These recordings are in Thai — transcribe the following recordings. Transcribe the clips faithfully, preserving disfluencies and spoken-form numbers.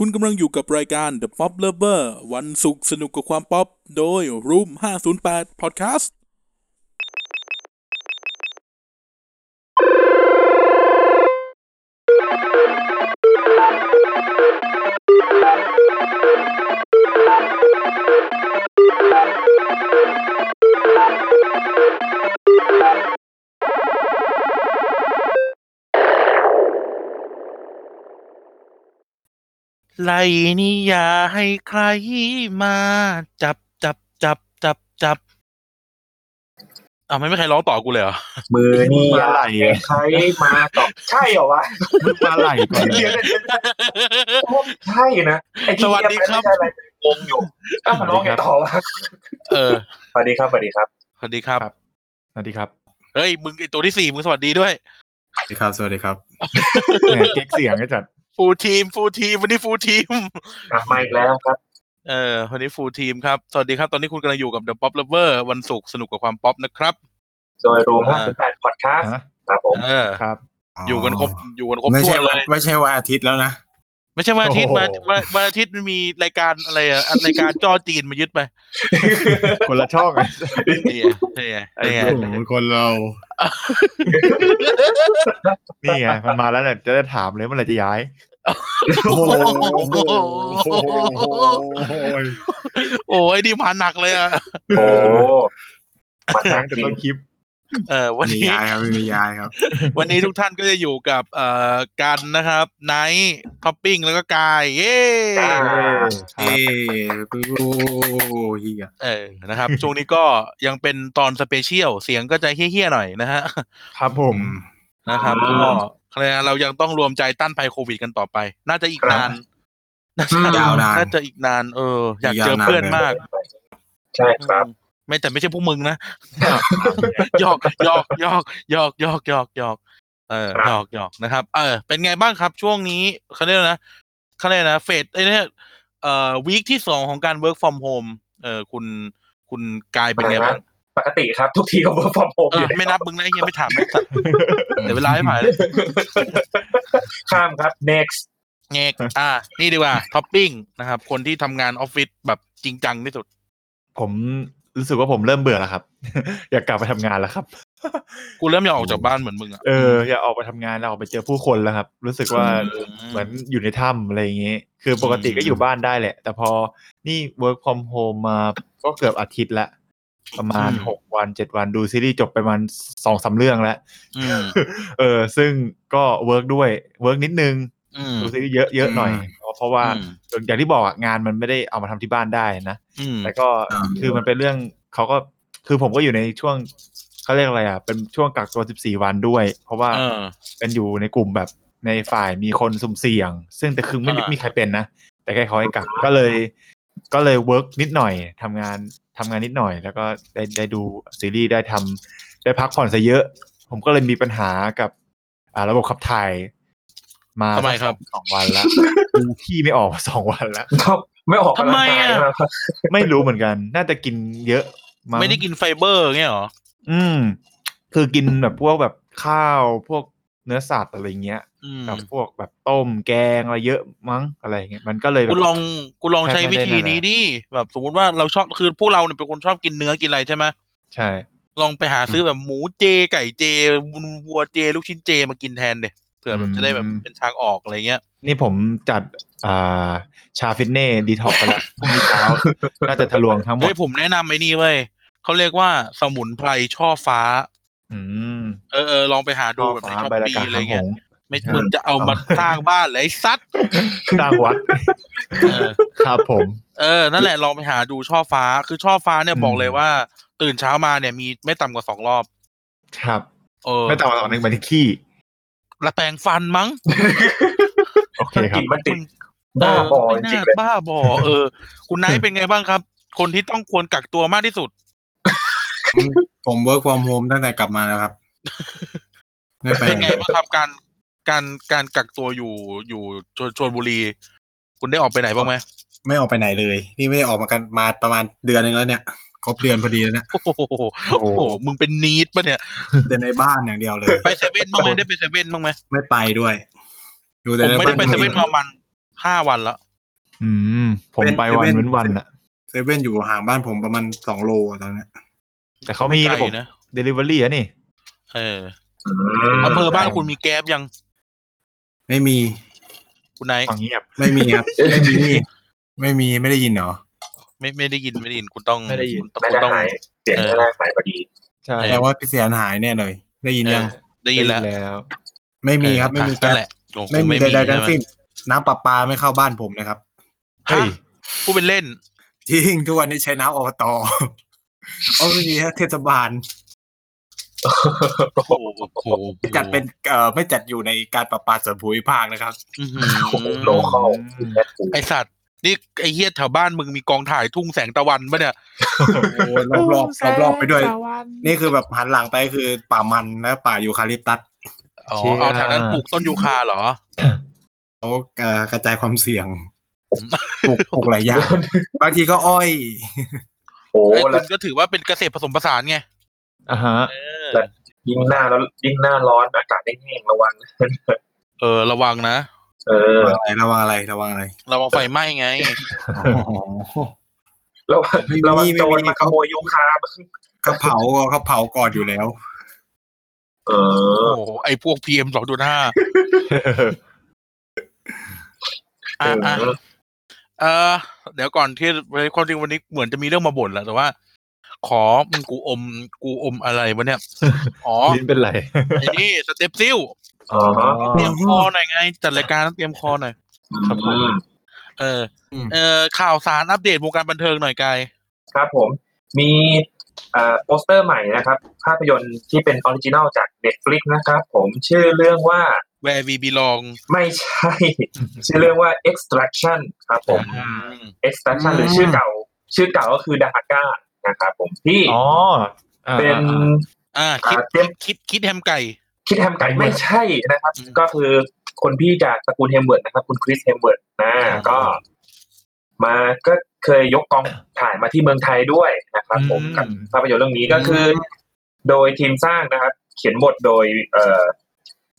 คุณกำลังอยู่กับรายการ The Pop Lover วันศุกร์สนุกกับความป๊อปโดย Room ห้าศูนย์แปด Podcastไล่นี่อย่าให้ใครมาจับจับจับจับจับอ้าวไม่มีใครร้องต่อกูเลยเหรอมือนี่อะไรใครมาต่อใช่เหรอวะมือมาไหลก่อนใช่นะสวัสดีครับงงอยู่อ้าวร้องไงต่อวะเออสวัสดีครับสวัสดีครับสวัสดีครับสวัสดีครับเฮ้ยมึงไอ้ตัวที่สี่มึงสวัสดีด้วยสวัสดีครับสวัสดีครับแหมเก๊กเสียงไอ้จัดฟูลทีมฟูลทีมวันนี้ฟูลทีมมาอีกแล้วครับเออวันนี้ฟูลทีมครับสวัสดีครับตอนนี้คุณกำลังอยู่กับ The Pop Lover วันศุกร์สนุกกับความป๊อปนะครับโดยรวมห้าสิบแปด Podcast ครับผมเออครับอยู่กันครบอยู่กันครบทั่วเลยไม่ใช่ว่าอาทิตย์แล้วนะไม่ใช่ว่าอาทิตย์วันวันอาทิตย์มันมีรายการอะไรอ่ะรายการจ้อจีนมายึดไปคนละช่องนี่นี่ไอ้คนเรานี่ไงมันมาแล้วเนี่ยจะได้ถามเลยเมื่อไหร่จะย้ายโอ้โหโอ้ยนี่มาหนักเลยอ่ะโอ้มาหนักจนต้องคลิปเออวันนี้ย้ายครับมีย้ายครับวันนี้ทุกท่านก็จะอยู่กับเอ่อกันนะครับไนท์ท็อปปิ้งแล้วก็กายเย้เอ้โอ้เหี้ยเออนะครับช่วงนี้ก็ยังเป็นตอนสเปเชียลเสียงก็จะเหี้ยๆหน่อยนะฮะครับผมนะครับก็เรายังต้องรวมใจต้านภัยโควิดกันต่อไปน่าจะอีกนานน่าจะยาวนานน่าจะอีกนานเอออยากเจอเพื่อนมากใช่ครับไม่แต่ไม่ใช่พวกมึงนะหยอกหยอกหยอกหยอกหยอกหยอกหยอกเออหยอกหยอกนะครับเออเป็นไงบ้างครับช่วงนี้เขาเรียกนะเขาเรียกนะเฟสไอ้เนี่ยเอ่อวีคที่สองของการ work from home เออคุณคุณกายเป็นไงบ้างปกติครับทุกทีก็ work from home อยู่ไม่นับมึงนะเฮียไม่ถามไม่สัตว์เดี๋ยวเวลาให้ผ่านข้ามครับ next next อ่ะนี่ดีกว่าท็อปปิ้งนะครับคนที่ทำงานออฟฟิศแบบจริงจังที่สุดผมรู้สึกว่าผมเริ่มเบื่อแล้วครับอยากกลับไปทำงานแล้วครับกูเริ่มอยากออกจากบ้านเหมือนมึงอ่ะเอออยากออกไปทำงานแล้วออกไปเจอผู้คนแล้วครับรู้สึกว่าเหมือนอยู่ในถ้ำอะไรอย่างเงี้ยคือปกติก็อยู่บ้านได้แหละแต่พอนี่ work from home มาก็เกือบอาทิตย์ละประมาณหกวันเจ็ดวันดูซีรีส์จบไปประมาณ สองสาม เรื่องแล้วเออซึ่งก็ work ด้วย work นิดนึงดูซีรีส์เยอะเยอะหน่อยเพราะว่าอย่างที่บอกอ่ะงานมันไม่ได้เอามาทำที่บ้านได้นะแต่ก็คือมันเป็นเรื่องเขาก็คือผมก็อยู่ในช่วงเขาเรียกอะไรอ่ะเป็นช่วงกักตัวสิบสี่วันด้วยเพราะว่าเป็นอยู่ในกลุ่มแบบในฝ่ายมีคนสุ่มเสี่ยงซึ่งแต่คือไม่มีใครเป็นนะแต่แค่เขาให้กักก็เลยก็เลยเวิร์กนิดหน่อยทำงานทำงานนิดหน่อยแล้วก็ได้ได้ดูซีรีส์ได้ทำได้พักผ่อนซะเยอะผมก็เลยมีปัญหากับระบบขับถ่ายมาทำไมครับสองวันแล้วกูขี้ไม่ออกสองวันแล้วไม่ออกทำไมอ่ะไม่รู้เหมือนกันน่าจะกินเยอะมาไม่ได้กินไฟเบอร์เงี้ยหรออืมคือกินแบบพวกแบบข้าวพวกเนื้อสัตว์อะไรเงี้ยกับพวกแบบต้มแกงอะไรเยอะมั้งอะไรเงี้ยมันก็เลยกูลองกูลองใช้วิธีนี้ดิแบบสมมติว่าเราชอบคือพวกเราเนี่ยเป็นคนชอบกินเนื้อกินอะไรใช่ไหมใช่ลองไปหาซื้อแบบหมูเจไก่เจวัวเจลูกชิ้นเจมากินแทนดิเผื่อแบบจะได้แบบเป็นทางออกอะไรเงี้ยนี่ผมจัดอ่าชาฟิตเน่ดีท็อกซ์ไปแล้วพรุ่งนี้เช้าน่าจะทะลวงทั้งหมดเฮ้ยผมแนะนำไอ้นี่เว้ยเขาเรียกว่าสมุนไพรช่อฟ้าอืมเออๆลองไปหาดูแบบในช้อปปี้อะไรเงี้ยไม่มึงจะเอามาสร้างบ้านหรือไอ้สัตว์สร้างวัดเออครับผมเออนั่นแหละลองไปหาดูช่อฟ้าคือช่อฟ้าเนี่ยบอกเลยว่าตื่นเช้ามาเนี่ยมีไม่ต่ำกว่าสองรอบครับเออไม่ต่ำกว่าหนึ่งบันทีขี้ละแปลงฟันมั้งโอเคครับมันติดบ้าบอจริงเลยบ้าบอเออคุณไนท์เป็นไงบ้างครับคนที่ต้องควรกักตัวมากที่สุดผม work from home ตั้งแต่กลับมาแล้วครับเป็นไงบ้างครับการการการกักตัวอยู่อยู่ชลบุรีคุณได้ออกไปไหนบ้างไหมไม่ออกไปไหนเลยนี่ไม่ได้ออกมากันมาประมาณเดือนนึงแล้วเนี่ยครบเดือนพอดีแล้วเนี่ยโอ้โหโอ้โหมึงเป็นนีดป่ะเนี่ยแต่ในบ้านอย่างเดียวเลยไปเซเว่นบ้างมั้ยได้ไปเซเว่นบ้างมั้ยไม่ไปด้วยอยู่แต่ในบ้านไม่ได้ไปเซเว่นมามันห้าวันแล้ว อืมผมไปวันเว้นวันน่ะเซเว่นอยู่ห่างบ้านผมประมาณสองโลอ่ะตอนเนี้ยแต่เขามีระบบ delivery อ่ะนี่เอออำเภอบ้านคุณมีแก๊บยังไม่มีคุณนายเงียบไม่มีครับไม่มีไม่มีไม่ได้ยินเหรอไม่ไม่ได้ยินไม่ได้ยินคุณต้องไม่ได้ยินไม่ได้หายเสียงแรกหายพอดีใช่แต่ว่าพี่เสียงหายแน่เลยได้ยินยังได้ยินแล้วไม่มีครับไม่มีแก๊บไม่มีใดๆทั้งสิ้นน้ำประปาไม่เข้าบ้านผมนะครับเฮ้ยผู้เป็นเล่นจริงทุกวันนี้ใช้น้ำอบต.อ๋อไม่มีเทศบาลจัดเป็นเอ่อไม่จัดอยู่ในการประปาส่วนภูมิภาคนะครับโลคอลไอสัตว์นี่ไอเหี้ยแถวบ้านมึงมีกองถ่ายทุ่งแสงตะวันป่ะเนี่ยโอ้รอบรอบรอบไปด้วยนี่คือแบบหันหลังไปคือป่ามันและป่ายูคาลิปตัสอ๋อเอาแถวนั้นปลูกต้นยูคาเหรอเขากระจายความเสี่ยงปลูกปลูกหลายอย่างบางทีก็อ้อยโอ้แล้วก็ถือว่าเป็นเกษตรผสมผสานไงอ่าฮะแต่ยิ่งหน้าแล้วยิ่งหน้าร้อนอากาศแห้งๆระวังเออระวังนะเออระวังอะไรระวังอะไรระวังไฟไหม้ไงแล้วระวังโจรมาขโมยยูคาเขาเผาเขาเผาก่อนอยู่แล้วเออโอ้ไอพวก พี เอ็ม สองจุดห้า อ่าเออเดี๋ยวก่อนที่ความจริงวันนี้เหมือนจะมีเรื่องมาบ่นแหละแต่ว่าขอมึงกูอมกูอมอะไรวะเนี่ยอ๋อลิ้นเป็นไรไอ้นี่สเต็ปซิ่วอ๋อเตรียมคอหน่อยไงจัดรายการต้องเตรียมคอหน่อยครับผมเออเอ่อข่าวสารอัปเดตวงการบันเทิงหน่อยกายครับผมมีเอ่อโปสเตอร์ใหม่นะครับภาพยนตร์ที่เป็นออริจินัลจาก Netflix นะครับผมชื่อเรื่องว่าWhere We Belong ไม่ใช่ชื่อเรื่องว่า Extraction ครับผม Extraction หรือชื่อเก่าชื่อเก่าก็คือดาฮาก้านะครับผมที่อ๋อเป็นอ่าคิดคิดคิดแฮมไก่คิดแฮมไก่ไม่ใช่นะครับก็คือคนพี่จากตระกูลแฮมเวิร์ดนะครับคุณคริสแฮมเวิร์ดนะก็มาก็เคยยกกองถ่ายมาที่เมืองไทยด้วยนะครับผมกับภาพยนตร์เรื่องนี้ก็คือโดยทีมสร้างนะครับเขียนบทโดยเอ่อ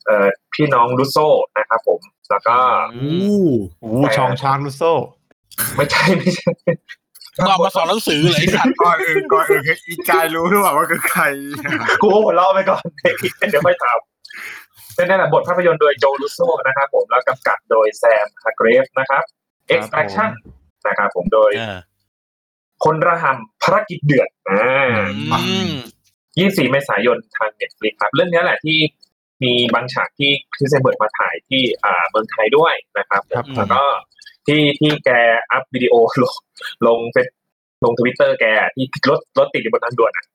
เอ่อพี่น้องลุโซ่นะครับผมแล้วก็อู้หูชองช้างลุโซ่ไม่ใช่ไม่ใช่ตอบมาสอนหนังสือเลยสัตว์ก่อนอื่นก่อนอื่นอีกายรู้หรือเปล่าว่าคือใครกูหัวเราะไปก่อนเดี๋ยวไม่ถามเป็นนั่นแหละบทภาพยนตร์โดยโจลุโซ่นะครับผมแล้วกำกับโดยแซมฮาร์เกรฟนะครับ Extraction นะครับผมโดยคนระห่ำภารกิจเดือดอ่ายี่สิบสี่เมษายนทาง Netflix ครับเรื่องนี้แหละที่มีบางฉากที่คริสเซนเบิร์ดมาถ่ายที่อ่าเมืองไทยด้วยนะครับแล้วก็ที่ที่แกอัพวิดีโอลงลงเฟซลง Twitter แกที่รถรถติดอยู่บนทางด่วนอ่ะ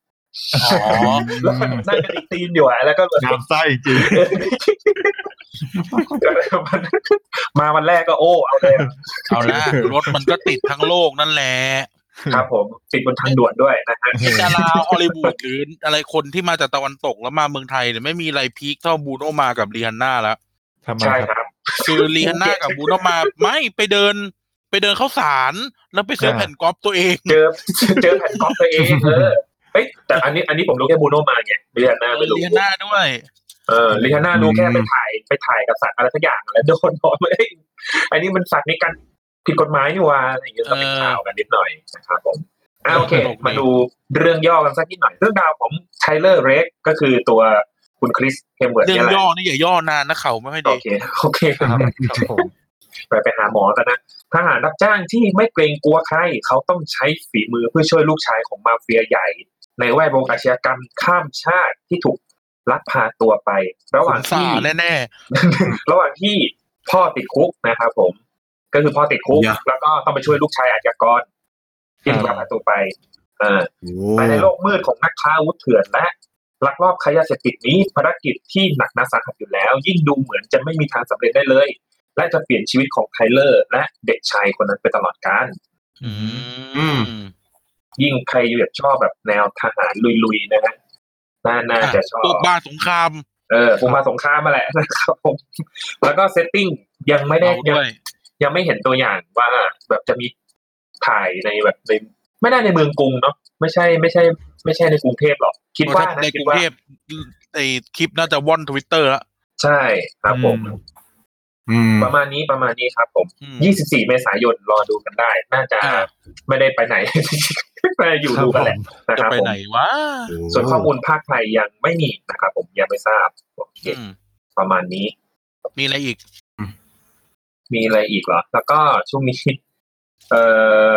อ๋อแล้วมันนั่งกระดิกตีนอยู่อ่ะแล้วก็น้ำไส้จริงมาวันแรกก็โอ้เอาเลยเอาละรถมันก็ติดทั้งโลกนั่นแหละครับผมติดบนทางด่วนด้วยนะฮะดาราฮอลลีวูดหรืออะไรคนที่มาจากตะวันตกแล้วมาเมืองไทยเนี่ยไม่มีอะไรพีคเท่าบูโนมากับรีฮันน่าแล้วใช่ครับคือรีฮันน่ากับบูโนมาไม่ไปเดินไปเดินเข้าสารแล้วไปซื้อแผ่นก๊อปตัวเองเจอเจอแผ่นก๊อปตัวเองเออเฮ้ยแต่อันนี้อันนี้ผมรู้แค่บูโนมาไงรีฮันน่าไม่รู้รีฮันน่าด้วยเออรีฮันน่ารู้แค่ไปถ่ายไปถ่ายกับสัตว์อะไรสักอย่างแล้วโดนโดนเลยอันนี้มันสัตว์ในการผิดกฎหมายนี่ว่าอะไรอย่างเงี้ยก็เป็นข่าวกันนิดหน่อยนะครับผมอ่าโอเคมาดูเรื่องย่อกันสักนิดหน่อยเรื่องราวของไทเลอร์เรกก็คือตัวคุณคริสเฮมเวิร์ดเนี่ยแหละเรื่องย่อนี่อย่าย่อนานนะเขาไม่ค่อยดีโอเคโอเคครับผมไปไปหาหมอกันนะทหารรับจ้างที่ไม่เกรงกลัวใครเขาต้องใช้ฝีมือเพื่อช่วยลูกชายของมาเฟียใหญ่ในแวดวงอาชญากรรมข้ามชาติที่ถูกลักพาตัวไประหว่างที่แน่ๆระหว่างที่พ่อติดคุกนะครับผมก็คือพ่อติดคุกแล้วก็เข้ามาช่วยลูกชายอาชญากรที่ถูกลักพาตัวไปเออไปในโลกมืดของนักค้าอาวุธเถื่อนและลักลอบค้ายาเสพติดนี้ภารกิจที่หนักหนาสาหัสอยู่แล้วยิ่งดูเหมือนจะไม่มีทางสำเร็จได้เลยและจะเปลี่ยนชีวิตของไทเลอร์และเด็กชายคนนั้นไปตลอดกาลยิ่งใครแบบชอบแบบแนวทหารลุยๆนะฮะน่าจะชอบพวกบ้าสงครามเออพวกบ้าสงครามมาแหละนะครับผมแล้วก็เซตติ้งยังไม่ได้ยังไม่เห็นตัวอย่างว่าแบบจะมีถ่ายในแบบในไม่ได้ในเมืองกรุงเนาะไม่ใช่ไม่ใช่ไม่ใช่ในกรุงเทพหรอกคิดว่าในกรุงเทพไอ้คลิปน่าจะว่อน Twitter ละใช่ครับผม ประมาณนี้ประมาณนี้ครับผมยี่สิบสี่เมษายนรอดูกันได้น่าจะไม่ได้ไปไหนไปอยู่ดูกันแหละนะครับผมไปไหนวะส่วนข้อมูลภาคไทยยังไม่มีนะครับผมยังไม่ทราบโอเคประมาณนี้มีอะไรอีกมีอะไรอีกเหรอแล้วก็ช่วงนี้เอ่อ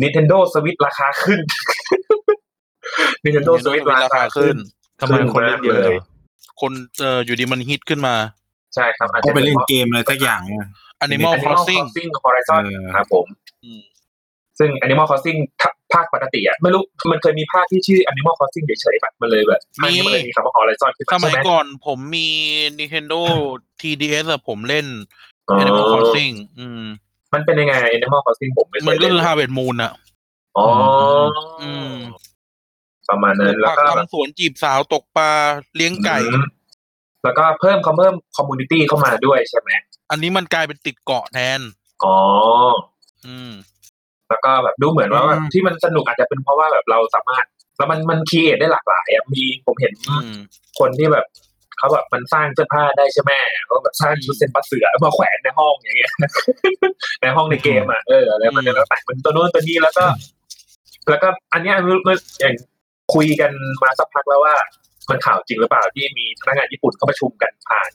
Nintendo Switch ราคาขึ้น Nintendo Switch ราคาขึ้นทำไมคนเล่นเยอะเลยคนเอ่ออยู่ดีมันฮิตขึ้นมาใช่ครับอาจจะเป็นเล่นเกมอะไรสักอย่าง Animal Crossing Horizon ครับผมซึ่ง Animal Crossing ภาคปกติอ่ะไม่รู้มันเคยมีภาคที่ชื่อ Animal Crossing เฉยๆป่ะมันเลยแบบมันไม่ได้มีคำว่า Horizon ขึ้นมาใช่มั้ยสมัยก่อนผมมี Nintendo ที ดี เอส อ่ะผมเล่น Animal Crossing อืมมันเป็นยังไง Animal Crossing ผมไม่เคยเล่นมันก็คือ Harvest Moon อ่ะอ๋ออืมประมาณนั้นแล้วก็ทำสวนจีบสาวตกปลาเลี้ยงไก่แล้วก็เพิ่มเขาเพิ่มคอมมูนิตี้เข้ามาด้วยใช่ไหมอันนี้มันกลายเป็นติดเกาะแทนอ๋ออืมแล้วก็แบบดูเหมือนว่าแบบที่มันสนุกอาจจะเป็นเพราะว่าแบบเราสามารถแล้วมันมันครีเอทได้หลากหลายอ่ะมีผมเห็นคนที่แบบเขาแบบมันสร้างเสื้อผ้าได้ใช่ไหมเขาแบบสร้างชุดเซนปลาเสือมาแขวนในห้องอย่างเงี้ยในห้องในเกมอ่ะเอออะไรมันแล้วแต่มันตัวโน้นตัวนี้แล้วก็แล้วก็อันนี้อย่างคุยกันมาสักพักแล้วว่ามันข่าวจริงหรือเปล่าที่มีพนักงานญี่ปุ่นเข้าประชุมกันผ่าน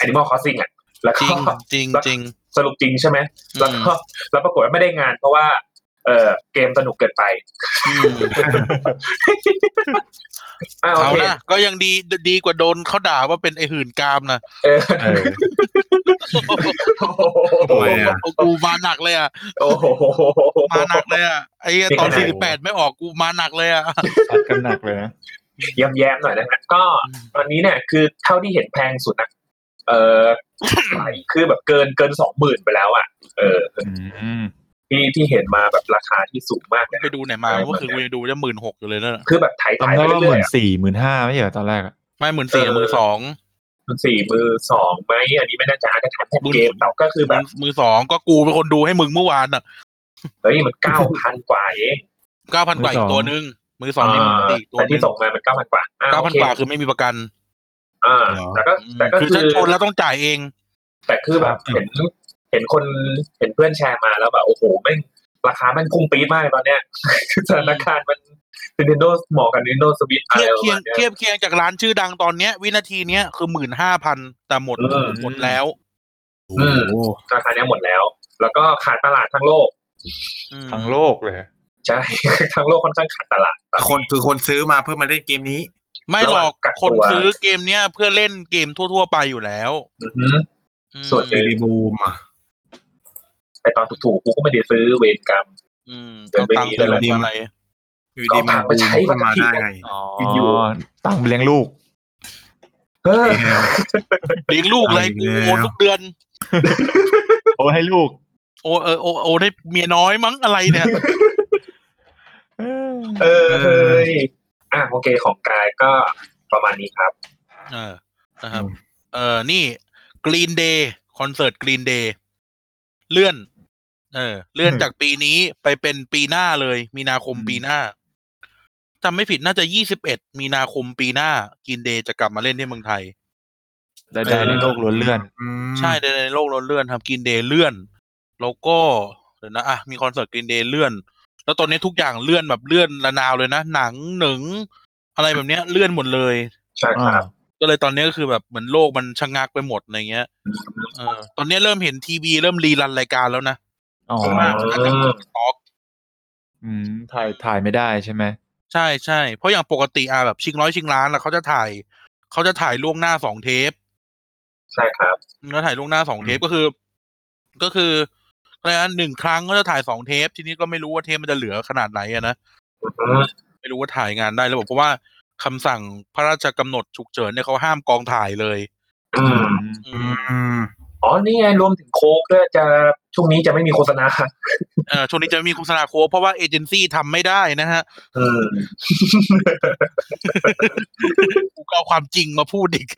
Animal Crossing อ่ะแล้วจริงจริงจริงสรุปจริงใช่ไหมแล้วก็แล้วปรากฏว่าไม่ได้งานเพราะว่าเออเกมสนุกเกินไปเอานะก็ยังดีดีกว่าโดนเขาด่าว่าเป็นไอ้หื่นกามนะเออโอ้โหกูมาหนักเลยอ่ะโอ้โหมาหนักเลยอ่ะไอ้ตอนสี่สิบแปดไม่ออกกูมาหนักเลยอ่ะอัดกันหนักเลยนะย้ำแย้มหน่อยนะครับก็ตอนนี้เนี่ยคือเท่าที่เห็นแพงสุดนะเออคือแบบเกินเกิน สองหมื่น ไปแล้วอ่ะเออที่ที่เห็นมาแบบราคาที่สูงมากเลยไปดูไหนมาก็คือกูยังดูได้ หนึ่งหมื่นหกพัน อยู่เลยนั่นน่ะคือแบบไถๆไปเรื่อยๆ หนึ่งหมื่นสี่พัน หนึ่งหมื่นห้าพัน ไม่ใช่เหรอตอนแรกอ่ะไม่ หนึ่งหมื่นสี่พัน มือสองมือสี่มือสองไหมอันนี้ไม่น่าจะอาจจะทำแค่เกมเราก็คือแบบมือสองก็กูเป็นคนดูให้มึงเมื่อวานอ่ะเฮ้ยมันเก้าพันกว่าเองเก้าพันกว่าอีกตัวนึงมือสองนี่มันตีตัวที่ส่งมามันเก้าพันกว่าเก้าพันกว่าคือไม่มีประกันอ่าแต่ก็แต่ก็คือถ้าชนแล้วต้องจ่ายเองแต่คือแบบเห็นเห็นคนเห็นเพื่อนแชร์มาแล้วแบบโอ้โหแม่งราคามันพุ่งปี๊ดมากตอนเนี้ยสถานการณ์มันNintendo เหมาะกับ Nintendo Switch เทียบเคียงเทียบเคียงจากร้านชื่อดังตอนเนี้ยวินาทีเนี้ยคือ หนึ่งหมื่นห้าพัน แต่หมดหมดแล้วอืมราคาเนี้ยหมดแล้วแล้วก็ขาดตลาดทั้งโลกทั้งโลกเลยใช่ทั้งโลกค่อนข้างขาดตลาดคนคือคนซื้อมาเพื่อมาเล่นเกมนี้ไม่หรอกคนซื้อเกมเนี้ยเพื่อเล่นเกมทั่วๆไปอยู่แล้วอือหือส่วนเดลิบูมอ่ะไอ้ตอนถูกๆกูก็ไม่ได้ซื้อเวรกรรมอืมแต่ไม่มีอะไรอยู่ดีมันใช้มาได้ไงอยู่ตังเลี้ยงลูกเฮ้ยเลี้ยงลูกเลยโอนทุกเดือนโอนให้ลูกโอนเออโอนให้เมียน้อยมั้งอะไรเนี่ยเออเฮ้ยอ่ะโอเคของกายก็ประมาณนี้ครับเออนะครับเออนี่ Green Day คอนเสิร์ต Green Day เลื่อนเออเลื่อนจากปีนี้ไปเป็นปีหน้าเลยมีนาคมปีหน้าจำไม่ผิดน่าจะยี่สิบเอ็ดมีนาคมปีหน้ากินเดย์จะกลับมาเล่นที่เมืองไทยได้ในโลกล้วนเลื่อนใช่ได้ในโลกล้วนเลื่อนทำกินเดย์เลื่อนแล้วก็เดี๋ยวนะอ่ะมีคอนเสิร์ตกินเดย์เลื่อนแล้วตอนนี้ทุกอย่างเลื่อนแบบเลื่อนระนาวเลยนะหนังหนึ่งอะไรแบบเนี้ยเลื่อนหมดเลยใช่ครับก็เลยตอนนี้ก็คือแบบเหมือนโลกมันชะงักไปหมดอะไรเงี้ยเออตอนนี้เริ่มเห็นทีวีเริ่มรีรันรายการแล้วนะอ๋ออืมถ่ายถ่ายไม่ได้ใช่ไหมใช่ใช่เพราะอย่างปกติอ่ะแบบชิงร้อยชิงล้านแล้วเขาจะถ่ายเขาจะถ่ายล่วงหน้าสองเทปใช่ครับแล้วถ่ายล่วงหน้าสองเทปก็คือก็คือเพราะฉะนั้นหนึ่งครั้งก็จะถ่ายสองเทปทีนี้ก็ไม่รู้ว่าเทปมันจะเหลือขนาดไหนอะนะไม่รู้ว่าถ่ายงานได้หรือเปล่าเพราะว่าคำสั่งพระราชกำหนดฉุกเฉินเนี่ยเขาห้ามกองถ่ายเลยอืมอืมอ๋อนี่ไงรวมถึงโค้กก็จะช่วงนี้จะไม่มีโฆษณาเออช่วงนี้จะไม่มีโฆษณาโค้กเพราะว่าเอเจนซี่ทำไม่ได้นะฮะเออกูเอาความจริงมาพูดอีก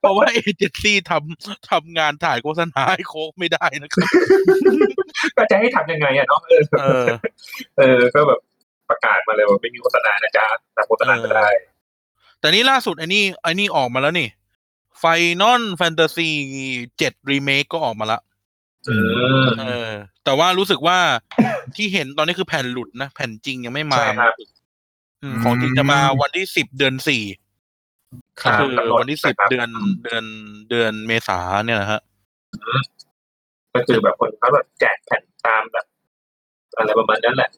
เพราะว่าเอเจนซี่ทำทำงานถ่ายโฆษณาให้โค้กไม่ได้นะครับก็จะให้ทำยังไงอ่ะเนาะเออเออก็แบบประกาศมาเลยว่าไม่มีโฆษณานะจ๊ะแต่โฆษณาไม่ได้แต่นี่ล่าสุดไอ้นี่ไอ้นี่ออกมาแล้วนี่ Final Fantasy เจ็ด Remake ก็ออกมาละเออเออแต่ว่ารู้สึกว่า ที่เห็นตอนนี้คือแผ่นหลุดนะแผ่นจริงยังไม่มาของจริงจะมาวันที่สิบเดือนสี่ครับคือวันที่สิบเดือนเดือนเดือนเมษายนเนี่ยแหละฮะก็คือแบบคนเขาแบบแจกแผ่นตามแบบอะไรประมาณนั้นแหละ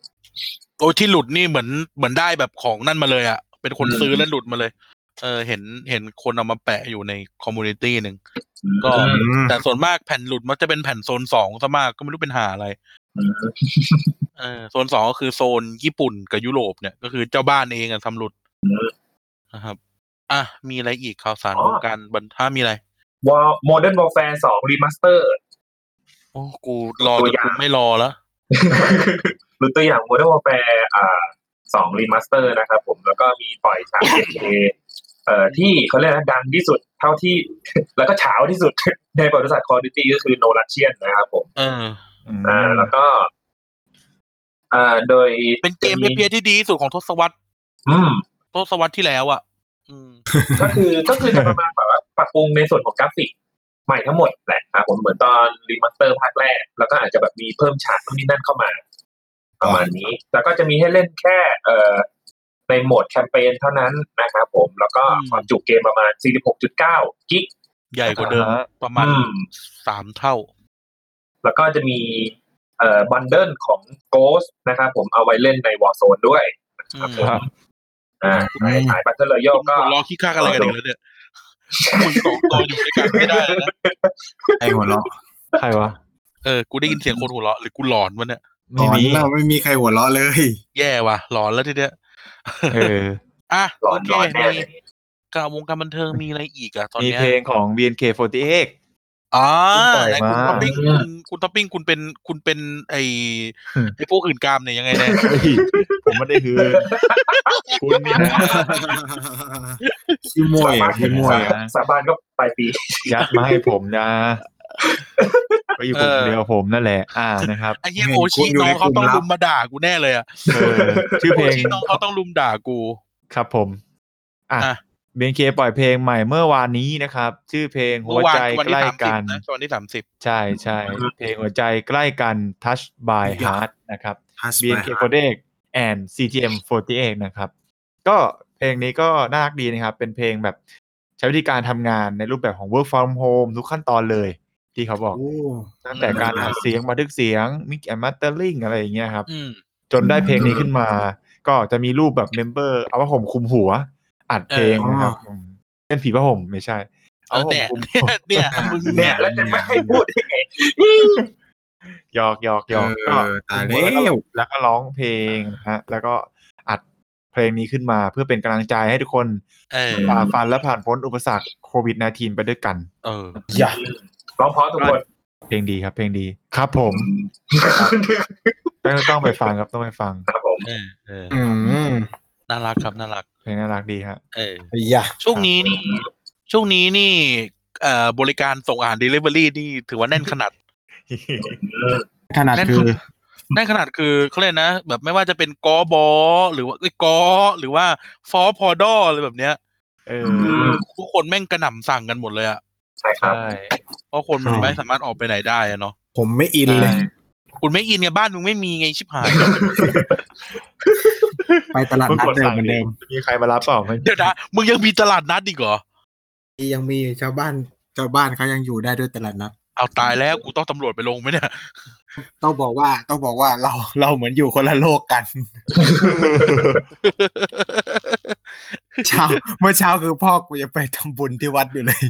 โอ้ที่หลุดนี่เหมือนเหมือนได้แบบของนั่นมาเลยอ่ะเป็นคนซื้อแล้วหลุดมาเลยเออเห็นเห็นคนเอามาแปะอยู่ในคอมมูนิตี้นึงก็แต่ส่วนมากแผ่นหลุดมันจะเป็นแผ่นโซนสองซะมากก็ไม่รู้เป็นหาอะไรเออโซนสองก็คือโซนญี่ปุ่นกับยุโรปเนี่ยก็คือเจ้าบ้านเองอ่ะทำหลุดนะครับอ่ะมีอะไรอีกข่าวสารวงการบันถ้ามีอะไร Modern Warfare ทู Remastered โอ้กูรอกูไม่รอแล้วหรือตัวอย่าง Modern Warfare อ่าทู Remastered นะครับผมแล้วก็มีปล่อยฉาก ซี พี เค เอ่อที่เขาเรียกว่าดังที่สุดเท่าที่แล้วก็ฉาวที่สุดในบริษัท Call of Duty ก็คือ No Russian นะครับผมเอออ่าแล้วก็อ่าโดยเป็นเกม พี พี ที่ดีสุดของทศวรรษอืมทศวรรษที่แล้วอ่ะอืมก็คือก็คือจะประมาณแบบว่าปรับปรุงในส่วนของกราฟิกใหม่ทั้งหมดแหละครับผมเหมือนตอน Remaster ภาคแรกแล้วก็อาจจะแบบมีเพิ่มฉากนู่นนี่นั่นเข้ามาประมาณนี้แล้วก็จะมีให้เล่นแค่เอ่อในโหมดแคมเปญเท่านั้นนะครับผมแล้วก็ความจุเกมประมาณ สี่สิบหกจุดเก้า กิกใหญ่กว่าเดิมประมาณสามเท่าแล้วก็จะมีเอ่อบันเดิลของ Ghost นะครับผมเอาไว้เล่นใน Warzone ด้วยครับอ่าในสาย Battle Royale ก็รอคิดค่ากันอะไรกันอีกแล้วเนี่ยมึงสองตัวอยู่ด้วยกันไม่ได้นะไอ้หัวเราะใครวะเออกูได้ยินเสียงคนหัวเราะหรือกูหลอนวะเนี่ยไม่มีเราไม่มีใครหัวเราะเลยแย่ว่ะหลอนแล้วทีเนี้ยเอออ่ะโอเคมีกาววงการบันเทิงมีอะไรอีกอ่ะตอนนี้มีเพลงของ บี เอ็น เค สี่สิบแปด อ๋อไหนคุณท็อปปิ้งคุณท็อปปิ้งคุณเป็นคุณเป็นไอ้ไอ้พวกอื่นกามเนี่ยยังไงเนี่ยผมไม่ได้หือคุณเนี่ยชิมวยชิมวยสาบานก็ปลายปียัดมาให้ผมนะก็อยู่กลุ่มเดียวผมนั่นแหละอ่านะครับไอ้เหี้ยโอชิน้องเขาต้องลุมมาด่ากูแน่เลยอ่ะเออชื่อเพลงโอชิน้องเขาต้องลุมด่ากูครับผมอ่ะ บี เอ็น เค ปล่อยเพลงใหม่เมื่อวานนี้นะครับชื่อเพลงหัวใจใกล้กันนะตอนที่สามสิบใช่ๆเพลงหัวใจใกล้กัน Touch By Heart นะครับ บี เอ็น เค สี่สิบแปด and ซี ที เอ็ม สี่สิบแปด นะครับก็เพลงนี้ก็น่ารักดีนะครับเป็นเพลงแบบใช้วิธีการทำงานในรูปแบบของ Work From Home ทุกขั้นตอนเลยที่เขาบอกตั้งแต่การอัดเสียงบันทึกเสียง Mix and Mastering อะไรอย่างเงี้ยครับจนได้เพลงนี้ขึ้นมาก็จะมีรูปแบบเมมเบอร์เอาผ้าห่มคลุมหัวอัดเพลงนะครับเป็นผีผ้าห่มไม่ใช่เอาห่มคลุมหัวเนี่ยมึงเนี่ยแล้วจะไม่ให้พูดยังไงหยอกหยอกหยอกก็แล้วก็ร้องเพลงฮะแล้วก็อัดเพลงนี้ขึ้นมาเพื่อเป็นกำลังใจให้ทุกคนฝ่าฟันและผ่านพ้นอุปสรรคโควิด สิบเก้า ไปด้วยกันเอออย่าร้องเพราะทุกคนเพลงดีครับเพลงดีครับผมต้องไปฟังครับต้องไปฟังครับผมเออเออน่ารักครับน่ารักเพลงน่ารักดีฮะเออช่วงนี้นี่ช่วงนี้นี่เอ่อบริการส่งอาหาร delivery นี่ถือว่าแน่นขนาดขนาดคือแน่นขนาดคือเขาเรียกนะแบบไม่ว่าจะเป็นกบหรือว่ากหรือว่าฟอพอดออะไรแบบเนี้ยเออทุกคนแม่งกระหน่ำสั่งกันหมดเลยอะใช่ครับเพราะคนมันไม่สามารถออกไปไหนได้อะเนาะผมไม่อินเลยคุณไม่อินไงบ้านมึงไม่มีไงชิบหายไปตลาดนัดเดิมเหมือนเดิมมีใครมารับเปล่าเดี๋ยวนะมึงยังมีตลาดนัดอีกเหรอยังมีชาวบ้านชาวบ้านเขายังอยู่ได้ด้วยตลาดนัดเอาตายแล้วกูต้องตำรวจไปลงไหมเนี่ยต้องบอกว่าต้องบอกว่าเราเราเหมือนอยู่คนละโลกกันเช้าเมื่อเช้าคือพ่อกูจะไปทำบุญที่วัดอยู่เลย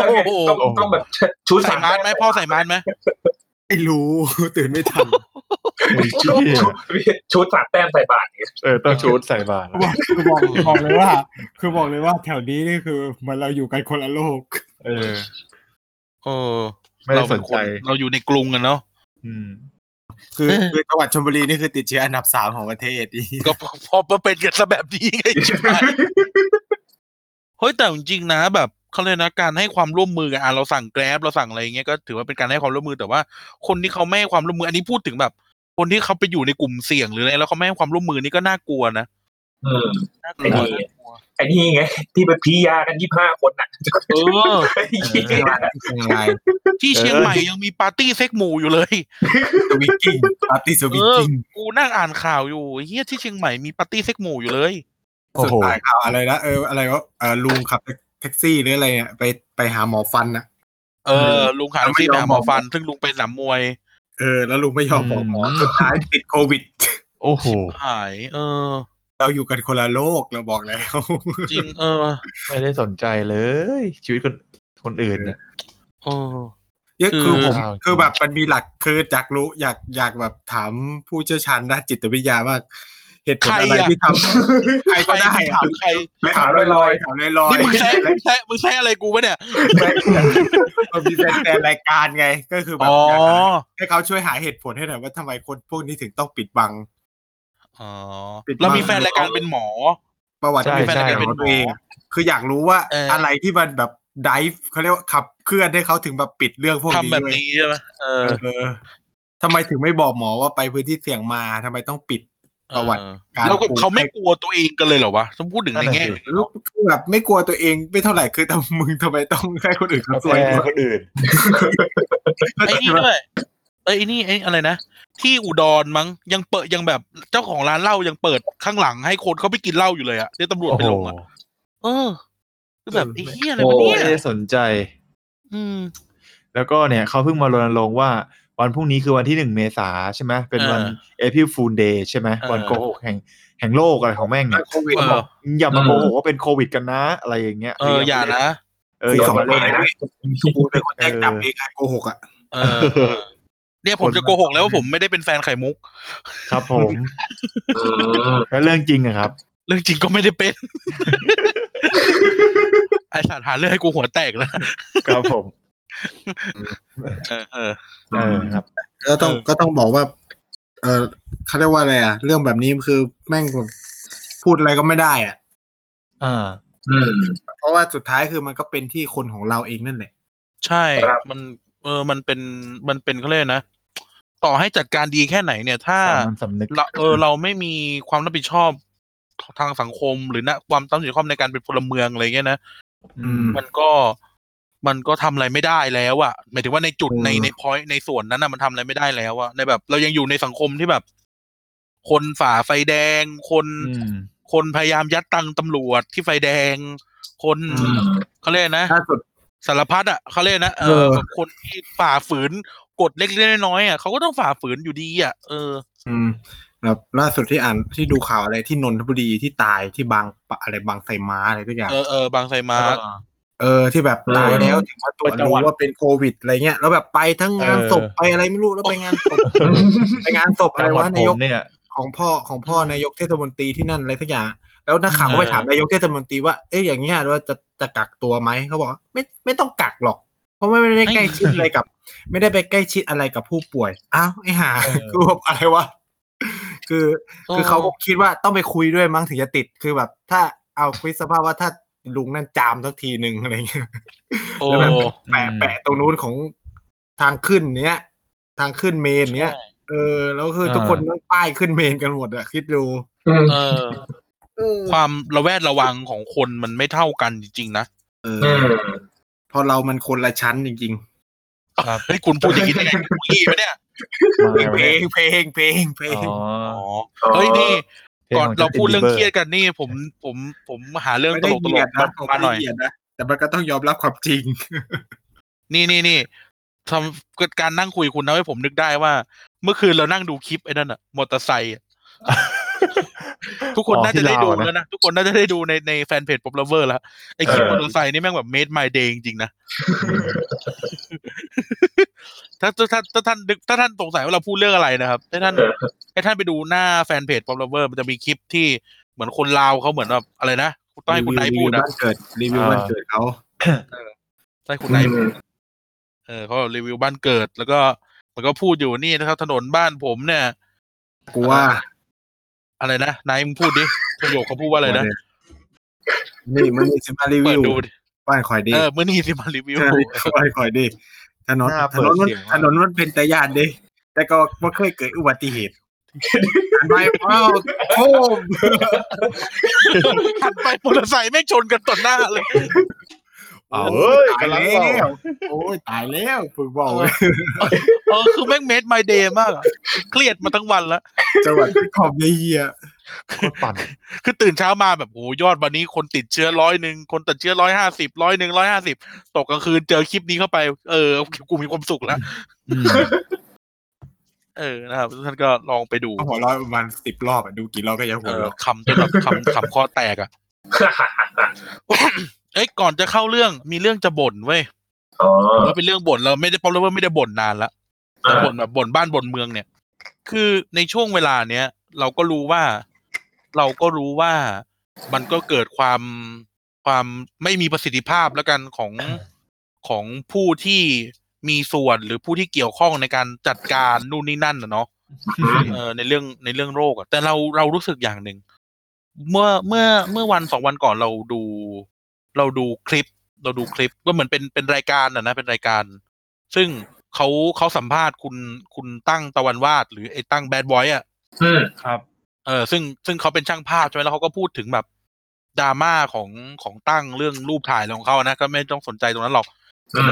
ต้องต้องแบบชุดใส่มาสไหมพ่อใส่มาสไหมไม่รู้ตื่นไม่ทันชุดสามแต้มใส่บาทเนี่ยเออต้องชุดใส่บาทคือบอกบอกเลยว่าคือบอกเลยว่าแถวนี้นี่คือมันเราอยู่กันคนละโลกเออเออไม่สนใจเราอยู่ในกรุงกันเนาะอืมคือคือจังหวัดชลบุรีนี่คือติดเชื้ออันดับสามของประเทศนี่ก็พอมาเป็นกันซะแบบนี้ไงใช่มั้ยเฮ้ยแต่จริงๆนะแบบเค้าเรียกนะการให้ความร่วมมือกันอ่ะเราสั่ง Grab เราสั่งอะไรอย่างเงี้ยก็ถือว่าเป็นการให้ความร่วมมือแต่ว่าคนที่เค้าไม่ให้ความร่วมมืออันนี้พูดถึงแบบคนที่เค้าไปอยู่ในกลุ่มเสี่ยงหรืออะไรแล้วเค้าไม่ให้ความร่วมมือนี่ก็น่ากลัวนะเออน่ากลัว ไอ้นี่ไงที่ไปพียากันยี่สิบห้าคนน่ะเออที่เชียงใหม่ยังมีปาร์ตี้เซ็กหมู่อยู่เลยสวิกกิ้งปาร์ตี้สวิกกิ้งกูนั่งอ่านข่าวอยู่เหี้ยที่เชียงใหม่มีปาร์ตี้เซ็กหมู่อยู่เลยสุดท้ายข่าวอะไรนะเอออะไรวะเอ่อลุงขับแท็กซี่หรืออะไรเนี่ยไปไปหาหมอฟันน่ะเออลุงขับแท็กซี่ไปหาหมอฟันซึ่งลุงไปสนามมวยเออแล้วลุงไม่ยอมบอกหมอสุดท้ายติดโควิดโอ้โหหายเออเราอยู่กันคนละโลกเราบอกแล้วจริงเออไม่ได้สนใจเลยชีวิตคนคนอื่นเนี่ยโอ้ยคือผมคือแบบมันมีหลักคืออยากรู้อยากอยากแบบถามผู้เชี่ยวชาญด้านจิตวิทยาว่าเหตุผลอะไรที่ทำใครก็ได้ถามใครไม่ถามลอยลอยถามลอยลอยนี่มึงใช้ใช้มึงใช้อะไรกูวะเนี่ยเรามีแฟนรายการไงก็คือแบบให้เขาช่วยหาเหตุผลให้หน่อยว่าทำไมคนพวกนี้ถึงต้องปิดบังอ๋อเรามีแฟนรายการเป็นหมอประวัติมีแฟนรายการเป็นหมอคืออยากรู้ว่าอะไรที่มันแบบไดฟ์เขาเรียกว่าขับเคลื่อนให้เขาถึงแบบปิดเรื่องพวกนี้ทำแบบนี้ใช่ไหมเออทำไมถึงไม่บอกหมอว่าไปพื้นที่เสี่ยงมาทำไมต้องปิดประวัติการแล้วเขาไม่กลัวตัวเองกันเลยเหรอวะต้องพูดถึงในแง่แบบไม่กลัวตัวเองไม่เท่าไหร่คือทำมึงทำไมต้องให้คนอื่นเขาซวยคนอื่นไอ้นี่ด้วยเอ้ยนี่ไอ้อะไรนะที่อุดรมั้งยังเปิดยังแบบเจ้าของร้านเหล้ายังเปิดข้างหลังให้คนเขาไปกินเหล้าอยู่เลยอ่ะเดี๋ยวตำรวจไปลงอ่ะเออก็แบบไอ้เหี้ยอะไรมันเนี่ยไม่ได้สนใจอืมแล้วก็เนี่ยเขาเพิ่งมารณรงค์ว่าวันพรุ่งนี้คือวันที่หนึ่งเมษายนใช่ไหมเป็นวัน April Fool Day ใช่ไหมวันโกหกแห่งแห่งโลกอะไรของแม่งเนี่ยอย่ามาโกหกว่าเป็นโควิดกันนะอะไรอย่างเงี้ยเอออย่านะเอออย่ามาเลยนะทุกคนเป็นคนแจ้งจับเองโกหกอ่ะเออเนี่ยผมจะโกหกแล้วว่าผมไม่ได้เป็นแฟนไข่มุกครับผมแล้วเรื่องจริงอะครับเรื่องจริงก็ไม่ได้เป็นไอ้สารหาเรื่องให้กูหัวแตกแล้วครับผมเออเออเออครับก็ต้องก็ต้องบอกว่าเออเขาเรียกว่าอะไรอะเรื่องแบบนี้คือแม่งพูดอะไรก็ไม่ได้อ่ะอ่าอืมเพราะว่าสุดท้ายคือมันก็เป็นที่คนของเราเองนั่นแหละใช่มันเออมันเป็นมันเป็นเขาเรียกนะต่อให้จัดการดีแค่ไหนเนี่ยถ้าเออเราไม่มีความรับผิดชอบทางสังคมหรือนะความตั้งใจในการเป็นพลเมืองอะไรเงี้ยนะมันก็มันก็ทำอะไรไม่ได้แล้วอ่ะหมายถึงว่าในจุดในใน point ในส่วนนั้นนะมันทำอะไรไม่ได้แล้วอ่ะในแบบเรายังอยู่ในสังคมที่แบบคนฝ่าไฟแดงคนคนพยายามยัดตังตำรวจที่ไฟแดงคนเขาเรียกนะสารพัดอ่ะเขาเรียกนะเออคนที่ฝ่าฝืนกฎเล็กๆน้อยๆอ่ะเขาก็ต้องฝ่าฝืนอยู่ดีอ่ะเอออืมครับล่าสุดที่อ่านที่ดูข่าวอะไรที่นนทบุรีที่ตายที่บางอะไรบางไทรมาอะไรสักอย่างเออเออบางไทรมาเออที่แบบตายแล้วถึงมาตรวจรู้ว่าเป็นโควิดอะไรเงี้ยแล้วแบบไปทั้งงานศพไปอะไรไม่รู้แล้วไปงานศพไปงานศพอะไรวะนายกของพ่อของพ่อนายกเทศมนตรีที่นั่นอะไรสักอย่างแล้วนักข่าวก็ไปถามนายกเทศมนตรีว่าเอ๊ะอย่างเงี้ยว่าจะจะกักตัวไหมเขาบอกไม่ไม่ต้องกักหรอกเพราะไม่ได้ใกล้ชิดอะไรกับไม่ได้ไปใกล้ชิดอะไรกับผู้ป่วยอ้าวไอ้ห่าคือแบบอะไรวะคือคือเขาก็คิดว่าต้องไปคุยด้วยมั้งถึงจะติดคือแบบถ้าเอาคิดสภาพว่าถ้าลุงนั่นจามสักทีนึงอะไรเงี้ยแล้วแบบแปะแปะตรงนู้นของทางขึ้นเนี้ยทางขึ้นเมนเนี้ยเออแล้วคือทุกคนต้องป้ายขึ้นเมนกันหมดอะคิดดูความระแวดระวังของคนมันไม่เท่ากันจริงๆนะเออพอเรามันคนละชั้นจริงๆครับเฮ้ยคุณพูดอย่างนี้ได้ไงกูงี้ป่ะเนี่ยเพลงเพลงเพลงเพลงอ๋อเฮ้ยนี่ก่อนเราพูดเรื่องเครียดกันนี่ผมผมผมหาเรื่องตลกๆมาหน่อยแต่มันก็ต้องยอมรับความจริงนี่ๆๆทำเกิดการนั่งคุยคุณทำให้ผมนึกได้ว่าเมื่อคืนเรานั่งดูคลิปไอ้นั่นน่ะมอเตอร์ไซค์ทุกคนน่าจะได้ดูแล้วนะทุกคนน่าจะได้ดูในในแฟนเพจ Pop Lover แล้วไอ้คลิปมอเตอร์ไซค์นี่แม่งแบบ made my day จริงๆนะถ้าถ้าถ้าท่านถ้าท่านสงสัยว่าเราพูดเรื่องอะไรนะครับให้ท่านให้ท่านไปดูหน้าแฟนเพจ Pop Lover มันจะมีคลิปที่เหมือนคนลาวเขาเหมือนแบบอะไรนะต้องให้คุณนายพูดนะบ้านเกิดรีวิวบ้านเกิดเขาใช่คุณนายเออเขารีวิวบ้านเกิดแล้วก็แล้วก็พูดอยู่นี่นะครับถนนบ้านผมเนี่ยกูว่าอะไรนะนายมึงพูดดิประโยคเขาพูดว่าอะไรนะนี่มันนี่สิมารีวิวบ้านคอยดีเออมันนี่สิมารีวิวบ้านคอยดีถนนถนนมันเป็นตะยานดิแต่ก็ไม่เคยเกิดอุบัติเหตุ หันไปอ้าวโคมหันไปมอเตอร์ไซค์ไม่ชนกันต่อหน้าเลยอ้าวเฮ้ยตายแล้วโอ้ยตายแล้วฝึกบอกเลยเออคือแม่งเมดไมเดย์มากเครียดมาทั้งวันแล้วจังหวัดขอบเยี่ยปั่นคือตื่นเช้ามาแบบโอ้ยอดวันนี้คนติดเชื้อร้อยหนึ่งคนติดเชื้อร้อยห้าสิบร้อยหนึ่งร้อยห้าสิบตกกลางคืนเจอคลิปนี้เข้าไปเออกูมีความสุขแล้วเออนะครับท่านก็ลองไปดูหัวร้อยประมาณสิบรอบอ่ะดูกี่รอบก็ยังหัวร้อยคำจนแบบคำคำข้อแตกอ่ะเอ้ยก่อนจะเข้าเรื่องมีเรื่องจะบ่นเว้ยอ๋อแล้วเป็นเรื่องบ่นเราไม่ได้เพราะว่าไม่ได้บ่นนานละแต่บ่นแบบบ่นบ้านบ่นเมืองเนี่ยคือในช่วงเวลาเนี้ยเราก็รู้ว่าเราก็รู้ว่ามันก็เกิดความความไม่มีประสิทธิภาพแล้วกันของของผู้ที่มีส่วนหรือผู้ที่เกี่ยวข้องในการจัดการนู่นนี่นั่นน่ะเนาะเออในเรื่องในเรื่องโรคแต่เราเรารู้สึกอย่างนึงเมื่อเมื่อเมื่อวันสองวันก่อนเราดูเราดูคลิปเราดูคลิปก็เหมือนเป็นเป็นรายการน่ะนะเป็นรายการซึ่งเขาเขาสัมภาษณ์คุณคุณตั้งตะวันวาดหรือไอ้ตั้งแบดบอยอ่ะอืมครับเออซึ่งซึ่งเขาเป็นช่างภาพใช่ไหมแล้วเขาก็พูดถึงแบบดราม่าของของตั้งเรื่องรูปถ่ายของเขานะก็ไม่ต้องสนใจตรงนั้นหรอก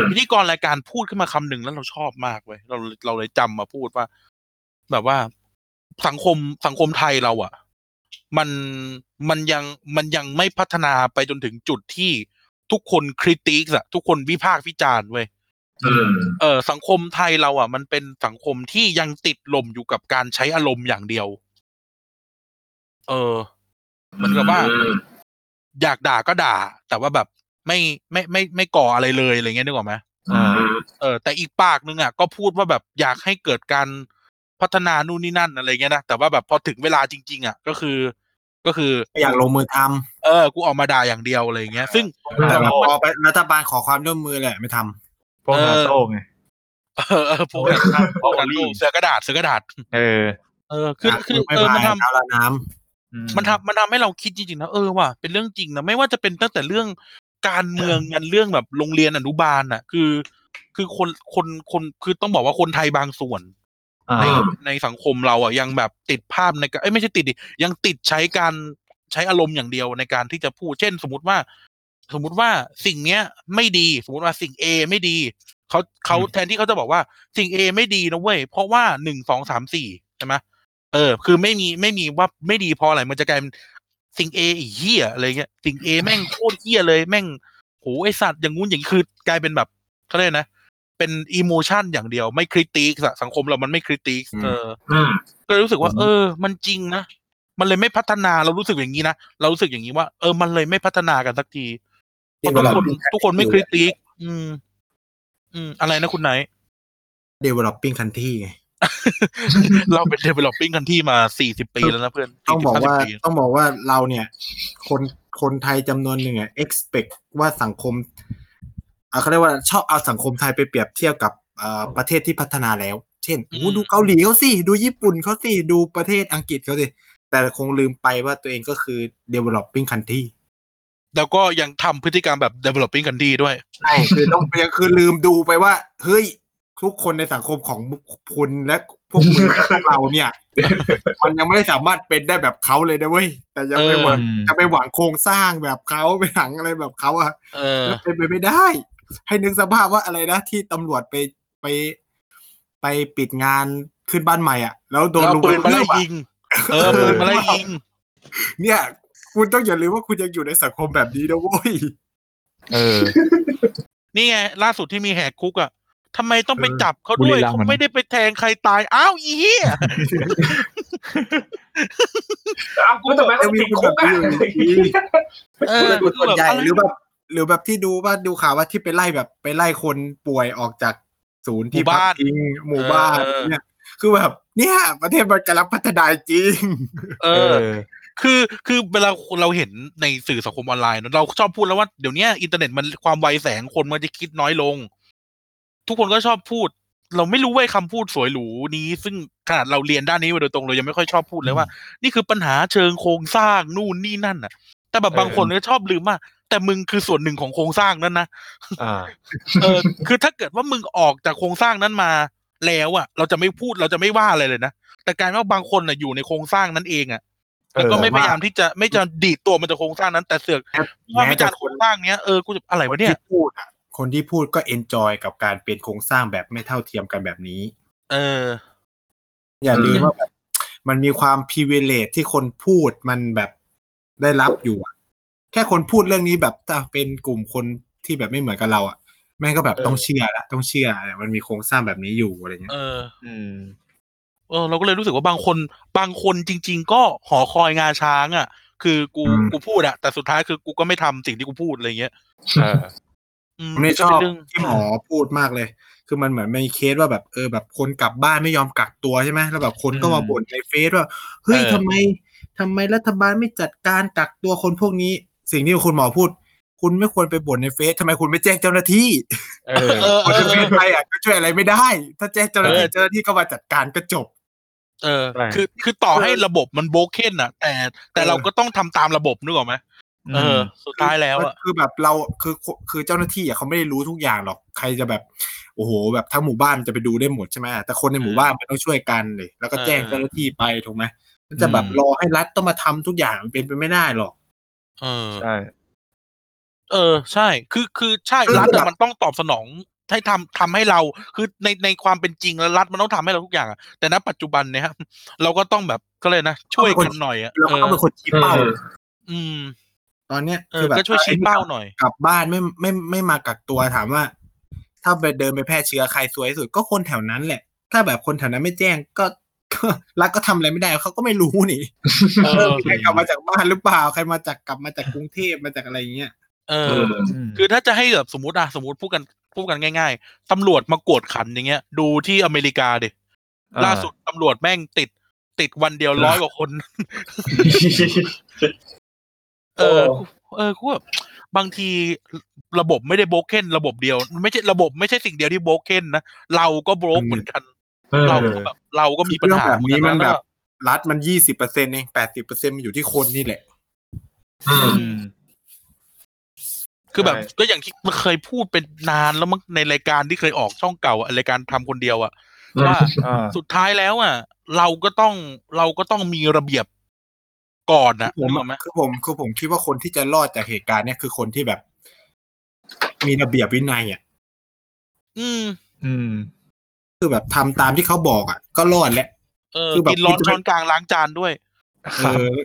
พิธีกรรายการพูดขึ้นมาคำหนึ่งแล้วเราชอบมากเว้ยเราเราเลยจำมาพูดว่าแบบว่าสังคมสังคมไทยเราอ่ะมันมันยังมันยังไม่พัฒนาไปจนถึงจุดที่ทุกคนคริติคอะทุกคนวิพากษ์วิจารณ์เว้ยเออสังคมไทยเราอ่ะมันเป็นสังคมที่ยังติดลมอยู่กับการใช้อารมณ์อย่างเดียวเออเหมือนกับว่าอยากด่าก็ด่าแต่ว่าแบบไม่ไม่ไม่ไม่ก่ออะไรเลยอะไรเงี้ยนึกออกไหมเออแต่อีกปากนึงอ่ะก็พูดว่าแบบอยากให้เกิดการพัฒนานู่นนี่นั่นอะไรเงี้ยนะแต่ว่าแบบพอถึงเวลาจริงๆอ่ะก็คือก็คืออยากลงมือทำเออกูออกมาด่าอย่างเดียวอะไรเงี้ยซึ่งพอไปรัฐบาลขอความร่วมมือแหละไม่ทำพวกนาโต้ไงเออเออพวกนาโต้เสือกระดาษเสือกระดาษเออเออคือคือเออมันทำน้ำมันทำมันทำให้เราคิดจริงๆนะเออว่ะเป็นเรื่องจริงนะไม่ว่าจะเป็นตั้งแต่เรื่องการเมืองกันเรื่องแบบโรงเรียนอนุบาลน่ะคือคือคนคนคนคือต้องบอกว่าคนไทยบางส่วนในในสังคมเราอ่ะยังแบบติดภาพในเอ้ยไม่ใช่ติดดิยังติดใช้การใช้อารมณ์อย่างเดียวในการที่จะพูดเช่นสมมุติว่าสมมุติว่าสิ่งเนี้ยไม่ดีสมมุติว่าสิ่ง A ไม่ดีเค้าเค้าแทนที่เค้าจะบอกว่าสิ่ง A ไม่ดีนะเว้ยเพราะว่าหนึ่ง สอง สาม สี่ใช่มั้ยเออคือไม่มีไม่มีว่าไม่ดีเพราะอะไรมันจะกลายเป็นสิ่ง A ไอ้เหี้ยอะไรเงี้ยสิ่ง A แม่งโคตรเหี้ยเลยแม่งโหไอ้สัตว์อย่างงู้นอย่างคือกลายเป็นแบบเค้าเรียกนะเป็นอีโมชั่นอย่างเดียวไม่คริติคสังคมเรามันไม่คริติคเออก็รู้สึกว่าเออมันจริงนะมันเลยไม่พัฒนาเรารู้สึกอย่างนี้นะเรารู้สึกอย่างนี้ว่าเออมันเลยไม่พัฒนากันสักทีทุกคนทุกคนไม่คริติคอืมอืมอะไรนะคุณไหน developing country เราเป็น developing country มาสี่สิบปีแล้วนะเพื่อนต้องบอกว่าต้องบอกว่าเราเนี่ยคนคนไทยจำนวนหนึ่งอ่ะ expect ว่าสังคมอ่ะเขาเรียกว่าชอบเอาสังคมไทยไปเปรียบเทียบกับประเทศที่พัฒนาแล้วเช่นโอ้ดูเกาหลีเขาสิดูญี่ปุ่นเขาสิดูประเทศอังกฤษเขาสิแต่คงลืมไปว่าตัวเองก็คือ developing country แล้วก็ยังทำพฤติกรรมแบบ developing country ด้วยใช่คือต้องไปคือลืมดูไปว่าเฮ้ยทุกคนในสังคมของคุณและพวกคุณเราเนี่ยมันยังไม่ได้สามารถเป็นได้แบบเขาเลยนะเว้ยแต่ยังไปหวังจะไปหวังโครงสร้างแบบเขาไปหวังอะไรแบบเขาอ่ะเป็นไปไม่ได้ให้นึกสภาพว่าอะไรนะที่ตำรวจไปไปไปปิดงานขึ้นบ้านใหม่อ่ะแล้วโดนลุงปืนมาไล่ยิงเออปืนมาไล่ยิงเนี่ยคุณต้องอย่าลืมว่าคุณยังอยู่ในสังคมแบบนี้นะโว้ยเออนี่ไงล่าสุดที่มีแหกคุกอ่ะทำไมต้องไปจับเขาด้วยเขาไม่ได้ไปแทงใครตายอ้าวอีเหี้ยอ้าวกูทำไมเขาติดคุกอ่ะเออตัวใหญ่หรือแบบหรือแบบที่ดูว่าดูข่าวว่าที่ไปไล่แบบไปไล่คนป่วยออกจากศูนย์ที่พักพิงหมู่บ้านเนี่ยคือแบบเนี่ยประเทศมันกำลังพัฒนาจริงเออคือคือเวลาเราเห็นในสื่อสังคมออนไลน์เราชอบพูดแล้วว่าเดี๋ยวนี้อินเทอร์เน็ตมันความไวแสงคนมันจะคิดน้อยลงทุกคนก็ชอบพูดเราไม่รู้ว่าคำพูดสวยหรูนี้ซึ่งขนาดเราเรียนด้านนี้มาโดยตรงเรายังไม่ค่อยชอบพูดเลยว่านี่คือปัญหาเชิงโครงสร้างนู่นนี่นั่นน่ะแต่แบบบางคนก็ชอบลืมว่าแต่มึงคือส่วนหนึ่งของโครงสร้างนั้นนะอ่าเออคือถ้าเกิดว่ามึงออกจากโครงสร้างนั้นมาแล้วอ่ะเราจะไม่พูดเราจะไม่ว่าอะไรเลยนะ แต่การว่าบางคนน่ะอยู่ในโครงสร้างนั้นเองอ่ะแล้วก็ไม่พยายามที่จะไม่จะดีดตัวมันจากโครงสร้างนั้นแต่เสือกว่าวิจารณ์โครงสร้างเนี้ยเออกูจะอะไรวะเนี่ยคนที่พูดก็เอนจอยกับการเปลี่ยนโครงสร้างแบบไม่เท่าเทียมกันแบบนี้เอออย่าลืมว่าแบบมันมีความ privilege ที่คนพูดมันแบบได้รับอยู่แค่คนพูดเรื่องนี้แบบถ้าเป็นกลุ่มคนที่แบบไม่เหมือนกับเราอ่ะแม่งก็แบบต้องเชื่อละต้องเชื่อเนี่ยมันมีโครงสร้างแบบนี้อยู่อะไรเงี้ยเอออืมเออเราก็เลยรู้สึกว่าบางคนบางคนจริงๆก็หอคอยงาช้างอ่ะคือกูกูพูดอ่ะแต่สุดท้ายคือกูก็ไม่ทำสิ่งที่กูพูดอะไรเงี้ยเออไม่ชอบที่หมอพูดมากเลยคือมันเหมือนมีเคสว่าแบบเออแบบคนกลับบ้านไม่ยอมกักตัวใช่ไหมแล้วแบบคนก็มาบ่นในเฟซว่าเฮ้ยทำไมทำไมรัฐบาลไม่จัดการกักตัวคนพวกนี้สิ่งที่คุณหมอพูดคุณไม่ควรไปบ่นในเฟซทำไมคุณไม่แจ้งเจ้าหน้าที่เออคนในเฟซไปอ่ะก็ช่วยอะไรไม่ได้ถ้าแจ้งเจ้าหน้าที่เจ้าหน้าที่ก็มาจัดการก็จบเออคือคือต่อให้ระบบมันโบกเค้นอ่ะแต่แต่เราก็ต้องทำตามระบบนึกออกไหมเออสุดท้ายแล้วอ่ะคือแบบเราคือคือเจ้าหน้าที่อ่ะเขาไม่ได้รู้ทุกอย่างหรอกใครจะแบบโอ้โหแบบทั้งหมู่บ้านจะไปดูได้หมดใช่ไหมแต่คนในหมู่บ้านมันต้องช่วยกันเลยแล้วก็แจ้งเจ้าหน้าที่ไปถูกไหมมันจะแบบรอให้รัฐต้องมาทำทุกอย่างมันเป็นไปไม่ได้หรอกเออใช่เออใช่คือคือใช่รัฐมันต้องตอบสนองให้ทำทำให้เราคือในในความเป็นจริงแล้วรัฐมันต้องทำให้เราทุกอย่างแต่ณปัจจุบันเนี่ยครับเราก็ต้องแบบก็เลยนะช่วยกันหน่อยอ่ะเราต้องเป็นคนชี้เป้าอืมตอนเนี้ยคือแบบก็ช่วยชี้เป้าหน่อยกลับบ้านไม่ไม่ไม่มากักตัวถามว่าถ้าไปเดินไปแพร่เชื้อใครสวยที่สุดก็คนแถวนั้นแหละถ้าแบบคนแถวนั้นไม่แจ้งก็รัฐก็ทำอะไรไม่ได้เขาก็ไม่รู้นี่ใครกลับมาจากบ้านหรือเปล่าใครมาจากกลับมาจากกรุงเทพมาจากอะไรอย่างเงี้ยเออคือถ้าจะให้แบบสมมุติอ่ะสมมุติพูดกันพูดกันง่ายๆตำรวจมากวดขันอย่างเงี้ยดูที่อเมริกาดิล่าสุดตำรวจแม่งติดติดวันเดียวร้อยกว่าคนเออเออกูแบบบางทีระบบไม่ได้โบรกเก้นระบบเดียวไม่ใช่ระบบไม่ใช่สิ่งเดียวที่โบรกเก้นนะเราก็โบรกเหมือนกันเราก็แบบเราก็มีปัญหาแบบนี้มันแบบรัฐมัน ยี่สิบเปอร์เซ็นต์ เอง แปดสิบเปอร์เซ็นต์ มันอยู่ที่คนนี่แหละคือแบบก็อย่างที่เคยพูดเป็นนานแล้วมั้งในรายการที่เคยออกช่องเก่าอ่ะรายการทำคนเดียวอ่ะว่าสุดท้ายแล้วอ่ะเราก็ต้องเราก็ต้องมีระเบียบก่อนนะผมคือผมคือผมคิดว่าคนที่จะรอดจากเหตุการณ์เนี่ยคือคนที่แบบมีระเบียบวินัยอ่ะอืมอืมคือแบบทำตามที่เขาบอกอ่ะก็รอดแหละเออกินร้อนช้อนกลางล้างจานด้วยเออ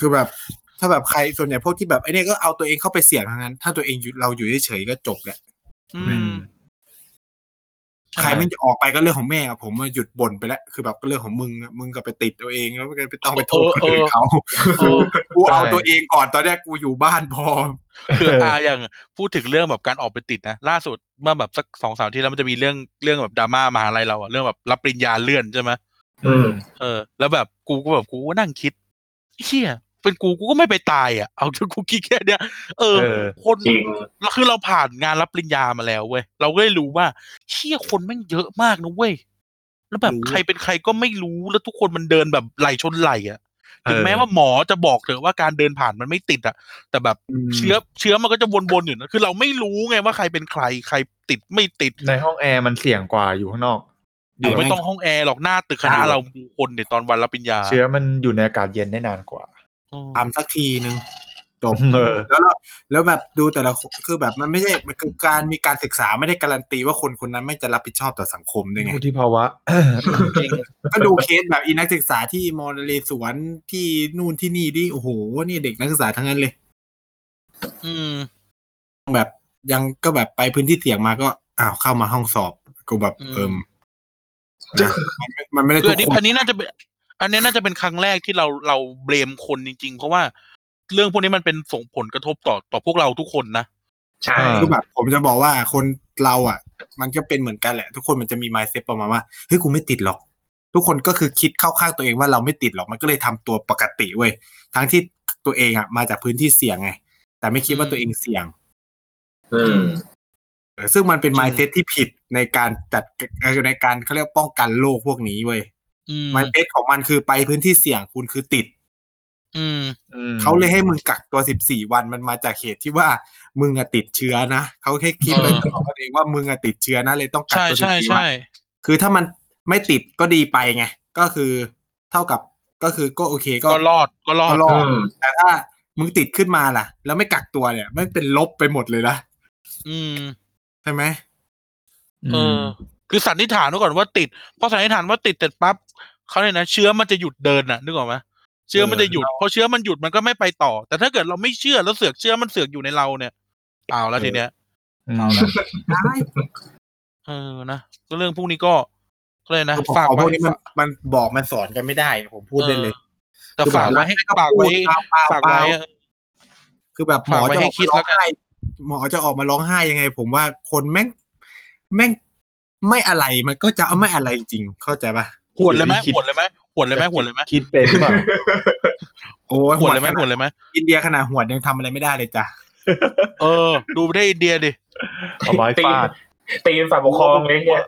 คือแบบถ้าแบบใครส่วนใหญ่พวกที่แบบไอ้นี่ก็เอาตัวเองเข้าไปเสี่ยงทั้งนั้นถ้าตัวเองเราอยู่เฉยๆก็จบแหละใครไม่จะออกไปก็เรื่องของแม่อ่ะผมหยุดบ่นไปแล้วคือแบบก็เรื่องของมึงมึงก็ไปติดตัวเองแล้วก็ไปต้องไปโทษคนอื่นเขากูเอาตัวเองก่อนตอนแรกกูอยู่บ้านพอคืออาอย่างพูดถึงเรื่องแบบการออกไปติดนะล่าสุดเมื่อแบบสัก สองสาม ทีแล้วมันจะมีเรื่องเรื่องแบบดราม่ามหาลัยเราอ่ะเรื่องแบบรับปริญญาเลื่อนใช่มั้ยเออแล้วแบบกูก็แบบกูก็นั่งคิดเหี้ยเป็นกูกูก็ไม่ไปตายอ่ะเอากูคิดแค่เนี้ยเออคนแล้วคือเราผ่านงานรับปริญญามาแล้วเว้ยเราก็ได้รู้ว่าเชี่ยคนแม่งเยอะมากนะเว้ยแล้วแบบใครเป็นใครก็ไม่รู้แล้วทุกคนมันเดินแบบไหลชนไหลอ่ะถึงแม้ว่าหมอจะบอกเถอะว่าการเดินผ่านมันไม่ติดอ่ะแต่แบบเชื้อเชื้อมันก็จะวนๆอยู่นะคือเราไม่รู้ไงว่าใครเป็นใครใครติดไม่ติดในห้องแอร์มันเสี่ยงกว่าอยู่ข้างนอกอยู่ไม่ต้องห้องแอร์หรอกหน้าตึกคณะเราคนเนี่ยตอนวันรับปริญญาเชื้อมันอยู่ในอากาศเย็นได้นานกว่าทำสักทีนึงจบแล้วแล้วแบบดูแต่ละคือแบบมันไม่ใช่มันคือการมีการศึกษาไม่ได้การันตีว่าคนคนนั้นไม่จะรับผิดชอบต่อสังคมด้วยไงผู้ที่ภาวะก็ดูเคสแบบอีนักศึกษาที่มอเตอร์เลสวนที่นู่นที่นี่ดิโอ้โหนี่เด็กนักศึกษาทั้งนั้นเลยอืมแบบยังก็แบบไปพื้นที่เสี่ยงมาก็อ้าวเข้ามาห้องสอบก็แบบเอิ่มมันไม่ได้ทุกคนอันนี้น่าจะเป็นอันนี้น่าจะเป็นครั้งแรกที่เราเราเบลมคนจริงๆเพราะว่าเรื่องพวกนี้มันเป็นส่งผลกระทบต่อต่อพวกเราทุกคนนะใช่คือแบบผมจะบอกว่าคนเราอ่ะมันก็เป็นเหมือนกันแหละทุกคนมันจะมี mindset ประมาณว่าเฮ้ยกูไม่ติดหรอกทุกคนก็คือคิดเข้าข้างตัวเองว่าเราไม่ติดหรอกมันก็เลยทำตัวปกติเว้ยทั้งที่ตัวเองอ่ะมาจากพื้นที่เสี่ยงไงแต่ไม่คิดว่าตัวเองเสี่ยงอืมซึ่งมันเป็น mindset ที่ผิดในการจัดในการเขาเรียกป้องกันโรคพวกนี้เว้ยมันเบสของมันคือไปพื้นที่เสี่ยงคุณคือติดเขาเลยให้มึงกักตัวสิบสี่วันมันมาจากเหตุที่ว่ามึงอะติดเชื้อนะเขาแค่คิดไปตัวเองว่ามึงอะติดเชื้อนะเลยต้องกักตัวสิบสี่วันคือถ้ามัน ไม่ติดก็ดีไปไงก็คือเท่ากับก็คือก็โอเคก็รอดก็รอดแต่ถ้ามึงติดขึ้นมาล่ะแล้วไม่กักตัวเนี่ยมันเป็นลบไปหมดเลยนะอืมใช่ไหมเออคือสันนิษฐานก่อนว่าติดพอสันนิษฐานว่าติดเสร็จปั๊บเขาเนี่ยนะเชื้อมันจะหยุดเดินน่ะนึกออกไหมเชื้อมันจะหยุดพอเชื้อมันหยุดมันก็ไม่ไปต่อแต่ถ้าเกิดเราไม่เชื่อแล้วเสือกเชื้อมันเสือกอยู่ในเราเนี่ยเปล่าแล้วทีเนี้ยเปล่าแล้วเออนะก็เรื่องพวกนี้ก็เลยนะฝากพวกนี้มันมันบอกมันสอนกันไม่ได้ผมพูดได้เลยแต่ฝากไว้ให้ฝากไว้ฝากไว้คือแบบหมอจะคิดแล้วก็หมอจะออกมาร้องไห้ยังไงผมว่าคนแม่งแม่งไม่อะไรมันก็จะไม่อะไรจริงเข้าใจป่ะหวดเลยมั้ยหวดเลยมั้ยหวดเลยมั้ยหวดเลยมั้ยคิดเป็นป่ะโอ้หวดเลยมั้ยหวดเลยมั้ยอินเดียขนาดหวดยังทำอะไรไม่ได้เลยจ้ะเออดูประเทศอินเดียดิเอาไม้ฟาดตีนฝ่ายปกครองเงี้ย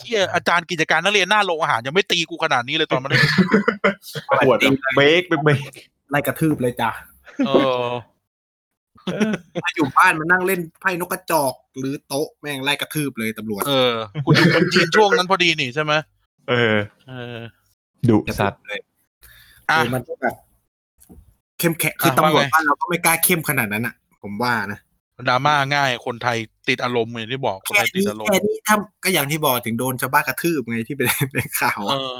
ที่อาจารย์กิจการนักเรียนหน้าโรงอาหารยังไม่ตีกูขนาดนี้เลยตอนมันปวดเบรกไปเบรกไล่กระทืบเลยจ้ะเออมาอยู่บ้านมานั่งเล่นไพ่นกกระจอกหรือโต๊ะแม่งไล่กระทืบเลยตำรวจเออกูอยู่กับจีนช่วงนั้นพอดีนี่ใช่ไหมเออเออดุสัตว์เลยอ่ะมันก็แบบเข้มแข็งคือตำรวจบ้านเราก็ไม่กล้าเข้มขนาดนั้นอ่ะผมว่านะดราม่าง่ายคนไทยติดอารมณ์อย่างที่บอกคนไทยติดอารมณ์แค่นี้ถ้าก็อย่างที่บอกถึงโดนชาวบ้านกระทืบไงที่เป็นข่าวเออ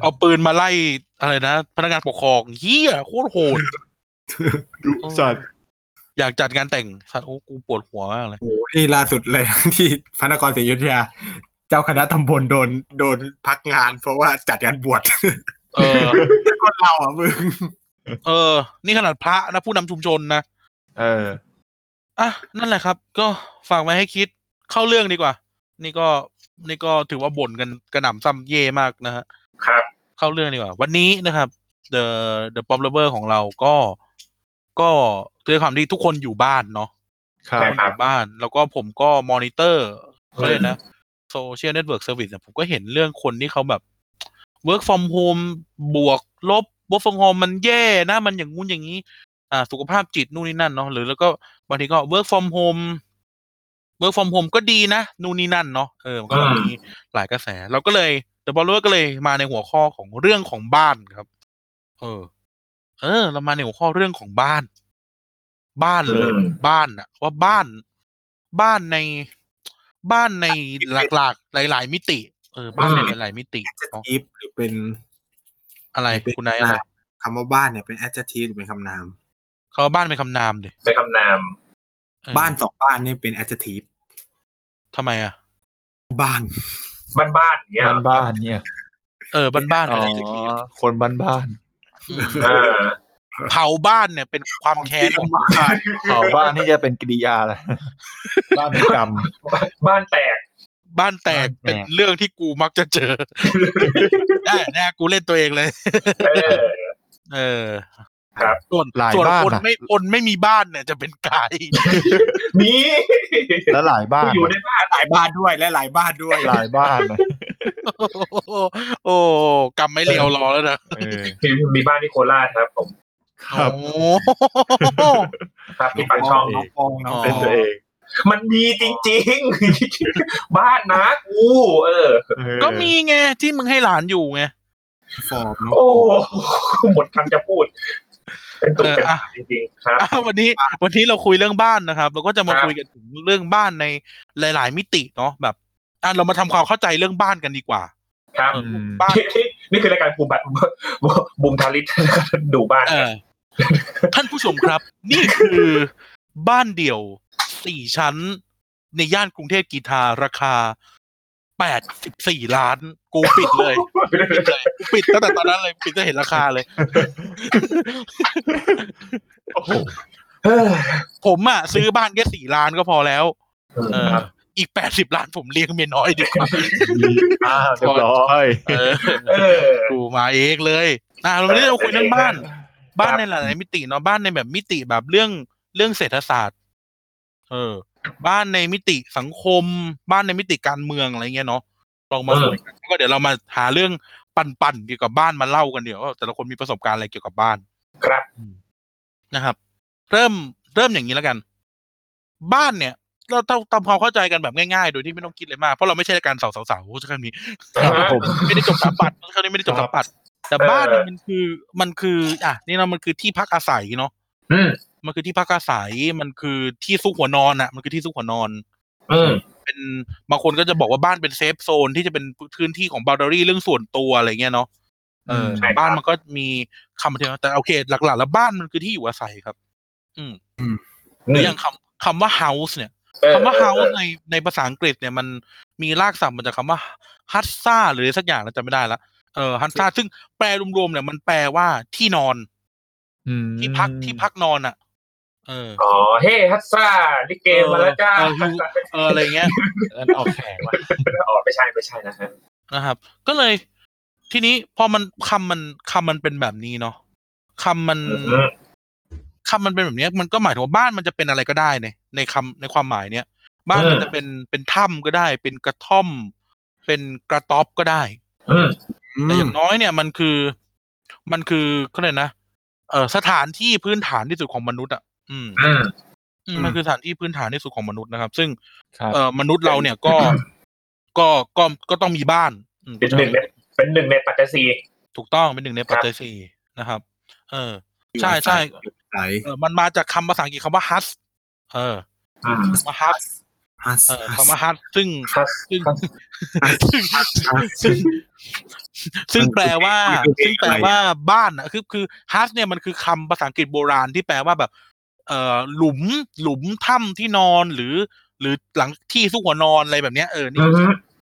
เอาปืนมาไล่อะไรนะพนักงานปกครองเหี้ยโคตรโหดดุสัตว์อยากจัดงานแต่งสัตว์โอ้กูปวดหัวมากเลยโอ้นี่ล่าสุดเลยที่พระนครศรีอยุธยาเจ้าคณะตำบลโดนโดนพักงานเพราะว่าจัดงานบวชเออคนเราอ่ะมึงเออนี่ขนาดพระนะผู้นำชุมชนนะเอออ่ะนั่นแหละครับก็ฝากไว้ให้คิดเข้าเรื่องดีกว่านี่ก็นี่ก็ถือว่าบ่นกันกระหน่ำซ้ำเย่มากนะฮะครับเข้าเรื่องดีกว่าวันนี้นะครับ The The Pop Lover ของเราก็ก็ด้วยความที่ทุกคนอยู่บ้านเนาะครับอยู่บ้านแล้วก็ผมก็มอนิเตอร์เขาเลยนะโซเชียลเน็ตเวิร์กเซอร์วิสผมก็เห็นเรื่องคนที่เขาแบบ work from home บวกลบ work from home มันแย่นะมันอย่างงู้นอย่างนี้อ่าสุขภาพจิตนู่นนี่นั่นเนาะหรือแล้วก็บางทีก็ work from home work from home ก็ดีนะนู่นนี่นั่นเนาะเออมันก็มีหลายกระแสเราก็เลยเดอะบอลเลอร์ก็เลยมาในหัวข้อของเรื่องของบ้านครับเออเออเรามาในหัวข้อเรื่องของบ้านบ้านเลยบ้านอะว่าบ้านบ้านในบ้านในหลากๆหลายๆมิติเออบ้านในหลายๆมิติเนาะเป็นอะไรคุณนายอะไรคำว่าบ้านเนี่ยเป็น adjective หรือเป็นคำนามเขาบ้านเป็นคำนามดิเป็นคำนามบ้านสองบ้านนี่เป็น adjective ทำไมอ่ะบ้านบ้านบ้านเนี่ยบ้านบ้านเนี่ยเออบ้านบ้านอ๋อคนบ้านบ้านเออเผาบ้านเนี่ยเป็นความแค้นของบ้านเผาบ้านนี่จะเป็นกริยาอะไรบ้านเป็นกรรมบ้านแตกบ้านแตกเป็นเรื่องที่กูมักจะเจอได้แน่กูเล่นตัวเองเลยเออครับส่วนส่วนคนไม่คนไม่มีบ้านเนี่ยจะเป็นไก่มีและหลายบ้านอยู่ในบ้านหลายบ้านด้วยและหลายบ้านด้วยหลายบ้านโอ้กำไม่เลียวรอแล้วนะมีบ้านที่โคราชครับผมครับโอ้ครับที่ปากช่องน้องฟองน้องเป็นตัวเองมันมีจริงๆบ้านนะกูเออก็มีไงที่มึงให้หลานอยู่ไงฟอร์มโอ้หมดคำจะพูดเป็นตุ๊กตาจริงๆครับวันนี้วันนี้เราคุยเรื่องบ้านนะครับเราก็จะมาคุยกันถึงเรื่องบ้านในหลายๆมิติเนาะแบบอ่ะเรามาทำความเข้าใจเรื่องบ้านกันดีกว่าครับบ้านนี่คือรายการภูมิบัตรบุมทาริศดูบ้านท่านผู้ชมครับนี่คือบ้านเดี่ยวสี่ชั้นในย่านกรุงเทพกีทาราคาแปดสิบสี่ล้านกูปิดเลยปิดตั้งแต่ตอนนั้นเลยปิดจะเห็นราคาเลยผมอ่ะซื้อบ้านแค่สี่ล้านก็พอแล้วอีกแปดสิบล้านผมเลี้ยงเมียน้อยดีกว่าอ้าวเรียบร้อยกูมาเองเลยอ่ะเราไม่ได้คุยเรื่องบ้านบ้านในหลายมิติเนาะบ้านในแบบมิติแบบเรื่องเรื่องเศรษฐศาสตร์เออบ้านในมิติสังคมบ้านในมิติการเมืองอะไรเงี้ยเนาะลองมาคุยกันก็เดี๋ยวเรามาหาเรื่องปั่นๆเกี่ยวกับบ้านมาเล่ากันเดี๋ยวแต่ละคนมีประสบการณ์อะไรเกี่ยวกับบ้านครับนะครับเริ่มเริ่มอย่างนี้แล้วกันบ้านเนี่ย เราทำความเข้าใจกันแบบง่ายๆโดยที่ไม่ต้องคิดเลยมากเพราะเราไม่ใช่การสาวสาวๆครั้งนี้ผมไม่ได้จบสถาปัตย์ครั้งนี้ไม่ได้จบสถาปัตย์แต่บ้านมันคือมันคืออ่ะนี่เรามันคือที่พักอาศัยเนาะมันคือที่พักอาศัยมันคือที่ซุกหัวนอนอ่ะมันคือที่ซุกหัวนอนเป็นบางคนก็จะบอกว่าบ้านเป็นเซฟโซนที่จะเป็นพื้นที่ของบาวดารี่เรื่องส่วนตัวอะไรเงี้ยเนาะเออบ้านมันก็มีคำเทียมแต่โอเคหลักๆแล้วบ้านมันคือที่อยู่อาศัยครับอืมหรืออย่างคำคำว่า house เนี่ยคำว่า house ในในภาษาอังกฤษเนี่ยมันมีรากศัพท์มาจากคำว่า haza หรือสักอย่างเราจำไม่ได้ละเออ haza ซึ่งแปลรวมๆเนี่ยมันแปลว่าที่นอนที่พักที่พักนอนอ่ะเอออ๋อเฮ้ฮัตซ่าลิเกมาแล้วจ้าเอออะไรเงี้ยออกแข่งว่ะออกไม่ใช่ไม่ใช่นะฮะนะครับก็เลยทีนี้พอมันคำมันคำมันเป็นแบบนี้เนาะคำมันคำมันเป็นแบบนี้มันก็หมายถึงว่าบ้านมันจะเป็นอะไรก็ได้ในในคำในความหมายเนี้ยบ้านมันจะเป็นเป็นถ้ำก็ได้เป็นกระท่อมเป็นกระต๊อบก็ได้แต่อย่างน้อยเนี่ยมันคือมันคือเขาเรียกนะเออสถานที่พื้นฐานที่สุดของมนุษย์อ่ะอืมอืมมันคือสถานที่พื้นฐานที่สุดของมนุษย์นะครับซึ่งเอ่อมนุษย์เราเนี่ยก็ก็ก็ก็ต้องมีบ้านเป็นหนึ่งเป็นหนึ่งในปัจจัยสี่ถูกต้องเป็นหนึ่งในปัจจัยสี่นะครับเออใช่ใช่เออมันมาจากคำภาษาอังกฤษคำว่า hus เออมา hus เออคำว่า hus ซึ่งซึ่งซึ่งซึ่งแปลว่าซึ่งแปลว่าบ้านอ่ะคือคือ hus เนี่ยมันคือคำภาษาอังกฤษโบราณที่แปลว่าแบบเอ่อหลุมหลุมถ้ำที่นอนหรือหรือหลังที่ซุกหัวนอนอะไรแบบเนี้ยเออนี่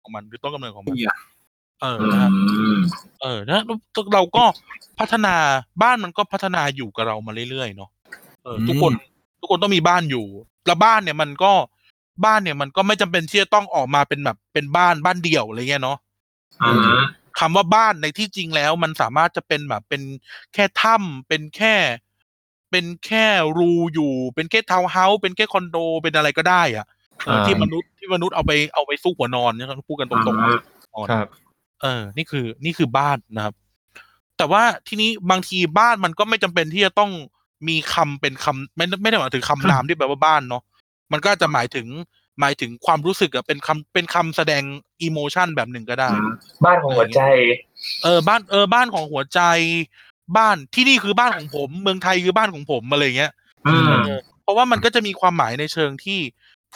ของมันคือต้นกำเนิดของมันเออนะครับเออนะเราก็พัฒนาบ้านมันก็พัฒนาอยู่กับเรามาเรื่อยๆเนาะเออทุกคนทุกคนต้องมีบ้านอยู่แล้วบ้านเนี่ยมันก็บ้านเนี่ยมันก็ไม่จำเป็นที่จะต้องออกมาเป็นแบบเป็นบ้านบ้านเดี่ยวอะไรเงี้ยเนาะคำว่าบ้านในที่จริงแล้วมันสามารถจะเป็นแบบเป็นแค่ถ้ำเป็นแค่เป็นแค่รูอยู่เป็นแค่ทาวน์เฮาส์เป็นแค่คอนโดเป็นอะไรก็ได้อ่ะที่มนุษย์ที่มนุษย์เอาไปเอาไปซุกหัวนอนเนี่ยพูดกันตรงๆครับเออนี่คือนี่คือบ้านนะครับแต่ว่าทีนี้บางทีบ้านมันก็ไม่จำเป็นที่จะต้องมีคำเป็นคำไม่ไม่ได้หมายถึงคำนามที่แปลว่าบ้านเนาะมันก็จะหมายถึงหมายถึงความรู้สึกอ่ะเป็นคำเป็นคำแสดงอิโมชันแบบหนึ่งก็ได้บ้านของหัวใจเออบ้านเออบ้านของหัวใจบ้านที่นี่คือบ้านของผมเมืองไทยคือบ้านของผมอะไรเงี้ยเพราะว่ามันก็จะมีความหมายในเชิงที่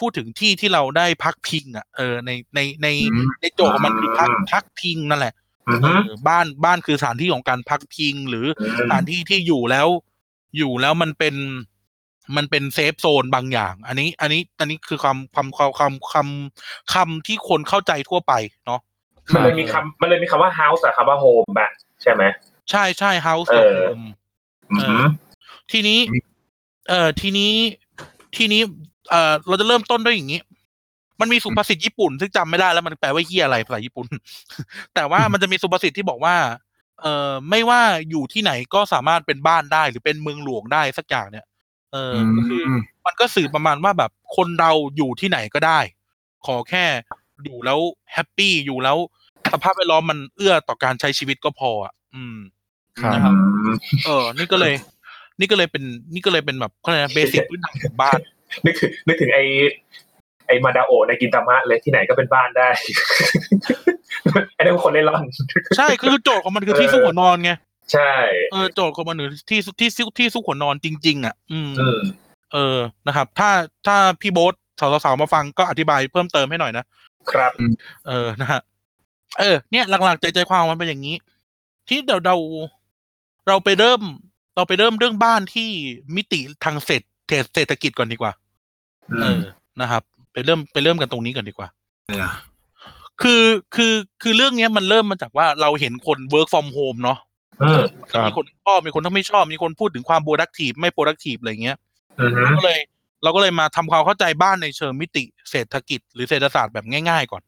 พูดถึงที่ที่เราได้พักพิงอ่ะเออในในในในโจทย์มันคือพักพักพิงนั่นแหละบ้านบ้านคือสถานที่ของการพักพิงหรือสถานที่ที่อยู่แล้วอยู่แล้วมันเป็นมันเป็นเซฟโซนบางอย่างอันนี้อันนี้อันนี้คือคำคำคำคำคำคำที่คนเข้าใจทั่วไปเนาะมันเลยมีคำมันเลยมีคำว่า house อะคำว่า home แบบใช่ไหมใช่ใช่ house เออทีนี้เออทีนี้ทีนี้เออเราจะเริ่มต้นด้วยอย่างนี้มันมีสุภาษิตญี่ปุ่นซึ่งจำไม่ได้แล้วมันแปลว่าเหี้ยอะไรภาษาญี่ปุ่นแต่ว่ามันจะมีสุภาษิตที่บอกว่าเออไม่ว่าอยู่ที่ไหนก็สามารถเป็นบ้านได้หรือเป็นเมืองหลวงได้สักอย่างเนี่ยเออก็คือมันก็สื่อประมาณว่าแบบคนเราอยู่ที่ไหนก็ได้ขอแค่อยู่แล้วแฮปปี้อยู่แล้วสภาพแวดล้อมมันเอื้อต่อการใช้ชีวิตก็พออ่ะอืมนะครับเออนี่ก็เลยนี่ก็เลยเป็นนี่ก็เลยเป็นแบบอะไรนะเบสิกพื้นฐานของบ้านนึกถึงนึกถึงไอไอมาดาโอในกินตามะเลยที่ไหนก็เป็นบ้านได้ไอ้นั่นคนเล่นร่อนใช่คือโจทย์ของมันคือที่ซุกหัวนอนไงใช่เออโจทย์ของมันคือที่ที่ที่ซุกหัวนอนจริงๆอ่ะอืมเออนะครับถ้าถ้าพี่โบ๊ทสาวๆมาฟังก็อธิบายเพิ่มเติมให้หน่อยนะครับเออนะฮะเออเนี่ยหลักๆใจใจความมันเป็นอย่างนี้ที่เดี๋ยวเราเราไปเริ่มเราไปเริ่มเรื่องบ้านที่มิติทางเศรษฐเศรษฐกิจก่อนดีกว่าเออนะครับไปเริ่มไปเริ่มกันตรงนี้ก่อนดีกว่าคือคือคือเรื่องนี้มันเริ่มมาจากว่าเราเห็นคน work from home เนาะมีคนชอบมีคนที่ไม่ชอบมีคนพูดถึงความ productive ไม่ productive อะไรเงี้ยก็เลยเราก็เลยมาทำความเข้าใจบ้านในเชิงมิติเศรษฐกิจหรือเศรษฐศาสตร์แบบง่ายๆก่อน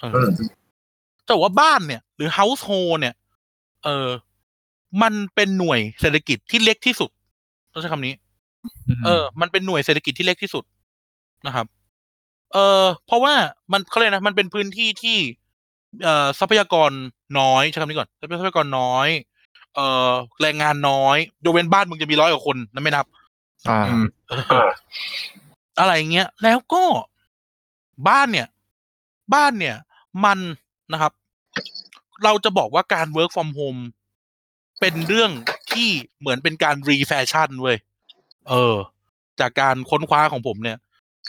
แต่ว่าบ้านเนี่ยหรือ household เนี่ยเออมันเป็นหน่วยเศรษฐกิจที่เล็กที่สุดต้องใช้คำนี้ mm-hmm. เออมันเป็นหน่วยเศรษฐกิจที่เล็กที่สุดนะครับเออเพราะว่ามันเขาเรียกนะมันเป็นพื้นที่ที่เอ่อทรัพยากรน้อยใช้คำนี้ก่อนทรัพยากรน้อยเอ่อแรงงานน้อยยกเว้นบ้านมึงจะมีร้อยกว่าคนนั่นไม่นับอ่า เออ อะไรเงี้ยแล้วก็บ้านเนี่ยบ้านเนี่ยมันนะครับเราจะบอกว่าการ work from home เป็นเรื่องที่เหมือนเป็นการรีแฟชั่นเว้ยเออจากการค้นคว้าของผมเนี่ย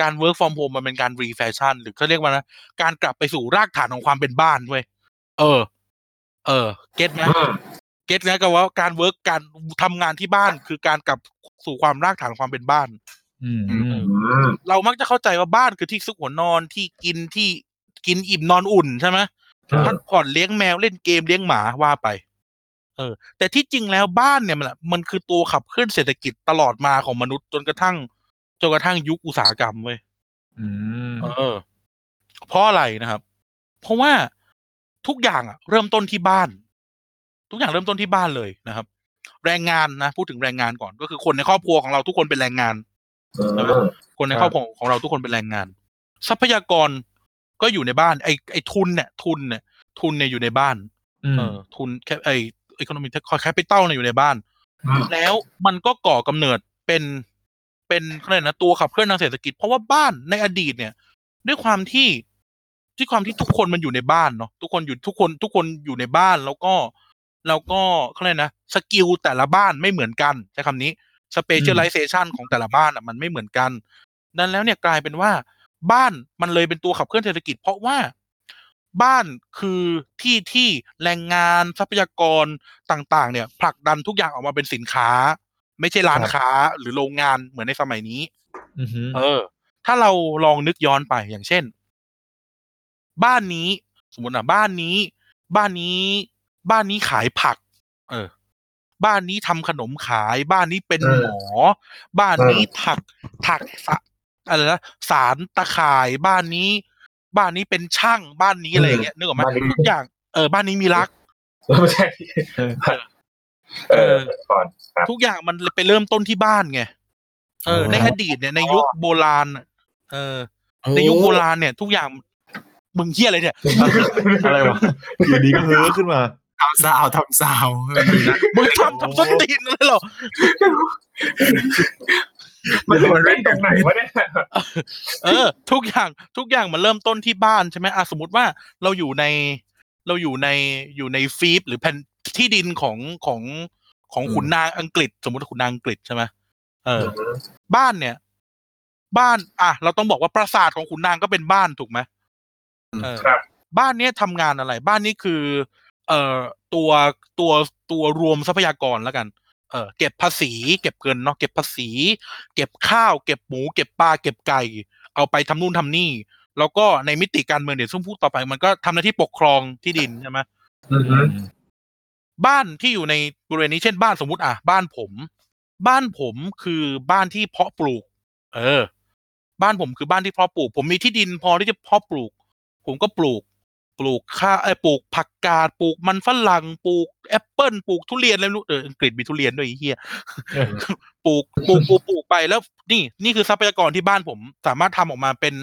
การ work from home มันเป็นการรีแฟชั่นหรือเขาเรียกว่านะการกลับไปสู่รากฐานของความเป็นบ้านเว้ยเออเออเก็ทมั้ยเก็ทนะกับว่าการ work การทำงานที่บ้านคือการกลับสู่ความรากฐานความเป็นบ้านเรามักจะเข้าใจว่าบ้านคือที่ซุกหัวนอนที่กินที่กินอิ่มนอนอุ่นใช่ไหมพักผ่อนเลี้ยงแมวเล่นเกมเลี้ยงหมาว่าไปเออแต่ที่จริงแล้วบ้านเนี่ยมันมันคือตัวขับเคลื่อนเศรษฐกิจตลอดมาของมนุษย์จนกระทั่งจนกระทั่งยุคอุตสาหกรรมเว้ยเออเพราะอะไรนะครับเพราะว่าทุกอย่างอะเริ่มต้นที่บ้านทุกอย่างเริ่มต้นที่บ้านเลยนะครับแรงงานนะพูดถึงแรงงานก่อนก็คือคนในครอบครัวของเราทุกคนเป็นแรงงานคนในครอบครัวของเราทุกคนเป็นแรงงานทรัพยากรก็อยู่ในบ้านไอ้ไอ้ทุนเนี่ยทุนเนี่ยทุนเนี่ยอยู่ในบ้านเออทุนแค่ไอ้economic capital เนี่ยอยู่ในบ้านแล้วมันก็ก่อกำเนิดเป็นเป็นเค้าเรียกนะตัวขับเคลื่อนทางเศรษฐกิจเพราะว่าบ้านในอดีตเนี่ยด้วยความที่ที่ความที่ทุกคนมันอยู่ในบ้านเนาะทุกคนอยู่ทุกคนทุกคนอยู่ในบ้านแล้วก็แล้วก็เค้าเรียกนะสกิลแต่ละบ้านไม่เหมือนกันใช้คำนี้specialization ของแต่ละบ้านอ่ะมันไม่เหมือนกันดังนั้นแล้วเนี่ยกลายเป็นว่าบ้านมันเลยเป็นตัวขับเคลื่อนเศรษฐกิจเพราะว่าบ้านคือที่ที่แรงงานทรัพยากรต่างๆเนี่ยผลักดันทุกอย่างออกมาเป็นสินค้าไม่ใช่ร้านค้าหรือโรงงานเหมือนในสมัยนี้เออถ้าเราลองนึกย้อนไปอย่างเช่นบ้านนี้สมมตินะบ้านนี้บ้านนี้บ้านนี้ขายผักเออบ้านนี้ทำขนมขายบ้านนี้เป็นหมอบ้านนี้ถักถักอะไรนะสารตะข่ายบ้านนี้บ้านนี้เป็นช่างบ้านนี้อะไรอย่างเงี้ยนึกออกมั้ยทุกอย่างเออบ้านนี้มีรักไม่ใช่เออทุกอย่างมันไปเริ่มต้นที่บ้านไงเออในอดีตเนี่ยในยุคโบราณเออในยุคโบราณเนี่ยทุกอย่างมึงเหี้ยอะไรเนี่ยอะไรวะอยู่ดีก็เฮ้อขึ้นมาทำซาวทำซาวมึงทำทำส้นตีนเลยเหรอมันเริ่มจากไหนวะเนี่ยเออทุกอย่างทุกอย่างมันเริ่มต้นที่บ้านใช่ไหมอ่ะสมมติว่าเราอยู่ในเราอยู่ในอยู่ในฟีฟหรือแผ่นที่ดินของของของขุนนางอังกฤษสมมติขุนนางอังกฤษใช่ไหมเออบ้านเนี่ยบ้านอ่ะเราต้องบอกว่าปราสาทของขุนนางก็เป็นบ้านถูกไหมเออบ้านเนี้ยทำงานอะไรบ้านนี้คือเอ่อตัวตัวตัวรวมทรัพยากรแล้วกันเออเก็บภาษีเก็บเงินเนาะเก็บภาษีเก็บข้าวเก็บหมูเก็บปลาเก็บไก่เอาไปทำนู่นทำนี่แล้วก็ในมิติการเมืองเดี๋ยวซุ่มพูดต่อไปมันก็ทำหน้าที่ปกครองที่ดินใช่ไหมบ้านที่อยู่ในบริเวณนี้เช่นบ้านสมมติอ่ะบ้านผมบ้านผมคือบ้านที่เพาะปลูกเออบ้านผมคือบ้านที่เพาะปลูกผมมีที่ดินพอที่จะเพาะปลูกผมก็ปลูกปลูกข้าไอ้ปลูกผักกาดปลูกมันฝรั่งปลูกแอปเปิ้ลปลูกทุเรียนอะไรนู่นเอออังกฤษมีทุเรียนด้วยไอ้เหี้ยปลูกปลูกปลูกไปแล้วนี่นี่คือทรัพยากรที่บ้านผมสามารถทำออกมาเป็น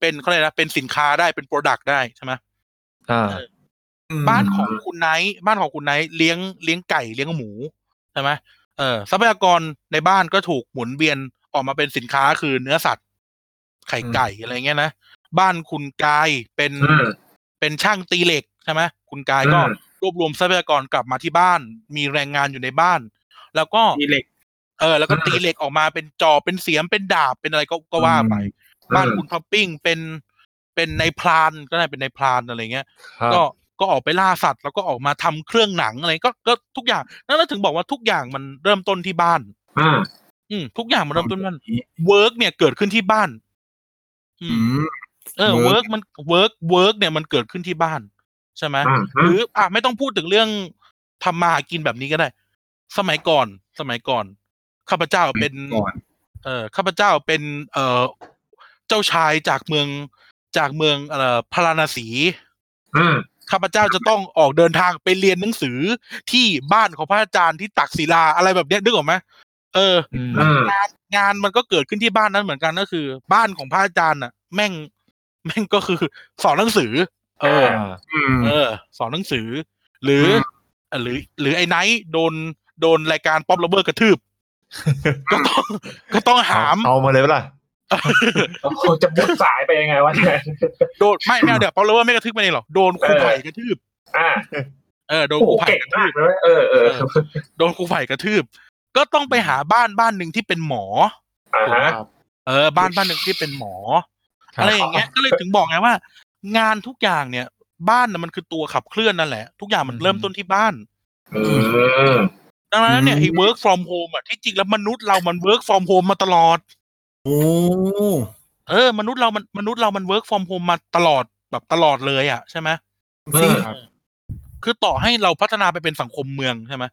เป็นเค้าเรียกนะเป็นสินค้าได้เป็นโปรดักต์ได้ใช่มั้ยอ่าบ้านของคุณไนท์บ้านของคุณไนท์เลี้ยงเลี้ยงไก่เลี้ยงหมูใช่มั้ยเออทรัพยากรในบ้านก็ถูกหมุนเวียนออกมาเป็นสินค้าคือเนื้อสัตว์ไข่ไก่อะไรเงี้ยนะบ้านคุณกายเป็นเป็นช่างตีเหล็กใช่ไหมคุณกายก็รวบรวมทรัพยากรกลับมาที่บ้านมีแรงงานอยู่ในบ้านแล้วก็ตีเหล็กเออแล้วก็ตีเหล็กออกมาเป็นจอบเป็นเสียมเป็นดาบเป็นอะไรก็ก็ว่าไปบ้านคุณท็อปปิ้งเป็นเป็นนายพรานก็ได้เป็นนายพรานอะไรเงี้ยก็ก็ออกไปล่าสัตว์แล้วก็ออกมาทำเครื่องหนังอะไรก็ก็ทุกอย่างนั่นแหละถึงบอกว่าทุกอย่างมันเริ่มต้นที่บ้านอืมทุกอย่างมันเริ่มต้นที่บ้านเวิร์กเนี่ยเกิดขึ้นที่บ้านอืมเออ work มัน work work เนี่ยมันเกิดขึ้นที่บ้านใช่ไหมหรืออ่ะไม่ต้องพูดถึงเรื่องทำมาหากินแบบนี้ก็ได้สมัยก่อนสมัยก่อนข้าพเจ้าเป็นเอ่อข้าพเจ้าเป็นเอ่อเจ้าชายจากเมืองจากเมืองเอ่อพาราณสีข้าพเจ้าจะต้องออกเดินทางไปเรียนหนังสือที่บ้านของพระอาจารย์ที่ตักศิลาอะไรแบบเนี้ยนึกออกไหมเอองานงานมันก็เกิดขึ้นที่บ้านนั้นเหมือนกันก็คือบ้านของพระอาจารย์น่ะแม่งแม่งก็คือสอนหนังสือเออเออสอนหนังสือหรือหรือหรือไอ้ไนท์โดนโดนรายการป๊อปโลเวอร์กระทืบก็ต้องก็ต้องหามเอามาเลยป่ะล่ะ จะมุดสายไปยังไงวะเนี่ยโดนไม่ไม่เอาเดี๋ยวพอรู้ว่าไม่กระทึกไปเองหรอกโดนครูไผ่กระทืบอ่าเออโดนครูไผ่กระทืบเออเออโดนครูไผ่กระทืบก็ต้องไปหาบ้านบ้านนึงที่เป็นหมอถูกไหมเออบ้านบ้านนึงที่เป็นหมออะไรอย่างเงี้ยก็เลยถึงบอกไงว่างานทุกอย่างเนี่ยบ้านน่ะมันคือตัวขับเคลื่อนนั่นแหละทุกอย่างมันเริ่มต้นที่บ้านเออดังนั้นเนี่ยไอ้ work from home อ่ะที่จริงแล้วมนุษย์เรามัน work from home มาตลอดโอ้เออมนุษย์เรามันมนุษย์เรามัน work from home มาตลอดแบบตลอดเลยอ่ะใช่ไหมครับคือต่อให้เราพัฒนาไปเป็นสังคมเมืองใช่ไหม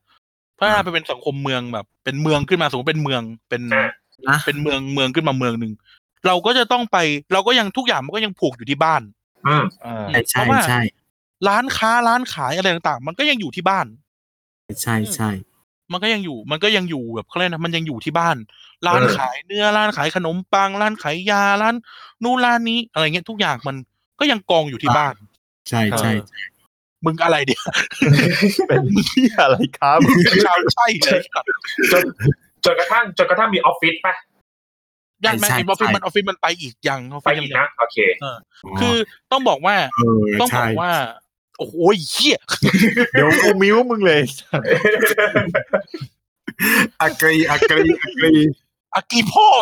พัฒนาไปเป็นสังคมเมืองแบบเป็นเมืองขึ้นมาสมมติเป็นเมืองเป็นเป็นเมืองเมืองขึ้นมาเมืองนึงเราก็จะต้องไปเราก็ยังทุกอย่างมันก็ยังผูกอยู่ที่บ้านอืมเออใช่ใช่ร้านค้าร้านขายอะไรต่างๆมันก็ยังอยู่ที่บ้านใช่ใช่มันก็ยังอยู่มันก็ยังอยู่แบบเขาเรียกนะมันยังอยู่ที่บ้านร้านขายเนื้อร้านขายขนมปังร้านขายยาร้านนู่นร้านนี้อะไรเงี้ยทุกอย่างมันก็ยังกองอยู่ที่บ้านใช่ใช่มึงอะไรเดี๋ยวเป็นที่อะไรครับชาวใช่เลยจนจนกระทั่งจนกระทั่งมีออฟฟิศป่ะยังไม่ออฟฟิศมันออฟฟิศมันไปอีกยังไปอีกนะโอเคคือต้องบอกว่าต้องบอกว่าโอ้โหเหี้ยเดี๋ยวกูมิ้วมึงเลยอักรีอักรีอักรีอักรีพ่อง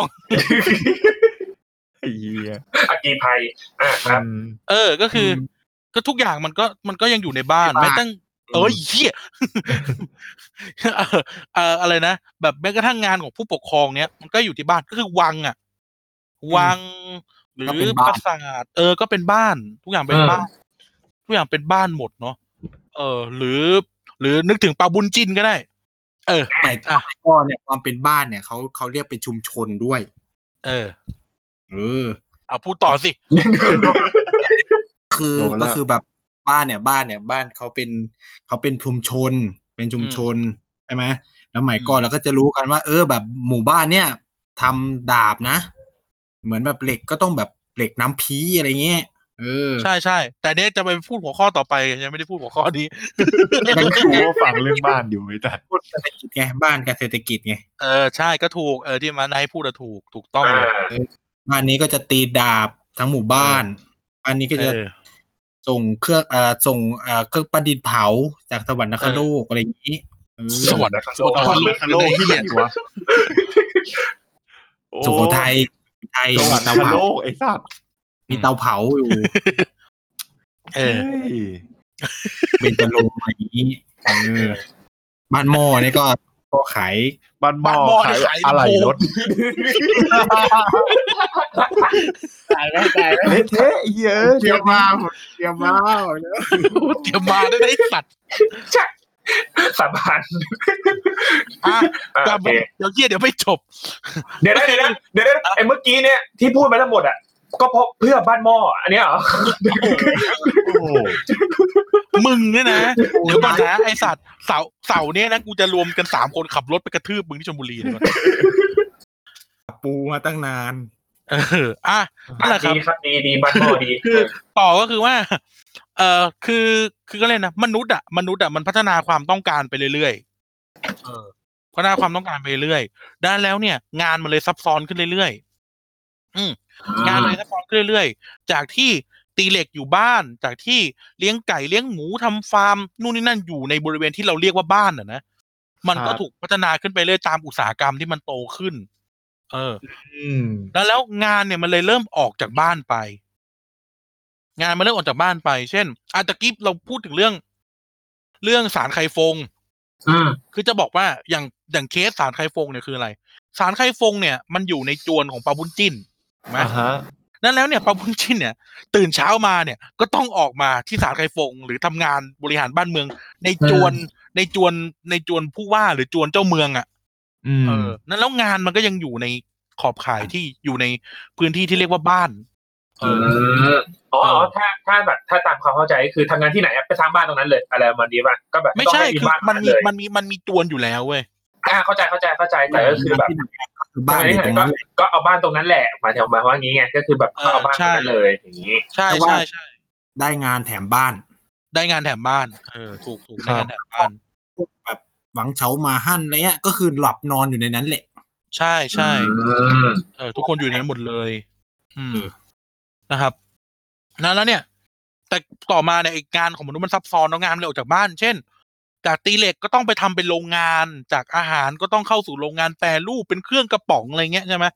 ไอ้เหี้ยอักรีภัยอ่ะครับเออก็คือก็ทุกอย่างมันก็มันก็ยังอยู่ในบ้านไม่ตั้งเอ้ยเหี้ยเอ่ออะไรนะแบบแม้กระทั่งงานของผู้ปกครองเนี้ยมันก็อยู่ที่บ้านก็คือวังอ่ะวังหรือปราสาทเออก็เป็นบ้านทุกอย่างเป็นบ้านทุกอย่างเป็นบ้านหมดเนาะเออหรือหรือนึกถึงปาบุญจินก็ได้เออแต่ก็เนี่ยความเป็นบ้านเนี่ยเขาเขาเรียกเป็นชุมชนด้วยเออเออเอาพูดต่อสิคือก็คือแบบบ้านเนี่ยบ้านเนี่ยบ้านเขาเป็นเขาเป็นชุมชนเป็นชุมชนใช่ไหมแล้วหมายก่อนเราก็จะรู้กันว่าเออแบบหมู่บ้านเนี่ยทำดาบนะเหมือนแบบเหล็กก็ต้องแบบเหล็กน้ำพีอะไรเงี้ยเออใช่ใช่แต่เนี้ยจะไปพูดหัวข้อต่อไปยังไม่ได้พูดหัวข้อนี้ยังถูกว่าฟังเรื่องบ้านอยู่ไม่ได้พูดเศรษฐกิจไงบ้านกับเศรษฐกิจไงเออใช่ก็ถูกเออที่มานายพูดถูกถูกต้องบ้านนี้ก็จะตีดาบทั้งหมู่บ้านอันนี้ก็จะส่งเครื่องอ่าส่งอ่าเครื่องประดิษฐ์เผาจากสวรรคโลกอะไรอย่างนี้สวรรคโลกสวรรคโลกที่เนี่ยหัวสุโขทัยไทยสวรรคโลกไอ้สัตว์มีเตาเผาอยู่เออเบญจรงค์อะไรอย่างนี้เออบ้านหม้อนี่ก็ก็ขายบ้านหม้อขายอะไรรถขายได้ขายได้เท่เยอะเตรียมมาเตรียมมาแล้วเตรียมมาได้ได้สัตว์สาบานอ่ะก็เดี๋ยวเหี้ยเดี๋ยวไม่จบเดี๋ยวๆๆเดี๋ยวๆไอ้เมื่อกี้เนี่ยที่พูดไปทั้งหมดอ่ะก็เพราะเพื่อบ้านหม้ออันเนี้ยเหรอโอ้โหมึงเนี่ยนะเดี๋ยวก่อนนะไอ้สัตว์เสาเสาเนี่ยนะกูจะรวมกันสามคนขับรถไปกระทืบมึงที่ชลบุรีเลยปูมาตั้งนานเอออ่ะนั่นแหละครับดีครับดีดีบ้านหม้อดีคือต่อก็คือว่าเอ่อคือคือก็เลยนะมนุษย์อ่ะมนุษย์อ่ะมันพัฒนาความต้องการไปเรื่อยๆเออพัฒนาความต้องการไปเรื่อยๆด้านแล้วเนี่ยงานมันเลยซับซ้อนขึ้นเรื่อยๆอื้องานเลยซับซ้อนขึ้นเรื่อยๆจากที่ตีเหล็กอยู่บ้านจากที่เลี้ยงไก่เลี้ยงหมูทำฟาร์มนู่นนี่นั่นอยู่ในบริเวณที่เราเรียกว่าบ้านอ่ะนะมันก็ถูกพัฒนาขึ้นไปเรื่อยตามอุตสาหกรรมที่มันโตขึ้นเออแล้วแล้วงานเนี่ยมันเลยเริ่มออกจากบ้านไปงานมันเริ่มออกจากบ้านไปเช่นอาตะกี้เราพูดถึงเรื่องเรื่องสารไคฟงคือจะบอกว่าอย่างอย่างเคสสารไคฟงเนี่ยคืออะไรสารไคฟงเนี่ยมันอยู่ในจวนของปาบุญจิ้นนะฮะนั่นแล้วเนี่ยปาบุญจิ้นเนี่ยตื่นเช้ามาเนี่ยก็ต้องออกมาที่สารไคฟงหรือทำงานบริหารบ้านเมืองในจวนในจวนในจวนผู้ว่าหรือจวนเจ้าเมืองอ่ะเออนั่นแล้วงานมันก็ยังอยู่ในขอบข่ายที่อยู่ในพื้นที่ที่เรียกว่าบ้านเอออ๋อถ้าถ้าแบบถ้าตามความเข้าใจคือทำงานที่ไหนไปสร้างบ้านตรงนั้นเลยอะไรมันดีป่ะก็แบบไม่ใช่คือมันมีมันมีมันมีจวนอยู่แล้วเว้ยอ่าเข้าใจเข้าใจเข้าใจแต่ก็คือแบบบ้านที่ไหนก็ก็เอาบ้านตรงนั้นแหละมาแถวมาว่างี้ไงก็คือแบบเอาบ้านตรงนั้นเลยอย่างงี้ใช่ใช่ใช่ได้งานแถมบ้านได้งานแถมบ้านเออถูกถูกได้งานแถมบ้านแบบหวังเฉามาหั่นอะไรเงี้ยก็คือหลับนอนอยู่ในนั้นแหละ ใช่ใช่เออทุกคนอยู่ในนั้นหมดเลยอืมนะครับนั้นแล้วเนี่ยแต่ต่อมาเนี่ยงานของมนุษย์มันซับซ้อนงานเลยออกจากบ้านเช่นจากตีเหล็กก็ต้องไปทำเป็นโรงงานจากอาหารก็ต้องเข้าสู่โรงงานแปรรูปเป็นเครื่องกระป๋องอะไรเงี้ยใช่ไหม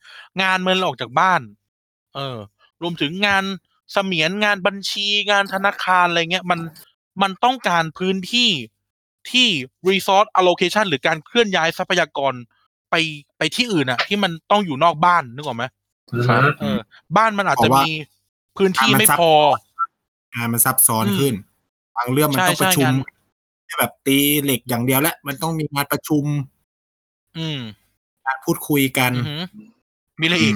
งานมันออกจากบ้านเออรวมถึงงานเสมียนงานบัญชีงานธนาคารอะไรเงี้ยมันมันต้องการพื้นที่ที่ resource allocation หรือการเคลื่อนย้ายทรัพยากรไปไปที่อื่นอะที่มันต้องอยู่นอกบ้านนึกออกไหมเออบ้านมันอาจจะมีพื้นที่ไม่พองานมันซับซ้อนขึ้นบางเรื่องมันต้องประชุมแบบตีเหล็กอย่างเดียวและมันต้องมีการประชุมการพูดคุยกันมีอะไรอีก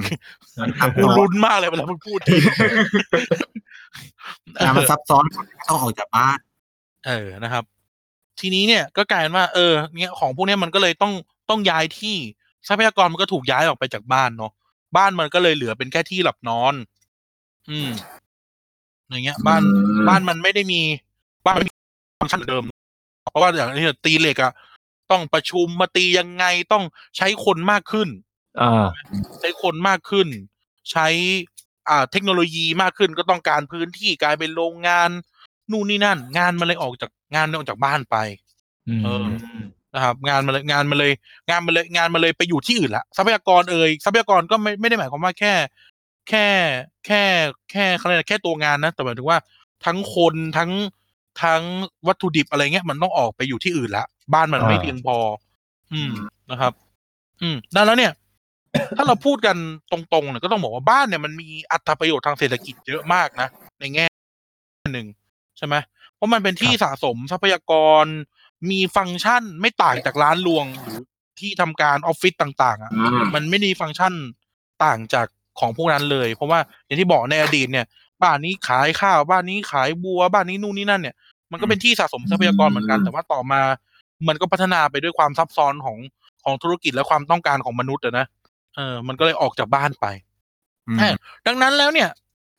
กูลุ้นมากเลยเวลามึงพูดงานมันซับซ้อนต้องออกจากบ้านเออนะครับทีนี้เนี่ยก็กลายเป็นว่าเออเนี่ยของพวกนี้มันก็เลยต้องต้องย้ายที่ทรัพยากรมันก็ถูกย้ายออกไปจากบ้านเนาะบ้านมันก็เลยเหลือเป็นแค่ที่หลับนอนอืมอย่างเงี้ยบ้านบ้านมันไม่ได้มีบ้านมันมีฟังก์ชันเดิมเพราะว่าอย่างนี้ตีเหล็กอะต้องประชุมมาตียังไงต้องใช้คนมากขึ้นอ่าใช้คนมากขึ้นใช้อ่าเทคโนโลยีมากขึ้นก็ต้องการพื้นที่กลายเป็นโรงงานนู่นนี่นั่นงานมันเลยออกจากงานมันออกจากบ้านไปเออนะครับงานมันเลยงานมันเลยงานมันเลยงานมันเลยไปอยู่ที่อื่นละทรัพยากรเอ่ยทรัพยากรก็ไม่ไม่ได้หมายความว่าแค่แค่แค่แค่อะไรนะแค่ตัวงานนะแต่หมายถึงว่าทั้งคนทั้งทั้งวัตถุดิบอะไรเงี้ยมันต้องออกไปอยู่ที่อื่นละบ้านมันไม่เพียงพออืมนะครับอืมดังนั้นเนี่ยถ้าเราพูดกันตรงๆเนี่ยก็ต้องบอกว่าบ้านเนี่ยมันมีอรรถประโยชน์ทางเศรษฐกิจเยอะมากนะในแง่หนึ่งใช่ไหมเพราะมันเป็นที่สะสมทรัพยากรมีฟังก์ชันไม่ต่างจากร้านรวงหรือที่ทำการออฟฟิศต่างๆอ่ะมันไม่มีฟังก์ชันต่างจากของพวกนั้นเลยเพราะว่าอย่างที่บอกในอดีตเนี่ยบ้านนี้ขายข้าวบ้านนี้ขายบัวบ้านนี้นู่นนี่นั่นเนี่ยมันก็เป็นที่สะสมทรัพยากรเหมือนกันแต่ว่าต่อมามันก็พัฒนาไปด้วยความซับซ้อนของของธุรกิจและความต้องการของมนุษย์อ่ะนะเออมันก็เลยออกจากบ้านไปดังนั้นแล้วเนี่ย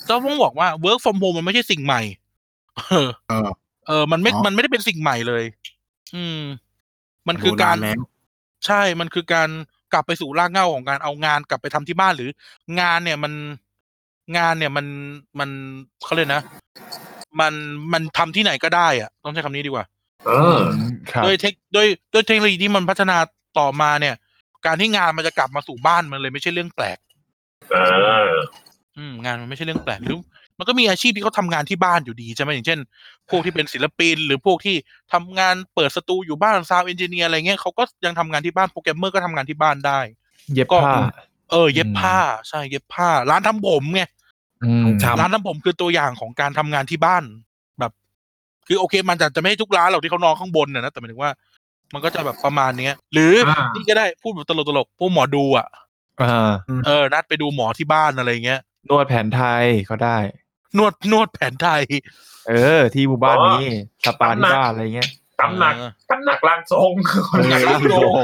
เราต้องบอกว่า work from home มันไม่ใช่สิ่งใหม่เออเออมันไม่มันไม่ได้เป็นสิ่งใหม่เลยอืมมันคือการใช่มันคือการกลับไปสู่รากเหง้าของการเอางานกลับไปทำที่บ้านหรืองานเนี่ยมันงานเนี่ยมันมันเค้าเรียกนะมันมันทำที่ไหนก็ได้อ่ะต้องใช้คำนี้ดีกว่าเออครับโดยเทคโดยโดยเทคโนโลยีที่มันพัฒนาต่อมาเนี่ยการที่งานมันจะกลับมาสู่บ้านมันเลยไม่ใช่เรื่องแปลกเอออืมงานมันไม่ใช่เรื่องแปลกหรือมันก็มีอาชีพที่เขาทำงานที่บ้านอยู่ดีใช่ไหมอย่างเช่นพวกที่เป็นศิลปินหรือพวกที่ทำงานเปิดสตูอยู่บ้านซาวด์เอนจิเนียร์อะไรเงี้ยเขาก็ยังทำงานที่บ้านโปรแกรมเมอร์ก็ทำงานที่บ้านได้เย็บผ้าเออเย็บผ้าใช่เย็บผ้าร้านทำผมไงร้านทำผมคือตัวอย่างของการทำงานที่บ้านแบบคือโอเคมันจะจะไม่ทุกร้านหรอกที่เขานอนข้างบนนะแต่หมายถึงว่ามันก็จะแบบประมาณนี้หรือนี่ก็ได้พูดแบบตลกๆพวกหมอดูอ่ะเออนัดไปดูหมอที่บ้านอะไรเงี้ยนวดแผนไทยเขาได้นวดนวดแผนไทยเออที่หมู่บ้านนี้สปาที่บ้านอะไรเงี้ยตำหนักตำหนักร่างทรงคนหนักร่างทรง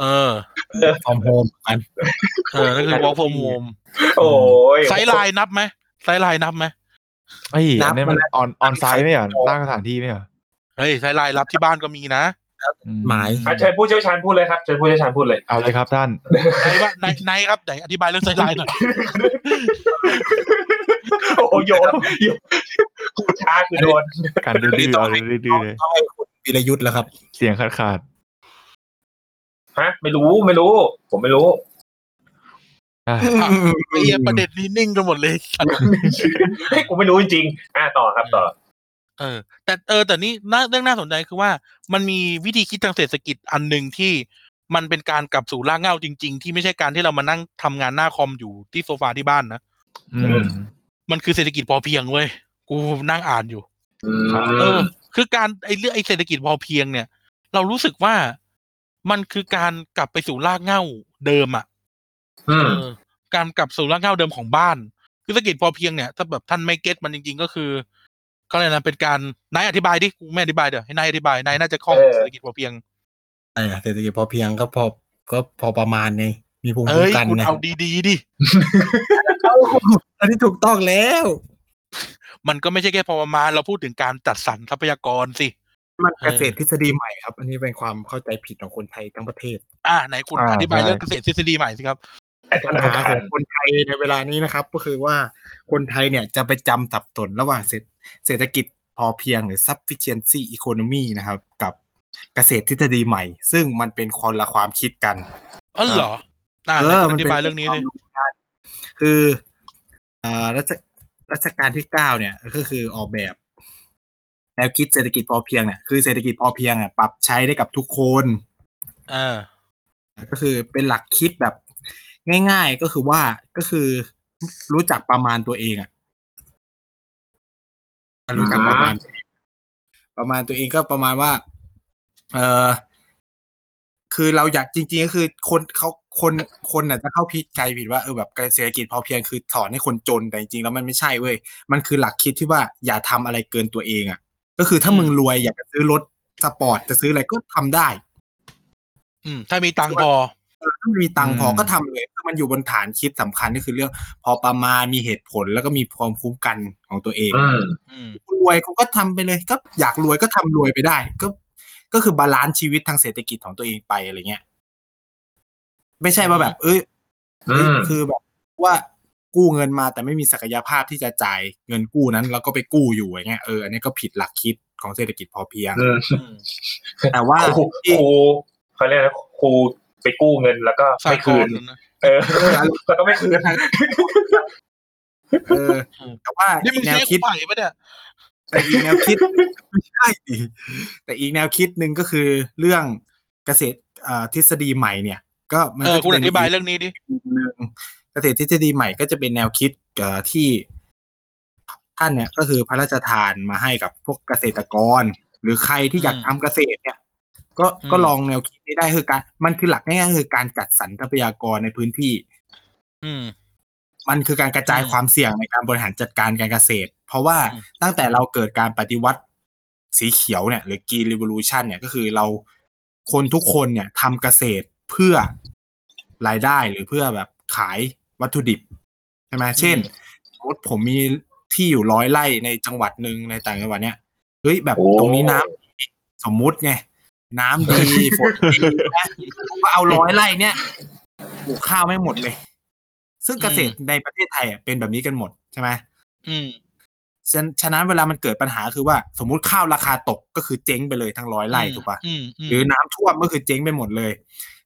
เออฟอร์มโฮมกันเออนั่นคือวอล์กฟอร์มโฮมโอ้ยไซไลน์นับไหมไซไลน์นับไหมไอ้อันนี้มันออนออนไซต์ไม่เหรอร่างสถานที่ไม่เหรอเฮ้ยไซไลน์รับที่บ้านก็มีนะหมายเชิญผู้เชี่ยวชาญพูดเลยครับเชิญผู้เชี่ยวชาญพูดเลยเอาเลยครับท่านไหนว่าไหนไหนครับไหนอธิบายเรื่องไซไลน์หน่อยโอ้โยนกูช้าคือโดนการดื้อดื้อเลยเอาให้คุณวีรยุทธ์แล้วครับเสียงขาดขาดฮะไม่รู้ไม่รู้ผมไม่รู้ไอ้ประเด็นนี้นิ่งกันหมดเลยให้กูไม่รู้จริงๆอ่ะต่อครับต่อเออแต่เออแต่นี่เรื่องน่าสนใจคือว่ามันมีวิธีคิดทางเศรษฐกิจอันนึงที่มันเป็นการกลับสู่รากเหง้าจริงๆที่ไม่ใช่การที่เรามานั่งทำงานหน้าคอมอยู่ที่โซฟาที่บ้านนะมันคือเศรษฐกิจพอเพียงเว้ยกูนั่งอ่านอยู่เออคือการไอ้เรื่องไอ้เศรษฐกิจพอเพียงเนี่ยเรารู้สึกว่ามันคือการกลับไปสู่รากเหง้าเดิมอ่ะเออการกลับสู่รากเหง้าเดิมของบ้านคือเศรษฐกิจพอเพียงเนี่ยถ้าแบบท่านไม่เก็ตมันจริงๆก็คือก็เลยนะเป็นการนายอธิบายดิกูไม่อธิบายเดี๋ยวให้นายอธิบายนายน่าจะคล่องเศรษฐกิจพอเพียงไอ้เศรษฐกิจพอเพียงก็พอก็พอประมาณไงมีภูมิคุ้มกันนะเอ้ยคุณเอาดีๆดิอันนี้ถูกต้องแล้วมันก็ไม่ใช่แค่พอประมาณเราพูดถึงการจัดสรรทรัพยากรสิมันเกษตรทฤษฎีใหม่ครับอันนี้เป็นความเข้าใจผิดของคนไทยทั้งประเทศ อ่าไหนคุณอธิบายเรื่องเกษตรทฤษฎีใหม่สิครับปัญหาของคนไทยในเวลานี้นะครับก็คือว่าคนไทยเนี่ยจะไปจำสับสนระหว่างเศรษฐกิจพอเพียงหรือ sufficiency economy นะครับกับเกษตรทฤษฎีใหม่ซึ่งมันเป็นคนละความคิดกันอ๋อเหรอน่าอธิบายเรื่องนี้ดิคืออ่ารัชกาลที่เก้าเนี่ยก็คือออกแบบแนวคิดเศรษฐกิจพอเพียงเนี่ยคือเศรษฐกิจพอเพียงอ่ะปรับใช้ได้กับทุกคนเออก็คือเป็นหลักคิดแบบง่ายๆก็คือว่าก็คือรู้จักประมาณตัวเองอ่ะรู้จักประมาณประมาณตัวเองก็ประมาณว่าเออคือเราอยากจริงๆก็คือคนเขาคนคนน่ะจะเข้าผิดใจผิดว่าเออแบบเศรษฐกิจพอเพียงคือสอนให้คนจนแต่จริงๆแล้วมันไม่ใช่เว้ยมันคือหลักคิดที่ว่าอย่าทำอะไรเกินตัวเองอ่ะก็คือถ้ามึงรวยอยากจะซื้อรถสปอร์ตจะซื้ออะไรก็ทำได้อืมถ้ามีตังค์พอถ้ามีตังค์พอก็ทำเลยมันอยู่บนฐานคิดสำคัญก็คือเรื่องพอประมาณมีเหตุผลแล้วก็มีความคุ้มกันของตัวเองรวยเขาก็ทำไปเลยก็อยากรวยก็ทำรวยไปได้ก็ก็คือบาลานซ์ชีวิตทางเศรษฐกิจของตัวเองไปอะไรเงี้ยไม่ใช่ว่าแบบเอ้ยคือแบบว่ากู้เงินมาแต่ไม่มีศักยภาพที่จะจ่ายเงินกู้นั้นแล้วก็ไปกู้อยู่อย่างเงี้ยเอออันนี้ก็ผิดหลักคิดของเศรษฐกิจพอเพียงแต่ว่าครูเขาเรียกนะครูไปกู้เงินแล้วก็ไม่คืนเออแล้วก็ไม่คืนเออแต่ว่าแนวคิดใหม่ป่ะเนี่ยแต่อีกแนวคิดไม่ใช่แต่อีกแนวคิดนึงก็คือเรื่องเกษตรอ่าทฤษฎีใหม่เนี่ยก็มันเออคุณอธิบายเรื่องนี้ดิเกษตรทฤษฎีใหม่ก็จะเป็นแนวคิดเอ่อที่ท่านเนี่ยก็คือพระราชทานมาให้กับพวกเกษตรกรหรือใครที่อยากทำเกษตรเนี่ยก็ก็ลองแนวคิดนี้ได้คือการมันคือหลักง่ายๆคือการจัดสรรทรัพยากรในพื้นที่อืมมันคือการกระจายความเสี่ยงในการบริหารจัดการการเกษตรเพราะว่าตั้งแต่เราเกิดการปฏิวัติสีเขียวเนี่ยหรือ Green Revolution เนี่ยก็คือเราคนทุกคนเนี่ยทำเกษตรเพื่อรายได้หรือเพื่อแบบขายวัตถุดิบใช่ไหมเช่นสมมติผมมีที่อยู่ร้อยไร่ในจังหวัดนึงในต่างจังหวัดเนี่ยเฮ้ยแบบตรงนี้น้ำสมมติไงน้ำดีฝนดีนะผมก็เอาร้อยไร่เนี่ยปลูกข้าวไม่หมดเลยซึ่งเกษตรในประเทศไทยอ่ะเป็นแบบนี้กันหมดใช่ไหมอืมฉะนั้นเวลามันเกิดปัญหาคือว่าสมมุติข้าวราคาตกก็คือเจ๊งไปเลยทั้งร้อยไร่ถูกป่ะหรือน้ำท่วมก็คือเจ๊งไปหมดเลย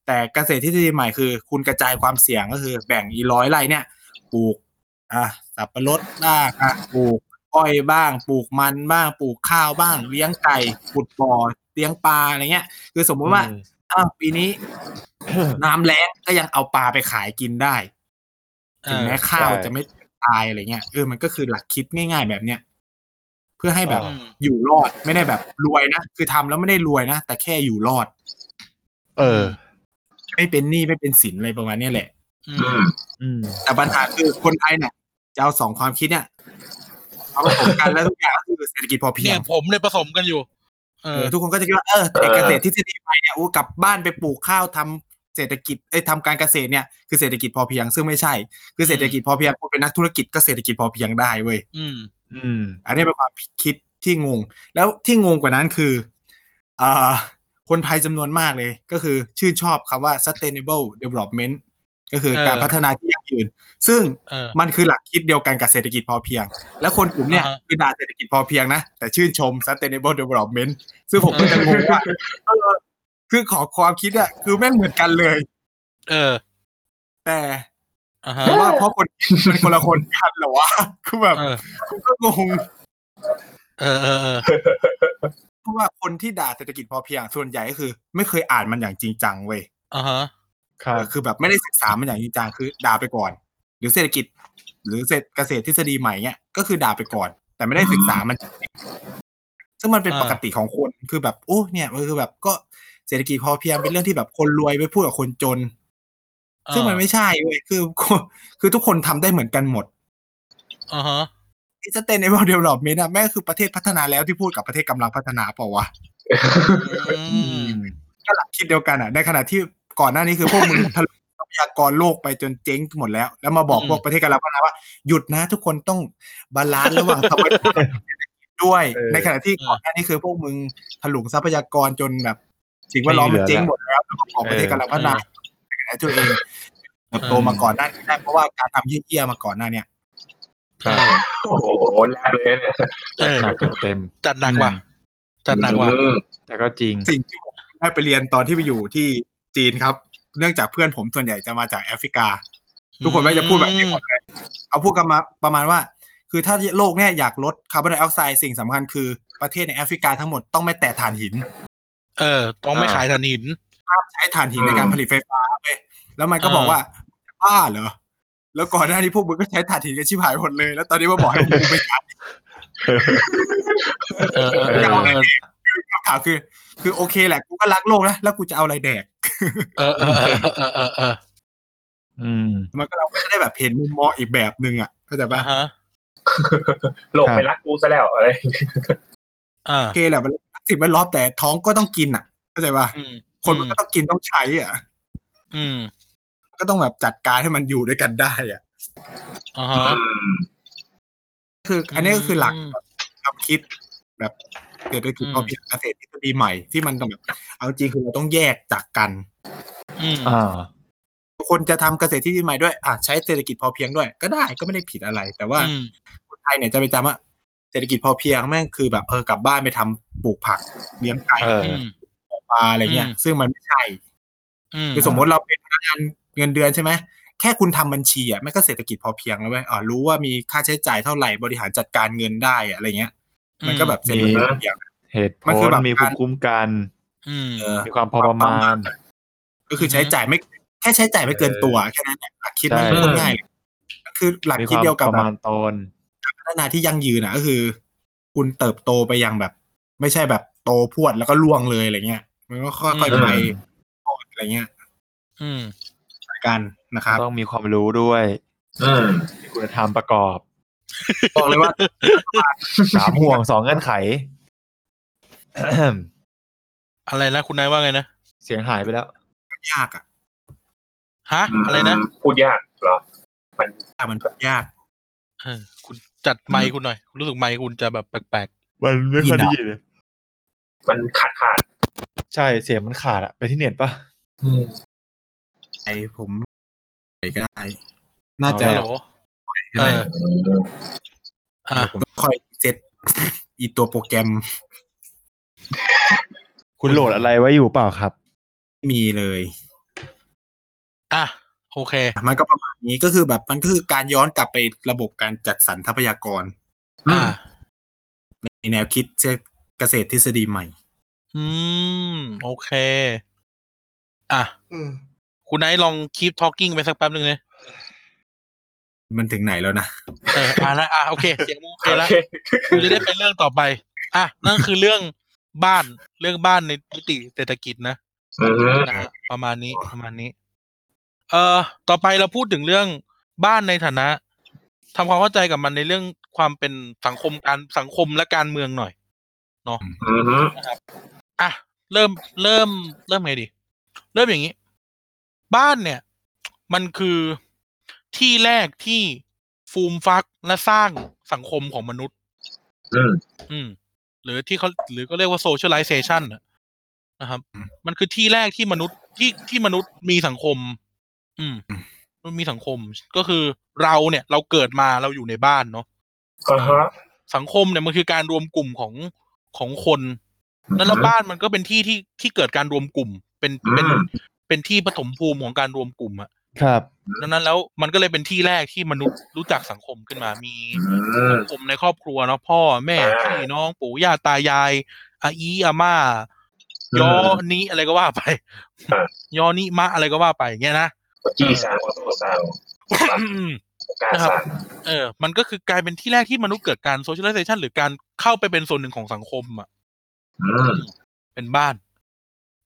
แต่เกษตรทฤษฎีใหม่คือคุณกระจายความเสี่ยงก็คือแบ่งอีร้อยไร่เนี่ยปลูกอ่ะสับปะรดบ้างอ่ะปลูกอ้อยบ้างปลูกมันบ้างปลูกข้าวบ้างเลี้ยงไก่ขุดบ่อเลี้ยงปลาอะไรเงี้ยคือสมมุติว่าอ้าวปีนี้น้ำแล้งก็ยังเอาปลาไปขายกินได้ถึงแม้ข้าวจะไม่ตายอะไรเงี้ยเออมันก็คือหลักคิดง่ายๆแบบเนี้ยเพื่อให้แบบอยู่รอดไม่ได้แบบรวยนะคือทำแล้วไม่ได้รวยนะแต่แค่อยู่รอดเออไม่เป็นหนี้ไม่เป็นสินอะไรประมาณนี้แหละอืมอืมแต่ปัญหาคือคนไทยเนี่ยจะเอาสองความคิดเนี่ยเอาผสมกันแล้วทุกอย่างคือเศรษฐกิจพอเพียงเนี่ยผมเลยผสมกันอยู่เออทุกคนก็จะคิดว่าเออเกษตรทฤษฎีใหม่เนี่ยโอ้กลับบ้านไปปลูกข้าวทำเศรษฐกิจเอ้ยทำการเกษตรเนี่ยคือเศรษฐกิจพอเพียงซึ่งไม่ใช่คือเศรษฐกิจพอเพียงคุณเป็นนักธุรกิจก็เศรษฐกิจพอเพียงได้เว้ยอืมอืมอันนี้เป็นความคิดที่งงแล้วที่งงกว่านั้นคืออ่าคนไทยจำนวนมากเลยก็คือชื่นชอบคำว่า sustainable development ก็คือการพัฒนาที่ยั่งยืนซึ่งมันคือหลักคิดเดียวกันกับเศรษฐกิจพอเพียงและคนกลุ่มเนี่ยคือด่าเศรษฐกิจพอเพียงนะแต่ชื่นชม sustainable development ซึ่งผมก็จะงงว่าคือขอความคิดอ่ะคือแม่งเหมือนกันเลยเออแต่แต่ว่าเพราะคนเป็นคนละคนกันเหรอวะคือแบบคุณก็งงเออเพราะว่าคนที่ด่าเศรษฐกิจพอเพียงส่วนใหญ่ก็คือไม่เคยอ่านมันอย่างจริงจังเว้ยอ่าฮะคือแบบไม่ได้ศึกษามันอย่างจริงจังคือด่าไปก่อนหรือเศรษฐกิจหรือเกษตรทฤษฎีใหม่เนี่ยก็คือด่าไปก่อนแต่ไม่ได้ศึกษามันซึ่งมันเป็นปกติของคนคือแบบโอ้เนี่ยมันคือแบบก็เศรษฐกิจพอเพียงเป็นเรื่องที่แบบคนรวยไปพูดกับคนจนซึ่งมันไม่ใช่เว้ยคือคือทุกคนทำได้เหมือนกันหมดอ่าฮะไอ้ Sustainable Development อ่ะแม่งคือประเทศพัฒนาแล้วที่พูดกับประเทศกำลังพัฒนาเปล่าวะก็หลักคิดเดียวกันอ่ะในขณะที่ก่อนหน้านี้คือพวกมึงทะลุทรัพยากรโลกไปจนเจ๊งหมดแล้วแล้วมาบอกพวกประเทศกำลังพัฒนาว่าหยุดนะทุกคนต้องบาลานซ์ระหว่างทรัพยากรด้วยในขณะที่ก่อนหน้านี้คือพวกมึงถลุงทรัพยากรจนแบบ ถึงว่าล้อมมันเจ๊งหมดแล้วของประเทศกำลังพัฒนาแต่ตัวเองเติบโตมาก่อนหน้านี้ได้เพราะว่าการทำเหี้ยๆมาก่อนหน้าเนี่ยโอ้โหแล้วเลยเต็มจัดหนักว่ะจัดหนักว่ะแต่ก็จริงสิ่งที่ผมได้ไปเรียนตอนที่ไปอยู่ที่จีนครับเนื่องจากเพื่อนผมส่วนใหญ่จะมาจากแอฟริกาทุกคนไม่จะพูดแบบนี้หมดเลยเอาพูดกันมาประมาณว่าคือถ้าโลกเนี่ยอยากลดคาร์บอนไดออกไซด์สิ่งสำคัญคือประเทศในแอฟริกาทั้งหมดต้องไม่แตะถ่านหินเออต้องไม่ขายถ่านหินห้ามใช้ถ่านหินในการผลิตไฟฟ้าไปแล้วมันก็บอกว่าบ้าเหรอแล้วก่อนหน้านี้พวกมึงก็ใช้ถ่านหินกันชิบหายหมดเลยแล้วตอนนี้มาบอกให้มึงไปถ่านคำถามคือคือโอเคแหละกูก็รักโลกนะแล้วกูจะเอาอะไรแดกเออเออเออเออเอออืมมันก็เราไม่ได้แบบเห็นมุมมองอีกแบบนึงอ่ะเข้าใจป่ะฮะโลกไปรักกูซะแล้วอะไรอ่าโอเคแหละมันสิ่งแวดล้อมแต่ท้องก็ต้องกินอ่ะเข้าใจป่ะคนมันก็ต้องกินต้องใช้อ่ะอืมก็ต้องแบบจัดการให้มันอยู่ด้วยกันได้อ่ะอ่าฮะคืออันนี้ก็คือหลักความคิดแบบเศรษฐกิจพอเพียงเกษตรทฤษฎีใหม่ที่มันต้องแบบเอาจริงคือเราต้องแยกจากกันอ่าคนจะทำเกษตรทฤษฎีใหม่ด้วยอ่ะใช้เศรษฐกิจพอเพียงด้วยก็ได้ก็ไม่ได้ผิดอะไรแต่ว่าคนไทยเนี่ยจะไปจำว่าเศรษฐกิจพอเพียงแม่งคือแบบเออกลับบ้านไปทำปลูกผักเลี้ยงไก่ปลาอะไรเงี้ยซึ่งมันไม่ใช่คือสมมติเราเป็นพนักงานเงินเดือนใช่ไหมแค่คุณทำบัญชีอ่ะแม่งก็เศรษฐกิจพอเพียงแล้วเว้ยอ๋อรู้ว่ามีค่าใช้จ่ายเท่าไหร่บริหารจัดการเงินได้อะไรเงี้ยมันก็แบบเศรษฐกิจพอเพียงเหตุผลมีภูมิคุ้มกันมีความพอประมาณก็คือใช้จ่ายไม่แค่ใช้จ่ายไม่เกินตัวแค่นั้นแหละคิดมันก็ง่ายก็คือหลักคิดเดียวกับแบบการพัฒนาที่ยั่งยืนนะก็คือคุณเติบโตไปอย่างแบบไม่ใช่แบบโตพรวดแล้วก็ล่วงเลยอะไรเงี้ยมันก็ค่อยๆไปอะไรเงี้ยอืมกันนะครับต้องมีความรู้ด้วยอืมคุณธรรมประกอบบอกเลยว่าสามห่วงสองเงื่อนไขอะไรนะคุณนายว่าไงนะเสียงหายไปแล้วยากอ่ะฮะอะไรนะพูดยากเหรอมันมันพูดยากเออคุณจัดไมค์คุณหน่อยรู้สึกไมค์คุณจะแบบแปลกๆมันไม่ค่อยได้ยินเลยมันขาดขาดใช่เสียงมันขาดอ่ะไปที่เน็ตป่ะอืมไอผมไปก็ได้น่าจะเอออ่ะผมค่อยเซตอีตัวโปรแกรมคุณโหลดอะไรไว้อยู่เปล่าครับมีเลยอ่ะโอเคมันก็ประมาณนี้ก็คือแบบมันก็คือการย้อนกลับไประบบการจัดสรรทรัพยากรอ่าในแนวคิดเกษตรทฤษฎีใหม่อืมโอเคอ่ะคุณนายลอง keep talking ไปสักแป๊บนึงเลยมันถึงไหนแล้วนะเอออ่ะแล้วอ่ะโอเคเสียงโอเคแล้วคุณจะได้เป็นเรื่องต่อไปอ่ะนั่นคือเรื่องบ้านเรื่องบ้านในมิติเศรษฐกิจนะประมาณนี้ประมาณนี้เอ่อต่อไปเราพูดถึงเรื่องบ้านในฐานะทำความเข้าใจกับมันในเรื่องความเป็นสังคมการสังคมและการเมืองหน่อยเนาะนะครับอ่ะเริ่มเริ่มเริ่มไงดีเริ่มอย่างนี้บ้านเนี่ยมันคือที่แรกที่ฟูมฟักและสร้างสังคมของมนุษย์อืมหรือที่เขาหรือก็เรียกว่า socialization นะครับมันคือที่แรกที่มนุษย์ที่ที่มนุษย์มีสังคมอืมมันมีสังคมก็คือเราเนี่ยเราเกิดมาเราอยู่ในบ้านเนาะสังคมเนี่ยมันคือการรวมกลุ่มของของคนแล้วบ้านมันก็เป็นที่ที่ที่เกิดการรวมกลุ่มเป็นเป็นเป็นที่ปฐมภูมิของการรวมกลุ่มอะครับดังนั้นแล้วมันก็เลยเป็นที่แรกที่มนุษย์รู้จักสังคมขึ้นมามีสังคมในครอบครัวเนาะพ่อแม่พี่น้องปู่ย่าตายายอาอีอาม่าย้อนี้อะไรก็ว่าไปย้อนี้มะอะไรก็ว่าไปอย่างเงี้ยนะที่สาวตัวสาวนะครับเออมันก็คือกลายเป็นที่แรกที่มนุษย์เกิดการ socialization หรือการเข้าไปเป็นส่วนหนึ่งของสังคมอ่ะเป็นบ้าน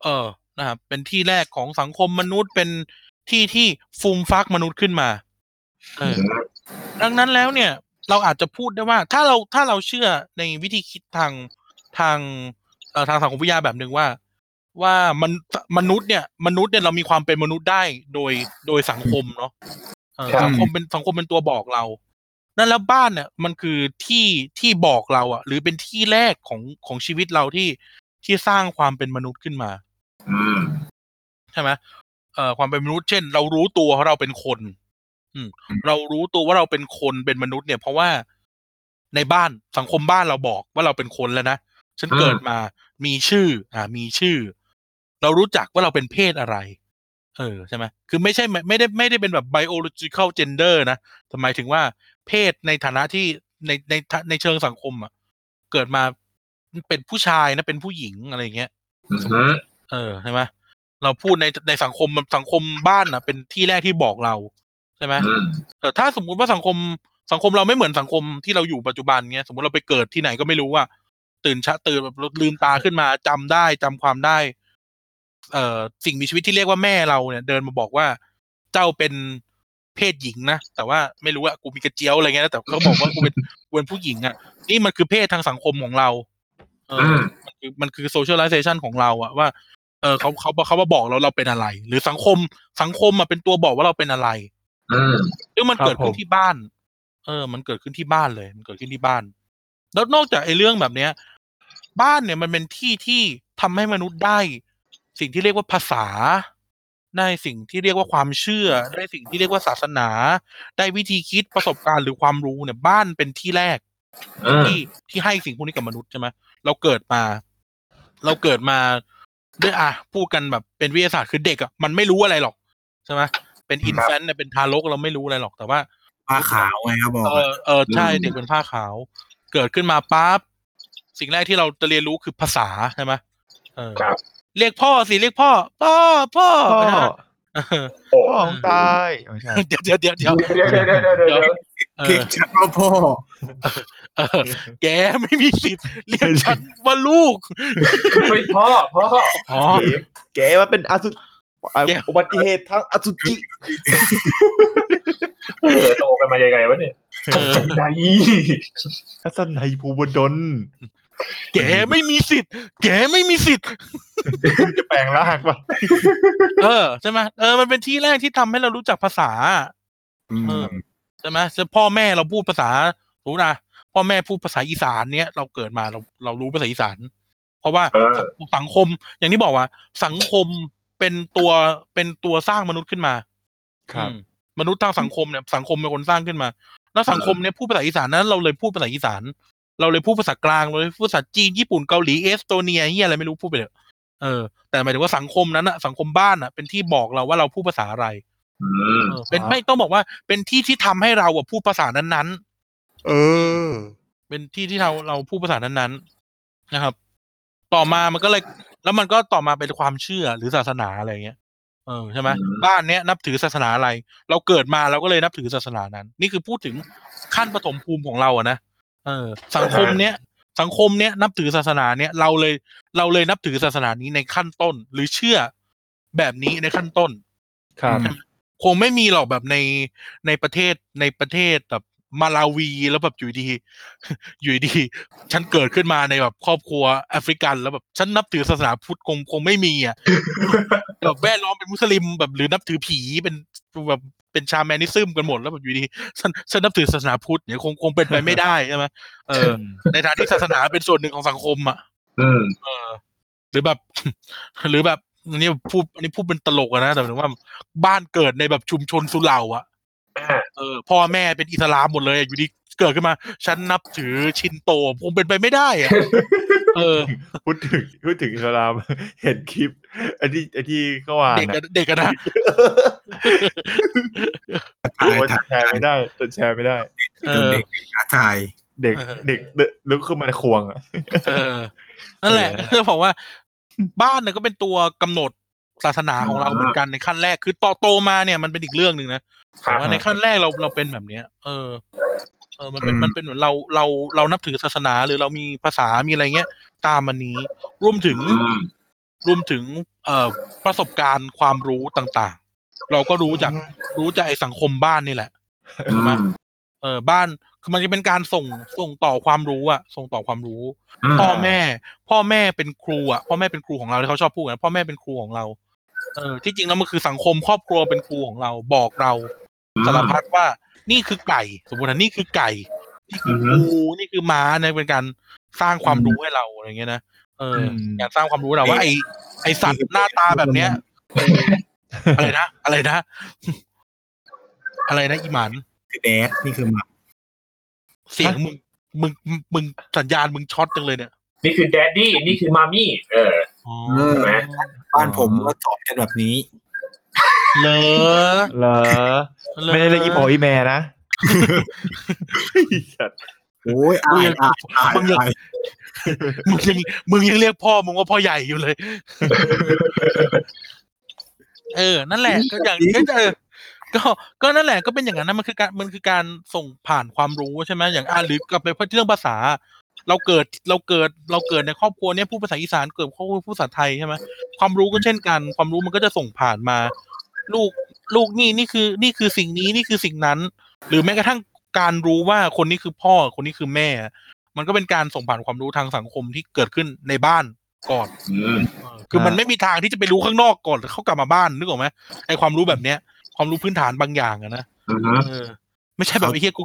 เออนะครับเป็นที่แรกของสังคมมนุษย์เป็นที่ที่ฟูมฟักมนุษย์ขึ้นมาเออดังนั้นแล้วเนี่ยเราอาจจะพูดได้ว่าถ้าเราถ้าเราเชื่อในวิธีคิดทางทางเอ่อทางสังคมวิทยาแบบนึงว่าว่ามันมนุษย์เนี่ยมนุษย์เนี่ยเรามีความเป็นมนุษย์ได้โดยโดยสังคมเนาะเออสังคมเป็นสังคมเป็นตัวบอกเรานั่นแล้วบ้านเนี่ยมันคือที่ที่บอกเราอ่ะหรือเป็นที่แรกของของชีวิตเราที่ที่สร้างความเป็นมนุษย์ขึ้นมา อืมใช่ไหมเอ่อความเป็นมนุษย์เช่นเรารู้ตัวว่าเราเป็นคนอืมเรารู้ตัวว่าเราเป็นคนเป็นมนุษย์เนี่ยเพราะว่าในบ้านสังคมบ้านเราบอกว่าเราเป็นคนแล้วนะฉันเกิดมามีชื่ออ่ามีชื่อเรารู้จักว่าเราเป็นเพศอะไรเออใช่ไหมคือไม่ใช่ไม่ได้ไม่ได้เป็นแบบ biological gender นะหมายถึงว่าเพศในฐานะที่ในในในเชิงสังคมอ่ะเกิดมาเป็นผู้ชายนะเป็นผู้หญิงอะไรอย่างเงี้ยเออใช่ไหมเราพูดในในสังคมสังคมบ้านอ่ะเป็นที่แรกที่บอกเราใช่ไหมแต่ถ้าสมมุติว่าสังคมสังคมเราไม่เหมือนสังคมที่เราอยู่ปัจจุบันเงี้ยสมมติเราไปเกิดที่ไหนก็ไม่รู้ว่าตื่นชะตื่นแบบลืมตาขึ้นมาจำได้จำความได้เอ่อสิ่งมีชีวิตที่เรียกว่าแม่เราเนี่ยเดินมาบอกว่าเจ้าเป็นเพศหญิงนะแต่ว่าไม่รู้ว่ากูมีกระเจียวอะไรเงี้ยนะแต่เขาบอกว่ากูเป็นเป็นผู้หญิงอ่ะนี่มันคือเพศทางสังคมของเราเออมันคือ socialization ของเราอ่ะว่าเออเขาเขาเขามาบอกเราเราเป็นอะไรหรือสังคมสังคมอ่ะเป็นตัวบอกว่าเราเป็นอะไรอืมซึ่งมันเกิดขึ้นที่บ้านเออมันเกิดขึ้นที่บ้านเลยมันเกิดขึ้นที่บ้านแล้วนอกจากไอ้เรื่องแบบเนี้ยบ้านเนี่ยมันเป็นที่ที่ทำให้มนุษย์ได้สิ่งที่เรียกว่าภาษาได้สิ่งที่เรียกว่าความเชื่อได้สิ่งที่เรียกว่าศาสนาได้วิธีคิดประสบการณ์หรือความรู้เนี่ยบ้านเป็นที่แรกที่ที่ให้สิ่งพวกนี้กับมนุษย์ใช่ไหมเราเกิดมาเราเกิดมาด้วยอ่ะพูดกันแบบเป็นวิทยาศาสตร์คือเด็กอ่ะมันไม่รู้อะไรหรอกใช่ไหมเป็นอินแฟนต์เป็นทารกเราไม่รู้อะไรหรอกแต่ว่าผ้าขาวไงครับบอกเออเออใช่เด็กเป็นผ้าขาวเกิดขึ้นมาปั๊บสิ่งแรกที่เราจะเรียนรู้คือภาษาใช่ไหมเออเรียกพ่อสิเรียกพ่อพ่อพ่อพ่อของตายเดี๋ยวเดี๋ยวเดี๋ยวเดี๋ยวเดี๋ยวเดี๋ยวเดี๋ยวเดี๋ยวเดี๋ยวเรียกฉันว่าพ่อแกไม่มีสิทธิ์เรียกฉันว่าลูกไม่พ่อพ่ออ๋อแกว่าเป็นอสุอุบัติเหตุทั้งอสุจิโตกันมายังไงวะเนี่ยทัศนัยทัศนัยภูบดลแกไม่มีสิทธิ์แกไม่มีสิทธิ์จะแปลงร่างป่ะเออใช่ไหมเออมันเป็นที่แรกที่ทำให้เรารู้จักภาษาใช่ไหมพ่อแม่เราพูดภาษารู้นะพ่อแม่พูดภาษาอีสานเนี้ยเราเกิดมาเราเรารู้ภาษาอีสานเพราะว่าสังคมอย่างที่บอกว่าสังคมเป็นตัวเป็นตัวสร้างมนุษย์ขึ้นมาครับมนุษย์ทางสังคมเนี่ยสังคมเป็นคนสร้างขึ้นมาแล้วสังคมเนี่ยพูดภาษาอีสานนั้นเราเลยพูดภาษาอีสานเราเลยพูดภาษากลางเลยพูดภาษาจีนญี่ปุ่นเกาหลีเอสโตเนียเหี้ยอะไรไม่รู้พูดไปเถอะเออแต่หมายถึงว่าสังคมนั้นน่ะสังคมบ้านน่ะเป็นที่บอกเราว่าเราพูดภาษาอะไรอืมเป็นไม่ต้องบอกว่าเป็นที่ที่ทำให้เราอ่ะพูดภาษานั้นๆเออเป็นที่ที่เราเราพูดภาษานั้นๆนะครับต่อมามันก็เลยแล้วมันก็ต่อมาเป็นความเชื่อหรือศาสนาอะไรอย่างเงี้ยเออใช่ไหมบ้านเนี้ยนับถือศาสนาอะไรเราเกิดมาเราก็เลยนับถือศาสนานั้นนี่คือพูดถึงขั้นปฐมภูมิของเราอะนะเออสังคมเนี้ยสังคมเนี้ยนับถือศาสนาเนี้ยเราเลยเราเลยนับถือศาสนานี้ในขั้นต้นหรือเชื่อแบบนี้ในขั้นต้นครับคงไม่มีหรอกแบบในในประเทศในประเทศแบบมาลาวีแล้วแบบอยู่ดีอยู่ดีฉันเกิดขึ้นมาในแบบครอบครัวแอฟริกันแล้วแบบฉันนับถือศาสนาพุทธคงคงไม่มีอ่ะแบบแวดล้อมเป็นมุสลิมแบบหรือนับถือผีเป็นแบบเป็นชาแมนิซึมกันหมดแล้วแบบอยู่ดีฉันฉันนับถือศาสนาพุทธเนี่ยคงคงเป็นไปไม่ได้ใช่ไหมเออในทางที่ศาสนาเป็นส่วนหนึ่งของสังคมอ่ะเออหรือแบบหรือแบบนี่พูดอันนี้พูดเป็นตลกนะแต่ถึงว่าบ้านเกิดในแบบชุมชนสุเหร่าอ่ะเออพ่อแม่เป็นอิสลามหมดเลยอยู่ดีเกิดขึ้นมาฉันนับถือชินโตคงเป็นไปไม่ได้อ่ะเออพูดถึงพูดถึงอิสลามเห็นคลิปไอ้ที่ไอ้ที่เขาว่าเด็กกันเด็กกันนะแชร์ไม่ได้ตัวแชร์ไม่ได้เด็กอาชายเด็กเด็กลุกขึ้นมาในควงอ่ะเออนั่นแหละเรื่องบอกว่าบ้านเนี่ยก็เป็นตัวกำหนดศาสนาของเราเหมือนกันในขั้นแรกคือต่อโตมาเนี่ยมันเป็นอีกเรื่องนึงนะแต่ว่าในขั้นแรกเราเราเป็นแบบเนี้ยเออเออมันเป็นมันเป็นเหมือนเราเราเรานับถือศาสนาหรือเรามีภาษามีอะไรเงี้ยตามมันนี้รวมถึงรวมถึงเอ่อประสบการณ์ความรู้ต่างๆเราก็รู้จากรู้จากไอ้สังคมบ้านนี่แหละใช่มั้ยเออบ้านคือมันจะเป็นการส่งส่งต่อความรู้อ่ะส่งต่อความรู้พ่อแม่พ่อแม่เป็นครูอ่ะพ่อแม่เป็นครูของเราที่เขาชอบพูดกันพ่อแม่เป็นครูของเราเออที่จริงแล้วมันคือสังคมครอบครัวเป็นครูของเราบอกเราสารพัดว่านี่คือไก่สมมุตินะนี่คือไก่นี่คืองูนี่คือม้าเนี่ยเป็นการสร้างความรู้ให้เราอะไรเงี้ยนะเออการสร้างความรู้เราว่าไอ้ไ ไอสัตว์หน้าตาแบบเนี้ยอะไรนะอะไรนะอะไรนะอีหมันคือแดกนี่คือหมาเสียงมึงมึงมึงสัญญาณมึงช็อตจังเลยเนี่ยนี่คือแดดดี้นี่คือมามี่เออใช่ไหมบ้านผมก็สอบกันแบบนี้เลอเลอไม่ได้เลยอีโปอีแม่นะโอ้ยมึงยังมึงยังมึงยังมึงยังเรียกพ่อมึงว่าพ่อใหญ่อยู่เลยเออนั่นแหละก็อย่างก็เออก็ก็นั่นแหละก็เป็นอย่างนั้นนะมันคือการมันคือการส่งผ่านความรู้ใช่ไหมอย่างอาลิฟกับไปพูดเรื่องภาษาเราเกิดเราเกิดเราเกิดในครอบครัวเนี้ยพูดภาษาอีสานเกิดครอบครัวพูดภาษาไทยใช่ไหมความรู้ก็เช่นกันความรู้มันก็จะส่งผ่านมาลูกลูกนี่นี่คือนี่คือสิ่งนี้นี่คือสิ่งนั้นหรือแม้กระทั่งการรู้ว่าคนนี้คือพ่อคนนี้คือแม่มันก็เป็นการส่งผ่านความรู้ทางสังคมที่เกิดขึ้นในบ้านก่อนคือมันไม่มีทางที่จะไปรู้ข้างนอกก่อนเข้ากลับมาบ้านนึกออกไหมไอความรู้แบบเนี้ยความรู้พื้นฐานบางอย่างอะนะเออไม่ใช่แบบไอ้เหี้ยกู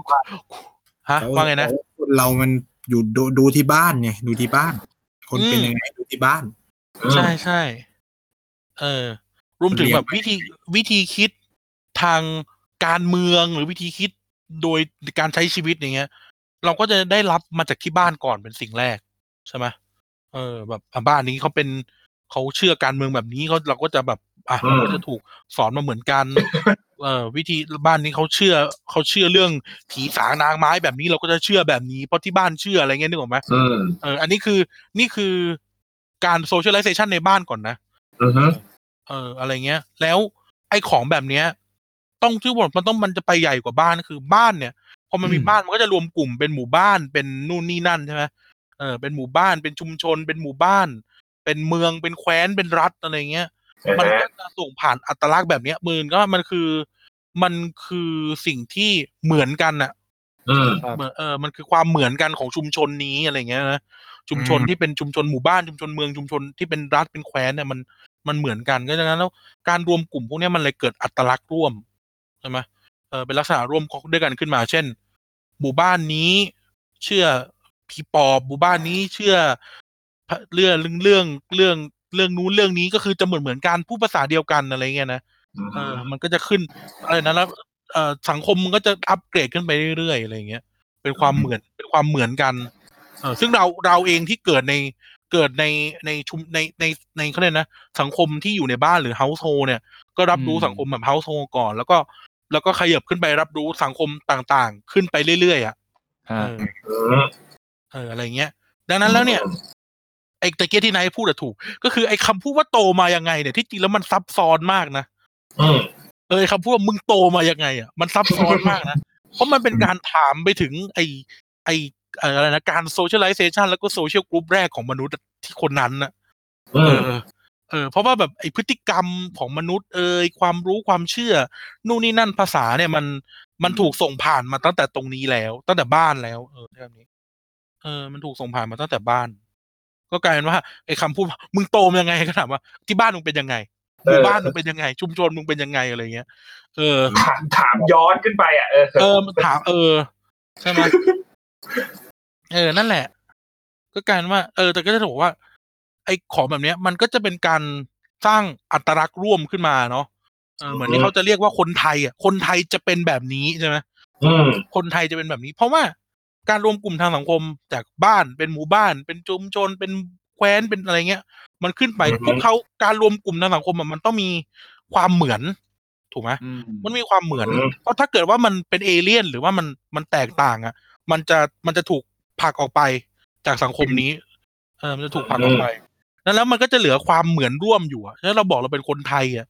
ฮะว่าไงนะเรามันอยู่ดูดูที่บ้านไงดูที่บ้านคนเป็นยังไงดูที่บ้านใช่ใช่เออรวมถึงแบบวิธีวิธีคิดทางการเมืองหรือวิธีคิดโดยการใช้ชีวิตอย่างเงี้ยเราก็จะได้รับมาจากที่บ้านก่อนเป็นสิ่งแรกใช่ไหมเออแบบบ้านนี้เขาเป็นเขาเชื่อการเมืองแบบนี้เขาเราก็จะแบบอ่ะเราก็จะถูกสอนมาเหมือนกันเอ่อวิธีบ้านนี้เขาเชื่อเขาเชื่อเรื่องผีสางนางไม้แบบนี้เราก็จะเชื่อแบบนี้เพราะที่บ้านเชื่ออะไรเงี้ยนึกออกมั้ยเออเอออันนี้คือนี่คือการโซเชียลไลเซชั่นในบ้านก่อนนะอือฮึเอออะไรเงี้ยแล้วไอ้ของแบบเนี้ยต้องชื่อว่ามันต้องมันจะไปใหญ่กว่าบ้านคือบ้านเนี่ยพอมันมีบ้านมันก็จะรวมกลุ่มเป็นหมู่บ้านเป็นนู่นนี่นั่นใช่มั้ยเออเป็นหมู่บ้านเป็นชุมชนเป็นหมู่บ้านเป็นเมืองเป็นแคว้นเป็นรัฐอะไรเงี้ยมันก็จะส่งผ่านอัตลักษณ์แบบนี้มือก็มันคือมันคือสิ่งที่เหมือนกันน่ะอืมเออมันคือความเหมือนกันของชุมชนนี้อะไรเงี้ยนะชุมชนที่เป็นชุมชนหมู่บ้านชุมชนเมืองชุมชนที่เป็นรัฐเป็นแคว้นเนี่ยมันมันเหมือนกันก็ฉะนั้นแล้วการรวมกลุ่มพวกนี้มันเลยเกิดอัตลักษณ์ร่วมใช่มั้ยเออเป็นลักษณะร่วมด้วยกันขึ้นมาเช่นหมู่บ้านนี้เชื่อผีปอบหมู่บ้านนี้เชื่อเรื่องเรื่องเรื่องเรื่องนู้นเรื่องนี้ก็คือจะเหมือนเหมือนกันพูดภาษาเดียวกันอะไรเงี้ยนะเออมันก็จะขึ้นอะไรนะแล้วเอ่อสังคมมันก็จะอัปเกรดขึ้นไปเรื่อยๆอะไรเงี้ยเป็นความเหมือนเป็นความเหมือนกันเออซึ่งเราเราเองที่เกิดในเกิดในในชุมในในในเค้าเรียกนะสังคมที่อยู่ในบ้านหรือ household เนี่ยก็รับรู้สังคมแบบ household ก่อนแล้วก็แล้วก็ขยับขึ้นไปรับรู้สังคมต่างๆขึ้นไปเรื่อยๆอ่ะเออเอออะไรเงี้ยดังนั้นแล้วเนี่ยไอ้ตะเกียที่นายพูดอะถูกก็คือไอ้คำพูดว่าโตมายังไงเนี่ยที่จริงแล้วมันซับซ้อนมากนะเออคำพูดว่ามึงโตมายังไงอะมันซับซ้อนมากนะเพราะมันเป็นการถามไปถึงไอ้ไอ้อะไรนะการโซเชียลไลเซชันแล้วก็โซเชียลกรุ๊ปแรกของมนุษย์ที่คนนั้นนะเออเออเพราะว่าแบบไอ้พฤติกรรมของมนุษย์เออความรู้ความเชื่อนู่นนี่นั่นภาษาเนี่ยมันมันถูกส่งผ่านมาตั้งแต่ตรงนี้แล้วตั้งแต่บ้านแล้วเออแบบนี้เออมันถูกส่งผ่านมาตั้งแต่บ้านก็กลายเป็นว่าไอ้คำพูดมึงโตมายังไงก็ถามว่าที่บ้านมึงเป็นยังไงหมู่บ้านมึงเป็นยังไงชุมชนมึงเป็นยังไงอะไรเงี้ยเออถามถามย้อนขึ้นไปอ่ะเออเออมันถามเออใช่มั้ยเออนั่นแหละก็กลายเป็นว่าเออแต่ก็จะบอกว่าไอ้ของแบบเนี้ยมันก็จะเป็นการสร้างอัตลักษณ์ร่วมขึ้นมาเนาะเออเหมือนที่เขาจะเรียกว่าคนไทยอ่ะคนไทยจะเป็นแบบนี้ใช่มั้ยอืมคนไทยจะเป็นแบบนี้เพราะว่าการรวมกลุ่มทางสังคมจากบ้านเป็นหมู่บ้านเป็นชุมชนเป็นแคว้นเป็นอะไรเงี้ยมันขึ้นไปพวกเขาการรวมกลุ่มทางสังคมมันต้องมีความเหมือนถูกไหมมันมีความเหมือนเพราะถ้าเกิดว่ามันเป็นเอเลี่ยนหรือว่ามันมันแตกต่างอ่ะมันจะมันจะถูกผลักออกไปจากสังคมนี้เออมันจะถูกผลักออกไปแล้วแล้วมันก็จะเหลือความเหมือนร่วมอยู่อ่ะแล้วเราบอกเราเป็นคนไทยอ่ะ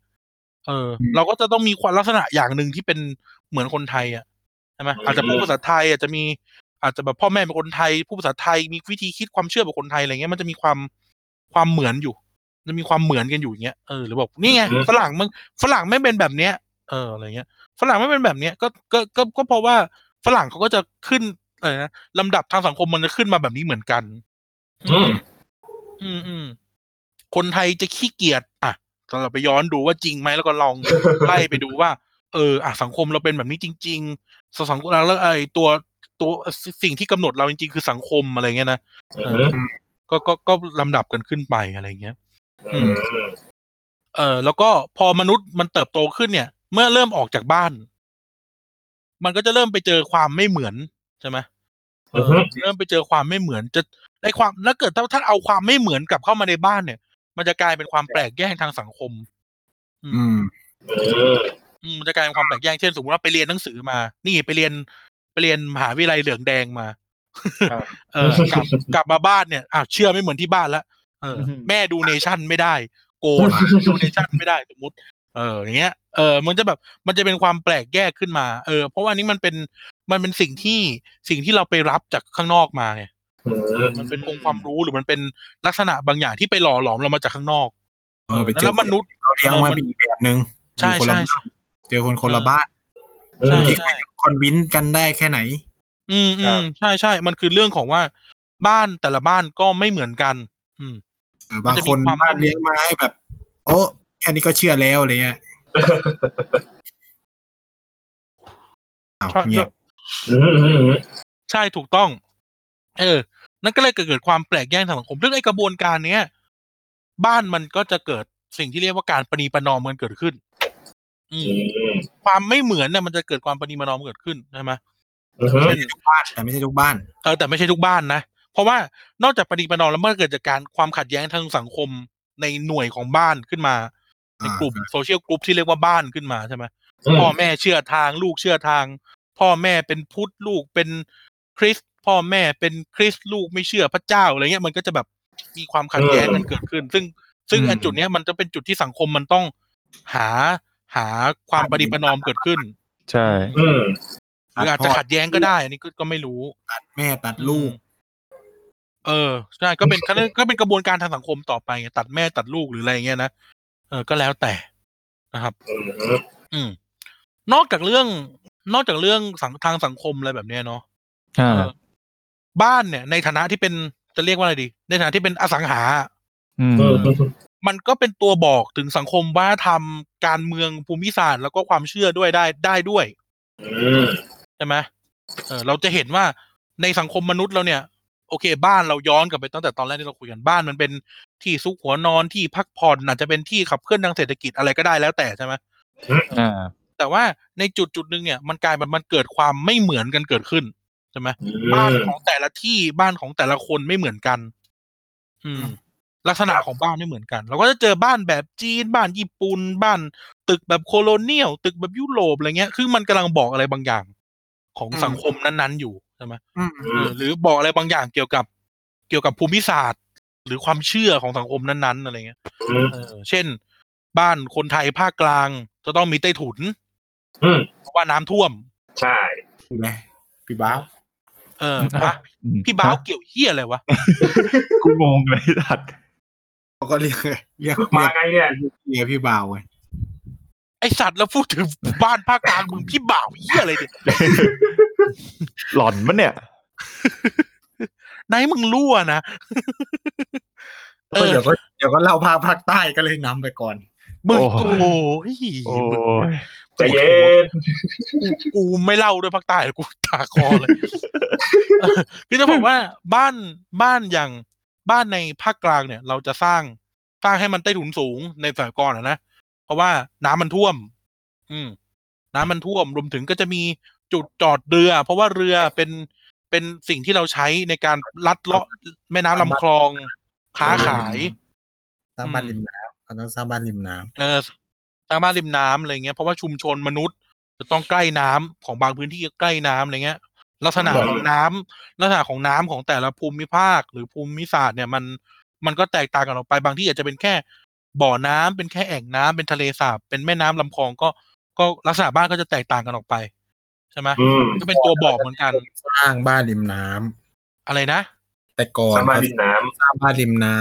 เออเราก็จะต้องมีความลักษณะอย่างนึงที่เป็นเหมือนคนไทยอ่ะใช่ไหมอาจจะพูดภาษาไทยอาจจะมีอาจจะแบบพ่อแม่เป็นคนไทยผู้ภาษาไทยมีวิธีคิดความเชื่อแบบคนไทยอะไรเงี้ยมันจะมีความความเหมือนอยู่จะมีความเหมือนกันอยู่อย่างเงี้ยเออหรือบอกนี่ไงฝรั่งมึงฝรั่งไม่เป็นแบบเนี้ยเอออะไรเงี้ยฝรั่งไม่เป็นแบบเนี้ยก็ก็ก็ก็เพราะว่าฝรั่งเขาก็จะขึ้นอะไรนะลำดับทางสังคมมันจะขึ้นมาแบบนี้เหมือนกันอืมอืมคนไทยจะขี้เกียจอ่ะเราไปย้อนดูว่าจริงไหมแล้วก็ลองไล่ไปดูว่าเอออ่ะสังคมเราเป็นแบบนี้จริงๆสังคมแล้วไอ้ตัวตัวสิ่งที่กำหนดเราจริงๆคือสังคมอะไรเงี้ยนะ uh-huh. ก็ก็ก็ลำดับกันขึ้นไปอะไรเงี้ย เออเออแล้วก็พอมนุษย์มันเติบโตขึ้นเนี่ยเมื่อเริ่มออกจากบ้านมันก็จะเริ่มไปเจอความไม่เหมือนใช่ไหมเออเริ่มไปเจอความไม่เหมือนจะได้ความแล้วเกิดถ้าท่านเอาความไม่เหมือนกลับเข้ามาในบ้านเนี่ยมันจะกลายเป็นความแปลกแยกทางสังคมอืมเออมันจะกลายเป็นความแปลกแยกเช่นสมมติว่าไปเรียนหนังสือมานี่ไปเรียนไปเรียนมหาวิทยาลัยเหลืองแดงมาเออกลับกลับมาบ้านเนี่ยอ้าวเชื่อไม่เหมือนที่บ้านละเออแม่ดูเนชั่นไม่ได้โกนดูเนชั่นไม่ได้สมมติเอออย่างเงี้ยเออมันจะแบบมันจะเป็นความแปลกแยกขึ้นมาเออเพราะว่านี้มันเป็นมันเป็นสิ่งที่สิ่งที่เราไปรับจากข้างนอกมาไงมันเป็นองค์ความรู้หรือมันเป็นลักษณะบางอย่างที่ไปหล่อหลอมเรามาจากข้างนอกเออแล้วมนุษย์เราเลี้ยงมาเป็นอีกแบบนึงใช่ๆเจอคนคนละบ้านเออคอนวินกันได้แค่ไหนอืมๆใช่ๆมันคือเรื่องของว่าบ้านแต่ละบ้านก็ไม่เหมือนกันอืมบางคนบ้านเลี้ยงมาให้แบบโอ้แค่นี้ก็เชื่อแล้วอะไรเงี้ยอ้าวเงียบใช่ถูกต้องเออนั่นก็เลยเกิดความแปลกแยกทางสังคมเรื่องไอ้กระบวนการเนี้ยบ้านมันก็จะเกิดสิ่งที่เรียกว่าการประนีประนอมกันเกิดขึ้นอืมความไม่เหมือนน่ะมันจะเกิดความประนีประนอมเกิดขึ้นใช่มั้ยเออทุกบ้านแต่ไม่ใช่ทุกบ้านเออแต่ไม่ใช่ทุกบ้านนะเพราะว่านอกจากประนีประนอมแล้วมันเกิดจากการความขัดแย้งทางสังคมในหน่วยของบ้านขึ้นมาในกลุ่มโซเชียลกลุ่มที่เรียกว่าบ้านขึ้นมาใช่มั้ยพ่อแม่เชื่อทางลูกเชื่อทางพ่อแม่เป็นพุทธลูกเป็นคริสต์พ่อแม่เป็นคริสต์ลูกไม่เชื่อพระเจ้าอะไรเงี้ยมันก็จะแบบมีความขัดแย้งกันเกิดขึ้นซึ่งซึ่งอันจุดเนี้ยมันจะเป็นจุดที่สังคมมันต้องหาหาความประนีประนอมเกิดขึ้นใช่หรืออาจจะขัดแย้งก็ได้อันนี้ก็ไม่รู้ตัดแม่ตัดลูกเออใช่ก็เป็นก็เป็นกระบวนการทางสังคมต่อไปไงตัดแม่ตัดลูกหรืออะไรเงี้ยนะเออก็แล้วแต่นะครับอืมนอกจากเรื่องนอกจากเรื่องทางสังคมอะไรแบบเนี้ยเนาะบ้านเนี่ยในฐานะที่เป็นจะเรียกว่าอะไรดีในฐานะที่เป็นอสังหามันก็เป็นตัวบอกถึงสังคมวัฒนธรรมการเมืองภูมิศาสตร์แล้วก็ความเชื่อด้วยได้ได้ด้วยใช่ไหมเออเราจะเห็นว่าในสังคมมนุษย์เราเนี่ยโอเคบ้านเราย้อนกลับไปตั้งแต่ตอนแรกที่เราคุยกันบ้านมันเป็นที่ซุกหัวนอนที่พักผ่อนอาจจะเป็นที่ขับเคลื่อนทางเศรษฐกิจอะไรก็ได้แล้วแต่ใช่ไหมแต่ว่าในจุดจุดนึงเนี่ยมันกลายมันเกิดความไม่เหมือนกันเกิดขึ้นใช่ไหมบ้านของแต่ละที่บ้านของแต่ละคนไม่เหมือนกันอืมลักษณะของบ้านไม่เหมือนกันเราก็จะเจอบ้านแบบจีนบ้านญี่ปุ่นบ้านตึกแบบโคโลเนียลตึกแบบยุโรปอะไรเงี้ยคือมันกำลังบอกอะไรบางอย่างของสังคมนั้นๆอยู่ใช่ไหมหรือบอกอะไรบางอย่างเกี่ยวกับเกี่ยวกับภูมิศาสตร์หรือความเชื่อของสังคมนั้นๆอะไรเงี้ยเช่นบ้านคนไทยภาคกลางจะต้องมีใต้ถุนเพราะว่าน้ำท่วมใช่ไหมพี่บ้าวเออพี่บ้าวเกี่ยวเหี้ยอะไรวะกูงงเลยสัตว์เขาก็เรียกเรียกมาไงเนี่ยเรียกพี่บ่าวไงไอสัตว์แล้วพูดถึงบ้านภาคกลางมึงพี่บ่าวเหี้ยอะไรเนี่ยหล่อนมั้ยเนี่ยไหนมึงรั่วนะเดี๋ยวก็เดี๋ยวก็เล่าภาคภาคใต้ก็เลยนำไปก่อนมึงโอ้ยใจเย็นกูไม่เล่าด้วยภาคใต้กูตาคอเลยคือจะบอกว่าบ้านบ้านอย่างบ้านในภาคกลางเนี่ยเราจะสร้างสร้างให้มันใต้ถุนสูงในสมัยก่อนอ่ะนะเพราะว่าน้ำมันท่วมอืมน้ำมันท่วมรวมถึงก็จะมีจุดจอดเรือเพราะว่าเรือเป็นเป็นสิ่งที่เราใช้ในการลัดเลาะแม่น้ำลำคลองค้าขายสร้างบ้านริมน้ำต้องสร้างบ้านริมน้ำเออสร้างบ้านริมน้ำอะไรเงี้ยเพราะว่าชุมชนมนุษย์จะต้องใกล้น้ำของบางพื้นที่ใกล้น้ำอะไรเงี้ยลักษณะของน้ำลักษณะของน้ำของแต่ละภูมิภาคหรือภูมิศาสตร์เนี่ยมันมันก็แตกต่างกันออกไปบางที่อาจจะเป็นแค่บ่อน้ำเป็นแค่แอ่งน้ำเป็นทะเลสาบเป็นแม่น้ำลำคลองก็ก็ลักษณะบ้านก็จะแตกต่างกันออกไปใช่ไหมก็เป็นตัวบอกเหมือนกันสร้างบ้านริมน้ำอะไรนะแต่ก่อนสร้างบ้านริมน้ำสร้างบ้านริมน้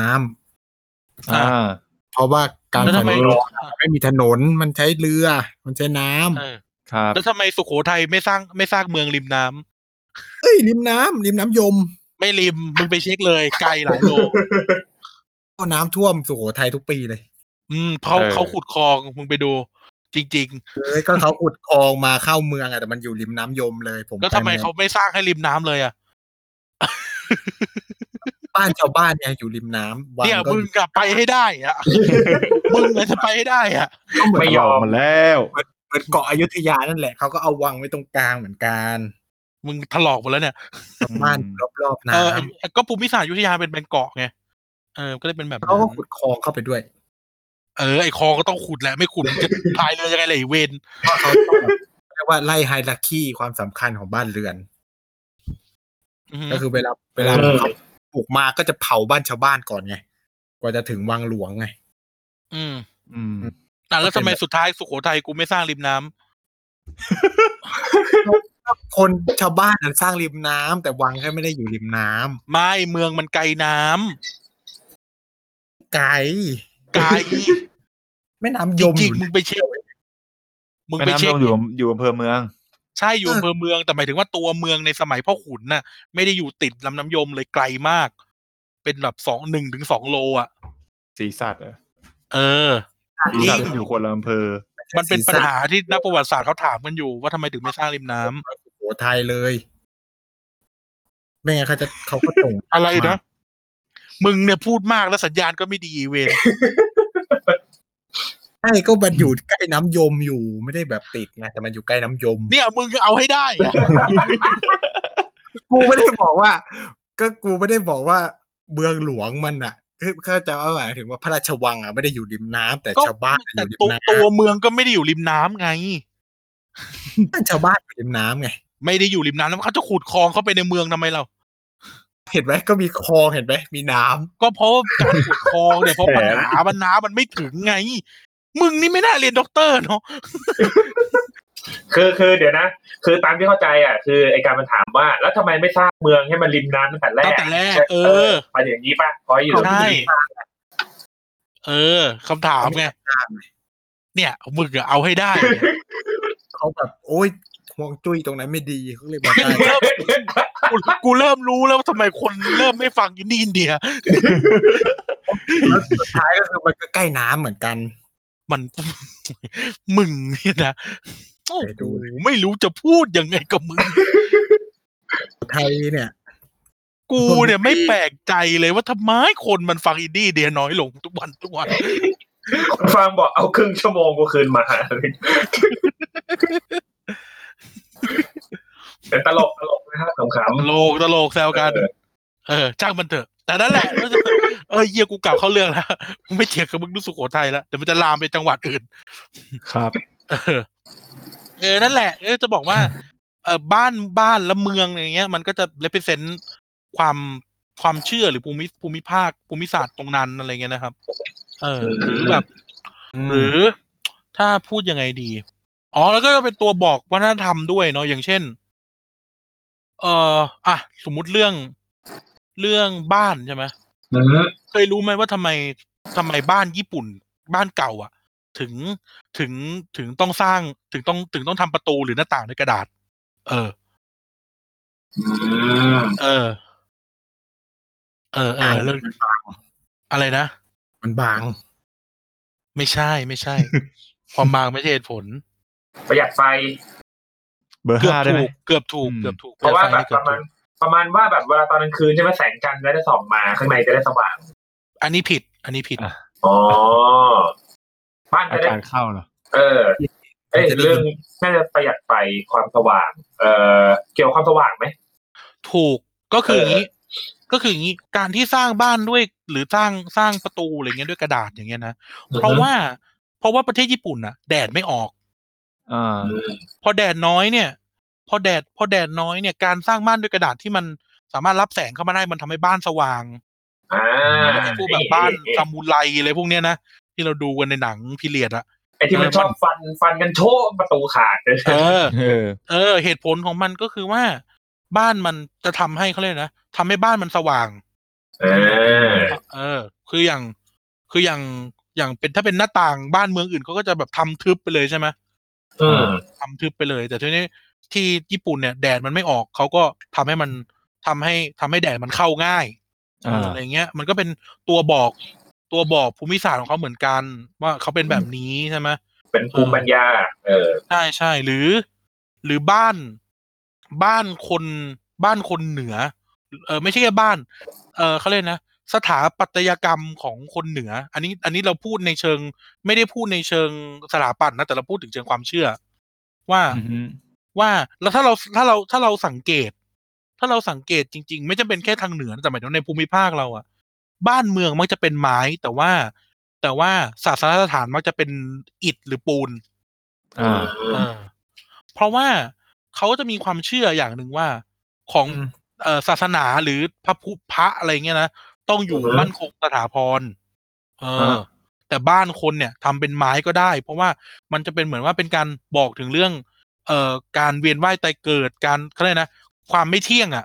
ำอ่าเพราะว่าการถนนไม่มีถนนมันใช้เรือมันใช้น้ำครับแล้วทำไมสุโขทัยไม่สร้างไม่สร้างเมืองริมน้ำเอ้ยริมน้ำริมน้ำยมไม่ริมมึงไปเช็คเลยไกลหลายโลก็น้ำท่วมสุโขทัยทุกปีเลยอืมเขาเขาขุดคลองมึงไปดูจริงๆเอ้ยก็เขาขุดคลองมาเข้าเมืองอะแต่มันอยู่ริมน้ำยมเลยผมแล้วทำไมเขาไม่สร้างให้ริมน้ำเลยอะไป บ้านชาวบ้านเนี่ยอยู่ริมน้ำเนี่ยมึงกลับไปให้ได้อ่ะมึงจะไปให้ได้อ่ะไม่ยอมมันแล้วเหมือนเกาะอยุธยานั่นแหละเขาก็เอาวังไว้ตรงกลางเหมือนกันมึงถลอกหมดแล้วเนี่ยบ้านรอบๆน้ำก็ภูมิศาสตร์อยุธยาเป็นเป็นเกาะไงเออก็เลยเป็นแบบเขาก็ขุดคลองเข้าไปด้วยเออไอคลองก็ต้องขุดแหละไม่ขุดจะพายเรือยังไงเลยเวนเขาเรียกว่าไล่ไฮรักคีความสำคัญของบ้านเรือนก็คือเวลาเวลาเขาปลูกมาก็จะเผาบ้านชาวบ้านก่อนไงกว่าจะถึงวังหลวงไงอืมอืมแต่แล้วทำไมสุดท้ายสุโขทัยกูไม่สร้างริมน้ำคนชาวบ้านนั้นสร้างริมน้ำแต่วังแค่ไม่ได้อยู่ริมน้ำไม่เมืองมันไกลน้ำไกลไกลแม่น้ำยมจริงมึงไปเช็คมึงไปเช็คอยู่อยู่อำเภอเมืองใช่อยู่อำเภอเมืองแต่หมายถึงว่าตัวเมืองในสมัยพ่อขุนน่ะไม่ได้อยู่ติดลำน้ำยมเลยไกลมากเป็นแบบสอง หนึ่งถึงสองโลอ่ะศรีสัตว์เออศรีสัตว์อยู่คนละอำเภอมันเป็นปัญหาที่นักประวัติศาสตร์เขาถามกันอยู่ว่าทำไมถึงไม่สร้างริมน้ำสุโขทัยเลยไม่ไงเขาจะเขาก็ตรงอะไรนะมึงเนี่ยพูดมากแล้วสัญญาณก็ไม่ดีเว้ยใช่ก็มันอยู่ใกล้น้ำยมอยู่ไม่ได้แบบติดไงแต่มันอยู่ใกล้น้ำยมเนี่ยมึงเอาให้ได้กูไม่ได้บอกว่าก็กูไม่ได้บอกว่าเมืองหลวงมันอ่ะคือเข้าใจว่าหมายถึงว่าพระราชวังอ่ะไม่ได้อยู่ริมน้ำแต่ชาวบ้านอยู่ริมน้ำตัวเมืองก็ไม่ได้อยู่ริมน้ำไงชาวบ้านอยู่ริมน้ำไงไม่ได้อยู่ริมน้ำแล้วเขาจะขุดคลองเข้าไปในเมืองทำไมเราเห็นไหมก็มีคลองเห็นไหมมีน้ำก็เพราะการขุดคลองเนี่ยเพราะปัญหามันน้ำมันไม่ถึงไงมึงนี่ไม่น่าเรียนด็อกเตอร์เนาะคือคือเดี๋ยวนะคือตามที่เข้าใจอ่ะคือไอ้การมันถามว่าแล้วทำไมไม่สร้างเมืองให้มันริมน้ำตั้งแต่แรกตั้งแต่แรกเออมาอย่างนี้ป่ะพออยู่ใช่เออคำถามไงเนี่ยมึงอะเอาให้ได้เขาแบบโอ๊ยห่วงจุ้ยตรงไหนไม่ดีเขาเลยบอกได้กูเริ่มรู้แล้วว่าทำไมคนเริ่มไม่ฟังอินดี้อินเดียแล้วสุดท้ายก็คือมันก็ใกล้น้ำเหมือนกันมันมึงเนี่ยนะโอ้โหไม่รู้จะพูดยังไงกับมึงไทยเนี่ยกูเนี่ยไม่แปลกใจเลยว่าทำไมคนมันฟังอินดี้เดียน้อยลงทุกวันทุกวันฟังบอกเอาครึ่งชั่วโมงก็คืนมาแต่ตลกตลกนะครับขำๆตลกตลกแซวกันเออจ้างมันเถอะแต่นั่นแหละเออเยี่ยกูกลับเข้าเรื่องแล้วไม่เถียงกับมึงรู้สุโขทัยแล้วเดี๋ยวมันจะลามไปจังหวัดอื่นครับเออเออนั่นแหละเออจะบอกว่าเออบ้านบ้านและเมืองอย่างเงี้ยมันก็จะ represent ความความเชื่อหรือภูมิภูมิภาคภูมิศาสตร์ตรงนั้นอะไรเงี้ยนะครับเออหรือแบบหรือถ้าพูดยังไงดีอ๋อแล้วก็เป็นตัวบอกวัฒนธรรมด้วยเนาะอย่างเช่นเอ่ออ่ะสมมุติเรื่องเรื่องบ้านใช่ไหมเคยรู้ไหมว่าทำไมทำไมบ้านญี่ปุ่นบ้านเก่าอ่ะถึงถึงถึงต้องสร้างถึงต้องถึงต้องทำประตูหรือหน้าต่างด้วยกระดาษเออเออเออเออเรื่องอะไรนะมันบางไม่ใช่ไม่ใช่ความบางไม่ใช่เหตุผลประหยัดไฟเบอร์ห้าได้ไหมเกือบถูกเกือบถูกเพราะว่าแบบประมาณประมาณว่าแบบเวลาตอนกลางคืนใช่ไหมแสงจันทร์จะได้ส่องมาข้างในจะได้สว่างอันนี้ผิดอันนี้ผิดอ๋อบ้านจะได้เข้าเหรอเออเอ้ยเรื่องน่าจะประหยัดไฟความสว่างเอ่อเกี่ยวความสว่างไหมถูกก็คืออย่างนี้ก็คืออย่างนี้การที่สร้างบ้านด้วยหรือสร้างสร้างประตูอะไรเงี้ยด้วยกระดาษอย่างเงี้ยนะเพราะว่าเพราะว่าประเทศญี่ปุ่นน่ะแดดไม่ออกอ่าพอแดดน้อยเนี่ยพอแดดพอแดดน้อยเนี่ยการสร้างบ้านด้วยกระดาษที่มันสามารถรับแสงเข้ามาได้มันทำให้บ้านสว่างอ่าไอ้พวกแบบบ้านซามูไรอะไรพวกเนี้ยนะที่เราดูกันในหนังพีเรียดอะไอ้ที่มันชอบฟันฟันกันโชกประตูขาดเออเออเหตุผลของมันก็คือว่าบ้านมันจะทำให้เขาเรียกนะทำให้บ้านมันสว่างเออเออคืออย่างคืออย่างอย่างเป็นถ้าเป็นหน้าต่างบ้านเมืองอื่นเขาก็จะแบบทำทึบไปเลยใช่ไหมเออทำทึบไปเลยแต่ทีนี้ที่ญี่ปุ่นเนี่ยแดดมันไม่ออกเขาก็ทำให้มันทำให้ทำให้แดดมันเข้าง่าย อ, อะไรเงี้ยมันก็เป็นตัวบอกตัวบอกภูมิศาสตร์ของเขาเหมือนกันว่าเขาเป็นแบบนี้ใช่ไหมเป็นภูมิปัญญาเออใช่ใช่หรือหรือบ้านบ้านคนบ้านคนเหนือ เออไม่ใช่แค่บ้านเออเขาเรียกนะสถาปัตยกรรมของคนเหนืออันนี้อันนี้เราพูดในเชิงไม่ได้พูดในเชิงสถาปัตย์นะแต่เราพูดถึงเชิงความเชื่อว่าว่าแล้วถ้าเราถ้าเราถ้าเราสังเกตถ้าเราสังเกตจริงๆไม่จำเป็นแค่ทางเหนือแต่หมายถึงในภูมิภาคเราอะบ้านเมืองมักจะเป็นไม้แต่ว่าแต่ว่าศาสนสถานมักจะเป็นอิฐหรือปูนอ่าเพราะว่าเขาจะมีความเชื่ออย่างนึงว่าของเอ่อศาสนาหรือพระพุทธะอะไรเงี้ยนะต้องอยู่มั่นคงสถาพรเออแต่บ้านคนเนี่ยทำเป็นไม้ก็ได้เพราะว่ามันจะเป็นเหมือนว่าเป็นการบอกถึงเรื่องเอ่อการเวียนว่ายตายเกิดการอะไรนะความไม่เที่ยงอ่ะ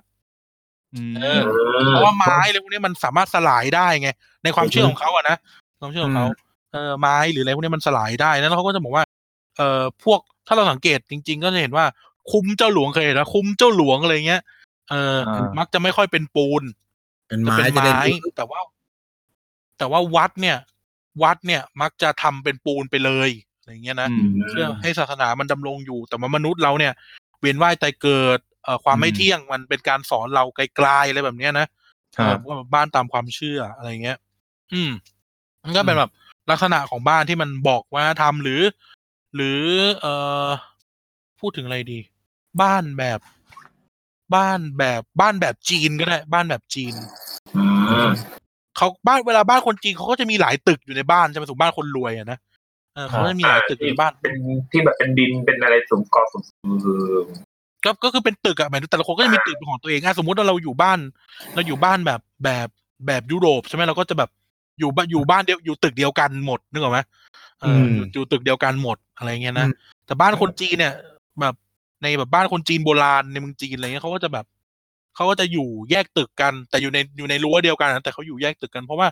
เพราะว่าไม้อะไรพวกนี้มันสามารถสลายได้ไงในความเชื่อของเขาอ่ะนะความเชื่อของเขาเออไม้หรืออะไรพวกนี้มันสลายได้แล้วเขาก็จะบอกว่าเอ่อพวกถ้าเราสังเกตจริงๆก็จะเห็นว่าคุ้มเจ้าหลวงเคยเห็นนะคุ้มเจ้าหลวงอะไรเงี้ยเอ่อมักจะไม่ค่อยเป็นปูนเป็นไม้จะเป็นไม้แต่ว่าแต่ว่าวัดเนี่ยวัดเนี่ยมักจะทำเป็นปูนไปเลยอะไรเงี้ยนะเพื่อให้ศาสนามันดำรงอยู่แต่ว่ามนุษย์เราเนี่ยเวียนว่ายตายเกิดเอ่อความไม่เที่ยงมันเป็นการสอนเราไกลๆอะไรแบบเนี้ยนะบ้านตามความเชื่ออะไรเงี้ยอืมมันก็เป็นแบบลักษณะของบ้านที่มันบอกว่าทำหรือหรือเอ่อพูดถึงอะไรดีบ้านแบบบ้านแบบบ้านแบบจีนก็ได้บ้านแบบจีนเขาบ้านเวลาบ้านคนจีนเขาก็จะมีหลายตึกอยู่ในบ้านใช่ไหมสูงบ้านคนรวยอะนะเขาจะมีหลายตึกในบ้านเป็นที่แบบเป็นดินเป็นอะไรสูงกอสูงก็ก็คือเป็นตึกอะหมายถึงแต่ละคนก็จะมีตึกของตัวเองอะสมมติว่าเราอยู่บ้านเราอยู่บ้านแบบแบบแบบยุโรปใช่ไหมเราก็จะแบบอยู่บ้านอยู่บ้านเดียวอยู่ตึกเดียวกันหมดนึกออกไหมเอออยู่ตึกเดียวกันหมดอะไรเงี้ยนะแต่บ้านคนจีนเนี่ยแบบในแบบบ้านคนจีนโบราณในเมืองจีนอะไรเงี้ยเขาก็จะแบบเขาก็จะอยู่แยกตึกกันแต่อยู่ในอยู่ในรั้วเดียวกันนะแต่เขาอยู่แยกตึกกันเพราะว่า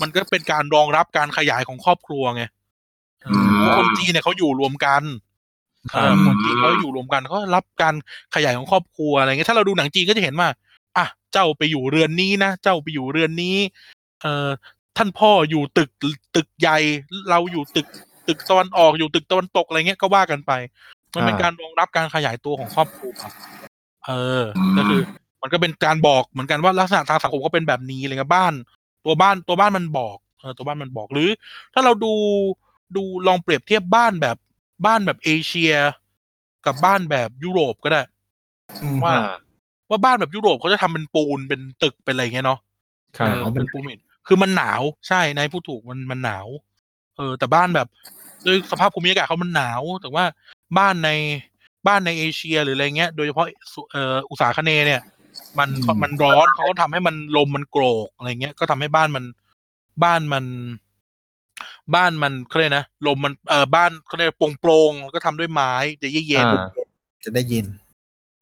มันก็เป็นการรองรับการขยายของครอบครัวไงคนจีนเนี่ยเขาอยู่รวมกันคนจีนเขาอยู่รวมกันเขารับการขยายของครอบครัวอะไรเงี้ยถ้าเราดูหนังจีนก็จะเห็นว่าอ่ะเจ้าไปอยู่เรือนนี้นะเจ้าไปอยู่เรือนนี้เอ่อท่านพ่ออยู่ตึกตึกใหญ่เราอยู่ตึกตึกตะวันออกอยู่ตึกตะวันตกอะไรเงี้ยก็ว่ากันไปมันเป็นการรองรับการขยายตัวของครอบครัวเออก็คือมันก็เป็นการบอกเหมือนกันว่าลักษณะทางสังคมก็เป็นแบบนี้เลยครับบ้านตัวบ้านตัวบ้านมันบอกเออตัวบ้านมันบอกหรือถ้าเราดูดูลองเปรียบเทียบบ้านแบบบ้านแบบเอเชียกับบ้านแบบยุโรปก็ได้ว่าว่าบ้านแบบยุโรปเขาจะทำเป็นปูนเป็นตึกเป็นอะไรเงี้ยเนาะเขาเป็นปูนคือมันหนาวใช่นายพูดถูกมันมันหนาวเออแต่บ้านแบบด้วยสภาพภูมิอากาศเขามันหนาวแต่ว่าบ้านในบ้านในเอเชียหรืออะไรเงี้ยโดยเฉพาะเอ่ออุษาคเนย์เนี่ยมันมันร้อนเขาก็ทำให้มันลมมันโกรกอะไรเงี้ยก็ทำให้บ้านมันบ้านมันบ้านมันเขาเรียกนะลมมันเอ่อบ้านเขาเรียกโปร่งโปร่งก็ทำด้วยไม้จะเย็นเย็นจะได้ยิน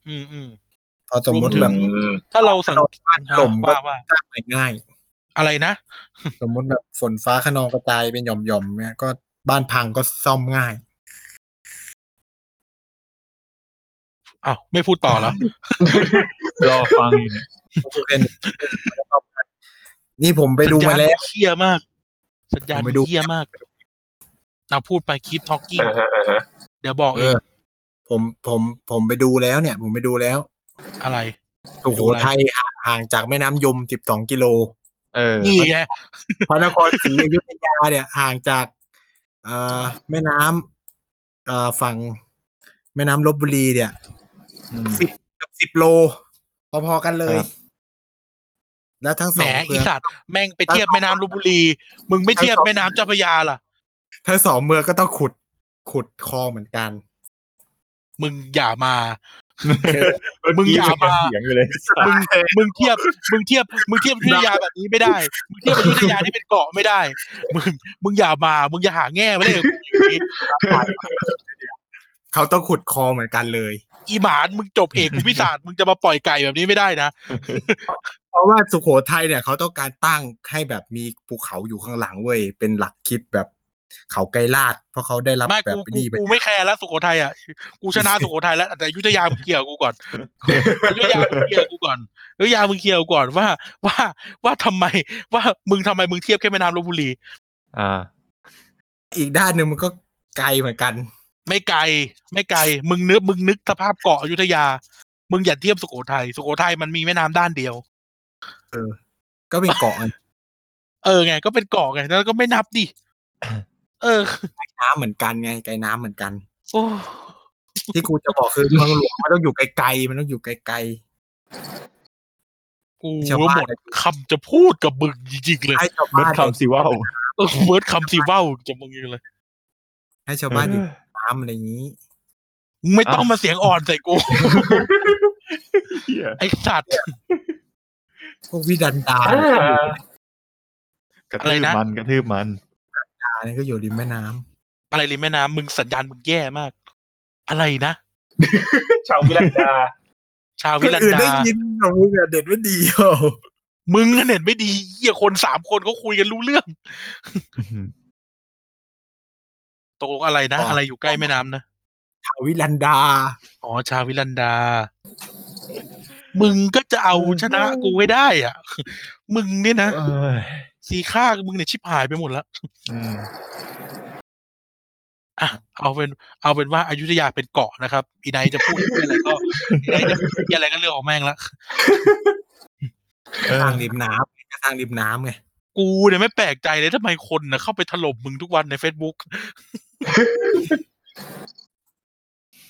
อืมอืมพอสมมติแบบถ้าเราสังเกตลมว่าว่าง่ายอะไรนะสมมติแบบฝนฟ้าคะนองกระจายเป็นหย่อมๆเนี่ยก็บ้านพังก็ซ่อมง่ายอ้าวไม่พูดต่อแล้วรอฟังอยู่เนี่ยนี่ผมไปดูมาแล้วเหี้ยมากสัญญาณเหี้ยมากเราพูดไปคลิปทอล์กกิ้งเดี๋ยวบอกเองผมผมผมไปดูแล้วเนี่ยผมไปดูแล้วอะไรสุโขทัยห่างจากแม่น้ำยมสิบสองกิโลเออนี่ไงพระนครศรีอยุธยาเนี่ยห่างจากเอ่อแม่น้ำเอ่อฝั่งแม่น้ำลพบุรีเนี่ยสิบกับสิบโลพอๆกันเลยแล้วทั้งสองเมืองแหมอีสัตว์แม่งไปเทียบแม่น้ำลพบุรีมึงไม่เทียบแม่น้ำเจ้าพระยาล่ะทั้งสองเมืองก็ต้องขุดขุดคลองเหมือนกันมึงอย่ามามึงอย่ามามึงมึงเทียบมึงเทียบมึงเทียบอยุธยาแบบนี้ไม่ได้มึงเทียบอยุธยาที่เป็นเกาะไม่ได้มึงมึงอย่ามามึงอย่าหาแง่มาเลยเขาต้องขุดคลองเหมือนกันเลยอีหมานมึงจบเอกภูมิศาสตร์มึงจะมาปล่อยไก่แบบนี้ไม่ได้นะเพราะว่าสุโขทัยเนี่ยเขาต้องการตั้งให้แบบมีภูเขาอยู่ข้างหลังเว้ยเป็นหลักคิดแบบเขาไกลลาดเพราะเขาได้รับแบบนี้ไปกูไม่แคร์แล้วสุโขทัยอ่ะกูชนะสุโขทัยแล้วแต่อยุธยามึงเกี่ยวกูก่อนอยุธยามึงเกี่ยวกูก่อนอยุธยามึงเกี่ยวก่อนว่าว่าว่าทำไมว่ามึงทำไมมึงเทียบแค่แม่น้ำลพบุรีอ่าอีกด้านนึงมันก็ไกลเหมือนกันไม่ไกลไม่ไกลมึงนึกมึงนึกสภาพเกาะอยุธยามึงอย่าเทียบสุโขทัยสุโขทัยมันมีแม่น้ำด้านเดียว ออก็เป็นเกาะเออไงก็เป็นเกาะไงแล้วก็ไม่นับดิเออไกลน้ำเหมือนกันไงไกลน้ำเหมือนกันโอ้ที่กูจะบอกคือเมืองหลวงมันต้องอยู่ไกลๆมันต้องอยู่ไกลๆกูว่าหมดคำจะพูดกับมึงจริงๆเลยเบิร์ดคำสีว่าวเออเบิร์ดคำสีว่าวจะมึงยังเลยให้ชาวบ้านอยู่น้ำอะไรอย่างนี้ไม่ต้องมาเสียงอ่อนใส่กูไอ้สัตว์พวกวิดันดาอะไรนะมันกระทืบมันดาเนี่ยก็อยู่ริมแม่น้ำอะไรริมแม่น้ำมึงสัญญาณมึงแย่มากอะไรนะชาววิลันดาชาววิลันดาคือได้ยินของมึงอ่ะเด็ดไม่ดีอ่ะมึงอ่ะเด็ดไม่ดีเหี้ยคนสามคนก็คุยกันรู้เรื่องตกลงอะไรนะอะไรอยู่ใกล้แม่น้ำนะชาววิลันดาอ๋อชาววิลันดามึงก็จะเอาชนะกูให้ได้อ่ะมึงเนี่ยนะสีข้ามึงเนี่ยชิบหายไปหมดแล้วอ่ะเอาเป็นเอาเป็นว่าอยุธยาเป็นเกาะนะครับอีไนจะพูดอะไรก็อีไนจะพูดอะไรก็เรื่องของแม่งละทางริมน้ำทางริมน้ำไงกูเนี่ยไม่แปลกใจเลยทำไมคนนะเข้าไปถล่มมึงทุกวันใน Facebook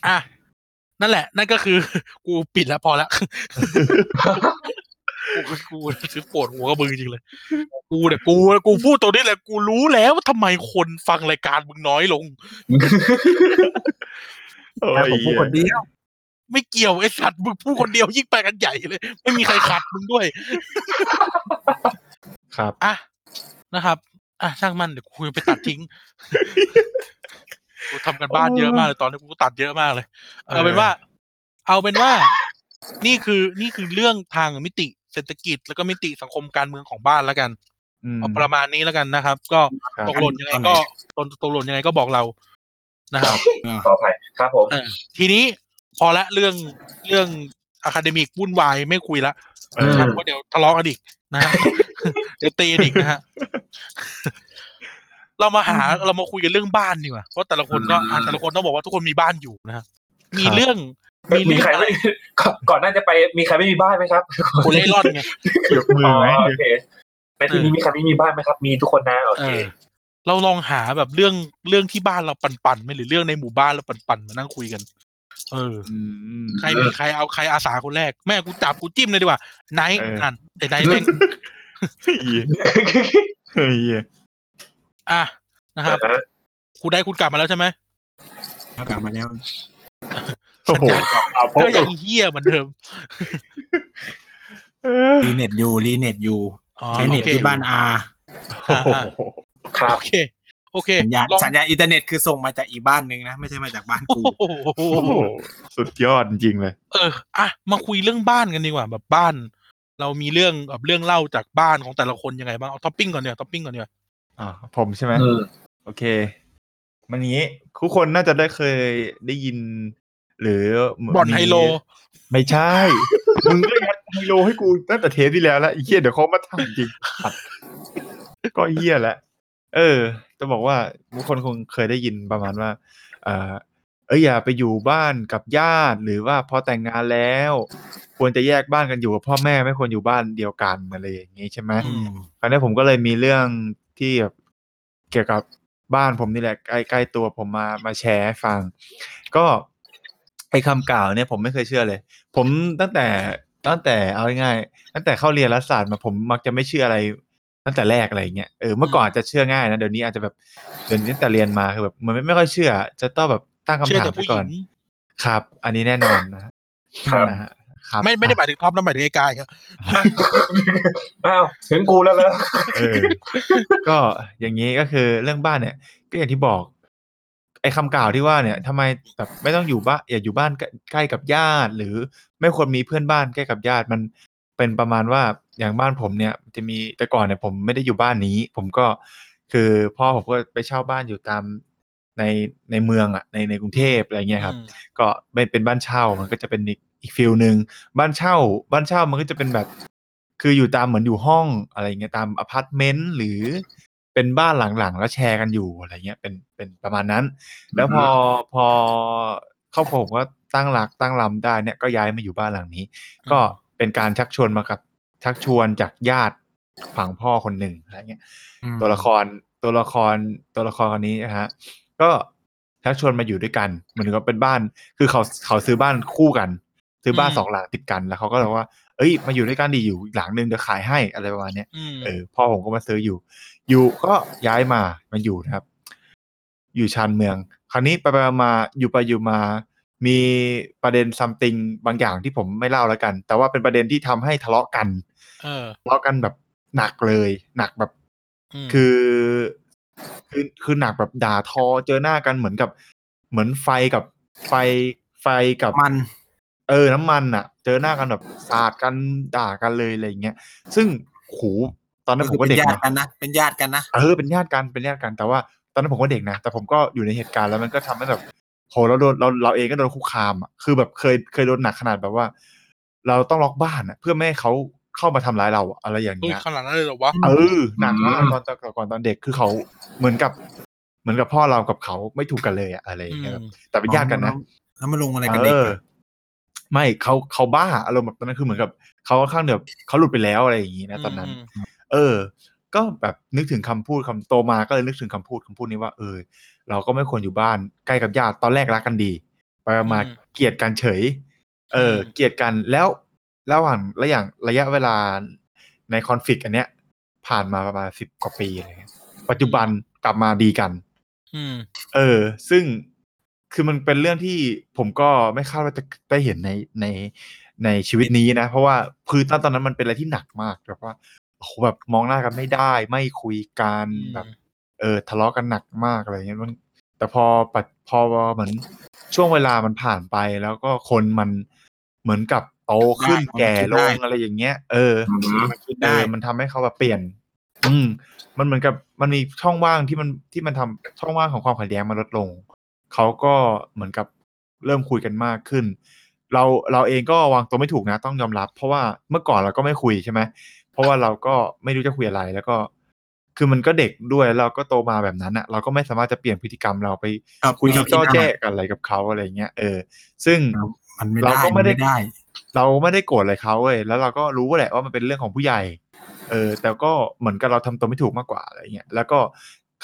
อ่ะนั่นแหละนั่นก็คือกูปิดแล้วพอแล้วกูกูคือปวดหัวกับมึงจริงเลยกูเนี่ยกูกูพูดตัวนี้แหละกูรู้แล้วว่าทำไมคนฟังรายการมึงน้อยลงแต่ผมพูดคนเดียวไม่เกี่ยวไอ้สัตว์มึงพูดคนเดียวยิ่งไปกันใหญ่เลยไม่มีใครขัดมึงด้วยครับอ่ะนะครับอ่ะช่างมันเดี๋ยวกูไปตัดทิ้งกูทำกันบ้านเยอะมากเลยตอนนี้กูตัดเยอะมากเลยเอาเป็นว่าเอาเป็นว่านี่คือนี่คือเรื่องทางมิติเศรษฐกิจแล้วก็มิติสังคมการเมืองของบ้านแล้วกันเอาประมาณนี้แล้วกันนะครับก็ตกหล่นยังไงก็ตกหล่นยังไงก็บอกเรานะครับขออภัยครับผมทีนี้พอละเรื่องเรื่องอะคาเดมิกวุ่นวายไม่คุยละเพราะเดี๋ยวทะเลาะกันอีกนะเดี๋ยวตีอีกนะฮะเรามาหาเรามาคุยกันเรื่องบ้านดีกว่าเพราะแต่ละคนก็แต่ละคนต้องบอกว่าทุกคนมีบ้านอยู่นะมีเรื่องมีใครไม่ก่อนหน้าจะไปมีใครไม่มีบ้านไหมครับคนเล่ร่อนไงยกมือไหมโอเคในที่นี้มีใครไม่มีบ้านไหมครับมีทุกคนนะโอเคเราลองหาแบบเรื่องเรื่องที่บ้านเราปั่นๆไหมหรือเรื่องในหมู่บ้านเราปั่นๆมานั่งคุยกันเออใครมีใครเอาใครอาสาคนแรกแม่กูจับกูจิ้มเลยดีกว่าไนท์นั่นไอ้ไนท์เล่นเฮ้ยอ่ะนะครับคุณได้คุณกลับมาแล้วใช่ไหมกลับมาแล้วโอ้โหก็ยังเหี้ยเหมือนเดิมรีเน็ตอยู่รีเน็ตอยู่ใช้เน็ตที่บ้านอาโอเคโอเคสัญญาณอินเทอร์เน็ตคือส่งมาจากอีกบ้านนึงนะไม่ใช่มาจากบ้านกูสุดยอดจริงเลยเอออ่ะมาคุยเรื่องบ้านกันดีกว่าแบบบ้านเรามีเรื่องแบบเรื่องเล่าจากบ้านของแต่ละคนยังไงบ้างเอาท็อปปิ้งก่อนเนี่ยท็อปปิ้งก่อนเนี่ยอ่าผมใช่ไหมโอเคมันนี้ทุกคนน่าจะได้เคยได้ยินหรือบ่อนไฮโลไม่ใช่มึงก็ยัดไฮโลให้กูตั้งแต่เทปที่แล้วแล้วไอ้เหี้ยเดี๋ยวเขามาทำจริงก็เหี้ยแหละเออจะบอกว่าทุกคนคงเคยได้ยินประมาณว่าเออเอ้ยอย่าไปอยู่บ้านกับญาติหรือว่าพอแต่งงานแล้วควรจะแยกบ้านกันอยู่กับพ่อแม่ไม่ควรอยู่บ้านเดียวกันอะไรอย่างงี้ใช่ไหมคราวนี้ผมก็เลยมีเรื่องที่แบบเกี่ยวกับบ้านผมนี่แหละใกล้ๆตัวผมมามาแชร์ฟังก็ไอ้คำกล่าวเนี่ยผมไม่เคยเชื่อเลยผมตั้งแต่ตั้งแต่เอาง่ายๆตั้งแต่เข้าเรียนรัฐศาสตร์มาผมมักจะไม่เชื่ออะไรตั้งแต่แรกอะไรอย่างเงี้ยเออเมื่อก่อนจะเชื่อง่ายนะเดี๋ยวนี้อาจจะแบบเดี๋ยวนี้แต่เรียนมาคือแบบมันไม่ไม่ค่อยเชื่อจะต้องแบบตั้งคำถามไปก่อนครับอันนี้แน่นอนนะครับไม่ไม่ได้หมายถึงท็อปนะหมายถึงไอ้กายครับอ้าวถึงกูแล้วแล้วเออก็อย่างนี้ก็คือเรื่องบ้านเนี่ยก็อย่างที่บอกไอ้คำกล่าวที่ว่าเนี่ยทำไมแบบไม่ต้องอยู่บ้านอย่าอยู่บ้านใกล้กับญาติหรือไม่ควรมีเพื่อนบ้านใกล้กับญาติมันเป็นประมาณว่าอย่างบ้านผมเนี่ยจะมีแต่ก่อนเนี่ยผมไม่ได้อยู่บ้านนี้ผมก็คือพ่อผมก็ไปเช่าบ้านอยู่ตามในในเมืองอ่ะในในกรุงเทพอะไรเงี้ยครับก็ไม่เป็นบ้านเช่ามันก็จะเป็นอีกฟิลหนึ่งบ้านเช่าบ้านเช่ามันก็จะเป็นแบบคืออยู่ตามเหมือนอยู่ห้องอะไรเงี้ยตามอพาร์ตเมนต์หรือเป็นบ้านหลังๆแล้วแชร์กันอยู่อะไรเงี้ยเป็นเป็นประมาณนั้นแล้วพอพอครอบครัวผมก็ตั้งหลักตั้งลำได้เนี่ยก็ย้ายมาอยู่บ้านหลังนี้ก็เป็นการชักชวนมากับ ชักชวนจากญาติฝั่งพ่อคนหนึ่งอะไรเงี้ยตัวละครตัวละครตัวละครคนนี้นะฮะก็ชักชวนมาอยู่ด้วยกันเหมือนกับเป็นบ้านคือเขาเขาซื้อบ้านคู่กันซื้อบ้านสองหลังติดกันแล้วเขาก็บอกว่าเอ้ยมาอยู่ด้วยกันดีอยู่อีกหลังนึงเดี๋ยวขายให้อะไรประมาณเนี้ยเออพ่อผมก็มาซื้ออยู่อยู่ก็ย้ายมามาอยู่นะครับอยู่ชานเมืองคราวนี้ไปๆมาอยู่ไปอยู่มามีประเด็นซัมติงบางอย่างที่ผมไม่เล่าแล้วกันแต่ว่าเป็นประเด็นที่ทำให้ทะเลาะกันเออทะเลาะกันแบบหนักเลยหนักแบบคือคือคือหนักแบบด่าทอเจอหน้ากันเหมือนกับเหมือนไฟกับไฟไฟกับมันเออน้ำมันอ่ะเจอหน้ากันแบบสาดกันด่ากันเลยอะไรอย่างเงี้ยซึ่งโหตอนนั้นผมก็เด็กนะเป็นญาติกันนะเออเป็นญาติกันเป็นญาติกันแต่ว่าตอนนั้นผมก็เด็กนะแต่ผมก็อยู่ในเหตุการณ์แล้วมันก็ทำให้แบบโหเราโดนเราเราเองก็โดนคุกคามอ่ะคือแบบเคยเคยโดนหนักขนาดแบบว่าเราต้องล็อกบ้านอ่ะเพื่อไม่ให้เขาเข้ามาทำร้ายเราอะไรอย่างเงี้ยขนาดนั้นเลยเหรอวะเออหนักมากตอนตอนก่อนตอนเด็กคือเขาเหมือนกับเหมือนกับพ่อเรากับเขาไม่ถูกกันเลยอ่ะอะไรอย่างเงี้ยแต่เป็นญาติกันนะแล้วมาลงอะไรกันเด็กไม่เขาเขาบ้าอารมณ์แบบตอนนั้นคือเหมือนกับเขาค่อนข้างแบบเขาหลุดไปแล้วอะไรอย่างงี้นะตอนนั้นเออก็แบบนึกถึงคำพูดคำโตมาก็เลยนึกถึงคำพูดคำพูดนี้ว่าเออเราก็ไม่ควรอยู่บ้านใกล้กับญาติตอนแรกรักกันดีไปมาเกลียดกันเฉยเออเกลียดกันแล้วระหว่างระอย่างระยะเวลาในคอนฟลิกต์อันเนี้ยผ่านมาประมาณสิบกว่าปีอะไรเงี้ยปัจจุบันกลับมาดีกันเออซึ่งคือมันเป็นเรื่องที่ผมก็ไม่คาดว่าจะได้เห็นในในในชีวิตนี้นะเพราะว่าคือตอนตอนนั้นมันเป็นอะไรที่หนักมากแบบว่าโอ้โหแบบมองหน้ากันไม่ได้ไม่คุยกันแบบเออทะเลาะกันหนักมากอะไรเงี้ยมันแต่พอปัดพอเหมือนช่วงเวลามันผ่านไปแล้วก็คนมันเหมือนกับโตขึ้นแก่ลงอะไรอย่างเงี้ยเออมันคิดได้มันทำให้เขาแบบเปลี่ยนอืมมันเหมือนกับมันมีช่องว่างที่มันที่มันทำช่องว่างของความขัดแย้งมันลดลงเขาก็เหมือนกับเริ่มคุยกันมากขึ้นเราเราเองก็วางตัวไม่ถูกนะต้องยอมรับเพราะว่าเมื่อก่อนเราก็ไม่คุยใช่ไหมเพราะว่าเราก็ไม่รู้จะคุยอะไรแล้วก็คือมันก็เด็กด้วยเราก็โตมาแบบนั้นอะเราก็ไม่สามารถจะเปลี่ยนพฤติกรรมเราไปคุยกับจ้อแจ้กันอะไรกับเขาอะไรเงี้ยเออซึ่งเราก็ไม่ได้เราไม่ได้โกรธอะไรเขาเว้ยแล้วเราก็รู้แหละว่ามันเป็นเรื่องของผู้ใหญ่เออแต่ก็เหมือนกับเราทำตัวไม่ถูกมากกว่าอะไรเงี้ยแล้วก็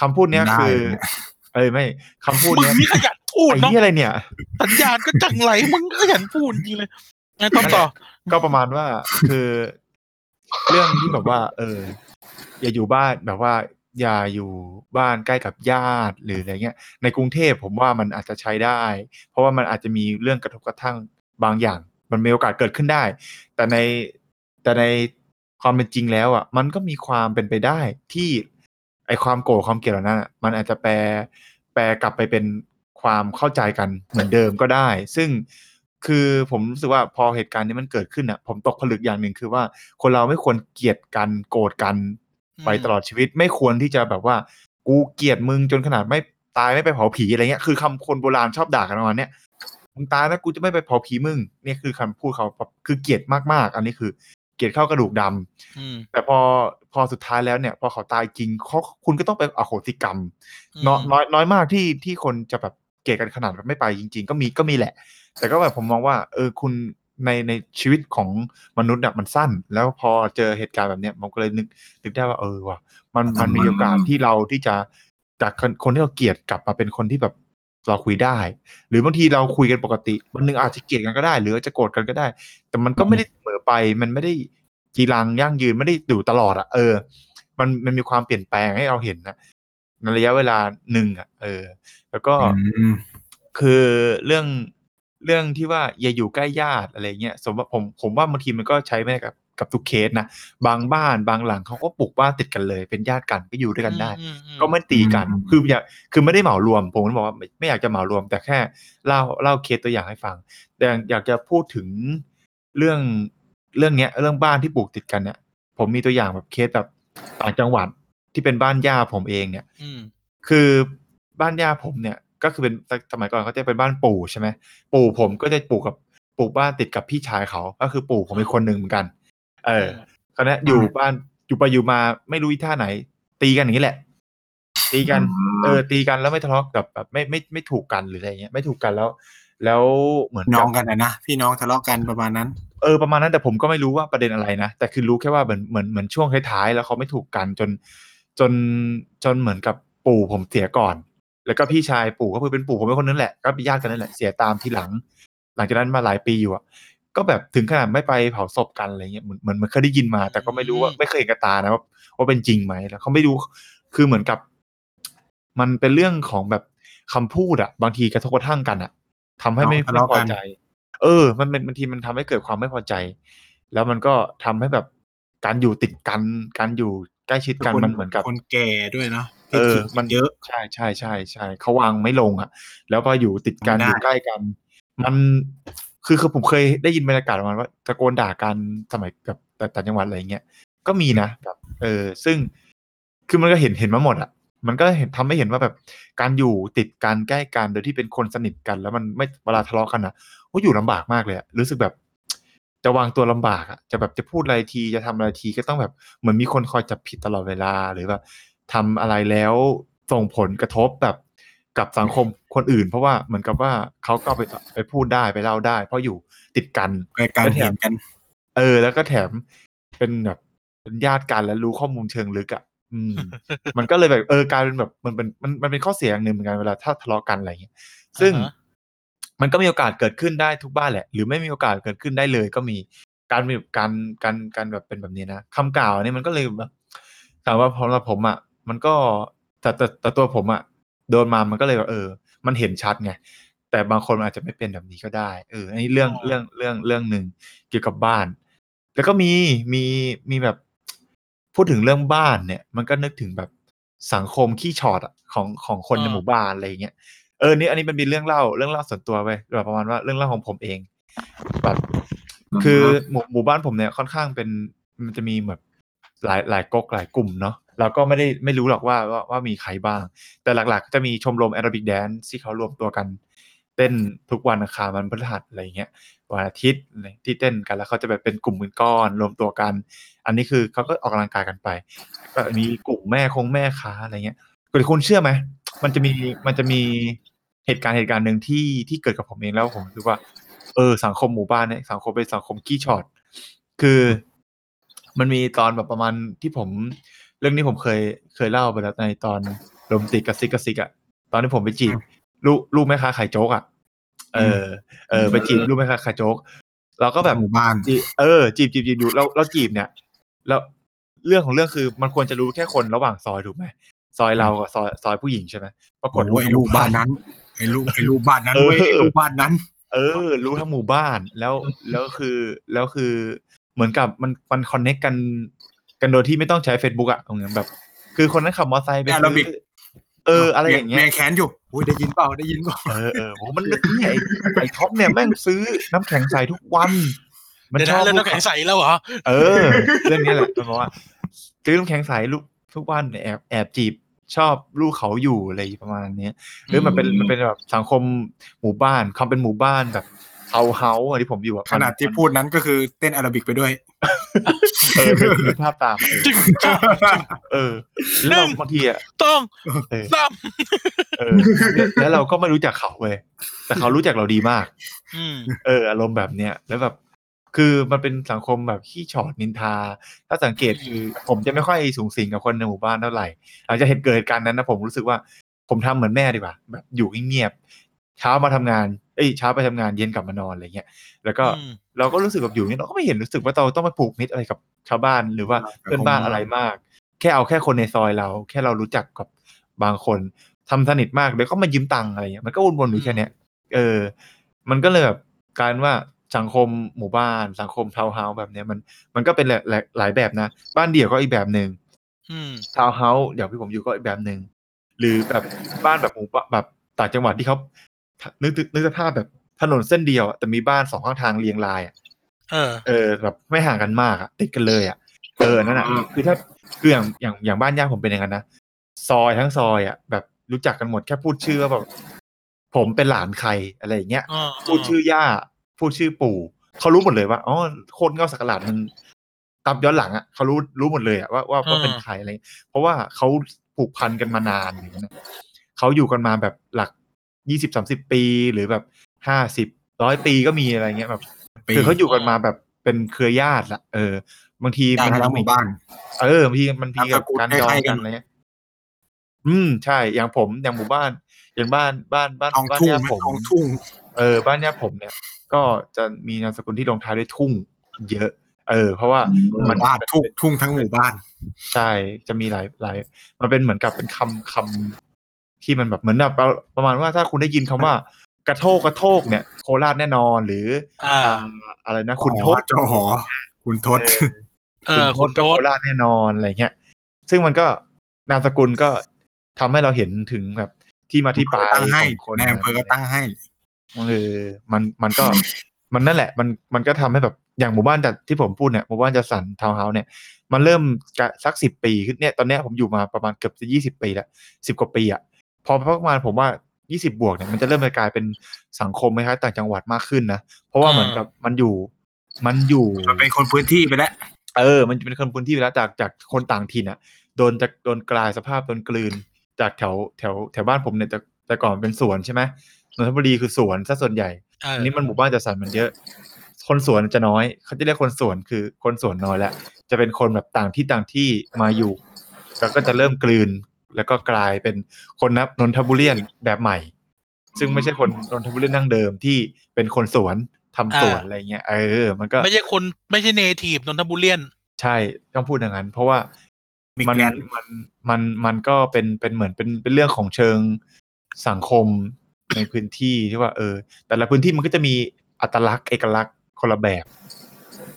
คำพูดเนี้ยคือเอ้ยไม่คำพูดเนี่ยมึงขยันพูดเนาะไอ้อะไรเนี่ยสัญญาณก็จังไหลมึงขยันพูดจริงเลยไอ้ต่อก็ประมาณว่าคือเรื่องที่แบบว่าเอออย่าอยู่บ้านแบบว่าอย่าอยู่บ้านใกล้กับญาติหรืออะไรเงี้ยในกรุงเทพผมว่ามันอาจจะใช้ได้เพราะว่ามันอาจจะมีเรื่องกระทบกระทั่งบางอย่างมันมีโอกาสเกิดขึ้นได้แต่ในแต่ในความเป็นจริงแล้วอ่ะมันก็มีความเป็นไปได้ที่ไอความโกรธความเกลียดเหล่านั้นมันอาจจะแปรแปรกลับไปเป็นความเข้าใจกันเหมือนเดิมก็ได้ซึ่งคือผมรู้สึกว่าพอเหตุการณ์นี้มันเกิดขึ้นอ่ะผมตกผลึกอย่างหนึ่งคือว่าคนเราไม่ควรเกลียดกันโกรธกันไปตลอดชีวิตไม่ควรที่จะแบบว่ากูเกลียดมึงจนขนาดไม่ตายไม่ไปเผาผีอะไรเงี้ยคือคำคนโบราณชอบด่ากันประมาณเนี้ยมึงตายนะกูจะไม่ไปเผาผีมึงเนี่ยคือคำพูดเขาคือเกลียดมากๆอันนี้คือเกลียดเข้ากระดูกดำแต่พอพอสุดท้ายแล้วเนี่ยพอเขาตายจริงเขาคุณก็ต้องไปอโหสิกรรมน้อยน้อยน้อยมากที่ที่คนจะแบบเกลียดกันขนาดไม่ไปจริงๆก็มีก็มีแหละแต่ก็แบบผมมองว่าเออคุณในในชีวิตของมนุษย์เนี่ยมันสั้นแล้วพอเจอเหตุการณ์แบบเนี้ยผมก็เลยนึกนึกได้ว่าเออว่ะมันมันมีโอกาสที่เราที่จะจากคนที่เราเกลียดกลับมาเป็นคนที่แบบเราคุยได้หรือบางทีเราคุยกันปกติวันนึงอาจจะเกลียดกันก็ได้หรือจะโกรธกันก็ได้แต่มันก็ไม่ได้เสมอไปมันไม่ได้จีรังยั่งยืนไม่ได้อยู่ตลอดอ่ะเออมันมันมีความเปลี่ยนแปลงให้เราเห็นนะในระยะเวลาหนึ่งอ่ะเออแล้วก็คือเรื่องเรื่องที่ว่าอย่าอยู่ใกล้ญาติอะไรเงี้ยสมมติผมผมว่าบางทีมันก็ใช้ไม่ได้กับกับทุกเคสนะบางบ้านบางหลังเขาก็ปลูกบ้านติดกันเลยเป็นญาติกันก็อยู่ด้วยกันได้ก็ไม่ตีกันคืออยากคือไม่ได้เหมารวมผมก็บอกว่าไม่อยากจะเหมารวมแต่แค่เล่าเล่าเคสตัวอย่างให้ฟังแต่อยากจะพูดถึงเรื่องเรื่องเนี้ยเรื่องบ้านที่ปลูกติดกันเนี่ยผมมีตัวอย่างแบบเคสแบบต่างจังหวัดที่เป็นบ้านย่าผมเองเนี่ยคือบ้านย่าผมเนี่ยก็คือเป็นสมัยก่อนเขาจะเป็นบ้านปู่ใช่ไหมปู่ผมก็จะปลูกกับปลูกบ้านติดกับพี่ชายเขาก็คือปู่ผมเป็นคนหนึ่งเหมือนกันเออคราวนี้อยู่บ้านอยู่ไปอยู่มาไม่รู้ท่าไหนตีกันอย่างนี้แหละตีกันเออตีกันแล้วไม่ทะเลาะกับแบบไม่ไม่ไม่ถูกกันหรืออะไรเงี้ยไม่ถูกกันแล้ว แล้วเหมือนน้องกันนะพี่น้องทะเลาะกันประมาณนั้นเออประมาณนั้นแต่ผมก็ไม่รู้ว่าประเด็นอะไรนะแต่คือรู้แค่ว่าเหมือนเหมือนเหมือนช่วงท้ายๆแล้วเขาไม่ถูกกันจนจนจนเหมือนกับปู่ผมเสียก่อนแล้วก็พี่ชายปู่ก็คือเป็นปู่ผมเป็นคนนั้นแหละก็เป็นญาติกันนั่นแหละเสียตามทีหลังหลังจากนั้นมาหลายปีอยู่อ่ะก็แบบถึงขนาดไม่ไปเผาศพกันอะไรเงี้ยเหมือนเหมือนมันเคยได้ยินมาแต่ก็ไม่รู้ว่าไม่เคยเห็นกับตานะว่าว่าเป็นจริงไหมแล้วเขาไม่รู้คือเหมือนกับมันเป็นเรื่องของแบบคำพูดอ่ะบางทีกระทบกระทั่งกันอ่ะทำให้ไม่พอใจเออมันบางทีมันทำให้เกิดความไม่พอใจแล้วมันก็ทำให้แบบการอยู่ติดกันการอยู่ใกล้ชิดกันมันเหมือนกับคนแก่ด้วยเนาะเออมันเยอะใช่ใช่ใช่ใช่เขาวางไม่ลงอ่ะแล้วพออยู่ติดกันอยู่ใกล้กันมันคือคือผมเคยได้ยินบรรยากาศประมาณว่าตะโกนด่ากันสมัยกับต่างจังหวัดอะไรเงี้ยก็มีนะแบบเออซึ่งคือมันก็เห็นเห็นมาหมดอ่ะมันก็เห็นทำให้เห็นว่าแบบการอยู่ติดกันใกล้กันโดยที่เป็นคนสนิทกันแล้วมันไม่เวลาทะเลาะกันอ่ะโอ้อยู่ลำบากมากเลยอ่ะรู้สึกแบบจะวางตัวลำบากอ่ะจะแบบจะพูดอะไรทีจะทำอะไรทีก็ต้องแบบเหมือนมีคนคอยจับผิดตลอดเวลาหรือว่าทำอะไรแล้วส่งผลกระทบแบบกับสังคมคนอื่นเพราะว่าเหมือนกับว่าเขาก็ไปไปพูดได้ไปเล่าได้เพราะอยู่ติดกันแล้วแถมกันเออแล้วก็แถมเป็นแบบเป็นญาติกันและรู้ข้อมูลเชิงลึกอ่ะอืมมันก็เลยแบบเออกลายเป็นแบบมันเป็นมันมันเป็นข้อเสียอย่างนึงเหมือนกันเวลาถ้าทะเลาะกันอะไรอย่างเงี้ยซึ่งมันก็มีโอกาสเกิดขึ้นได้ทุกบ้านแหละหรือไม่มีโอกาสเกิดขึ้นได้เลยก็มีการมีการการการแบบเป็นแบบนี้นะคำกล่าวนี่มันก็เลยแบบถามว่าพอเราผมอ่ะมันก็แต่แต่แต่ตัวผมอ่ะโดนมามันก็เลยแบบเออมันเห็นชัดไงแต่บางคนอาจจะไม่เป็นแบบนี้ก็ได้เอออันนี้เรื่องเรื่องเรื่องเรื่องนึงเกี่ยวกับบ้านแล้วก็มีมีมีแบบพูดถึงเรื่องบ้านเนี่ยมันก็นึกถึงแบบสังคมขี้ฉอดอ่ะของของคนในหมู่บ้านอะไรอย่างเงี้ยเออนี่อันนี้มันเป็นเรื่องเล่าเรื่องเล่าส่วนตัวไปแบบประมาณว่าเรื่องเล่าของผมเองแบบคือหมู่หมู่บ้านผมเนี่ยค่อนข้างเป็นมันจะมีแบบหลายหลายก๊กหลายกลุ่มเนาะเราก็ไม่ได้ไม่รู้หรอกว่าว่าว่ามีใครบ้างแต่หลักๆจะมีชมรมแอโรบิกแดนซ์ที่เขารวมตัวกันเต้นทุกวันอังคารวันพฤหัสอะไรอย่างเงี้ยวันอาทิตย์ที่เต้นกันแล้วเขาจะแบบเป็นกลุ่มเป็นก้อนรวมตัวกันอันนี้คือเขาก็ออกกำลังกายกันไปก็มีกลุ่มแม่คงแม่ค้าอะไรเงี้ยคุณเชื่อไหมมันจะมีมันจะมีเหตุการณ์เหตุการณ์นึงที่ที่เกิดกับผมเองแล้วผมรู้ว่าเออสังคมหมู่บ้านเนี่ยสังคมเป็นสังคมขี้ฉอดคือมันมีตอนแบบประมาณที่ผมเรื่องนี้ผมเคยเคยเล่าไปแล้วในตอนลมติดกระซิกกระซิกอ่ะตอนที่ผมไปจีบลูกลูกแม่ค้าขายโจ๊กอ่ะเออเออไปจีบลูกแม่ค้าขายโจ๊กเราก็แบบหมู่บ้านเออจีบจีบจีบอยู่เราเราจีบเนี่ยแล้วเรื่องของเรื่องคือมันควรจะรู้แค่คนระหว่างซอยถูกไหมซอยเรากับซอยซอยผู้หญิงใช่ไหมปรากฏว่าไอ้ลูกบ้านนั้นไอ้ลูกไอ้ลูกบ้านนั้นเว้ยไอ้ลูกบ้านนั้นเออรู้ทั้งหมู่บ้านแล้วแล้วคือแล้วคือเหมือนกับมันมันคอนเนคกันกันโดยที่ไม่ต้องใช้ Facebook อ่ะเอางั้นแบบคือคนนั้นขับมอเตอร์ไซค์ไปเอออะไรอย่างเงี้ยแม่แค้นอยู่โหได้ยินเปล่าได้ยินเปล่าเออเออโหมันเนี่ยไอ้ไอ้ท็อปเนี่ยแม่งซื้อน้ำแข็งใสทุกวันมันชอบเล่นน้ำแข็งใสแล้วเหรอเออเรื่องนี้แหละเพราะว่าซื้อน้ำแข็งใสลูกทุกวันแอบแอบจีบชอบลูกเขาอยู่อะไรประมาณนี้หรือมันเป็นมันเป็นแบบสังคมหมู่บ้านคำเป็นหมู่บ้านแบบเฮาเฮาอันนี้ผมอยู่ขนาดที่พูดนั้นก็คือเต้นอาราบิกไปด้วยเออเป็นภาพตามเออแล้วบางทีอ่ะต้องซ้ำเออแล้วเราก็ไม่รู้จักเขาเว้ยแต่เขารู้จักเราดีมากเอออารมณ์แบบเนี้ยแล้วแบบคือมันเป็นสังคมแบบขี้ฉอดนินทาถ้าสังเกตคือผมจะไม่ค่อยสูงสิงกับคนในหมู่บ้านเท่าไหร่หลังจากเหตุเกิดการนั้นนะผมรู้สึกว่าผมทำเหมือนแม่ดีกว่าแบบอยู่เงียบๆเช้ามาทำงานเอ้ยเช้าไปทำงานเย็นกลับมานอนอะไรเงี้ยแล้วก็เราก็รู้สึกแบบอยู่เนี่ยเราก็ไม่เห็นรู้สึกว่าเราต้องไปผูกมิตรอะไรกับชาวบ้านหรือว่าเพื่อนบ้านอะไรมากแค่เอาแค่คนในซอยเราแค่เรารู้จักกับบางคนทำสนิทมากแล้วก็มายืมตังค์อะไรเงี้ยมันก็วนๆอยู่แค่เนี้ยเออมันก็เลยแบบการว่าสังคมหมู่บ้านสังคมทาวน์เฮาส์แบบเนี้ยมันมันก็เป็นหลายหลายแบบนะบ้านเดี่ยวก็อีกแบบนึงทาวน์เฮาส์เดี๋ยวพี่ผมอยู่ก็อีกแบบนึงหรือแบบบ้านแบบหมู่แบบต่างจังหวัดที่เขานึกนึกสภาพแบบถนนเส้นเดียวแต่มีบ้านสองข้างทางเรียงรายอ่ะเออเออแบบไม่ห่างกันมากอ่ะติดกันเลยอ่ะเออนั่นน่ะคือถ้าคืออย่างอย่างอย่างบ้านญาติผมเป็นอย่างนั้นนะซอยทั้งซอยอ่ะแบบรู้จักกันหมดแค่พูดชื่อว่าแบบผมเป็นหลานใครอะไรอย่างเงี้ยพูดชื่อย่าพูดชื่อปู่เขารู้หมดเลยว่าอ๋อโคตรเงาสักหลาดมันตับย้อนหลังอ่ะเขารู้รู้หมดเลยอ่ะว่าว่าว่าเป็นใครอะไรเพราะว่าเขาผูกพันกันมานานอย่างเงี้ยเขาอยู่กันมาแบบหลักยี่สิบ สามสิบปีหรือแบบ ห้าสิบ ร้อยปีก็มีอะไรเงี้ยแบบคือเขาอยู่กันมาแบบเป็นเครือญาติละเออบางทีมันทั้งหมู่บ้านเออบางทีมันพี่กับการย้อนกันอะไรเงี้ยอืมใช่อย่างผมอย่างหมู่บ้านอย่างบ้านบ้านบ้านบ้านย่าผมเออบ้านย่าผมเนี่ยก็จะมีนามสกุลที่ลงท้ายด้วยทุ่งเยอะเออเพราะว่ามันบ้านทุ่งทุ่งทั้งหมู่บ้านใช่จะมีหลายหลายมันเป็นเหมือนกับเป็นคำคำที่มันแบบเหมือนแบบประมาณว่าถ้าคุณได้ยินคำว่ากระโทกกระโทกเนี่ยโคราชแน่นอนหรืออ่าอะไรนะคุณทศจหอคุณทศเออคุณทศโคราชแน่นอนอะไรเงี้ยซึ่งมันก็นามสกุลก็ทำให้เราเห็นถึงแบบที่มาที่ไปของคนในอำเภอก็ตั้งให้เออมันมันก็มันนั่นแหละมันมันก็ทำให้แบบอย่างหมู่บ้านจัดที่ผมพูดเนี่ยหมู่บ้านจัดสรรทาวน์เฮาส์เนี่ยมันเริ่มสักสิบปีขึ้นเนี่ยตอนเนี้ยผมอยู่มาประมาณเกือบจะยี่สิบปีแล้วสิบกว่าปีอ่ะพอประมาณผมว่ายี่สิบบวกเนี่ยมันจะเริ่มกลายเป็นสังคมไหมครับต่างจังหวัดมากขึ้นนะเพราะว่าเหมือนกับมันอยู่มันอยู่มันเป็นคนพื้นที่ไปแล้วเออมันเป็นคนพื้นที่ไปแล้วจากจากคนต่างถิ่นอ่ะโดนจะโดนกลายสภาพโดนกลืนจากแถวแถวแถวบ้านผมเนี่ยแต่แต่ก่อนเป็นสวนใช่ไหมนนทบุรีคือสวนซะส่วนใหญ่อันนี้มันหมู่บ้านจัดสรรมันเยอะคนสวนจะน้อยเขาจะเรียกคนสวนคือคนสวนน้อยแล้วจะเป็นคนแบบต่างที่ต่างที่มาอยู่แล้วก็จะเริ่มกลืนแล้วก็กลายเป็นคนนับนนทบุรีแบบใหม่ซึ่งไม่ใช่คนนนทบุรีนั่งเดิมที่เป็นคนสวนทำสวนอะไรเงี้ยเออมันก็ไม่ใช่คนไม่ใช่เนทีฟนนทบุรีใช่ต้องพูดอย่างนั้นเพราะว่ามันมันมันมันก็เป็นเป็นเหมือนเป็นเป็นเรื่องของเชิงสังคมในพื้นที่ที่ว่าเออแต่ละพื้นที่มันก็จะมีอัตลักษณ์เอกลักษณ์คนละแบบ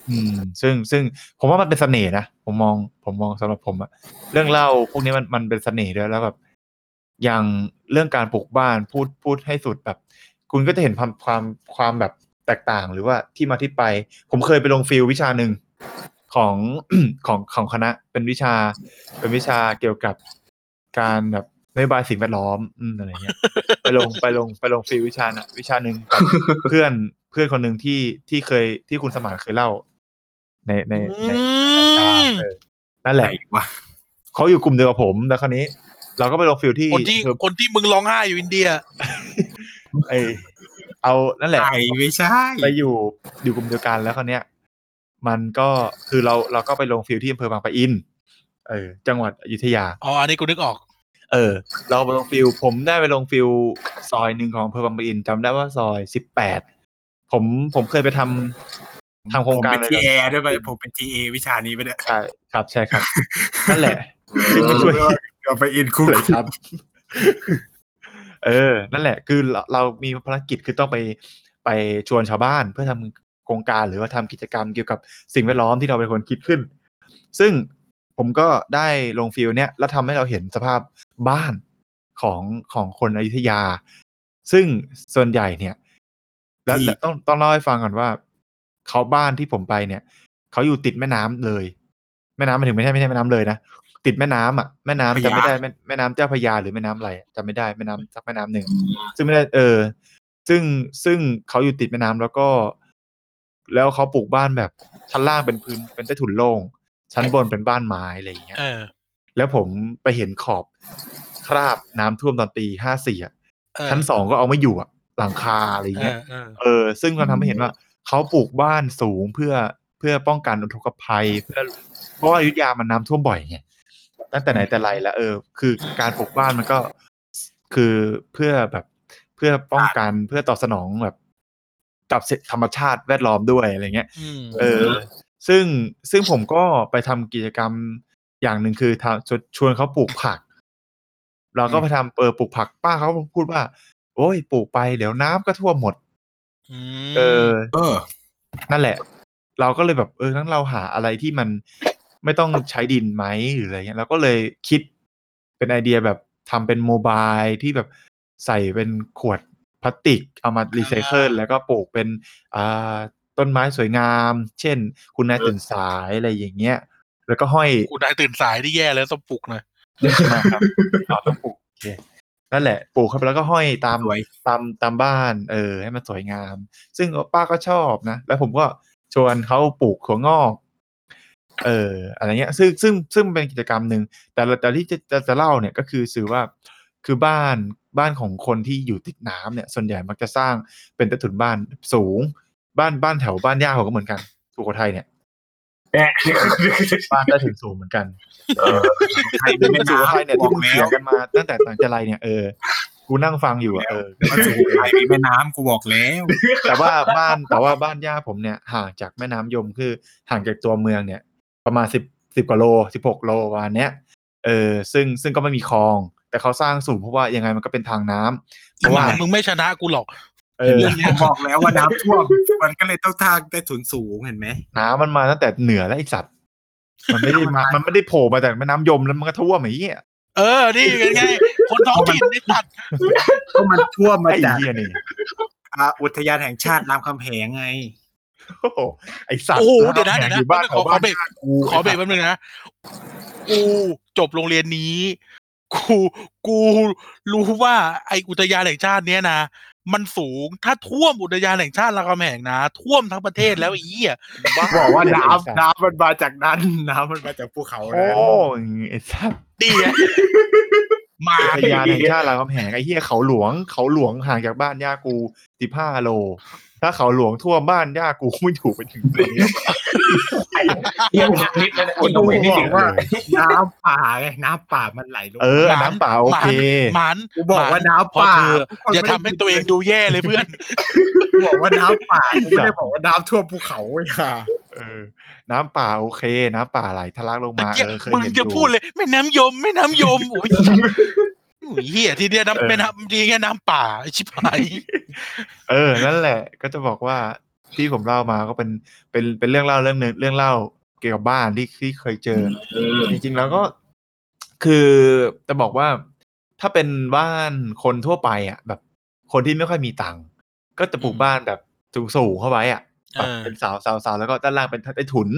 อืมซึ่งซึ่งผมว่ามันเป็นเสน่ห์นะผมมองผมมองสำหรับผมอะเรื่องเล่าพวกนี้มันมันเป็นเสน่ห์ด้วยแล้วแบบอย่างเรื่องการปลูกบ้านพูดพูดให้สุดแบบคุณก็จะเห็นความความความแบบแตกต่างหรือว่าที่มาที่ไปผมเคยไปลงฟิลวิชาหนึ่งของ ของของคณะเป็นวิชาเป็นวิชาเกี่ยวกับการแบบนโยบายสิ่งแวดล้อมอะไรเงี้ย ไปลงไปลงไปลงฟิลวิชานะวิชาหนึ่งกับ เพื่อนเพื่อนคนหนึ่งที่ที่เคยที่คุณสมานเคยเล่าในในในตาเออนั่นแหละว่าเขาอยู่กลุ่มเดียวกับผมแล้วคราวนี้เราก็ไปลงฟิลที่คนที่คนที่มึงร้องไห้อยู่อินเดียไอเอานั่นแหละไม่ใช่ไปอยู่อยู่กลุ่มเดียวกันแล้วคราวนี้มันก็คือเราเราก็ไปลงฟิลที่อำเภอบางปะอินเออจังหวัดอยุธยาอ๋ออันนี้กูนึกออกเออเราไปลงฟิลผมได้ไปลงฟิลซอยหนึ่งของอำเภอบางปะอินจำได้ว่าซอยสิบแปดผมผมเคยไปทำทำโครงการอะไรผมเป็น ที เอ ด้วยไปผมเป็น ที เอ วิชานี้ไปเนี่ยใช่ครับใช่ครับนั่นแหละที่มาช่วยบางปะอินคู่เลยครับเออนั่นแหละคือเรามีภารกิจคือต้องไปไปชวนชาวบ้านเพื่อทำโครงการหรือว่าทำกิจกรรมเกี่ยวกับสิ่งแวดล้อมที่เราเป็นคนคิดขึ้นซึ่งผมก็ได้ลงฟิลเนี่ยแล้วทำให้เราเห็นสภาพบ้านของของคนอยุธยาซึ่งส่วนใหญ่เนี่ยแล้วต้องต้องเล่าให้ฟังก่อนว่าเขาบ้านที่ผมไปเนี่ยเขาอยู่ติดแม่น้ำเลยแม่น้ำมันถึงไม่ใช่ไม่ใช่แม่น้ำเลยนะติดแม่น้ำอ่ะแม่น้ำจะไม่ได้แม่แม่น้ำเจ้าพระยาหรือแม่น้ำอะไรจะไม่ได้แม่น้ำสักแม่น้ำหนึ่งซึ่งไม่ได้เออซึ่งซึ่งเขาอยู่ติดแม่น้ำแล้วก็แล้วเขาปลูกบ้านแบบชั้นล่างเป็นพื้นเป็นใต้ถุนโล่งชั้นบนเป็นบ้านไม้อะไรอย่างเงี้ยแล้วผมไปเห็นขอบคราบน้ำท่วมตอนปีห้าสี่อ่ะชั้นสองก็เอาไม่อยู่อ่ะหลังคาอะไรอย่างเงี้ยเออซึ่งมันทำให้เห็นว่าเขาปลูกบ้านสูงเพื่อเพื่อป้องกันอุทกภัยเพื่อเพราะว่าอยุธยามันน้ำท่วมบ่อยไงตั้งแต่ไหนแต่ไรแล้วเออคือการปลูกบ้านมันก็คือเพื่อแบบเพื่อป้องกันเพื่อตอบสนองแบบกับธรรมชาติแวดล้อมด้วยอะไรเงี้ยเออซึ่งซึ่งผมก็ไปทำกิจกรรมอย่างหนึ่งคือชวนเขาปลูกผักเราก็ไปทำเออปลูกผักป้าเขาพูดว่าโอ้ยปลูกไปเดี๋ยวน้ำก็ท่วมหมดเออเออนั่นแหละเราก็เลยแบบเออทั้งเราหาอะไรที่มันไม่ต้องใช้ดินไหมหรืออะไรเงี้ยเราก็เลยคิดเป็นไอเดียแบบทำเป็นโมบายที่แบบใส่เป็นขวดพลาสติกเอามารีไซเคิลแล้วก็ปลูกเป็นอ่าต้นไม้สวยงามเช่นคุณนายตื่นสายอะไรอย่างเงี้ยแล้วก็ห้อยคุณนายตื่นสายที่แย่แล้วต้องปลูกหน่อยใช่ไหมครับต้องปลูกนั่นแหละปลูกเข้าไปแล้วก็ห้อยตามตามตามบ้านเออให้มันสวยงามซึ่งป้าก็ชอบนะแล้วผมก็ชวนเขาปลูกถั่วงอกเอออะไรเงี้ยซึ่งซึ่งซึ่งเป็นกิจกรรมนึงแต่แต่ที่จะจะเล่าเนี่ยก็คือสื่อว่าคือบ้าน บ้านของคนที่อยู่ติดน้ำเนี่ยส่วนใหญ่มักจะสร้างเป็นใต้ถุนบ้านสูงบ้านบ้านแถวบ้านย่าเขาก็เหมือนกันสุโขทัยเนี่ยบ้านใต้ถุนสูงเหมือนกันเออใครเป็นสุโขทัยเนี่ยที่มึงเถียงกันมาตั้งแต่ตอนจะไรเนี่ยเออกูนั่งฟังอยู่อ่ะเออสุโขทัยมีแม่น้ำกูบอกแล้วแต่ว่าบ้านแต่ว่าบ้านย่าผมเนี่ยห่างจากแม่น้ำยมคือห่างจากตัวเมืองเนี่ยประมาณ10 10กว่าโลสิบหกโลประมาณเนี้ยเออซึ่งซึ่งก็ไม่มีคลองแต่เขาสร้างสูงเพราะว่ายังไงมันก็เป็นทางน้ำเพราะว่ามึงไม่ชนะกูหรอกเออบอกแล้วว่าน้ำท่วมมันก็เลยต้องทางใต้ถุนสูงเห็นไหมน้ำมันมาตั้งแต่เหนือแล้วไอ้สัตว์มันไม่ได้มามันไม่ได้โผล่มาจากแม่น้ำยมแล้วมันก็ท่วมไอ้เหี้ยเออนี่เป็นไงคนท้องถิ่นไอ้สัตว์ก็มันท่วมมาจากอุทยานแห่งชาติรามคำแหงไงโอ้ไอ้สัตว์โอ้เดี๋ยวนะเดี๋ยวนะขอขอเบรกขอเบรกแป๊บนึงนะกูจบโรงเรียนนี้กูกูรู้ว่าไอ้อุทยานแห่งชาติเนี้ยนะมันสูงถ้าท่วมอุทยานแห่งชาติรามคำแหงนะท่วมทั้งประเทศแล้วไอ้เหี้ยบอกว่าน้ำน้ำมันมาจากนั้นน้ำมันมาจากภูเขาแล้วโอ้ไอ้สัตว์ดีมาอุทยานแห่งชาติรามคำแหงไอ้เหี้ยเขาหลวงเขาหลวงห่างจากบ้านย่ากูสิบห้าโลถ้าเขาหลวงทั่วบ้านย่ากูไม่อยู่ไปถึงตรงนี้ยังนิดเลยนะคุณดูนี่ถึงว่าน้ำป่าไงน้ำป่ามันไหลลงเออน้ำป่าโอเคมันกูบอกว่าน้ำป่าอย่าทำให้ตัวเองดูแย่เลยเพื่อนกูบอกว่าน้ำป่าไม่ได้บอกว่าน้ำท่วมภูเขาค่ะเออน้ำป่าโอเคน้ำป่าไหลทะลักลงมาเออเคยเห็นดูมึงจะพูดเลยแม่น้ำยมแม่น้ำยมโอ้ยเฮียทีเดียวน้ำเป็นน้ำดีแค่น้ำป่าชิบหายเออนั่นแหละก็จะบอกว่าที่ผมเล่ามาก็เป็นเป็นเป็นเรื่องเล่าเรื่องนึงเรื่องเล่าเกี่ยวกับบ้านที่ที่เคยเจอจริงๆแล้วก็คือจะบอกว่าถ้าเป็นบ้านคนทั่วไปอ่ะแบบคนที่ไม่ค่อยมีตังค์ก็จะปลูกบ้านแบบสูงๆเข้าไว้อ่ะเป็นเสาเสาเสาแล้วก็ด้านล่างเป็นใต้ถุน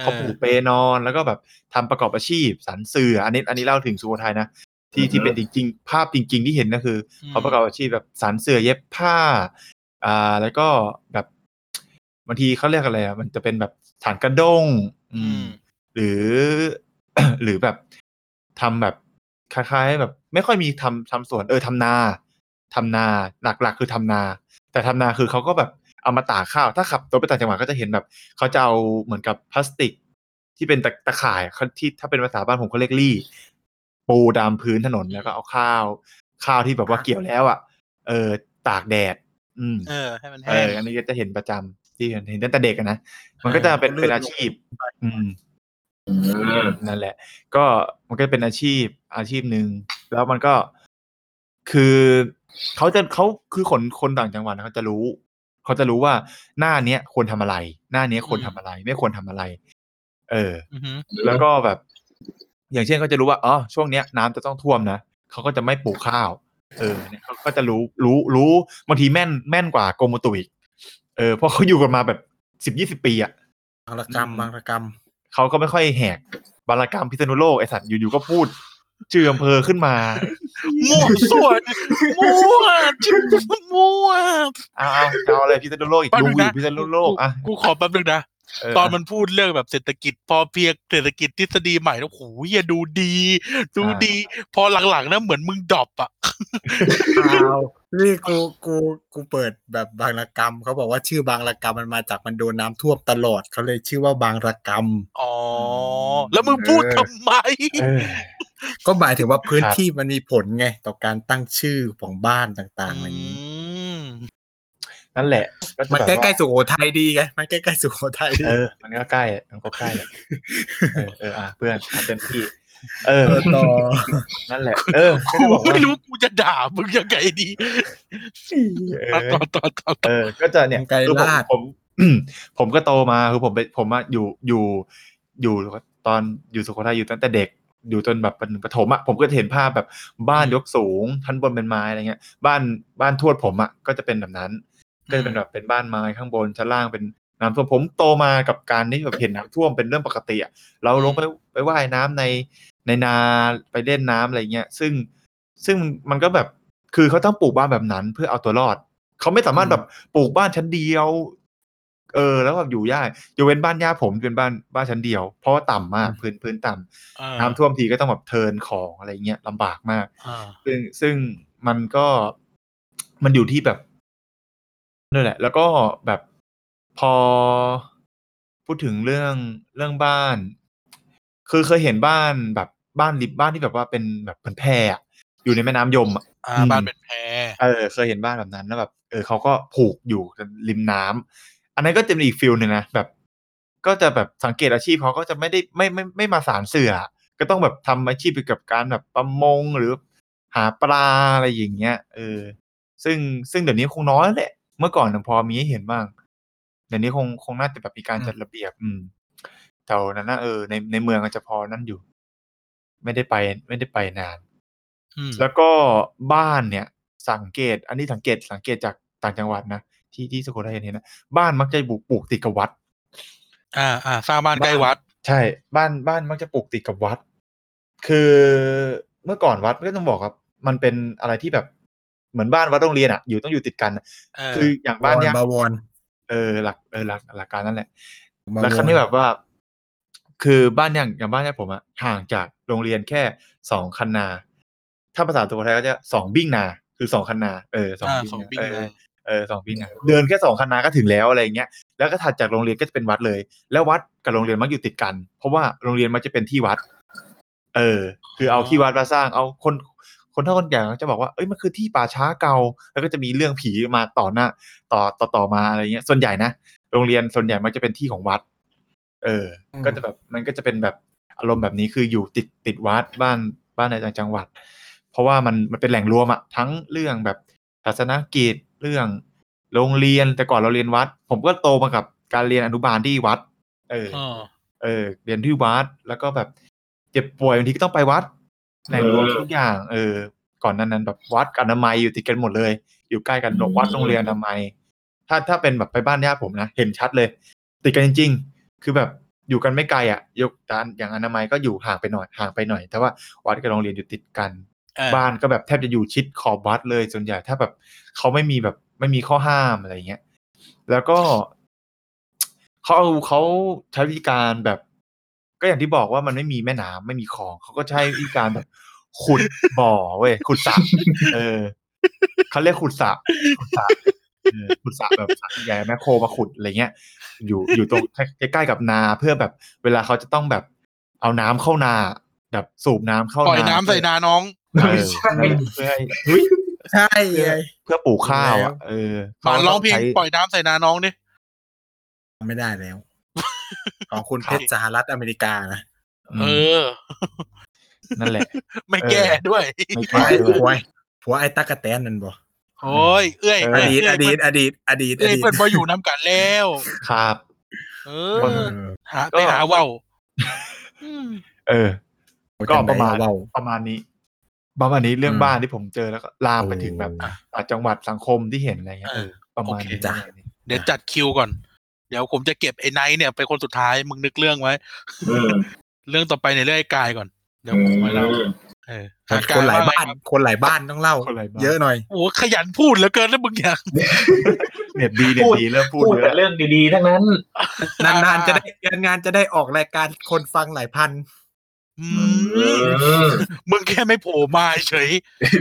เขาปลูกเปนอนแล้วก็แบบทำประกอบอาชีพสานเสืออันนี้อันนี้เล่าถึงสุโขทัยนะที่ที่เป็นจริงๆภาพจริงๆที่เห็นก็คือเขาประกอบอาชีพแบบสานเสือเย็บผ้าอ่าแล้วก็แบบบางทีเขาเรียกอะไรอ่ะมันจะเป็นแบบฐานกระด้งหรือ หรือแบบทำแบบคล้ายๆแบบไม่ค่อยมีทำทำสวนเออทำนาทำนาหลักๆคือทำนาแต่ทำนาคือเขาก็แบบเอามาตากข้าวถ้าขับรถไปต่างจังหวัดก็จะเห็นแบบเขาจะเอาเหมือนกับพลาสติกที่เป็นตะข่ายที่ถ้าเป็นภาษาบ้านผมเขาเรียกลี่ปูตามพื้นถนนแล้วก็เอาข้าวข้าวที่แบบว่าเกี่ยวแล้วอ่ะเออตากแดดอืมเออให้มันแห้งเอออันนี้ก็จะเห็นประจำที่เห็นตั้งแต่เด็กนะมันก็จะเป็นเป็นอาชีพอืมนั่นแหละก็มันก็เป็นอาชีพอาชีพนึงแล้วมันก็คือเขาจะเขาคือคนคนต่างจังหวัดเขาจะรู้เขาจะรู้ว่าหน้าเนี้ยควรทำอะไรหน้าเนี้ยควรทำอะไรไม่ควรทำอะไรเออแล้วก็แบบอย่างเช่นเขาจะรู้ว่าอ๋อช่วงเนี้ยน้ำจะต้องท่วมนะเขาก็จะไม่ปลูกข้าวเออเนี่ยเขาก็จะรู้รู้รู้บางทีแม่นแม่นกว่ากรมอุตุอีกเออเพราะเขาอยู่กันมาแบบสิบยี่สิบปีอะบางระกรรมบางระกรรมเขาก็ไม่ค่อยแหกบางระกรรมพิษณุโลกไอสัตว์อยู่ๆก็พูดชื่ออำเภอขึ้นมามั่วส่วนมั่วชื่อมั่วเอาเอาอะไรพิษณุโลกอีกดูอีกพิษณุโลกอ่ะกูขอแป๊บนึงนะตอนมันพูดเรื่องแบบเศรษฐกิจพอเพียงเศรษฐกิจทฤษฎีใหม่แล้วโหเหี้ยดูดีดูดีพอหลังๆนะเหมือนมึงดรอปอ่ะอ้าวนี่กูกูกูเปิดแบบบางระกรรมเขาบอกว่าชื่อบางระกรรมมันมาจากมันโดนน้ำท่วมตลอดเขาเลยชื่อว่าบางระกรรมอ๋อแล้วมึงพูดทำไมก็หมายถึงว่าพื้นที่มันมีผลไงต่อการตั้งชื่อของบ้านต่างๆอะไรนี้นั่นแหละมันใกล้ๆสุโขทัยดีไงมันใกล้ๆสุโขทัยดีเออมันก็ใกล้มันก็ใกล้แหละเออเอออ่ะเพื่อนเต็มที่เออต่อนั่นแหละเออกูไม่รู้กูจะด่ามึงยังไงดีต่อต่อต่อเออก็จะเนี่ยผมผมก็โตมาคือผมผมอ่ะอยู่อยู่อยู่ตอนอยู่สุโขทัยอยู่ตั้งแต่เด็กอยู่จนแบบเป็นประถมอ่ะผมก็เห็นภาพแบบบ้านยกสูงชั้นบนเป็นไม้อะไรเงี้ยบ้านบ้านทวดผมอ่ะก็จะเป็นแบบนั้นก็จะเป็นแบบเป็นบ้านไม้ข้างบนชั้นล่างเป็นน้ำท่วมผมโตมากับการที่แบบเห็นน้ำท่วมเป็นเรื่องปกติอ่ะเราลงไปไปว่ายน้ำในในนาไปเล่นน้ำอะไรเงี้ยซึ่งซึ่งมันก็แบบคือเขาต้องปลูกบ้านแบบนั้นเพื่อเอาตัวรอดเขาไม่สามารถแบบปลูกบ้านชั้นเดียวเออแล้วแบบอยู่ยากยกเว้นบ้านย่าผมเป็นบ้านบ้านชั้นเดียวเพราะว่าต่ำมากพื้นพื้นต่ำน้ำท่วมทีก็ต้องแบบเทินของอะไรเงี้ยลำบากมากซึ่งซึ่ง มันก็มันอยู่ที่แบบนั่นแหละแล้วก็แบบพอพูดถึงเรื่องเรื่องบ้านคือเคยเห็นบ้านแบบบ้านริบบ้านที่แบบว่าเป็นแบบเป็นแพอยู่ในแม่น้ำยมอ่ะบ้านเป็นแพเออเคยเห็นบ้านแบบนั้นแล้วแบบเออเขาก็ผูกอยู่ริมน้ำอันนั้นก็จะเป็นอีกฟิลนึงนะแบบก็จะแบบสังเกตอาชีพเขาก็จะไม่ได้ไม่ไม่ไม่มาสารเสือก็ต้องแบบทำอาชีพเกี่ยวกับการแบบประมงหรือหาปลาอะไรอย่างเงี้ยเออซึ่งซึ่งเดี๋ยวนี้คงน้อยแหละเมื่อก่อนยังพอมีให้เห็นบ้างเดี๋ยวนี้คงคงน่าจะแบบมีการจัดระเบียบอืมแถวนั้นนะเออในในเมืองอาจจะพอนั่นอยู่ไม่ได้ไปไม่ได้ไปนานแล้วก็บ้านเนี่ยสังเกตอันนี้สังเกตสังเกตจากต่างจังหวัดนะที่ที่สุโขทัยเนี่ยนะบ้านมักจะปลูกปลูกติดกับวัดอ่าอ่าสร้างบ้านใกล้วัดใช่บ้านบ้านมักจะปลูกติดกับวัดคือเมื่อก่อนวัดก็ต้องบอกครับมันเป็นอะไรที่แบบเหมือนบ้านวัดโรงเรียนอ่ะอยู่ต้องอยู่ติดกันคืออย่างบ้านเนี่ยบวรเออหลักเออหลักหลักการนั่นแหละแล้วครั้งนี้แบบว่าคือบ้านอย่างอย่างบ้านเนี่ยผมอ่ะห่างจากโรงเรียนแค่สองคันนาถ้าภาษาตัวไทยก็จะสองบิ้งนาคือสองคันนาเออสองบิ้งนาเออสองบิ้งนาเดินแค่สองคันนาก็ถึงแล้วอะไรเงี้ยแล้วก็ถัดจากโรงเรียนก็จะเป็นวัดเลยแล้ววัดกับโรงเรียนมักอยู่ติดกันเพราะว่าโรงเรียนมันจะเป็นที่วัดเออคือเอาที่วัดมาสร้างเอาคนคนท่าคนแก่จะบอกว่าเอ้ยมันคือที่ป่าช้าเก่าแล้วก็จะมีเรื่องผีมาต่อหน้าต่อต่อต่อมาอะไรเงี้ยส่วนใหญ่นะโรงเรียนส่วนใหญ่มันจะเป็นที่ของวัดเออก็จะแบบมันก็จะเป็นแบบอารมณ์แบบนี้คืออยู่ติดติดวัดบ้านบ้านในจังหวัดเพราะว่ามันมันเป็นแหล่งรวมอะทั้งเรื่องแบบศาสนกิจเรื่องโรงเรียนแต่ก่อนเราเรียนวัดผมก็โตมากับการเรียนอนุบาลที่วัดเออเออเรียนที่วัดแล้วก็แบบเจ็บป่วยบางทีก็ต้องไปวัดแหล่งรวมทุกอย่างเออก่อนนั้นนั้นแบบวัดกับอนามัยอยู่ติดกันหมดเลยอยู่ใกล้กันวัดโรงเรียนอนามัยถ้าถ้าเป็นแบบไปบ้านญาติผมนะเห็นชัดเลยติดกันจริงๆคือแบบอยู่กันไม่ไกลอ่ะยกแต่อย่างอนามัยก็อยู่ห่างไปหน่อยห่างไปหน่อยแต่ว่าวัดกับโรงเรียนอยู่ติดกันบ้านก็แบบแทบจะอยู่ชิดขอบวัดเลยส่วนใหญ่ถ้าแบบเขาไม่มีแบบไม่มีข้อห้ามอะไรเงี้ยแล้วก็เขาเขาใช้วิธีการแบบก็อย่างที่บอกว่ามันไม่มีแม่น้ำไม่มีคลองเขาก็ใช้วิธีการแบบขุดบ่อเว้ยขุดสระเออเขาเรียกขุดสระขุดสระเออขุดสระแบบสระใหญ่แมคโครมาขุดอะไรเงี้ยอยู่อยู่ตรงใกล้ๆกับนาเพื่อแบบเวลาเขาจะต้องแบบเอาน้ำเข้านาแบบสูบน้ำเข้านาปล่อยน้ำใส่นาน้องใช่เพื่อใช่เพื่อปลูกข้าวอ่ะเออมาร้องเพลงปล่อยน้ำใส่นาน้องดิไม่ได้แล้วของคุณเพชรสหรัฐอเมริกานะเออนั่นแหละไม่แก่ด้วยไม่แก่ด้วยผัวไอ้ตั๊กแตนนั่นบ่โอ้ยเอ้ยอดีตอดีตอดีตอดีตเอ้ยเพิ่นบ่อยู่นำกันแล้วครับเออหาไปหาเว้าเออก็ประมาณประมาณนี้ประมาณนี้เรื่องบ้านที่ผมเจอแล้วก็ลามไปถึงแบบจังหวัดสังคมที่เห็นอะไรเงี้ยประมาณนี้จ้ะเดี๋ยวจัดคิวก่อนเดี๋ยวผมจะเก็บไอ้ไนท์เนี่ยไปคนสุดท้ายมึงนึกเรื่องไว้เรื่องต่อไปในเรื่องไอ้กายก่อนเดี๋ยวผมมาเล่าคนหลายบ้านคนหลายบ้านต้องเล่าเยอะหน่อยโอ้ขยันพูดเหลือเกินนะมึงเนี่ยเน็ตดีเน็ตดีเริ่มพูดแต่เรื่องดีๆทั้งนั้นนานๆจะได้งานจะได้ออกรายการคนฟังหลายพันมึงแค่ไม่โผล่มาเฉย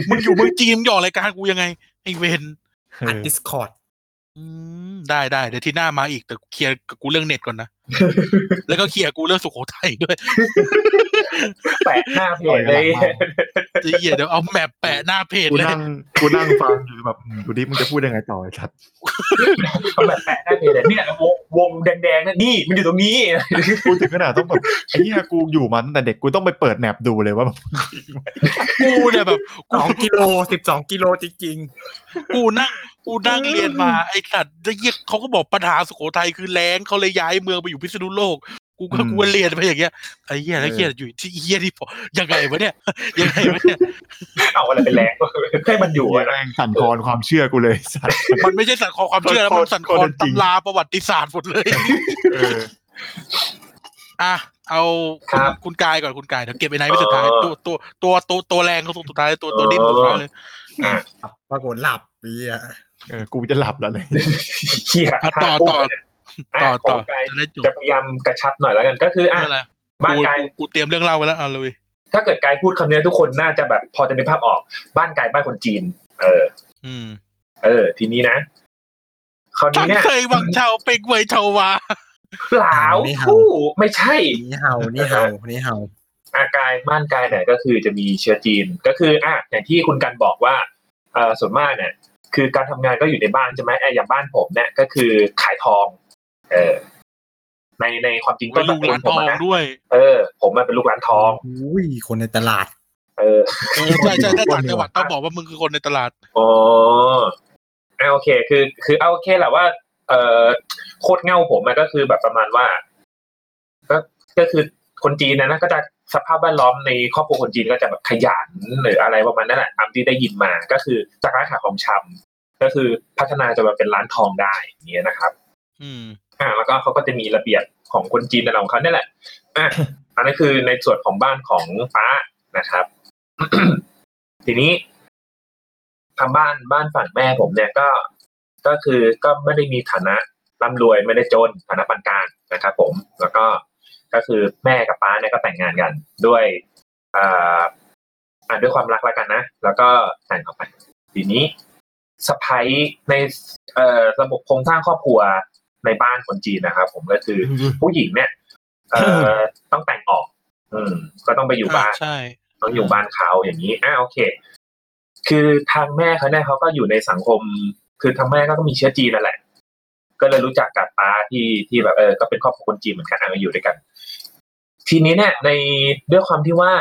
มึงอยู่เมืองจีนมึงหยอกรายการกูยังไงไอ้เวนอัด Discordได้ได้เดี๋ยวที่หน้ามาอีกแต่เคลียร์กูเรื่องเน็ตก่อนนะแล้วก็เคลียร์กูเรื่องสุโขทัยด้วยแปะหน้าเพจเลยจะเหี้ยเดี๋ยวเอาแมปแปะหน้าเพจเลยกูนั่งกูนั่งฟังอยู่แบบกูดิมึงจะพูดยังไงต่อไอ้สัตว์เอาแมปแปะหน้าเพจเนี่ยวงแดงๆนั่นนี่มันอยู่ตรงนี้กูถึงขนาดต้องแบบไอ้เหี้ยกูอยู่มาตั้งแต่เด็กกูต้องไปเปิดแมปดูเลยว่ากูเนี่ยแบบสองกิโลสิบสองกิโลจริงๆกูนั่งกูนั่งเรียนมาไอ้สัตว์จะเหี้ยเค้าก็บอกปัญหาสุโขทัยคือแล้งเค้าเลยย้ายเมืองไปอยู่พิษณุโลกกูก็กลัวเรียนไปอย่างเงี้ยไอ้เหี้ยแล้วเหี้ยอยู่ที่เหี้ยนี่พอยังไงวะเนี่ยยังไงวะเนี่ยเอาอะไรเป็นแรงให้มันอยู่แรงสั่นคลอนความเชื่อกูเลยสัตว์มันไม่ใช่สั่นคลอนความเชื่อแล้วมันสั่นคลอนตำราประวัติศาสตร์หมดเลยเอออ่ะเอาคุณกายก่อนคุณกายเดี๋ยวเก็บไอ้นายไว้สุดท้ายตัวตัวตัวตัวตัวแรงของสุดท้ายตัวตัวดิ้นสุดท้ายเลยอ่ะปรากฏหลับเหี้ยเออกูจะหลับแล้วเลยเหี้ยต่อต่อต่อต่อจะพยายามกระชับหน่อยแล้วกันก็คืออ่ะบ้านกายกูเตรียมเรื่องเล่าไว้แล้วอ่ะเลย ถ้าเกิดกายพูดคำนี้ทุกคนน่าจะแบบพอจะนึกภาพออกบ้านกายบ้านคนจีนเอออืมเออทีนี้นะคราวนี้เนี่ยเคยวังเชาเป็กเวยเชาวาเปล่าผู้ไม่ใช่นี่เห่านี่เห่านี่เห่าอ่ะกายบ้านกายเนี่ยก็คือจะมีเชื้อจีนก็คืออ่ะอย่างที่คุณกันบอกว่าเอ่อส่วนมากเนี่ยคือการทำงานก็อยู่ในบ้านใช่ไหมไอ้อย่างบ้านผมเนี่ยก็คือขายทองเออในในความจริงก็ต้องเป็นผมนะด้วยเออผมเป็นลูกหลานทองอุ้ยคนในตลาดเออใช่ใช่ถ้าต่างจังหวัดต้องบอกว่ามึงคือคนในตลาดอ๋ออ่ะโอเคคือคือเอาโอเคแหละว่าเอ่อโคตรเง่าผมมันก็คือแบบประมาณว่าก็ก็คือคนจีนนะนะก็จะสภาพแวดล้อมในครอบครัวคนจีนก็จะแบบขยันหรืออะไรประมาณนั้นแหละตามที่ได้ยินมาก็คือจากร้านขายของชำก็คือพัฒนาจนมาเป็นร้านทองได้อย่างเงี้ยนะครับอืมอ่าแล้วก็เขาก็จะมีระเบียบของคนจีนในของเขาเนี่ยแหละอ่ะอันนั้นคือในส่วนของบ้านของป้านะครับ ทีนี้ทางบ้านบ้านฝั่งแม่ผมเนี่ยก็ก็คือก็ไม่ได้มีฐานะร่ำรวยไม่ได้จนฐานะปานกลางนะครับผมแล้วก็ก็คือแม่กับป้าเนี่ยก็แต่งงานกันด้วยอ่าอ่าด้วยความรักแล้วกันนะแล้วก็แต่งออกไปทีนี้สะใภ้ในเอ่อระบบโครงสร้างครอบครัวในบ้านคนจีนนะครับผมก็คือผู้หญิงเนี่ยเอ่อต้องแต่งออกอืมก็ต้องไปอยู่บ้านต้องอยู่บ้านเขาอย่างนี้อ่าโอเคคือทางแม่เขาเนี่ยเขาก็อยู่ในสังคมคือทางแม่ก็มีเชื้อจีนนั่นแหละก็เลยรู้จักกับป้าที่ที่แบบเออก็เป็นครอบครัวคนจีนเหมือนกันมาอยู่ด้วยกันทีนี้เนี่ยในด้วยความที่ว่า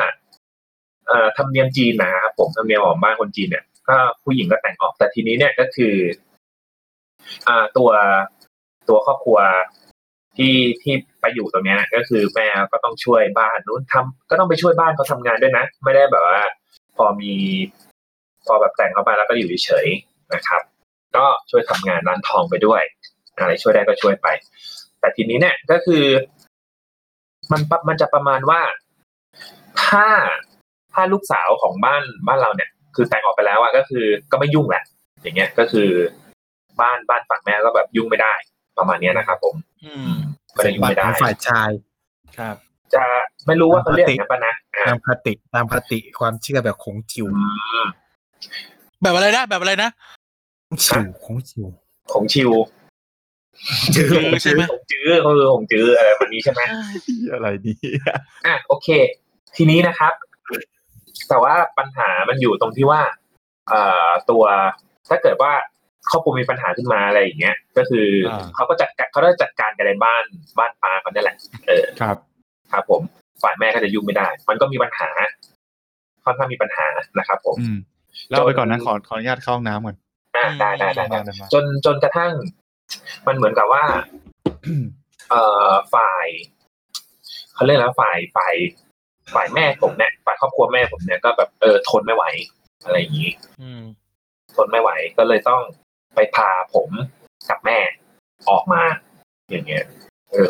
เอ่อธรรมเนียมจีนนะครับผมธรรมเนียมของบ้านคนจีนเนี่ยก็ผู้หญิงก็แต่งออกแต่ทีนี้เนี่ยก็คืออ่าตัวตัวครอบครัวที่ที่ไปอยู่ตรงเนี้ยก็คือแม่ก็ต้องช่วยบ้านนู้นทำก็ต้องไปช่วยบ้านเขาทำงานด้วยนะไม่ได้แบบว่าพอมีพอแบบแต่งเข้าไปแล้วก็อยู่เฉยๆนะครับก็ช่วยทำงานร้านทองไปด้วยอะไรช่วยได้ก็ช่วยไปแต่ทีนี้เนี่ยก็คือมันมันจะประมาณว่าถ้าถ้าลูกสาวของบ้านบ้านเราเนี่ยคือแต่งออกไปแล้วอ่ะก็คือก็ไม่ยุ่งแหละอย่างเงี้ยก็คือบ้านบ้านฝั่งแม่ก็แบบยุ่งไม่ได้ประมาณนี้นะครับผมอืมก็จะยุ่งไม่ได้ฝ่ายชายครับจะไม่รู้ว่าเขาเรียกอย่างนั้นป่ะนะตามคติตามคติความเชื่อแบบของจิ๋วแบบอะไรนะแบบอะไรนะจิ๋วของจิ๋วของจิ๋วจื้อใช่ไหมของจื้อเขาคือของจื้ออะไรแบบนี้ใช่ไหมอะไรดีอ่ะโอเคทีนี้นะครับแต่ว่าปัญหามันอยู่ตรงที่ว่าเอ่อตัวถ้าเกิดว่าครอบครัวมีปัญหาขึ้นมาอะไรอย่างเงี้ยก็คือเขาก็จัดเขาได้จัดการกันในบ้านบ้านป้าเขาเนี่ยแหละเออครับครับผมฝ่ายแม่ก็จะยุ่งไม่ได้มันก็มีปัญหาค่อนข้างมีปัญหานะครับผมเล่าไปก่อนนะขอขออนุญาตเข้าห้องน้ำก่อนอ่าได้ได้ได้จนจนกระทั่งมันเหมือนกับว่า เอ่อฝ่ายเขาเรียกแล้วฝ่ายฝ่ายฝ่ายแม่ผมเนี่ยฝ่ายครอบครัวแม่ผมเนี่ยก็แบบเออทนไม่ไหวอะไรอย่างนี้ทนไม่ไหวก็เลยต้องไปพาผมกับแม่ออกมาอย่างเงี้ยเออ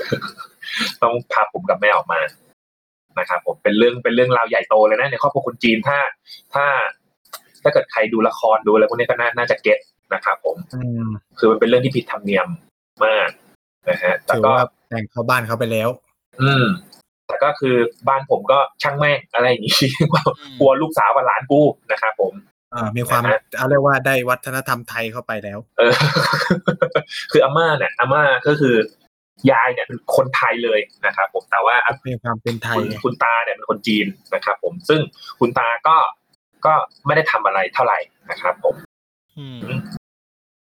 ต้องพาผมกับแม่ออกมานะครับผมเป็นเรื่องเป็นเรื่องราวใหญ่โตเลยนะในครอบครัวคนจีนถ้าถ้าถ้าเกิดใครดูละครดูอะไรพวกนี้ก็น่าจะเก็ตนะครับผมคือมันเป็นเรื่องที่ผิดธรรมเนียมมากนะฮะแต่ก็แต่งเข้าบ้านเขาไปแล้วอืมแต่ก็คือบ้านผมก็ช่างแม่งอะไรอย่างงี้กลัวลูกสาวกับหลานกูนะครับผมอ่ามีความเอาเรียกว่าได้วัฒนธรรมไทยเข้าไปแล้วเออคืออาม่าเนี่ยอาม่าก็คือยายเนี่ยเป็นคนไทยเลยนะครับผมแต่ว่ามีความเป็นไทยคุณตาเนี่ยเป็นคนจีนนะครับผมซึ่งคุณตาก็ก็ไม่ได้ทำอะไรเท่าไหร่นะครับผม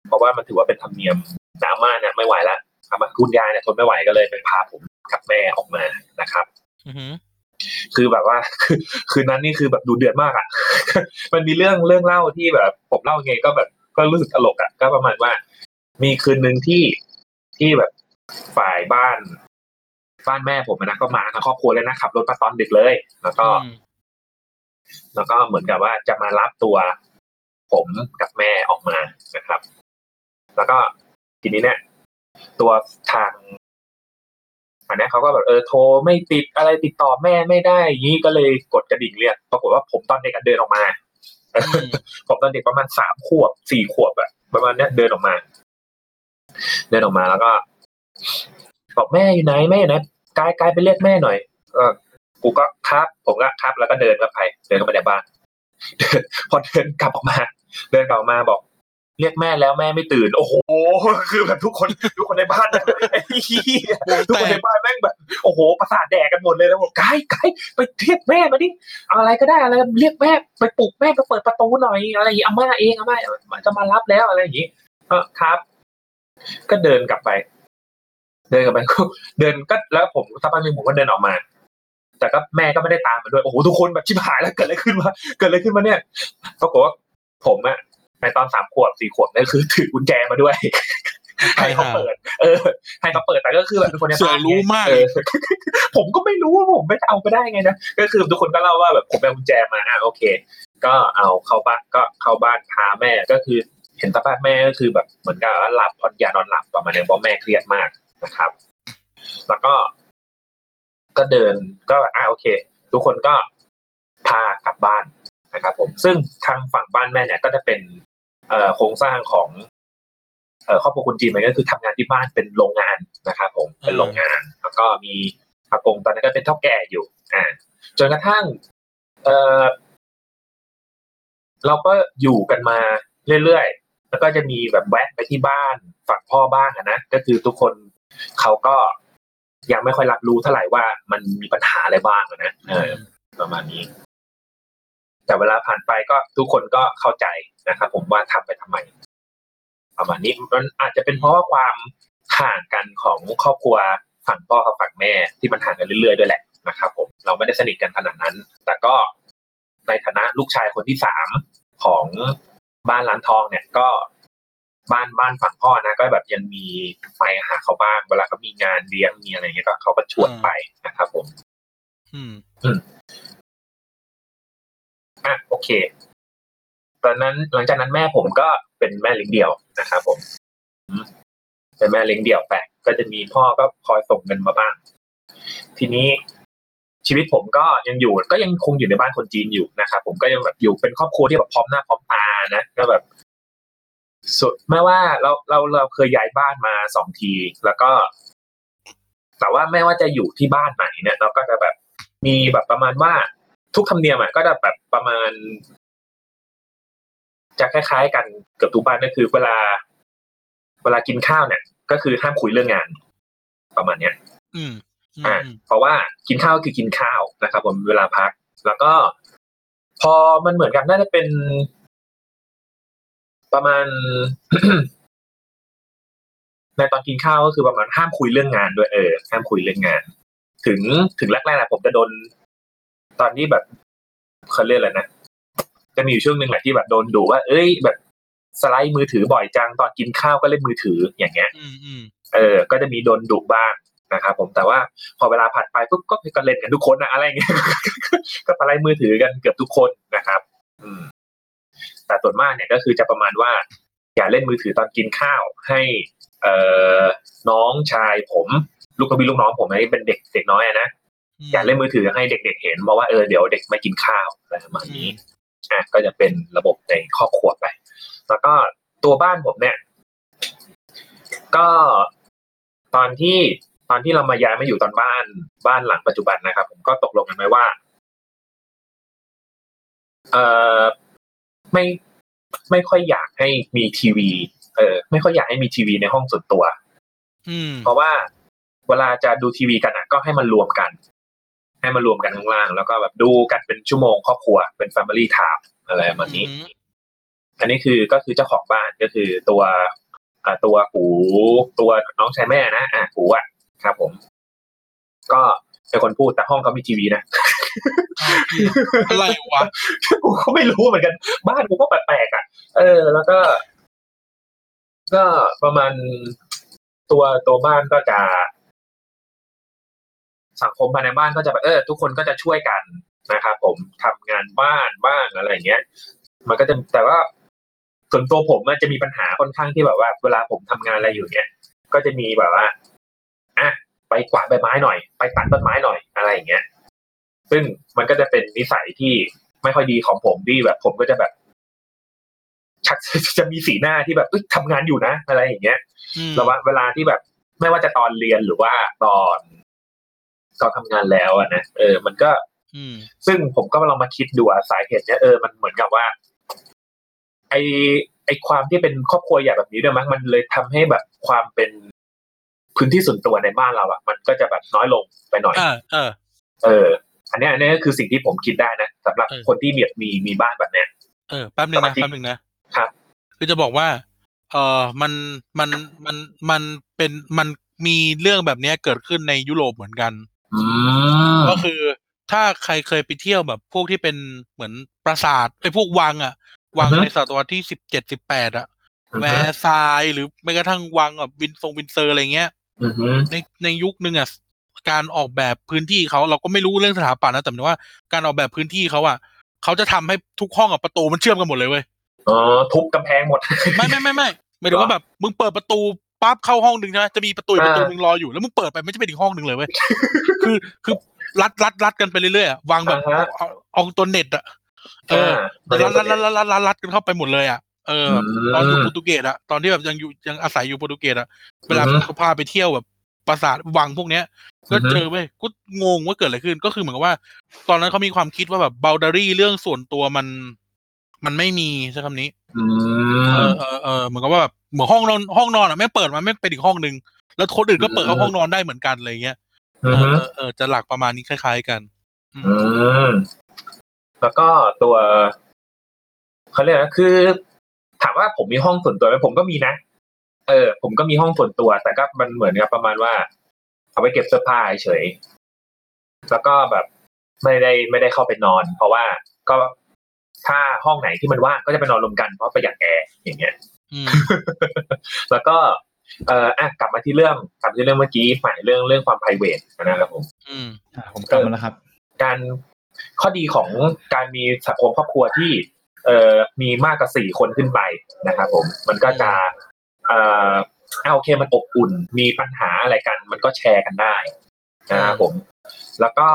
เพราะว่ามันถือว่าเป็นธรรมเนียมดราม่าเนี่ยไม่ไหวแล้วอาม่าคุณยายเนี่ยทนไม่ไหวก็เลยไปพาผมกับแม่ออกมานะครับคือแบบว่าคืนนั้นนี่คือแบบดูเดือดมากอ่ะมันมีเรื่องเรื่องเล่าที่แบบผมเล่าไงก็แบบก็รู้สึกตลกอ่ะก็ประมาณว่ามีคืนนึงที่ที่แบบฝ่ายบ้านบ้านแม่ผมนะก็มาทั้งครอบครัวเลยนะขับรถมาตอนดึกเลยแล้วก็แล้วก็เหมือนกับว่าจะมารับตัวผมกับแม่ออกมานะครับแล้วก็ทีนี้เนี่ยตัวทางอันนี้เขาก็แบบเออโทรไม่ติดอะไรติดต่อแม่ไม่ได้อย่างนี้ก็เลยกดกระดิ่งเรียกปรากฏว่าผมตอนเด็กเดินออกมา ผมตอนเด็กประมาณสามขวบสี่ขวบอะประมาณเนี้ยเดินออกมาเดินออกมาแล้วก็บอกแม่อยู่ไหนแม่อยู่ไหนกายกายไปเรียกแม่หน่อย กูก็ครับผมก็ครับแล้วก็เดินกลับไปเดินเข้าไปในบ้านพอเดินกลับออกมาเดินกลับมาบอกเรียกแม่แล้วแม่ไม่ตื่นโอ้โหคือแบบทุกคนทุกคนในบ้านนะไอ้เหี้ยทุกคนในบ้านแม่งแบบโอ้โหประสาทแดกกันหมดเลยแล้วบอกไกด์ๆไปเรียกแม่มาดิอะไรก็ได้อะไรเรียกแม่ไปปลุกแม่ก็เปิดประตูหน่อยอะไรอย่างงี้อาม่าเองอาม่าจะมารับแล้วอะไรอย่างงี้ก็ครับก็เดินกลับไปเดินกลับไปเดินก็แล้วผมสักพักนึงผมก็เดินออกมาแต่ก็แม่ก็ไม่ได้ตามมาด้วยโอ้โหทุกคนแบบชิบหายแล้วเกิดอะไรขึ้นวะเกิดอะไรขึ้นวะเนี่ยปรากฏว่าผมอะในตอนสามขวบสี่ขวบนั่นคือถือกุญแจมาด้วยให้เขาเปิดเออให้เขาเปิดแต่ก็คือแบบทุกคนเนี่ยรู้มากผมก็ไม่รู้ว่าผมไม่เอาไปได้ไงนะก็คือทุกคนก็เล่าว่าแบบผมเอากุญแจมาอ่ะโอเคก็เอาเข้าบ้านก็เข้าบ้านพาแม่ก็คือเห็นสภาพแม่ก็คือแบบเหมือนกับหลับอ่อนยานอนหลับประมาณนี้เพราะแม่เครียดมากนะครับแล้วก็ก็เดินก็อ่ะโอเคทุกคนก็พากลับบ้านนะครับผมซึ่งทางฝั่งบ้านแม่เนี่ยก็จะเป็นเอ่อโครงสร้างของเอ่อครอบครัวคนจีนมันก็คือทำงานที่บ้านเป็นโรงงานนะครับผมเป็นโรงงานแล้วก็มีอากงตอนนั้นก็เป็นเฒ่าแก่อยู่อ่าจนกระทั่งเอ่อเราก็อยู่กันมาเรื่อยๆแล้วก็จะมีแบบแวะไปที่บ้านฝั่งพ่อบ้างอ่ะนะก็คือทุกคนเขาก็ยังไม่ค่อยรับรู้เท่าไหร่ว่ามันมีปัญหาอะไรบ้างอ่ะนะเออประมาณนี้แต่เวลาผ่านไปก็ทุกคนก็เข้าใจนะครับผมว่าทำไปทำไมประมาณนี้มันอาจจะเป็นเพราะว่าความห่างกันของครอบครัวฝั่งพ่อกับฝั่งแม่ที่มันห่างกันเรื่อยๆด้วยแหละนะครับผมเราไม่ได้สนิทกันขนาดนั้นแต่ก็ในฐานะลูกชายคนที่สามของบ้านร้านทองเนี่ยก็บ้านบ้านฝั่งพ่อนะก็แบบยังมีไปหาเขาบ้างเวลาเขามีงานเลี้ยงมีอะไรอย่างเงี้ยก็เขาก็ชวนไปนะครับผมอืมอืมอ่ะโอเคตอนนั้นหลังจากนั้นแม่ผมก็เป็นแม่เลี้ยงเดี่ยวนะครับผมเป็นแม่เลี้ยงเดี่ยวไปก็จะมีพ่อก็คอยส่งเงินมาบ้างทีนี้ชีวิตผมก็ยังอยู่ก็ยังคงอยู่ในบ้านคนจีนอยู่นะครับผมก็ยังแบบอยู่เป็นครอบครัวที่แบบพร้อมหน้าพร้อมตานะก็แบบสุดแม้ว่าเราเราเราเคยย้ายบ้านมาสองทีแล้วก็แต่ว่าไม่ว่าจะอยู่ที่บ้านไหนเนี่ยเราก็จะแบบมีแบบประมาณว่าทุกธรรมเนียมอ่ะก็จะแบบประมาณจะคล้ายๆกันเกือบทุกบ้านก็คือเวลาเวลากินข้าวเนี่ยก็คือห้ามคุยเรื่องงานประมาณเนี้ยอืมอ่าเพราะว่ากินข้าวคือกินข้าวนะครับผมเวลาพักแล้วก็พอมันเหมือนกับน่าจะเป็นประมาณ ในตอนกินข้าวก็คือประมาณห้ามคุยเรื่องงานด้วยเออห้ามคุยเรื่องงานถึงถึงแรกๆนะผมจะโดนตอนนี้แบบเขาเรียกอะไรนะจะมีอยู่ช่วงนึงแหละที่แบบโดนดุว่าเอ้ยแบบสไลด์มือถือบ่อยจังตอนกินข้าวก็เล่นมือถืออย่างเงี้ยเออก็จะมีโดนดุบ้างนะครับผมแต่ว่าพอเวลาผ่านไปปุ๊บก็ก็เล่นกันทุกคนนะอะไรเงี้ยก็สไลด์มือถือกันเกือบทุกคนนะครับแต่ส่วนมากเนี่ยก็คือจะประมาณว่าอย่าเล่นมือถือตอนกินข้าวให้เอ่อน้องชายผมลูกพี่ลูกน้องผมนี่เป็นเด็กเด็กน้อยนะอย่าเล่นมือถือให้เด็กๆเห็นเพราะว่าเออเดี๋ยวเด็กไม่กินข้าวอะไรประมาณนี้อ่ะก็จะเป็นระบบในครอบครัวไปแล้วก็ตัวบ้านผมเนี่ยก็ตอนที่ตอนที่เรามาย้ายมาอยู่ตอนบ้านบ้านหลังปัจจุบันนะครับผมก็ตกลงกันไว้ว่าเอ่อไม่ไม่ค่อยอยากให้มีทีวีเออไม่ค่อยอยากให้มีทีวีในห้องส่วนตัวเพราะว่าเวลาจะดูทีวีกันอ่ะก็ให้มันรวมกันให้มันรวมกันข้างล่างแล้วก็แบบดูกันเป็นชั่วโมงครอบครัวเป็น Family Time อะไรประมาณนี้อันนี้คือก็คือเจ้าของบ้านก็คือตัวอ่าตัวกูตัวน้องชายแม่นะอ่ะกูอ่ะครับผมก็เป็นคนพูดแต่ห้องเขามีทีวีนะอะไรวะกูก็ไม่รู้เหมือนกันบ้านกูก็แปลกๆอ่ะเออแล้วก็ก็ประมาณตัวตัวบ้านก็จะสังคมภายในบ้านก็จะแบบเออทุกคนก็จะช่วยกันนะครับผมทำงานบ้านบ้างอะไรอย่างเงี้ยมันก็จะแต่ว่าส่วนตัวผมมันจะมีปัญหาค่อนข้างที่แบบว่าเวลาผมทำงานอะไรอยู่เงี้ยก็จะมีแบบว่าอ่ะไปกวาดใบไม้หน่อยไปตัดต้นไม้หน่อยอะไรอย่างเงี้ยซึ่งมันก็จะเป็นนิสัยที่ไม่ค่อยดีของผมที่แบบผมก็จะแบบชักจะมีสีหน้าที่แบบเอ้ยทำงานอยู่นะอะไรอย่างเงี้ยแล้วว่าเวลาที่แบบไม่ว่าจะตอนเรียนหรือว่าตอน ตอนทำงานแล้วอ่ะนะเออมันก็ซึ่งผมก็ลองมาคิดดูอ่ะสาเหตุเนี่ยเออมันเหมือนกับว่าไอไอความที่เป็นครอบครัวใหญ่แบบนี้ด้วยมั้งมันเลยทำให้แบบความเป็นพื้นที่ส่วนตัวในบ้านเราอ่ะมันก็จะแบบน้อยลงไปหน่อยเออเออเอออันนี้อันนี้ก็คือสิ่งที่ผมคิดได้นะสำหรับคนที่มีมีมีบ้านแบบนี้เออแป๊บนึงนะแป๊บนึงนะครับคือจะบอกว่าเออมันมันมันมันเป็นมันมีเรื่องแบบนี้เกิดขึ้นในยุโรปเหมือนกันก็คือถ้าใครเคยไปเที่ยวแบบพวกที่เป็นเหมือนปราสาทไอ้พวกวังอ่ะวังในศตวรรษที่สิบเจ็ดสิบแปดอ่ะแวร์ซายหรือแม้กระทั่งวังแบบวินซงวินเซอร์อะไรเงี้ยในในยุคนึงอ่ะการออกแบบพื้นที่เขาเราก็ไม่รู้เรื่องสถาปัตย์นะแต่หมายว่าการออกแบบพื้นที่เขาอ่ะเขาจะทำให้ทุกห้องกับประตูมันเชื่อมกันหมดเลยเว้ยอ๋อทุบกำแพงหมดไม่ไม่ไม่ไม่หมายถึงว่าแบบมึงเปิดประตูปั๊บเข้าห้องนึงใช่ไหมจะมีประตูประตูนึงรออยู่แล้วมึงเปิดไปไม่จะเป็นอีกห้องนึงเลยเว้ยคือคือรัดรัดรัดกันไปเรื่อยๆวางแบบเอาตัวเน็ตอ่ะเออรัดรัดรัดรัดรัดกันเข้าไปหมดเลยอ่ะเออตอนอยู่โปรตุเกสอ่ะตอนที่แบบยังอยู่ยังอาศัยอยู่โปรตุเกสอ่ะเวลาเขาพาไปเที่ยวแบบปราสาทวังพวกเนี้ยก็เจอเว้ยกูงงว่าเกิดอะไรขึ้นก็คือเหมือนกับว่าตอนนั้นเขามีความคิดว่าแบบบาวดารี่เรื่องส่วนตัวมันมันไม่มีใช่คำนี้เออเออเออเหมือนกับว่าแบบเหมือนห้องนอนห้องนอนอ่ะไม่เปิดมาไม่ไปอีกห้องนึงแล้วคนอื่นก็เปิดเข้าห้องนอนได้เหมือนกันอะไรเงี้ยเออเออจะหลักประมาณนี้คล้ายๆกันอืมแล้วก็ตัวเขาเรียกนะคือถามว่าผมมีห้องส่วนตัวไหมผมก็มีนะเออผมก็มีห้องส่วนตัวแต่ก็มันเหมือนกับประมาณว่าเอาไว้เก็บเสื้อผ้าเฉยแล้วก็แบบไม่ได้ไม่ได้เข้าไปนอนเพราะว่าก็ถ้าห้องไหนที่มันว่างก็จะไปนอนรวมกันเพราะประหยัดแอร์อย่างเงี้ยแล้วก็เอ่ออ่ะกลับมาที่เรื่องกลับมาที่เรื่องเมื่อกี้หมายเรื่องเรื่องความไพรเวทนะครับผมอืมผมกลับมาแล้วครับการข้อดีของการมีสังคมครอบครัวที่เอ่อมีมากกว่าสี่คนขึ้นไปนะครับผมมันก็จะเอ่อโอเคมันอบอุ่นมีปัญหาอะไรกันมันก็แชร์กันได้นะครับผมแล้วก็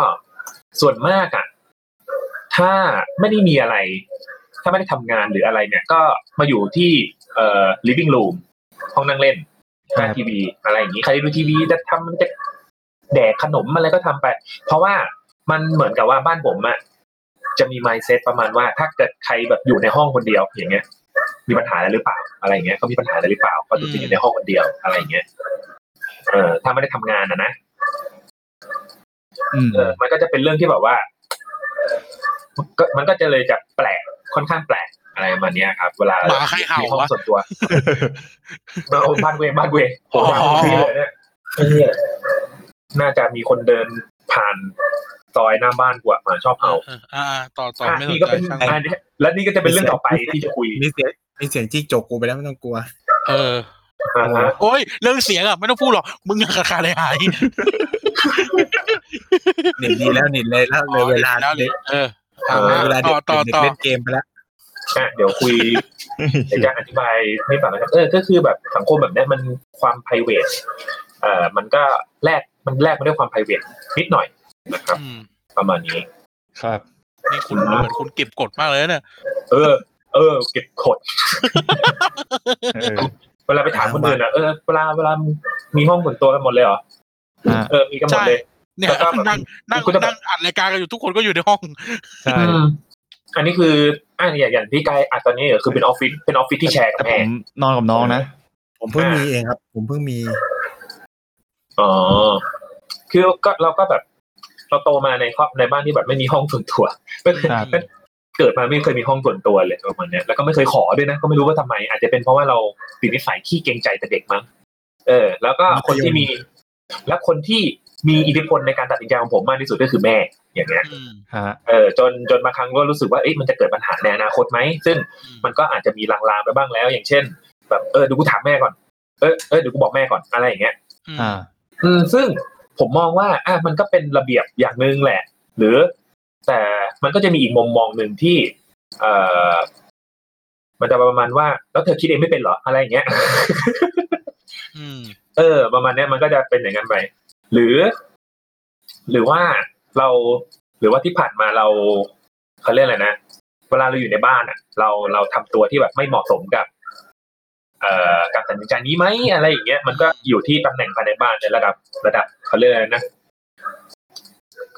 ส่วนมากอ่ะถ้าไม่ได้มีอะไรถ้าไม่ได้ทำงานหรืออะไรเนี่ยก็มาอยู่ที่เอ่อ living room ห้องนั่งเล่นหน้าทีวีอะไรอย่างนี้ใครดูทีวีจะทำจะแดกขนมอะไรก็ทำไปเพราะว่ามันเหมือนกับว่าบ้านผมอ่ะจะมี mindset ประมาณว่าถ้าเกิดใครแบบอยู่ในห้องคนเดียวอย่างเงี้ยมีปัญหาอะไรหรือเปล่าอะไรอย่างเงี้ยเขามีปัญหาอะไรหรือเปล่าก็ดูที่อยู่ในห้องคนเดียวอะไรอย่างเงี้ยเออถ้าไม่ได้ทำงานนะนะเออมันก็จะเป็นเรื่องที่แบบว่ามันก็จะเลยจะแปลกค่อนข้างแปลกอะไรประมาณนี้ครับเวลามีห้องส่วนตัวเราบ้านเวบ้านเวผมบ้านที่เลยเนี่ยน่าจะมีคนเดินผ่านซอยหน้าบ้านกว่ามาชอบเห่าอ่าต่อๆไม่สนใจแล้วนี่ก็จะเป็นเรื่องต่อไปที่จะคุยมีเสียงมีเสียงจี้โจกกูไปแล้วไม่ต้องกลัวเออโอ้ยเรื่องเสียงอ่ะไม่ต้องพูดหรอกมึงขาดขาดหายเน็ตดีแล้วเน็ตเลยแล้วเลยเวลาเลยเออเวลาเด็กเล่นเกมไปแล้วเดี๋ยวคุยจะอธิบายให้ฟังนะครับเออก็คือแบบสังคมแบบนี้มันความ private เอ่อมันก็แลกมันแลกมาด้วยความ private นิดหน่อยนะครับประมาณนี้ครับนี่คุณเหมือนคุณเก็บกดมากเลยเนี่ยเออเออเก็บกดเวลาไปถามคนอื่นนะเออเวลาเวลามีห้องส่วนตัวกันหมดเลยเหรอเออมีกันหมดเลยเนี่ยนั่งนั่งนั่งอัดรายการกันอยู่ทุกคนก็อยู่ในห้องใช่อันนี้คืออ่ะอย่างอย่างที่กายอ่ะตอนนี้คือเป็นออฟฟิศเป็นออฟฟิศที่แชร์กับแม่นอนกับน้องนะผมเพิ่งมีเองครับผมเพิ่งมีอ๋อคือก็เราก็แบบเราโตมาในครอบในบ้านที่แบบไม่มีห้องส่วนตัวเกิดมาไม่เคยมีห้องส่วนตัวเลยประมาณเนี้ยแล้วก็ไม่เคยขอด้วยนะก็ไม่รู้ว่าทำไมอาจจะเป็นเพราะว่าเราติดนิสัยขี้เกรงใจแต่เด็กมั้งเออแล้วก็คนที่มีและคนที่มีอิทธิพลในการตัดสินใจของผมมากที่สุดก็คือแม่อย่างเงี้ยเออจนจนบางครั้งก็รู้สึกว่าเอ๊ะมันจะเกิดปัญหาในอนาคตไหมซึ่งมันก็อาจจะมีลางๆไปบ้างแล้วอย่างเช่นแบบเออเดี๋ยวกูถามแม่ก่อนเออเออเดี๋ยวกูบอกแม่ก่อนอะไรอย่างเงี้ยอ่าอืมซึ่งผมมองว่าอ่ะมันก็เป็นระเบียบอย่างนึงแหละหรือแต่มันก็จะมีอีกมุมมองนึงที่เอ่อมันจะประมาณว่าแล้วเธอคิดเองไม่เป็นเหรออะไรอย่างเงี้ยเออประมาณนี้มันก็จะเป็นอย่างนั้นไปหรือหรือว่าเราหรือว่าที่ผ่านมาเราเขาเรียกอะไรนะเวลาเราอยู่ในบ้านอ่ะเราเราทำตัวที่แบบไม่เหมาะสมกับเอ่อการตัดสินใจนี้ไหมอะไรอย่างเงี้ยมันก็อยู่ที่ตำแหน่งภายในบ้านในระดับระดับเขาเรียกอะไรนะ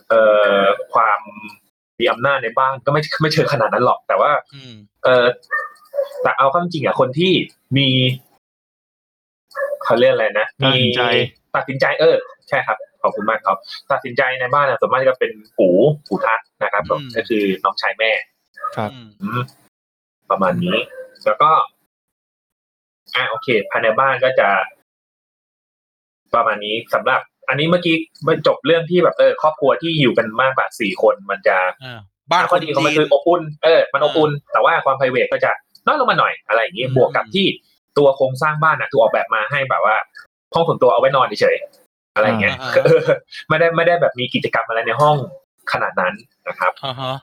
เอ่อความมีอำนาจในบ้านก็ไม่ไม่เชิงขนาดนั้นหรอกแต่ว่าเอ่อแต่เอาความจริงอ่ะคนที่มีเขาเรียกอะไรนะมีตัดสินใจเออใช่ครับขอบคุณมากครับตัดสินใจในบ้านส่วนมากจะเป็นปู่ปู่ทัศน์นะครับก็คือน้องชายแม่ครับประมาณนี้แล้วก็อ่ะโอเคภายในบ้านก็จะประมาณนี้สำหรับอันนี้เมื่อกี้มันจบเรื่องที่แบบเออครอบครัวที่อยู่กันมากกว่าสี่คนมันจะบ้านคนดีของมันคืออบอุ่นเออมันอบอุ่นแต่ว่าความไพรเวทก็จะน้อยลงมาหน่อยอะไรอย่างงี้บวกกับที่ตัวโครงสร้างบ้านน่ะถูกออกแบบมาให้แบบว่าห้องส่วนตัวเอาไว้นอนเฉยๆอะไรอย่างเงี้ยไม่ได้ไม่ได้แบบมีกิจกรรมอะไรในห้องขนาดนั้นนะครับอ่าฮะ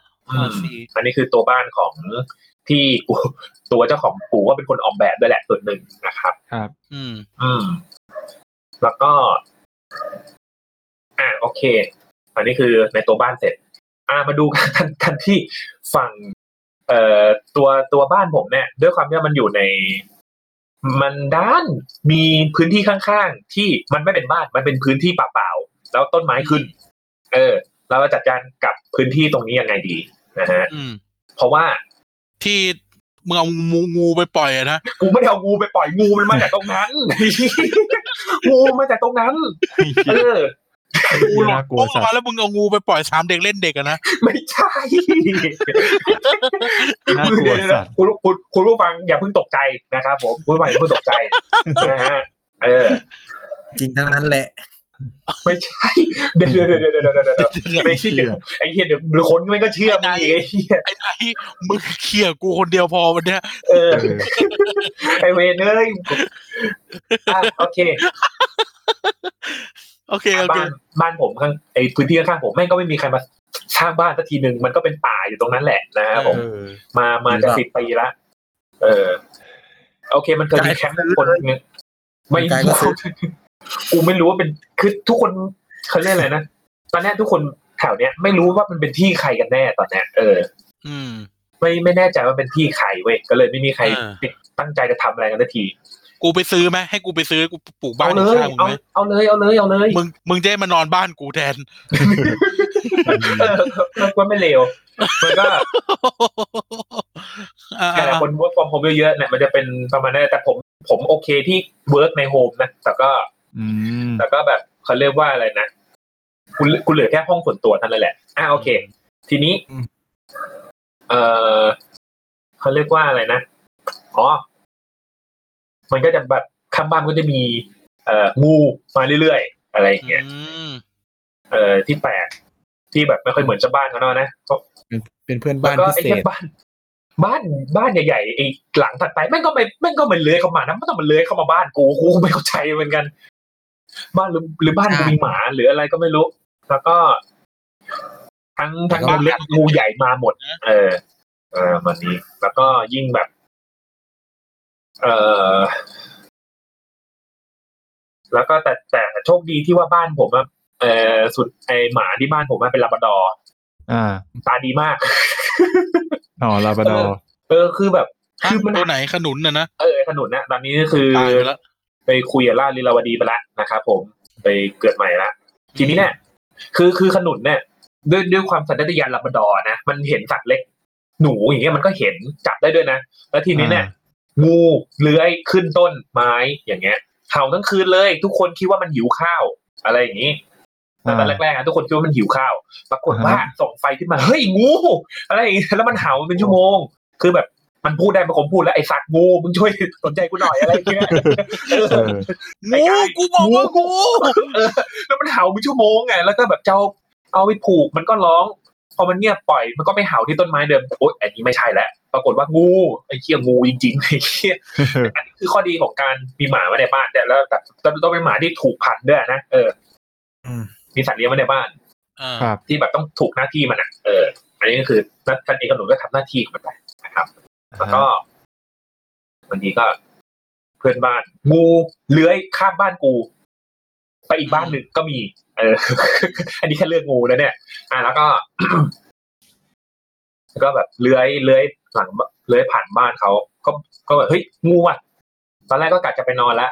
อันนี้คือตัวบ้านของที่ตัวเจ้าของปู่ก็เป็นคนออกแบบด้วยแหละส่วนหนึ่งนะครับครับอืมอืมแล้วก็อ่าโอเคอันนี้คือในตัวบ้านเสร็จอ่ามาดูกันกันที่ฝั่งเอ่อตัวตัวบ้านผมเนี่ยด้วยความที่มันอยู่ในมันด้านมีพื้นที่ข้างๆที่มันไม่เป็นบ้านมันเป็นพื้นที่เปล่าๆแล้วต้นไม้ขึ้นเออเราจะจัดการกับพื้นที่ตรงนี้ยังไงดีนะฮะเพราะว่าที่มึงเอางูงูไปปล่อยอ่ะนะกูไม่ได้เอางูไปปล่อยงูมันมาจากตรงนั้นงูมาจากตรงนั้นเออกูหลอกกูมาแล้วมึงเอางูไปปล่อยสามเด็กเล่นเด็กอ่ะนะไม่ใช่น่ากลัวสัตว์คุณคุณคุณผู้ฟังอย่าเพิ่งตกใจนะครับผมผู้ฟังอย่าเพิ่งตกใจนะฮะเออจริงทั้งนั้นแหละไม่ใช่เดี๋ยวๆๆๆๆไม่ใช่เดี๋ยวไอ้เหี้ยเดี๋ยวคนมันก็เชื่อมึงอีกไอ้เหี้ยไอ้ไหนมึงเขี่ยกูคนเดียวพอวันเนี้ยเออไอ้เวรเอ้ยอ่ะโอเคโอเคโอเคบ้านผมข้างไอ้พื้นที่ข้างผมแม่งก็ไม่มีใครมาสร้างบ้านสักทีนึงมันก็เป็นป่าอยู่ตรงนั้นแหละนะครับผมมามาจะสิบปีละเออโอเคมันเคยมีแคมป์คนนึงไม่กูไม่รู้ว่าเป็นคือทุกคนเขาเรียกอะไรนะตอนนี้ทุกคนแถวเนี้ยไม่รู้ว่ามันเป็นที่ใครกันแน่ตอนเนี้ยเอออืมไม่ไม่แน่ใจว่าเป็นที่ใครเว้ยก็เลยไม่มีใครตั้งใจจะทำอะไรกันสักทีกูไปซื้อไหมให้กูไปซื้อกูปลูกบ้านในข้างมึงไหมเอาเลยเอาเลยเอาเลยมึงมึงจะให้มานอนบ้านกูแทนเออมันไม่เลวมันก็แต่คนเวิร์กฟอร์มโฮมเยอะๆเนี่ยมันจะเป็นประมาณนั้นแต่ผมผมโอเคที่เวิร์กในโฮมนะแต่ก็แต่ก็แบบเขาเรียกว่าอะไรนะคุณคุณเหลือแค่ห้องส่วนตัวเท่านั้นแหละอ่ะโอเคทีนี้เออเขาเรียกว่าอะไรนะอ๋อมันก็จะแบบข้างบ้านก็จะมีเอ่องูมาเรื่อยๆอะไรอย่างเงี้ยเอ่อที่แปลกที่แบบไม่ค่อยเหมือนชาวบ้านเขาเนาะนะเป็นเพื่อนบ้านพิเศษบ้านบ้านบ้านใหญ่ๆไอ้หลังถัดไปแม่งก็ไม่แม่งก็ไม่เลื้อยเข้ามานะไม่ต้องมันเลื้อยเข้ามาบ้านกูกูไม่เข้าใจเหมือนกันบ้านหรือหรือบ้านกูมีหมาหรืออะไรก็ไม่รู้แล้วก็ทั้งทั้งบ้านเล็กงูใหญ่มาหมดเออเออมันนี้แล้วก็ยิ่งแบบเออแล้วก็แต่แต่โชคดีที่ว่าบ้านผมอ่ะเออสุดไอหมาที่บ้านผมอ่ะเป็นลาบราดอร์อ่าตาดีมากอ๋อลาบราดอร์เออคือแบบคือมันตัวไหนขนุนน่ะนะเออขนุนนะตอนนี้คือไปคุยกับล่าลีลาวดีไปแล้วนะครับผมไปเกิดใหม่ละทีนี้เนี่ยคือคือขนุนเนี่ยด้วยด้วยความสัญชาตญาณลาบราดอร์นะมันเห็นสัตว์เล็กหนูอย่างเงี้ยมันก็เห็นจับได้ด้วยนะแล้วทีนี้เนี่ยงูเลื้อยขึ้นต้นไม้อย่างเงี้ยเห่าทั้งคืนเลยทุกคนคิดว่ามันหิวข้าวอะไรอย่างงี้ตอนแรกๆทุกคนคิดว่ามันหิวข้าวปรากฏว่าส่องไฟขึ้นมาเฮ้ยงูอะไรอย่างเงี้ยแล้วมันเห่าเป็นชั่วโมงคือแบบมันพูดได้มันคงพูดแล้วไอ้สัตว์งูมึงช่วยสนใจกูหน่อยอะไรอย่างเงี้ยงูกูบอกว่างูแล้วมันเห่าเป็นชั่วโมงไงแล้วก็แบบเจ้าเอาไปผูกมันก็ร้องพอมันเงียบปล่อยมันก็ไปเห่าที่ต้นไม้เดิมโอ๊ยอันนี้ไม่ใช่แล้วปรากฏว่างูไอ้เหี้ยงูจริงๆไอ้เหี้ยอันนี้คือข้อดีของการมีหมาไว้ในบ้านแต่แล้วแต่ต้องเป็นหมาที่ถูกพันด้วยนะเออมีสัตว์เลี้ยงไว้ในบ้านที่แบบต้องถูกหน้าที่มันอ่ะเอออันนี้ก็คือท่านเอกหนุนก็ทำหน้าที่ของมันไปนะครับแล้วก็บางทีก็เพื่อนบ้านงูเลื้อยข้ามบ้านกูไปอีกบ้านหนึ่งก็มีเอออันนี้แค่เรื่องงูแล้วเนี่ยอ่ะแล้วก็แล้วก็แบบเลื้อยเลื้อยหลังเลื้อยผ่านบ้านเขาก็ก็แบบเฮ้ยงูอ่ะตอนแรกก็กะจะไปนอนแล้ว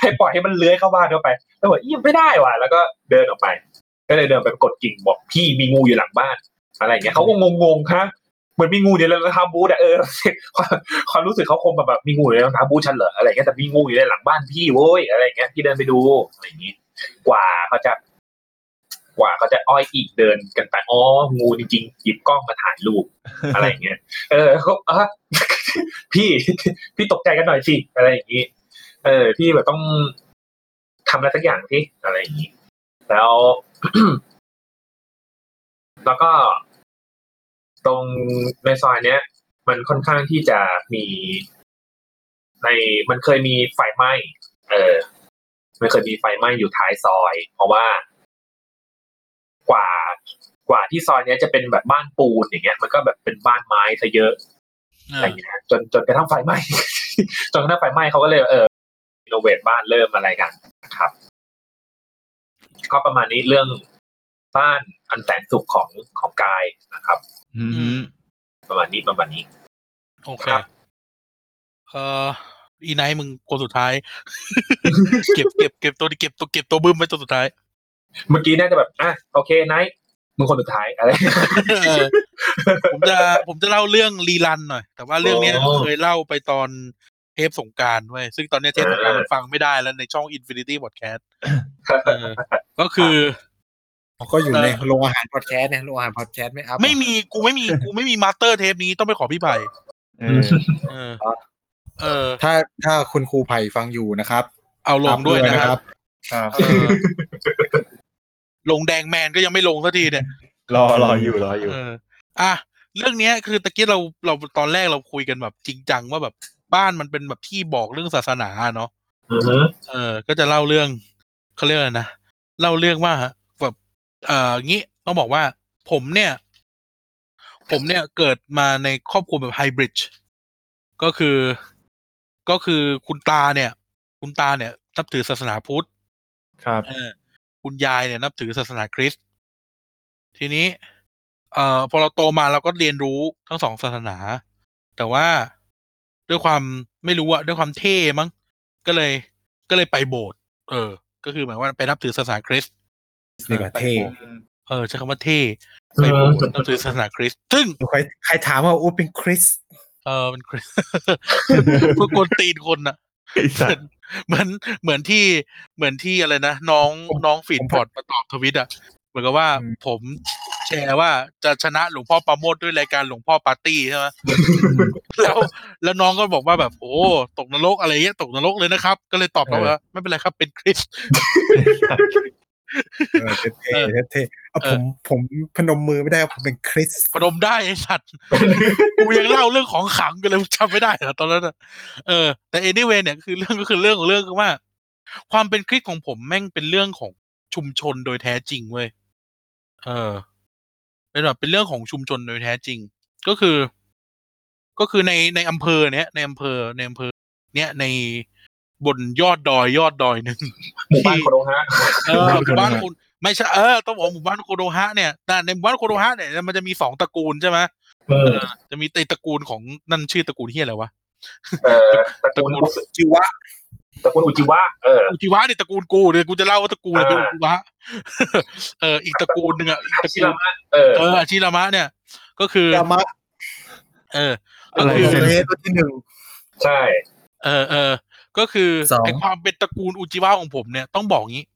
ให้ปล่อยให้มันเลื้อยเข้าบ้านเข้าไปแล้วบอกเอี่ยไม่ได้ว่ะแล้วก็เดินออกไป ก็เลยเดินไปกดกิ่งบอกพี่มีงูอยู่หลังบ้านอะไรอย่างเงี้ยเขาก็งงๆค่ะเหมือนมีงูเนี่ยแล้วท้าบูธอ่ะเออความรู้สึกเขาคงแบบมีงูอยู่แล้วท้าบูธฉันเหรออะไรเงี้ยแต่มีงูอยู่ในหลังบ้านพี่โว้ยอะไรเงี้ยพี่เดินไปดูอะไรอย่างงี้กว่าเขาจะกว่าเขาจะอ้อยอีกเดินกันไปอ๋องูจริงๆหยิบกล้องมาถ่ายรูปอะไรอย่างเงี้ยเออครับพี่พี่ตกใจกันหน่อยสิอะไรอย่างงี้เออพี่แบบต้องทำอะไรสักอย่างที่อะไรอย่างงี้แล้วแล้วก็ตรงในซอยเนี้ยมันค่อนข้างที่จะมีในมันเคยมีไฟไหม้เออมันเคยมีไฟไหม้อยู่ท้ายซอยเพราะว่ากว่ากว่าที่ซอยเนี้ยจะเป็นแบบบ้านปูนอย่างเงี้ยมันก็แบบเป็นบ้านไม้ซะเยอะอะไรอย่างเงี้ยจนจนกระทั่งไฟไหม้จนกระทั่งไฟไหม้เขาก็เลยเออรีโนเวทบ้านเริ่มอะไรกันนะครับก็ประมาณนี้เรื่องบ้านอันแสนสุขของของกายนะครับประมาณนี้ประมาณนี้โอเคเอ่ออีไนท์มึงคนสุดท้าย เก็บเก็บเก็บตัวดิเก็บตัวเก็บตัวบึ้มไว้ตัวสุดท้ายเมื่อกี้น่าจะแบบอ่ะโอเคไนท์มึงคนสุดท้ายอะไร ผมจะผมจะเล่าเรื่องรีรันหน่อยแต่ว่าเรื่องนี้เคยเล่าไปตอนเทปสงกรานต์เว้ยซึ่งตอนนี้เทปสงกรานต์มันฟังไม่ได้แล้วในช่อง Infinity Podcast ก็คือก็อยู่ในโรงอาหารพอดแคสต์เนี่ยโรงอาหารพอดแคสต์ไม่อัพไม่มีกูไม่มีกูไม่มีมาสเตอร์เทปนี้ต้องไปขอพี่ไผ่เออเออถ้าถ้าคุณครูไผ่ฟังอยู่นะครับเอาลงด้วยนะครับครับลงแดงแมนก็ยังไม่ลงสักทีเนี่ยรอรออยู่รออยู่อ่ะเรื่องนี้คือตะกี้เราเราตอนแรกเราคุยกันแบบจริงจังว่าแบบบ้านมันเป็นแบบที่บอกเรื่องศาสนาเนาะเออก็จะเล่าเรื่องเค้าเรียกอะไรนะเล่าเรื่องว่าแบบเอ่องี้ต้องบอกว่าผมเนี่ยผมเนี่ยเกิดมาในครอบครัวแบบไฮบริดก็คือก็คือคุณตาเนี่ยคุณตาเนี่ยนับถือศาสนาพุทธครับเออคุณยายเนี่ยนับถือศาสนาคริสต์ทีนี้เอ่อพอเราโตมาเราก็เรียนรู้ทั้งสองศาสนาแต่ว่าด้วยความไม่รู้อะด้วยความเท่มั้งก็เลยก็เลยไปโบสถ์เออก็คือหมายว่าไปนับถือศาสนาคริสต์นี่ก็เท่เออใช้คำว่าเท่ไปโบสถ์นับถือศาสนาคริสต์ซึ่งใครใครถามว่าอู้เป็นคริสต์เออเป็นคริสต์พวกคนตีนคนน่ะเหมือนเหมือนที่เหมือนที่อะไรนะน้องน้องฟีดพอดมาตอบทวิตอะเหมือนกับว่าผมแชร์ว่าจะชนะหลวงพ่อปาโมดด้วยรายการหลวงพ่อปาร์ตี้ใช่ไหม แล้วแล้วน้องก็บอกว่าแบบโอ้ตกนรกอะไรเงี้ยตกนรกเลยนะครับก็เลยตอบเขาว่าไม่เป็นไรครับเป็นคริสต์เท่เท่เอาผมผมพนมมือไม่ได้ผมเป็นคริสต์พนมได้ไอ้สัตว์กูยังเล่าเรื่องของขังกันเลยจำไม่ได้เหรอตอนนั้นเออแต่ anyway เนี่ยคือเรื่องก็คือเรื่องของเรื่องคือว่าความเป็นคริสต์ของผมแม่งเป็นเรื่องของชุมชนโดยแท้จริงเว้ยเออเป็นแบบเป็นเรื่องของชุมชนโดยแท้จริงก็คือก็คือในในอำเภอเนี้ยในอำเภอในอำเภอเนี้ยในบนยอดดอยยอดดอยนึงหมู่บ้านโคโดฮะเออหมู่บ้านคุณไม่ใช่เออต้องบอกหมู่บ้านโคโดฮะเนี่ยแต่ในหมู่บ้านโคโดฮะเนี่ยมันจะมีสองตระกูลใช่มั้ยเออจะมีตระกูลของนั่นชื่อตระกูลเหี้ยอะไรวะเออตระกูลจิวะตระกูลอุจิวะเอออุจิวะนี่ตระกูลกูเดี๋ยวกูจะเล่าว่าตระกูลเป็นอุจิวะเอออีกตระกูลนึงอ่ะตระกูลเออเอออาชิรามะเนี่ยก็คืออาชิรามะเอออะไรเซเลสตัวที่หนึ่งใช่เออๆก็คือไอ้ความเป็นตระกูลอุจิวะของผมเนี่ยต้องบอกงี้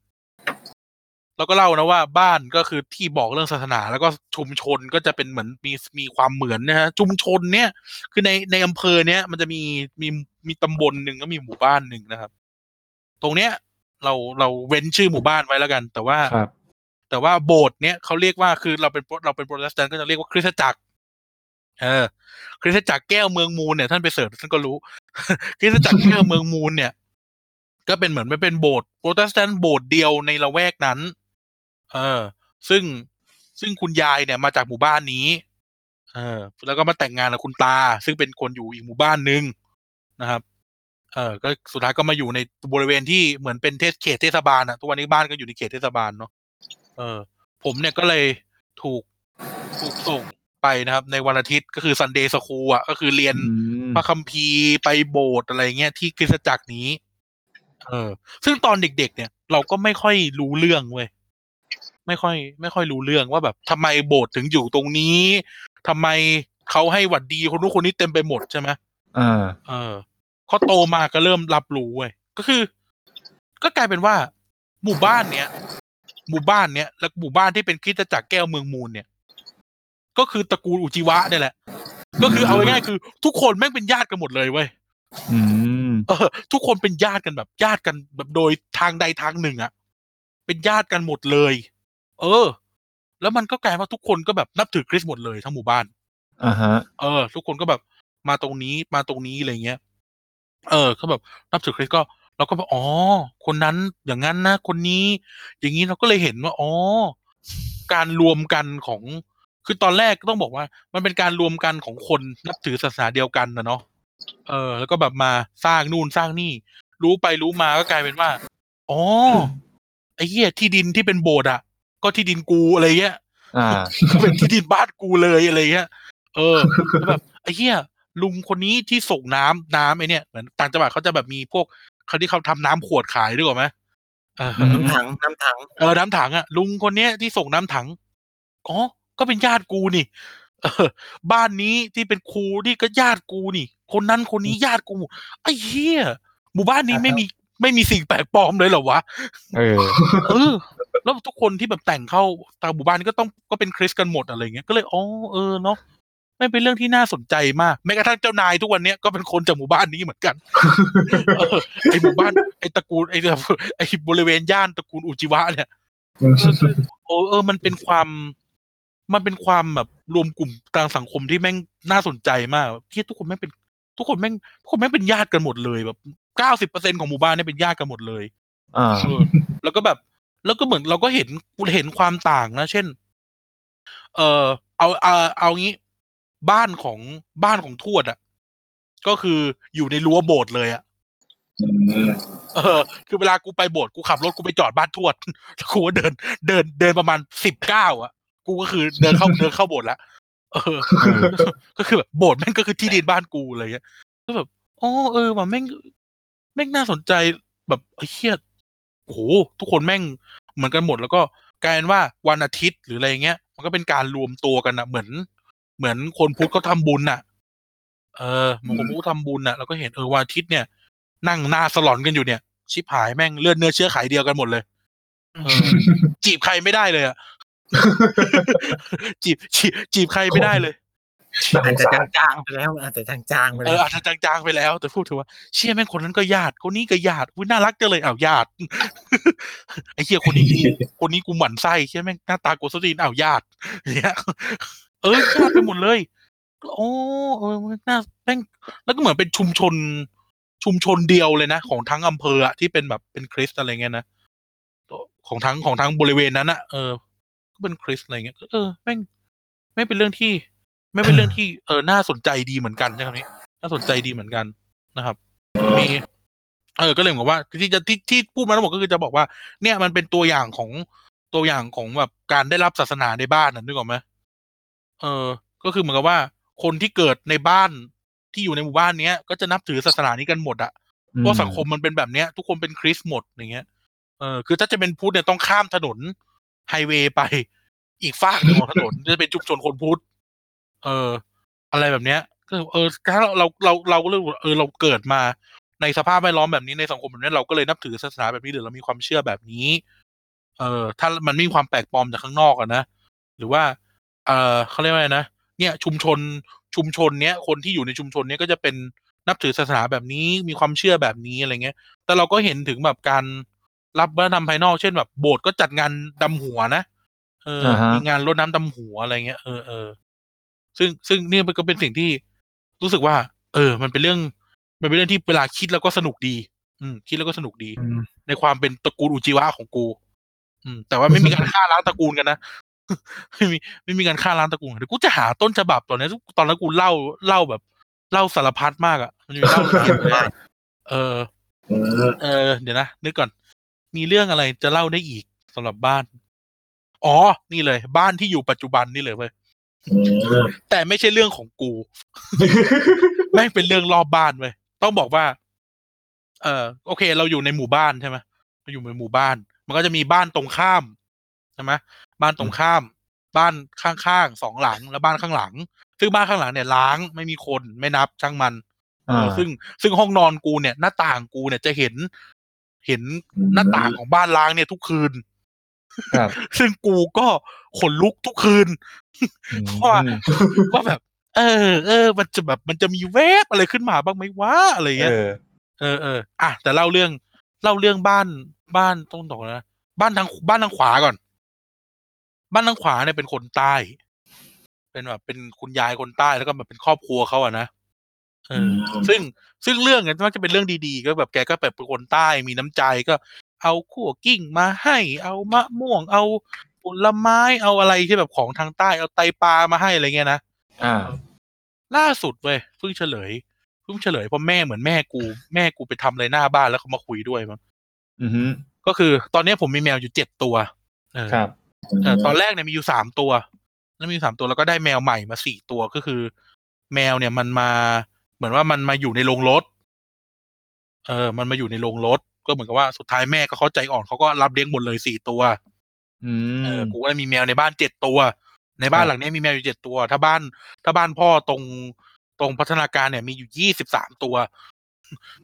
เราก็เล่านะว่าบ้านก็คือที่บอกเรื่องศาสนาแล้วก็ชุมชนก็จะเป็นเหมือนมีมีความเหมือนนะฮะชุมชนเนี่ยคือในในอำเภอเนี้ยมันจะมีมีมีตำบลหนึ่งก็มีหมู่บ้านหนึ่งนะครับตรงเนี้ยเราเราเว้นชื่อหมู่บ้านไว้แล้วกันแต่ว่าแต่ว่าโบสถ์เนี้ยเขาเรียกว่าคือเราเป็นเราเป็นโปรเตสแตนต์ก็จะเรียกว่าคริสตจักรเออคริสตจักรแก้วเมืองมูลเนี่ยท่านไปเสิร์ชท่านก็รู้ คริสตจักรแก้วเมืองมูลเนี่ยก็เป็นเหมือนไม่เป็นโบสถ์โปรเตสแตนต์โบสถ์เดียวในละแวกนั้นเออซึ่งซึ่งคุณยายเนี่ยมาจากหมู่บ้านนี้เออแล้วก็มาแต่งงานกับคุณตาซึ่งเป็นคนอยู่อีกหมู่บ้านนึงนะครับเออก็สุดท้ายก็มาอยู่ในบริเวณที่เหมือนเป็นเทศเขตเทศบาลอ่ะทุกวันนี้บ้านก็อยู่ในเขตเทศบาลเนาะเออผมเนี่ยก็เลยถูกถูกส่งไปนะครับในวันอาทิตย์ก็คือ Sunday School อ่ะก็คือเรียนพระคัมภีร์ไปโบสถ์อะไรเงี้ยที่คริสตจักรนี้เออซึ่งตอนเด็กๆเนี่ยเราก็ไม่ค่อยรู้เรื่องเว้ย ไม่ค่อยไม่ค่อยรู้เรื่องว่าแบบทำไมโบสถ์ถึงอยู่ตรงนี้ทำไมเขาให้หวัดดีคนนู้นคนนี้เต็มไปหมดใช่ไหมเออเออเขาโตมาก็เริ่มรับรู้เว้ยก็คือก็กลายเป็นว่าหมู่บ้านเนี้ยหมู่บ้านเนี้ยและหมู่บ้านที่เป็นคริสตจักรแก้วเมืองมูลเนี่ยก็คือตระกูลอุจิวะนี่แหละก็คือเอาง่ายๆคือทุกคนแม่งเป็นญาติกันหมดเลยเว้ยอืมเออทุกคนเป็นญาติกันแบบญาติกันแบบโดยทางใดทางหนึ่งอะเป็นญาติกันหมดเลยเออแล้วมันก็กลายว่าทุกคนก็แบบนับถือคริสต์หมดเลยทั้งหมู่บ้านอ่าฮะเออทุกคนก็แบบมาตรงนี้มาตรงนี้อะไรเงี้ยเออเขาแบบนับถือคริสต์ก็เราก็แบบอ๋อคนนั้นอย่างนั้นนะคนนี้อย่างนี้เราก็เลยเห็นว่าอ๋อการรวมกันของคือตอนแรกก็ต้องบอกว่ามันเป็นการรวมกันของคนนับถือศาสนาเดียวกันนะเนาะเออแล้วก็แบบมาสร้างนู่นสร้างนี่รู้ไปรู้มาก็กลายเป็นว่าอ๋อไอ้เหี้ยที่ดินที่เป็นโบสถ์อ่ะก็ที่ดินกูอะไรเงี้ยอ่าก็เป็นที่ดินบ้านกูเลยอะไรเงี้ยเออแบบไอ้เหี้ยลุงคนนี้ที่ส่งน้ำน้ำไอ้เนี่ยเหมือนต่างจังหวัดเขาจะแบบมีพวกเขาที่เขาทำน้ำขวดขายด้วยหรอไหมน้ำถังน้ำถังเออน้ำถังอ่ะลุงคนนี้ที่ส่งน้ำถังอ๋อก็เป็นญาติกูนี่เออบ้านนี้ที่เป็นครูนี่ก็ญาติกูนี่คนนั้นคนนี้ญาติกูไอ้เหี้ยหมู่บ้านนี้ไม่มีไม่มีสิ่งแปลกปลอมเลยเหรอวะเออเออแล้วทุกคนที่แบบแต่งเข้าตามหมู่บ้านนี้ก็ต้องก็เป็นคริสต์กันหมดอะไรเงี้ยก็เลยอ๋อเออเนาะไม่เป็นเรื่องที่น่าสนใจมากแม้กระทั่งเจ้านายทุกวันนี้ก็เป็นคนจากหมู่บ้านนี้เหมือนกันไอหมู่บ้านไอตระกูลไอไอบริเวณย่านตระกูลอุจิวะเนี่ยโอ้เออมันเป็นความมันเป็นความแบบรวมกลุ่มทางสังคมที่แม่งน่าสนใจมากที่ทุกคนแม่งเป็นทุกคนแม่งทุกคนแม่งเป็นญาติกันหมดเลยแบบเก้าสิบเปอร์เซ็นต์ของหมู่บ้านเนี่ยเป็นญาติกันหมดเลยอ่าแล้วก็แบบแล้วก็เหมือนเราก็เห็นเห็นความต่างนะเช่นเออเอาเอาเอางี้บ้านของบ้านของทวดอ่ะก็คืออยู่ในรั้วโบสถ์เลยอ่ะเออคือเวลากูไปโบสถ์กูขับรถกูไปจอดบ้านทวดกูก็เดินเดินเดินประมาณสิบเก้าอ่ะกูก็คือเดินเข้าเดินเข้าโบสถ์ละเออก็คือแบบโบสถ์แม่งก็คือที่ดินบ้านกูอะไรเงี้ยก็แบบอ๋อเออว่ะแม่งแม่งน่าสนใจแบบไอ้เหี้ยโอ้โหทุกคนแม่งเหมือนกันหมดแล้วก็กลายเป็นว่าวันอาทิตย์หรืออะไรเงี้ยมันก็เป็นการรวมตัวกันนะเหมือนเหมือนคนพุทธเขาทำบุญน่ะเออเหมือนคนพุทธทำบุญน่ะเราก็เห็นเออวันอาทิตย์เนี่ยนั่งหน้าสลอนกันอยู่เนี่ยชิบหายแม่งเลือดเนื้อเชื้อไขเดียวกันหมดเลยเออจีบใครไม่ได้เลยอ่ะจีบจีบใครไม่ได้เลยอาจจะจางๆไปแล้วอาจจะจางๆไปแล้วเอออาจจะจางๆไปแล้วแต่พูดถึงว่าเชี่ยแม่งคนนั้นก็ญาติคนนี้ก็ญาติอุ๊ยน่ารักจังเลยอ้าวญาติไอ้เหี้ยคนนี้คนนี้กูหมั่นไส้เชี่ยแม่งหน้าตากูโซดีนอ้าวญาติเนี่ยเออชาติไปหมดเลยโอ้เออน่าแม่งแล้วก็เหมือนเป็นชุมชนชุมชนเดียวเลยนะของทั้งอำเภออะที่เป็นแบบเป็นคริสต์อะไรเงี้ยนะของทั้งของทั้งบริเวณนั้นอะเออก็เป็นคริสต์อะไรเงี้ยเออแม่งไม่เป็นเรื่องที่ไม่เป็นเรื่องที่เออน่าสนใจดีเหมือนกันใช่ไหมน่าสนใจดีเหมือนกันนะครับมีเออก็เลยบอกว่าที่จะที่ที่พูดมาทั้งหมดก็คือจะบอกว่าเนี่ยมันเป็นตัวอย่างของตัวอย่างของแบบการได้รับศาสนาในบ้านน่ะนึกออกไหมเออก็คือเหมือนกับว่าคนที่เกิดในบ้านที่อยู่ในหมู่บ้านเนี้ยก็จะนับถือศาสนานี้กันหมดอะเพราะสังคมมันเป็นแบบเนี้ยทุกคนเป็นคริสต์หมดอย่างเงี้ยเออคือถ้าจะเป็นพุทธเนี่ยต้องข้ามถนนไฮเวย์ไปอีกฝั่งนึงของถนนจะเป็นชุมชนคนพุทธเอออะไรแบบเนี้ยก็เออถ้าเราเราเราก็เลยเออเราเกิดมาในสภาพแวดล้อมแบบนี้ในสังคมแบบนี้เราก็เลยนับถือศาสนาแบบนี้หรือเรามีความเชื่อแบบนี้เออถ้ามันไม่มีความแปลกปลอมจากข้างนอกอะนะหรือว่าเออเขาเรียกว่าอะไรนะเนี่ยชุมชนชุมชนเนี้ยคนที่อยู่ในชุมชนเนี้ยก็จะเป็นนับถือศาสนาแบบนี้มีความเชื่อแบบนี้อะไรเงี้ยแต่เราก็เห็นถึงแบบการรับวัฒนธรรมภายนอกเช่นแบบโบสถ์ก็จัดงานดำหัวนะเออ uh-huh. มีงานรดน้ำดำหัวอะไรเงี้ยเออเออซึ่งซึ่งนี่มันก็เป็นสิ่งที่รู้สึกว่าเออมันเป็นเรื่องมันเป็นเรื่องที่เวลาคิดแล้วก็สนุกดีอืมคิดแล้วก็สนุกดี uh-huh. ในความเป็นตระกูลอุจิวะของกูอืมแต่ว่าไม่มีการฆ่าล้างตระกูลกันนะไม่มีไม่มีการฆ่าล้างตระกูลเดี๋ยวกูจะหาต้นฉบับตอนนี้ตอนนั้นกูเล่าเล่าแบบเล่าสารพัดมากอ่ะมันจะมีเล่าเยอะมากเออเออเดี๋ยวนะนึกก่อนมีเรื่องอะไรจะเล่าได้อีกสำหรับบ้านอ๋อนี่เลยบ้านที่อยู่ปัจจุบันนี่เลยเว้ยแต่ไม่ใช่เรื่องของกูแม่งเป็นเรื่องรอบบ้านเว้ยต้องบอกว่าเออโอเคเราอยู่ในหมู่บ้านใช่ไหมเราอยู่ในหมู่บ้านมันก็จะมีบ้านตรงข้าม ช่ไหมบ้านตรงข้ามบ้านข้างๆสองหลังแล้วบ้านข้างหลังซึ่งบ้านข้างหลังเนี่ยล้างไม่มีคนไม่นับช่างมันเออซึ่งซึ่งห้องนอนกูเนี่ยหน้าต่างกูเนี่ยจะเห็นเห็นหน้าต่างของบ้านล้างเนี่ยทุกคืนครับซึ่งกูก็ขนลุกทุกคืนว่าว่าแบบเออเออมันจะแบบมันจะมีแวบอะไรขึ้นมาบ้างไหมวะอะไรเงี้ยเออเอออ่ะแต่เล่าเรื่องเล่าเรื่องบ้านบ้านต้นตกนะบ้านทางบ้านทางขวาก่อนบ้านทางขวาเนี่ยเป็นคนใต้เป็นแบบเป็นคุณยายคนใต้แล้วก็แบบเป็นครอบครัวเขาอะนะเออซึ่งซึ่งเรื่องเนี่ยมันจะเป็นเรื่องดีๆก็แบบแกก็แบบเป็นคนใต้มีน้ำใจก็เอาขั่วกิ้งมาให้เอามะม่วงเอาผลไม้เอาอะไรที่แบบของทางใต้เอาไตปลามาให้อะไรเงี้ยนะอ่าล่าสุดเว้ยเพิ่งเฉลยเพิ่งเฉลยเพราะแม่เหมือนแม่กูแม่กูไปทำอะไรหน้าบ้านแล้วเขามาคุยด้วยมั้งอือฮึก็คือตอนนี้ผมมีแมวอยู่เจ็ดตัวเออครับเออตอนแรกเนี่ยมีอยู่สามตัวแล้วมีสามตัวแล้วก็ได้แมวใหม่มาสี่ตัวก็คือแมวเนี่ยมันมาเหมือนว่ามันมาอยู่ในโรงรถเออมันมาอยู่ในโรงรถก็เหมือนกับว่าสุดท้ายแม่ก็เข้าใจอ่อนเขาก็รับเลี้ยงหมดเลยสี่ตัวอืมเออกูก็เลยมีแมวในบ้านเจ็ดตัวในบ้านหลังนี้มีแมวอยู่เจ็ดตัวถ้าบ้านถ้าบ้านพ่อตรงตรงพัฒนาการเนี่ยมีอยู่ยี่สิบสามตัว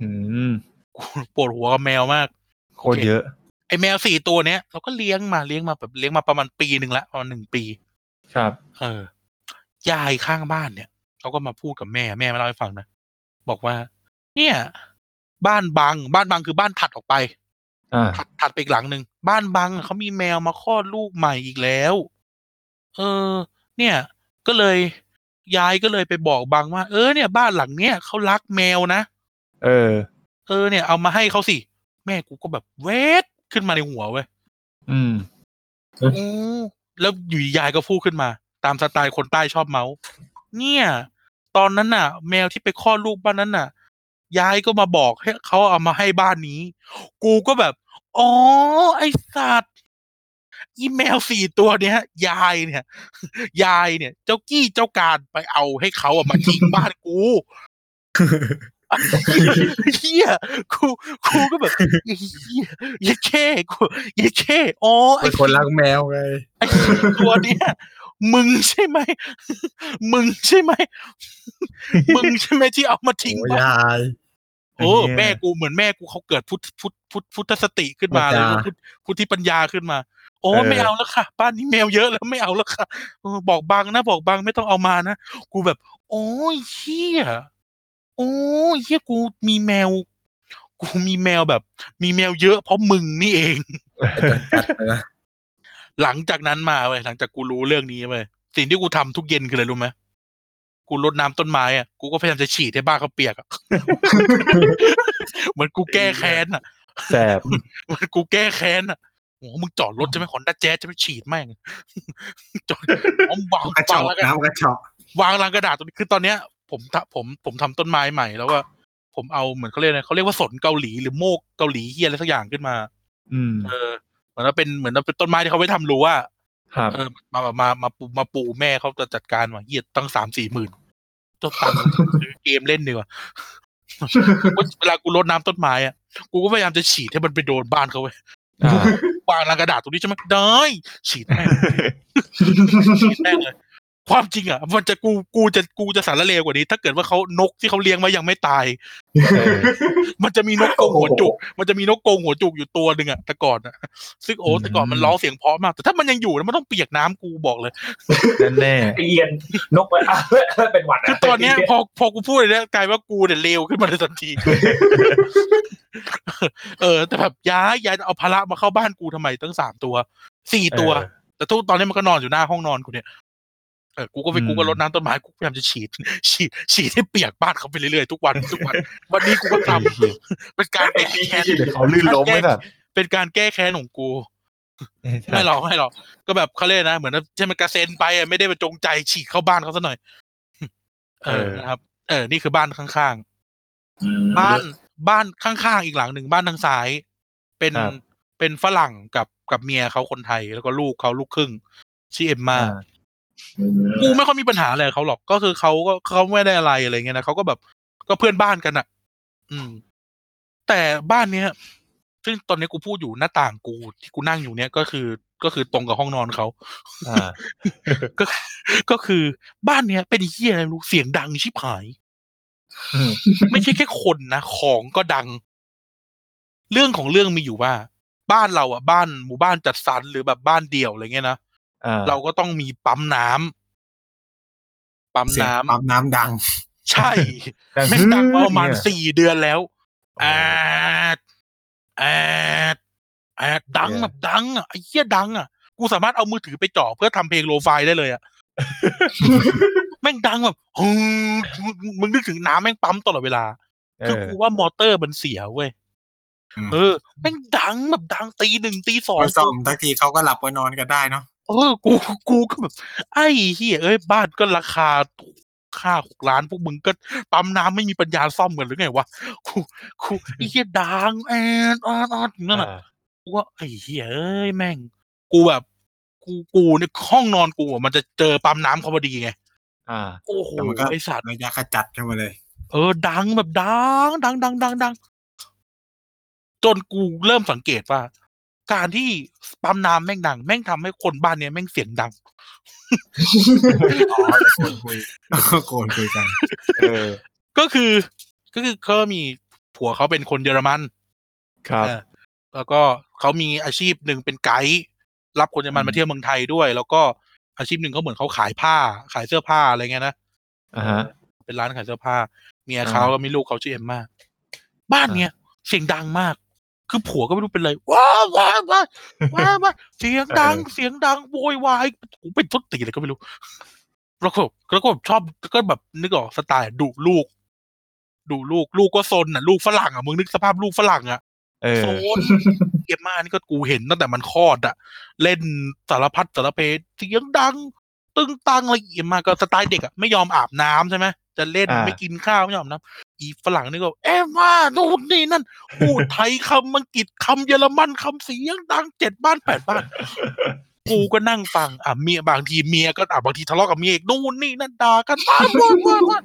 อืมปวดหัวกับแมวมากโคตรเยอะไอ้แมวสี่ตัวเนี้ยเราก็เลี้ยงมาเลี้ยงมาแบบเลี้ยงมาประมาณปีนึงละประมาณหนึ่งปีครับเออยายข้างบ้านเนี่ยเขาก็มาพูดกับแม่แม่มาเล่าให้ฟังนะบอกว่าเนี่ยบ้านบังบ้านบังคือบ้านถัดออกไปถัดถัดไปอีกหลังนึงบ้านบังเขามีแมวมาคลอดลูกใหม่อีกแล้วเออเนี่ยก็เลยยายก็เลยไปบอกบังว่าเออเนี่ยบ้านหลังเนี้ยเขารักแมวนะเออเออเนี่ยเอามาให้เขาสิแม่กูก็แบบเวทขึ้นมาในหัวเว้ยอืมอือแล้วอยู่ยายก็พูดขึ้นมาตามสไตล์คนใต้ชอบเมาเนี่ยตอนนั้นน่ะแมวที่ไปคลอดลูกบ้านนั้นน่ะยายก็มาบอกให้เขาเอามาให้บ้านนี้กูก็แบบอ๋อไอ้สัตว์อีแมวสี่ตัวเนี้ยยายเนี่ยยายเนี่ยเจ้ากี้เจ้าการไปเอาให้เขาอ่ะมาทิ้งบ้านกูเฮียกูกูก็แบบเฮียยายแค่กูยายแค่อ๋อไอ้คนรักแมวไงไอ้ตัวเนี้ยมึงใช่ไหมมึงใช่ไหมมึงใช่ไหมที่เอามาทิ้งบ้านโอ้แม่กูเหมือนแม่กูเขาเกิดพุทธพุทธพุทธพุทธสติขึ้นมาเลยพุทธิปัญญาขึ้นมาโอ้ไม่เอาแล้วค่ะบ้านนี้แมวเยอะแล้วไม่เอาแล้วค่ะบอกบังนะบอกบังไม่ต้องเอามานะกูแบบโอ้ยเหี้ยโอ้ยเหี้ยกูมีแมวกูมีแมวแบบมีแมวเยอะเพราะมึงนี่เองหลังจากนั้นมาเว้ยหลังจากกูรู้เรื่องนี้เว้ยสิ่งที่กูทำทุกเย็นคืออะไรรู้ไหมกูรดน้ำต้นไม้อ่ะกูก็พยายามจะฉีดให้บ้านเขาเปียกอ่ะ เหมือนกูแก้แค้นอ่ะแสบเหมือนกูแก้แค้นอ่ะโอ้มึงจอดรถใช่ไหมขอนด้าแจ๊ดใช่ไหมฉีดแม่งจอดอ้อมวางกระจอกน้ำกระจอกวางลังกระดาษตรงนี้คือตอนเนี้ยผมผมผมทำต้นไม้ใหม่แล้วก็ผมเอาเหมือนเขาเรียกอะไรเขาเรียกว่าสนเกาหลีหรือโมกเกาหลีเฮียอะไรสักอย่างขึ้นมาอืมเออเหมือนว่าเป็นเหมือนว่าเป็นต้นไม้ที่เขาไปทำรั้วครับเออมามามาปูมาปูแม่เขาจะจัดการว่าเหี้ยตั้ง สามสี่ หมื่นต้องตังค์ซื้อเกมเล่นดีกว่าเวลากูรดน้ำต้นไม้อ่ะกูก็พยายามจะฉีดให้มันไปโดนบ้านเขาเว้ยอ่าวางลังกระดาษตรงนี้ใช่มั้ยได้ฉีดแม่งฉีดแม่งเลยความจริงอ่ะมันจะกูกูจะกูจะสารเลวกว่านี้ถ้าเกิดว่าเขานกที่เขาเลี้ยงมายังไม่ตายมันจะมีนกโกงหัวจุกมันจะมีนกโกงหัวจุกอยู่ตัวนึงอ่ะแต่ก่อนอ่ะซึ่งโอ้แต่ก่อนมันร้องเสียงเพราะมากแต่ถ้ามันยังอยู่นะมันต้องเปียกน้ำกูบอกเลยแน่ๆเอียนนกเป็นหวัดคือตอนเนี้ยพอพอกูพูดเลยนะกลายว่ากูเนี่ยเลวขึ้นมาเลยทันทีเออแต่แบบย้ายย้ายเอาภาระมาเข้าบ้านกูทำไมตั้งสามตัวสี่ตัวแต่ทุกตอนนี้มันก็นอนอยู่หน้าห้องนอนกูเนี่ยเออกูก็ไปกูก็รดน้ำต้นไม้กูพยายามจะฉีดฉีดฉีดให้เปียกบ้านเขาไปเรื่อยๆทุกวันทุกวันวันนี้กูก็ทำเป็นการแก้แค้นเขาลื่นล้มไม่แบบเป็นการแก้แค้นของกูไม่หรอกไม่หรอกก็แบบเขาเล่นนะเหมือนใช่มันกระเซ็นไปไม่ได้มาจงใจฉีดเข้าบ้านเขาซะหน่อยเออนะครับเออนี่คือบ้านข้างๆบ้านบ้านข้างๆอีกหลังหนึ่งบ้านทางซ้ายเป็นเป็นฝรั่งกับกับเมียเขาคนไทยแล้วก็ลูกเขาลูกครึ่งชื่อเอ็มมากูไม่ค่อยมีปัญหาอะไรเขาหรอกก็คือเขาก็เขาไม่ได้อะไรอะไรเงี้ยนะเขาก็แบบก็เพื่อนบ้านกันอ่ะอืมแต่บ้านเนี้ยซึ่งตอนนี้กูพูดอยู่หน้าต่างกูที่กูนั่งอยู่เนี้ยก็คือ ก็คือตรงกับห้องนอนเขาอ่าก็ก็คือบ้านเนี้ยเป็นเหี้ยอะไรรู้เสียงดังชิบหายไม่ใช่แค่คนนะของก็ดังเรื่องของเรื่องมีอยู่ว่าบ้านเราอ่ะบ้านหมู่บ้านจัดสรรหรือแบบบ้านเดี่ยวอะไรเงี้ยนะเราก็ต้องมีปั๊มน้ำปั๊มน้ำปั๊มน้ำดังใช่ไม่ดังมาประมาณสี่เดือนแล้วแอดแอดแอดดังแบบดังอ่ะไอ้เหี้ยดังอ่ะกูสามารถเอามือถือไปจ่อเพื่อทำเพลงโลไฟได้เลยอ่ะแม่งดังแบบมึงนึกถึงน้ำแม่งปั๊มตลอดเวลาคือกูว่ามอเตอร์มันเสียเว้ยเออแม่งดังแบบดังตีหนึ่งตีสองสองบางทีเขาก็หลับก็นอนกันได้เนาะเออกูกูก็แบบไอ้เหี้ยเอ้ยบ้านก็ราคาค่าหกล้านพวกมึงก็ปั๊มน้ำไม่มีปัญญาซ่อมกันหรือไงวะกูกูไอ้เหี้ยดังแอนออดนั่นน่ะกูว่าไอ้เหี้ยเอ้ยแม่งกูแบบกูกูในห้องนอนกูมันจะเจอปั๊มน้ำเขาพอดีไงอ่าโอ้โหไอ้สัตว์มันยาขจัดเข้ามาเลยเออดังแบบดังดังดังดังดังจนกูเริ่มสังเกตว่าการที่ปั๊มน้ำแม่งดังแม่งทำให้คนบ้านเนี้ยแม่งเสียงดังอ๋อคนคุยโกนคุยกันเออก็คือก็คือเขามีผัวเขาเป็นคนเยอรมันครับแล้วก็เขามีอาชีพหนึ่งเป็นไกด์รับคนเยอรมันมาเที่ยวเมืองไทยด้วยแล้วก็อาชีพหนึ่งเขาเหมือนเขาขายผ้าขายเสื้อผ้าอะไรเงี้ยนะอ่าฮะเป็นร้านขายเสื้อผ้าเมียเขาก็มีลูกเขาชื่อเอ็มม่าบ้านเนี้ยเสียงดังมากคือผัวก็ไม่รู้เป็นไรว้าวว้าวว้าวว้าวเสียงดังเสียงดังโวยวายผมเป็นต้นตีอะไรก็ไม่รู้แล้วก็แล้วก็ชอบก็แบบนึกออกสไตล์ดุลูกดุลูกลูกก็ซนน่ะลูกฝรั่งอ่ะมึงนึกสภาพลูกฝรั่งอ่ะโซนเก็บมานี่ก็กูเห็นตั้งแต่มันคลอดอ่ะเล่นสารพัดสารเพเสียงดังตึงตังอะไรเก็บมาก็สไตล์เด็กอ่ะไม่ยอมอาบน้ำใช่ไหมจะเล่นไม่กินข้าวไม่ยอมน้ำอีฝรั่งนี่ก็เอ๊ะว่าโน่นนี่นั่นพูดไทยคำอังกฤษคำเยอรมันคำเสียงดังเจ็ดบ้านแปดบ้านกูก็นั่งฟังอ่ะเมียบางทีเมียก็อ่ะบางทีทะเลาะกับเมียอีกโน่นนี่นั่นด่ากันบ้าบ้าบ้า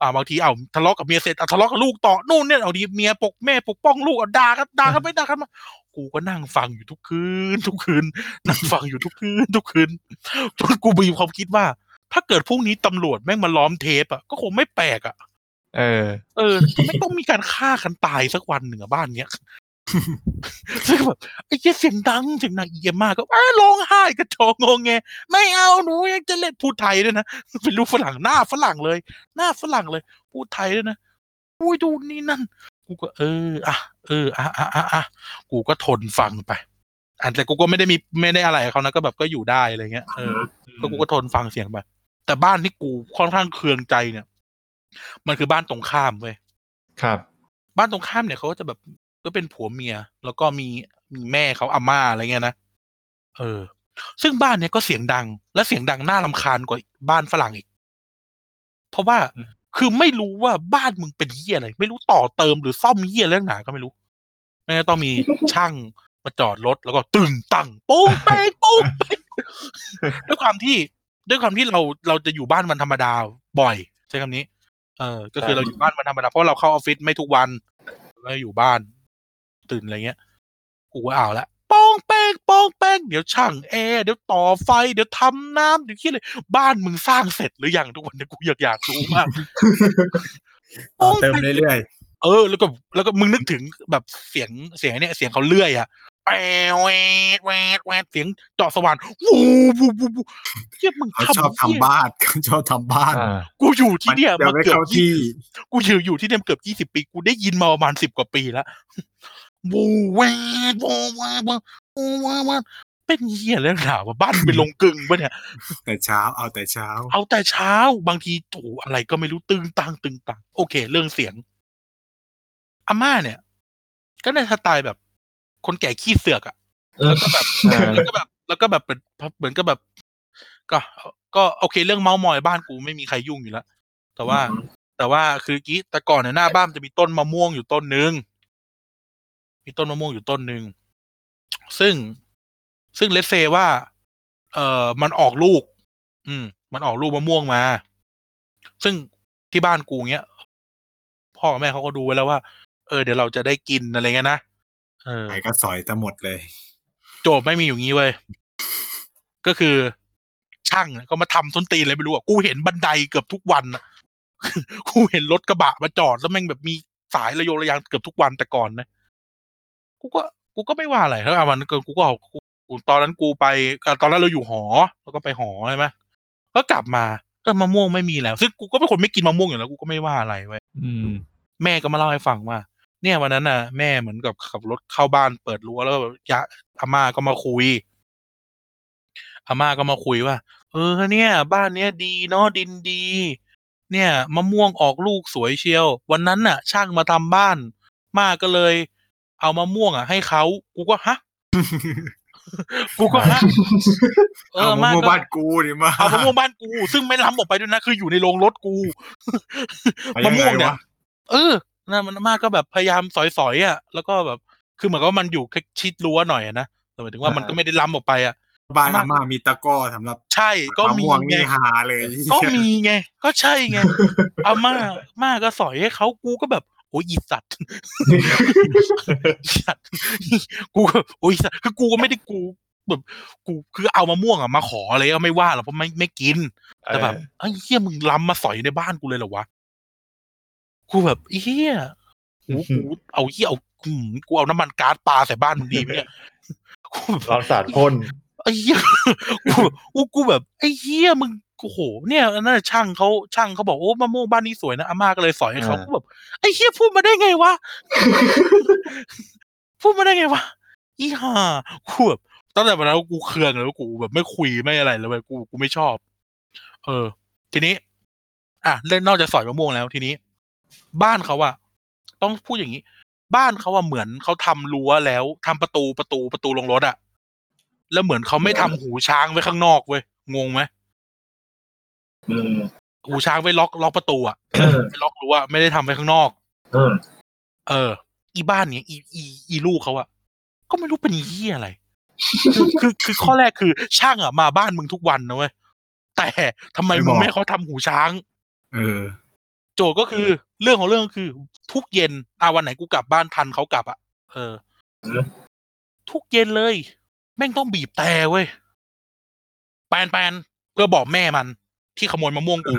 อ่ะบางทีเอ้าทะเลาะกับเมียเสร็จอ่ะทะเลาะกับลูกต่อโน่นเนี่ยเอาดีเมียปกแม่ปกป้องลูกอ่ะด่ากันด่ากันไปด่ากันมากูก็นั่งฟังอยู่ทุกคืนทุกคืนนั่งฟังอยู่ทุกคืนทุกคืนจนกูมีความคิดว่าถ้าเกิดพรุ่งนี้ตำรวจแม่งมาล้อมเทปอ่ะก็คงไม่แปลกอ่ะเออเออไม่ต้องมีการฆ่ากันตายสักวันหนึ่งอะบ้านเนี้ยซึ่งแบบไอ้เจ๊เสียงดังเสียงดังเยี่ยมมากก็เอ้ยร้องไห้กระจอกงงแงไม่เอาหนูยังจะเล่นพูดไทยด้วยนะเป็นลูกฝรั่งหน้าฝรั่งเลยหน้าฝรั่งเลยพูดไทยด้วยนะอุ้ยดูนี่นั่นกูก็เอออ่ะเอออ่ะอ่ะอ่ะอ่ะกูก็ทนฟังไปอ่ะแต่กูก็ไม่ได้มีไม่ได้อะไรเขานะก็แบบก็อยู่ได้อะไรเงี้ยเออก็กูก็ทนฟังเสียงไปแต่บ้านที่กูค่อนข้างเคืองใจเนี่ยมันคือบ้านตรงข้ามเว้ยครับบ้านตรงข้ามเนี่ยเขาก็จะแบบก็เป็นผัวเมียแล้วก็มีมีแม่เขาอาม่าอะไรเงี้ยนะเออซึ่งบ้านเนี่ยก็เสียงดังและเสียงดังน่ารำคาญกว่าบ้านฝรั่งอีกเพราะว่าคือไม่รู้ว่าบ้านมึงเป็นเหี้ยอะไรไม่รู้ต่อเติมหรือซ่อมเหี้ยเรื่องไหนก็ไม่รู้แม่ต้องมีช่างมาจอดรถแล้วก็ตึงตังปุ้งเป้งปุ้งเป้งด้วยความที่ด้วยความที่เราเราจะอยู่บ้านวันธรรมดาบ่อยใช้คำนี้เออก็คือเราอยู่บ้านวันธรรมดาเพราะเราเข้าออฟฟิศไม่ทุกวันเราอยู่บ้านตื่นอะไรเงี้ยกูก็เอาละปองแป้งปองแป้งเดี๋ยวช่างแอร์เดี๋ยวต่อไฟเดี๋ยวทำน้ำเดี๋ยวคิดเลยบ้านมึงสร้างเสร็จหรือยังทุกวันเนี่ยกูอยากอยากรู้มากเติมเรื่อยๆเออแล้วก็แล้วก็มึงนึกถึงแบบเสียงเสียงเนี่ยเสียงเขาเลื่อยอะแหวดแหวดแหวดเสียงเจาะสว่านวูวูวูวูเจี๊ยบมึงชอบทำบ้านชอบทำบ้านกูอยู่ที่เนี่ยมาเกือบที่กูอยู่อยู่ที่เนี่ยเกือบยี่สิบปีกูได้ยินมาประมาณสิบกว่าปีแล้ววูแหวดวูวูวูวูเป็นเหี้ยแล้วหนาวบ้านเป็นลงกึ่งป่ะเนี่ยแต่เช้าเอาแต่เช้าเอาแต่เช้าบางทีโอ้อะไรก็ไม่รู้ตึงตังตึงตังโอเคเรื่องเสียงอาม่าเนี่ยก็ในสไตล์แบบคนแก่ขี้เสือกอ่ะแล้วก็แบบแล้วก็แบบแล้วก็แบบเหมือนก็แบบก็ก็โอเคเรื่องเมาส์มอยบ้านกูไม่มีใครยุ่งอยู่แล้วแต่ว่าแต่ว่าคือกี้แต่ก่อนเนี่ยหน้าบ้านจะมีต้นมะม่วงอยู่ต้นนึงมีต้นมะม่วงอยู่ต้นนึงซึ่งซึ่งเลทเซว่าเอ่อมันออกลูกอืมมันออกลูกมะม่วงมาซึ่งที่บ้านกูเงี้ยพ่อแม่เขาก็ดูไว้แล้วว่าเออเดี๋ยวเราจะได้กินอะไรเงี้ยนะไอ้ก็สอยจะหมดเลยโจบไม่มีอยู่งี้เว้ย ก็คือช่างก็มาทำส้นตีนอะไรไม่รู้อ่ะกูเห็นบันไดเกือบทุกวันกูเห็นรถกระบะมาจอดแล้วแม่งแบบมีสายระโยงระยางเกือบทุกวันแต่ก่อนนะกูก็กูก็ไม่ว่าอะไรแล้วอ่ะมันเกินกูก็ตอนนั้นกูไปตอนนั้นเราอยู่หอแล้วก็ไปหอใช่ไหมก็กลับมาก็มะม่วงไม่มีแล้วซึ่งกูก็เป็นคนไม่กินมะม่วงอยู่แล้วกูก็ไม่ว่าอะไรเว้ยแม่ก็มาเล่าให้ฟังว่าเนี่ยวันนั้นน่ะแม่เหมือนกับขับรถเข้าบ้านเปิดรั้วแล้วแบบยะอาม่าก็มาคุยอาม่าก็มาคุยว่าเออเนี่ยบ้านเนี้ยดีเนาะดินดีเนี่ยมะม่วงออกลูกสวยเชียววันนั้นน่ะช่างมาทำบ้านม่าก็เลยเอามะม่วงอ่ะให้เขากูก็ฮะ กูก็ฮะ เออมะม่วงบ้านกูนี่มาเอามะม่วงบ้านกูซึ่งไม่ล้ำออกไปด้วยนะคืออยู่ในโรงรถกูมะม่วงเนี่ยเออน่ะมันมากก็แบบพยายามสอยๆอ่ะแล้วก็แบบคือเหมือนกับว่ามันอยู่ชิดรั้วหน่อยนะแต่หมายถึงว่ามันก็ไม่ได้ล้ำออกไปอ่ะบ้านอาม่ามีตะกร้อสำหรับใช่ก็มีไงหาเลยก็มีไงก็ใช่ไงอาม่าม่าก็สอยให้เขากูก็แบบโอ้ยอีสัตว์สัตว์กูโอ้ยสัตว์คือกูก็ไม่ได้กูแบบกูคือเอามะม่วงอ่ะมาขออะไรก็ไม่ว่าหรอกเพราะไม่ไม่กินแต่แบบไอ้เหี้ยมึงล้ำมาสอยในบ้านกูเลยเหรอวะกูแบบเหี้ยกูเอาเหี้ยเอากูเอาน้ำมันก๊าซปลาใส่บ้านมึงดีมั้ยเนี่ยกูเอาสาดพ่นไอ้เหี้ยกูกูแบบไอ้เหี้ยมึงโอ้โหเนี่ยนั่นช่างเขาช่างเขาบอกโอ้มะม่วงบ้านนี้สวยนะอาม่าก็เลยสอยให้เขากูแบบไอ้เหี้ยพูดมาได้ไงวะพูดมาได้ไงวะอีห่ากูแบบตั้งแต่วันนั้นกูเคืองแล้วกูแบบไม่คุยไม่อะไรแล้วกูกูไม่ชอบเออทีนี้อ่ะเล่นนอกจากสอยมะม่วงแล้วทีนี้บ้านเขาอะต้องพูดอย่างนี้บ้านเขาอะเหมือนเขาทำรั้วแล้วทำประตูประตูประตูลงรถอะแล้วเหมือนเขาไม่ทำหูช้างไว้ข้างนอกเว้ยงงไหมหูช้างไว้ล็อกล็อกประตูอะล็อกรั้วไม่ได้ทำไว้ข้างนอกเอออีบ้านเนี้ยอีอีอีลูกเขาอะก็ไม่รู้เป็นเหี้ยอะไรคือคือข้อแรกคือช่างอะมาบ้านมึงทุกวันนะเว้ยแต่ทำไมมึงไม่เขาทำหูช้างเออโจก็คือเรื่องของเรื่องคือทุกเย็นอาวันไหนกูกลับบ้านทันเขากลับอ่ะเออทุกเย็นเลยแม่งต้องบีบแต่เว้ยแปนแปนเพื่อบอกแม่มันที่ขโมยมะม่วงกู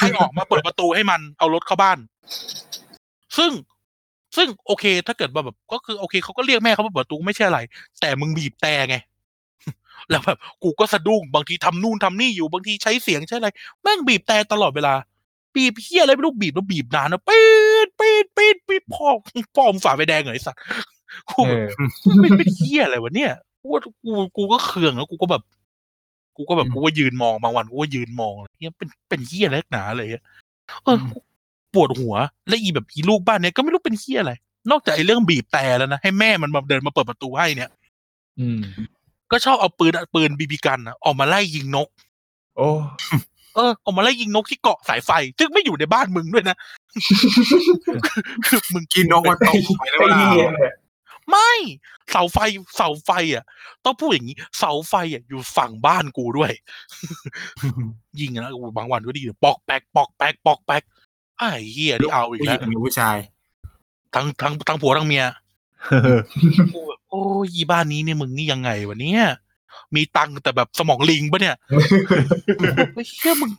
ให้ออกมาเปิดประตูให้มันเอารถเข้าบ้านซึ่งซึ่งโอเคถ้าเกิดแบบก็คือโอเคเขาก็เรียกแม่เขามาเปิดประตูไม่ใช่อะไรแต่มึงบีบแต่ไงแล้วแบบกูก็สะดุ้งบางทีทำนู่นทำนี่อยู่บางทีใช้เสียงใช่อะไรแม่งบีบแต่ตลอดเวลาบีบเหี้ยอะไรไม่รู้บีบแล้วบีบนานนะปีดปีดปีดปีดพ่อพ่อมึงฝ่าไฟแดงเหรอไอ้สัตว์กูมันเป็นเหี้ยอะไรวะเนี่ยกูกูกูก็เคืองแล้วกูก็แบบกูก็แบบกูก็ยืนมองบางวันกูก็ยืนมองเหี้ยเป็นเป็นเหี้ยอะไรหนาเลยอ่ะเออปวดหัวและอีแบบอีลูกบ้านเนี่ยก็ไม่รู้เป็นเหี้ยอะไรนอกจากไอ้เรื่องบีบแต่แล้วนะให้แม่มันมาเดินมาเปิดประตูให้เนี่ยอืมก็ชอบเอาปืนปืนบีบีกันออกมาไล่ยิงนกโอ้เออออกมาไล่ยิงนกที่เกาะสายไฟซึ่งไม่อยู่ในบ้านมึงด้วยนะคือมึงกินนกมันตกไปแล้วไม่เสาไฟเสาไฟอ่ะต้องพูดอย่างนี้เสาไฟอ่ะอยู่ฝั่งบ้านกูด้วยยิงนะบางวันก็ดีปอกแป๊กปอกแป๊กปอกแป๊กไอ้เหี้ยนี่เอาอีกแล้วผู้ชายทั้งทั้งทั้งผัวทั้งเมียโอ้ยบ้านนี้เนี่ยมึงนี่ยังไงวะเนี่ยมีตังแต่แบบสมองลิงป่ะเนี่ยไอ้เหี้ยมึง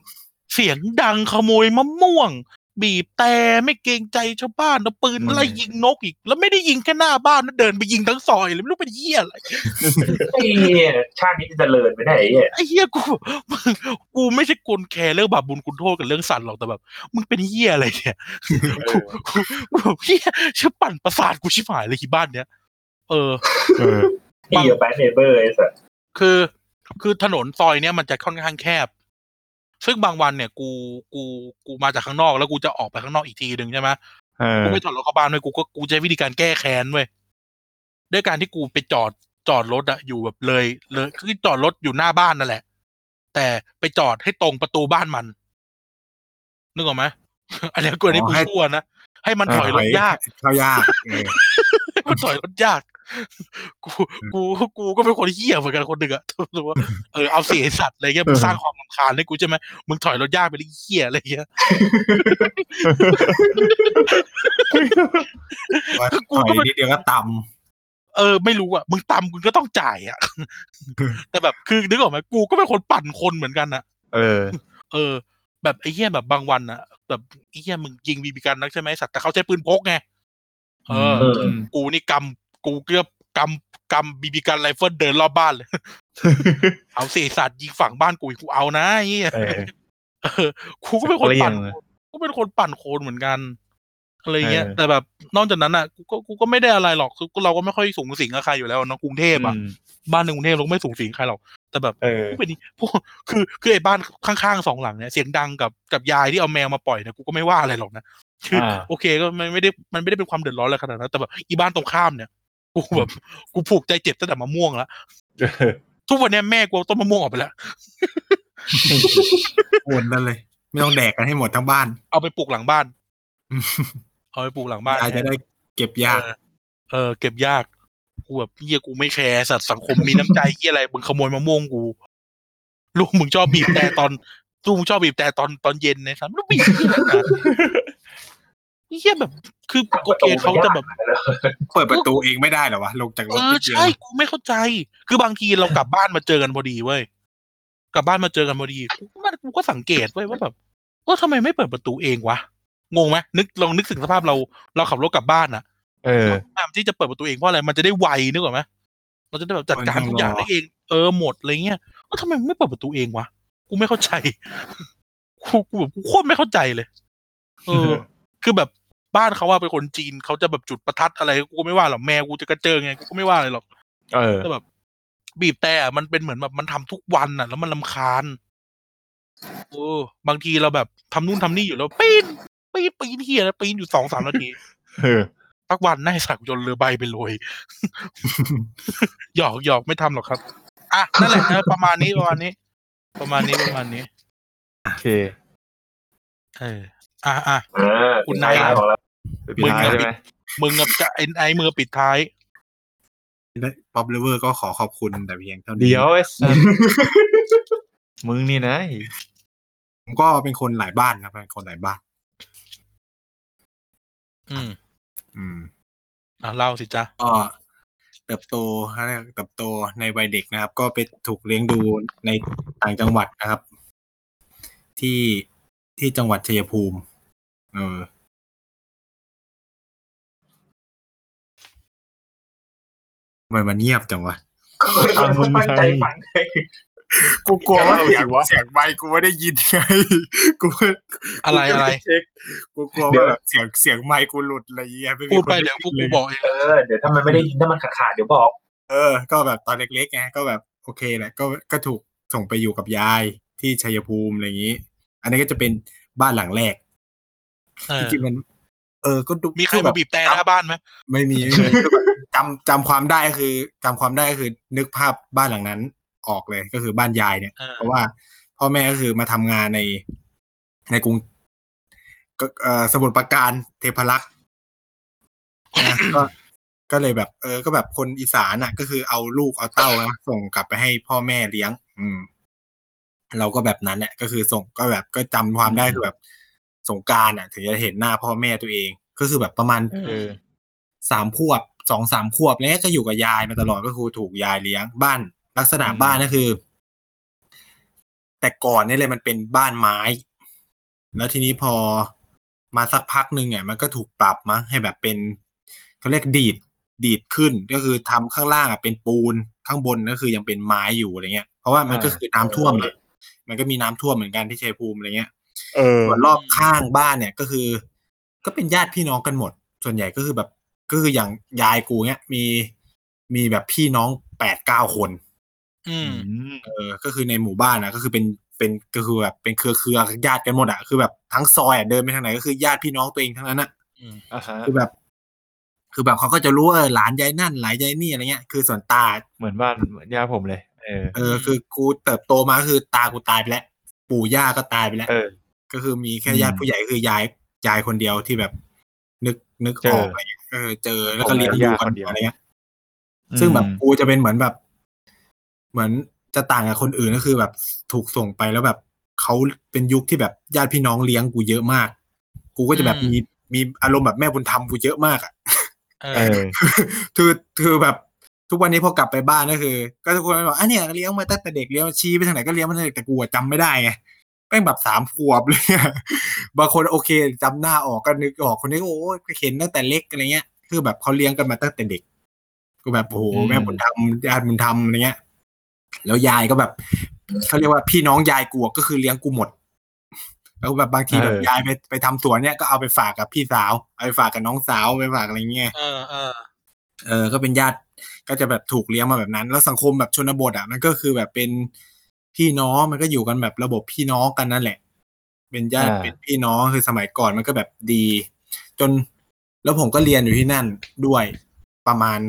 เสียงดังขโมยมะม่วงบีบแต่ไม่เกรงใจชาวบ้านเอาปืนไล่ยิงนกอีกแล้วไม่ได้ยิงแค่หน้าบ้านมันเดินไปยิงทั้งซอยเลยไม่รู้เป็นเหี้ยอะไรไอ้เหี้ยชาตินี้จะเจริญไปได้ไอ้เหี้ยไอ้เหี้ยกูกูไม่ใช่คนแคร์เรื่องบาปบุญคุณโทษกับเรื่องสัตว์หรอกแต่แบบมึงเป็นเหี้ยอะไรเนี่ยกูเหี้ยชื่อปั่นประสาทกูชิบหายเลยที่บ้านเนี้ยเออเออไอ้เหี้ยแบดเนเบอร์ไอ้สัสคือคือถนนซอยเนี้ยมันจะค่อนข้างแคบซึ่งบางวันเนี่ยกูกูกูมาจากข้างนอกแล้วกูจะออกไปข้างนอกอีกทีนึงใช่ไหมกูไม่จอดรถเข้าบ้านเลยกูก็กูใช้วิธีการแก้แค้นเว้ยด้วยการที่กูไปจอดจอดรถอะอยู่แบบเลยเลยคือจอดรถอยู่หน้าบ้านนั่นแหละแต่ไปจอดให้ตรงประตูบ้านมันนึกออกไหมอันนี้กูนี่กูชั่วนะให้มันถอยรถยากเข้ายากมันถอยรถยากกูกูกูก็เป็นคนเหี้ยเหมือนกันคนนึงอะรู้ว่าเออเอาเสียสัตว์อะไรเงี้ยมึงสร้างความรำคาญให้กูใช่มั้ยมึงถอยรถยากไปเลยเหี้ยอะไรเงี้ยกูก็นิดเดียวก็ต่ เออไม่รู้อ่ะมึงตามกูก็ต้องจ่ายอ่ะ แต่แบบคือนึกออกไหมกูก็เป็นคนปั่นคนเหมือนกันนะเออเออแบบไอ้เหี้ยแบบบางวันนะแบบไอ้เหี้ยมึงยิงบีบีกันนักใช่ไหมสัตว์แต่เขาใช้ปืนพกไงเออกูนี่กำกูเกือบกำกำบีบีกันไรเฟิลเดินรอบบ้านเลย เอาเศษสัตว์ยิงฝั่งบ้านกูกูเอานะไอ้เหี้ยเออกูก็เป็นคนปั่นกูเป็นคนปั่นโคนเหมือนกันอะไรเงี้ยแต่แบบนอกจากนั้นอ่ะกูก็กูก็ไม่ได้อะไรหรอกคือเราก็ไม่ค่อยสูงสิงกับใครอยู่แล้วเนาะกรุงเทพอ่ะบ้านในกรุงเทพเราไม่สูงสิงใครหรอกแต่แบบกูเป็นนี่พวกคือคือไอ้บ้านข้างๆสองหลังเนี่ยเสียงดังกับกับยายที่เอาแมวมาปล่อยเนี่ยกูก็ไม่ว่าอะไรหรอกนะคือโอเคก็มันไม่ได้มันไม่ได้เป็นความเดือดร้อนอะไรขนาดนั้นแต่แบบอีบ้านตรงข้ามเนี่ยกูแบบกูผูกใจเจ็บตั้งแต่มะม่วงแล้วทุกวันนี้แม่กูต้นมะม่วงออกไปแล้วโอนนั่นเลยไม่ต้องแดกกันให้หมดทั้งบ้านเอาไปปลูกหลังบ้านเอาไปปลูกหลังบ้านจะได้เก็บยากเออเก็บยากกูแบบเหี้ยกูไม่แคร์สัตว์สังคมมีน้ำใจเหี้ยอะไรมึงขโมยมะม่วงกูลูกมึงชอบบีบแต่ตอนลูกมึงชอบบีบแต่ตอนตอนเย็นนะครับลูกบีบเหี้ยแบบคือโอเคเขาจะแบบเปิดประตูเองไม่ได้เหรอวะลงจากรถเออใช่กูไม่เข้าใจคือบางทีเรากลับบ้านมาเจอกันพอดีเว้ยกลับบ้านมาเจอกันพอดีกูก็สังเกตเว้ยว่าแบบว่าทำไมไม่เปิดประตูเองวะงงไหมนึกลองนึกถึงสภาพเราเราขับรถกลับบ้านน่ะเออความที่จะเปิดประตูเองเพราะอะไรมันจะได้ไวนึกออกไหมเราจะได้แบบจัดการทุกอย่างได้เองเออหมดอะไรเงี้ยว่าทำไมไม่เปิดประตูเองวะกูไม่เข้าใจกูกูแบบกูโคตรไม่เข้าใจเลยเออคือแบบบ้านเขาว่าเป็นคนจีนเขาจะแบบจุดประทัดอะไรกูก็ไม่ว่าหรอกแมวกูจะกระเจิงไงกูก็ไม่ว่าอะไรหรอกเออแต่แบบบีบแต่มันเป็นเหมือนแบบมันทำทุกวันน่ะแล้วมันรำคาญโอ้บางทีเราแบบทำนู่นทำนี่อยู่แล้วปีนปีนปีนเหี้ยแล้วปีนอยู่ สองถึงสาม นาทีเออสักวันน่าสักจนเรือใบไปเลยหยอกหยอกไม่ทำหรอกครับอ่ะนั่นแหละนะประมาณนี้ประมาณนี้ประมาณนี้ประมาณนี้โอเคเอออ่ะอ่ะคุณนายมึงกับมึงกับไอ้ไอ้มือปิดท้ายป๊อปเลเวอร์ก็ขอขอบคุณแต่เพียงเท่านี้เดี๋ยวมึงนี่นะผมก็เป็นคนหลายบ้านนะเป็นคนหลายบ้านอืมอืมอ่ะเล่าสิจ๊ะอ๋อเติบโตฮะเติบโตในวัยเด็กนะครับก็ไปถูกเลี้ยงดูในต่างจังหวัดนะครับที่ที่จังหวัดชัยภูมิเออทำไมมันเงียบจังวะมึงตั้งใจฟังไงกูกลัวว่าเสียงไมค์กูไม่ได้ยินไงกูอะไรอะไรกูกลัวว่าแบบเสียงเสียงไมค์กูหลุดอะไรอย่างเงี้ยพูดไปเดี๋ยวกูบอกเออเดี๋ยวถ้ามันไม่ได้ยินถ้ามันขาดๆเดี๋ยวบอกเออก็แบบตอนเล็กๆไงก็แบบโอเคแหละก็ก็ถูกส่งไปอยู่กับยายที่ชัยภูมิอะไรอย่างงี้อันนี้ก็จะเป็นบ้านหลังแรกที่จริงมันเออก็ดูมีใครมาบีบแต่หน้าบ้านมั้ยไม่มีจำจำความได้คือจำความได้คือนึกภาพบ้านหลังนั้นออกเลยก็คือบ้านยายเนี่ยเพราะว่าพ่อแม่ก็คือมาทำงานในในกรุงสมุทรปราการเทพารักษ์นะก็ก็เลยแบบเออก็แบบคนอีสานน่ะก็คือเอาลูกเอาเต้านะส่งกลับไปให้พ่อแม่เลี้ยงอืมเราก็แบบนั้นแหละก็คือส่งก็แบบก็จำความได้คือแบบสงกรานต์น่ะถึงจะเห็นหน้าพ่อแม่ตัวเองก็คือแบบประมาณสามขวบสองสามขวบแล้วก็อยู่กับยายมาตลอดก็คือถูกยายเลี้ยงบ้านลักษณะบ้านก็คือแต่ก่อนนี่เลยมันเป็นบ้านไม้แล้วทีนี้พอมาสักพักนึงเนี่ยมันก็ถูกปรับมาให้แบบเป็นเขาเรียกดีดดีดขึ้นก็คือทำข้างล่างเป็นปูนข้างบนก็คือยังเป็นไม้อยู่อะไรเงี้ยเพราะว่ามันก็คือน้ำท่วมเลยมันก็มีน้ำท่วมเหมือนกันที่ชัยภูมิอะไรเงี้ยส่วนรอบข้างบ้านเนี่ยก็คือก็เป็นญาติพี่น้องกันหมดส่วนใหญ่ก็คือแบบก็คืออย่างยายกูเนี่ยมีมีแบบพี่น้อง แปดเก้า คนอืมเออก็คือในหมู่บ้านนะก็คือเป็นเป็นก็คือแบบเป็นเครือเครือญาติกันหมดอ่ะคือแบบทั้งซอยอ่ะเดินไปทางไหนก็คือญาติพี่น้องตัวเองทั้งนั้นอ่ะอืมอ่าฮะคือแบบคือแบบเขาก็จะรู้ว่าหลานยายนั่นหลานยายนี่อะไรเงี้ยคือส่วนตาเหมือนบ้านเหมือนย่าผมเลยเออเออคือกูเติบโตมาคือตากูตายไปแล้วปู่ย่าก็ตายไปแล้วเออก็คือมีแค่ญาติผู้ใหญ่คือยายยายคนเดียวที่แบบนึกนึกออกอะไรเออเจอแล้วก็เลี้ยงดูคนเดียวอะไรเงี้ยซึ่งแบบกูจะเป็นเหมือนแบบเหมือนจะต่างกับคนอื่นก็คือแบบถูกส่งไปแล้วแบบเขาเป็นยุคที่แบบญาติพี่น้องเลี้ยงกูเยอะมากกูก็จะแบบมีมีอารมณ์แบบแม่บุญธรรมกูเยอะมากอ่ะ คือคือแบบทุกวันนี้พอกลับไปบ้านก็คือก็ทุกคนบอกอ่ะเนี่ยเลี้ยงมาตั้งแต่เด็กเลี้ยงชี้ไปทางไหนก็เลี้ยงมาตั้งแต่เด็กแต่กูจำไม่ได้ไงแม่งแบบสามขวบเลยบางคนโอเคจำหน้าออกก็นึกออกคนนี้โอ้เห็นตั้งแต่เล็กอะไรเงี้ยคือแบบเขาเลี้ยงกันมาตั้งแต่เด็กก็แบบโอ้โหแม่บุญธรรมญาติบุญธรรมอะไรเงี้ยแล้วยายก็แบบเขาเรียกว่าพี่น้องยายกูก็คือเลี้ยงกูหมดแล้วแบบบางทีแบบยายไปไปทำสวนเนี่ยก็เอาไปฝากกับพี่สาวเอาไปฝากกับน้องสาวไปฝากอะไรเงี้ยเออเออเออก็เป็นญาติก็จะแบบถูกเลี้ยงมาแบบนั้นแล้วสังคมแบบชนบทอ่ะมันก็คือแบบเป็นพี่น้องมันก็อยู่กันแบบระบบพี่น้องกันนั่นแหละเป็นญาติเป็นพี่น้องคือสมัยก่อนมันก็แบบดีจนแล้วผมก็เรียนอยู่ที่นั่นด้วยประมาณ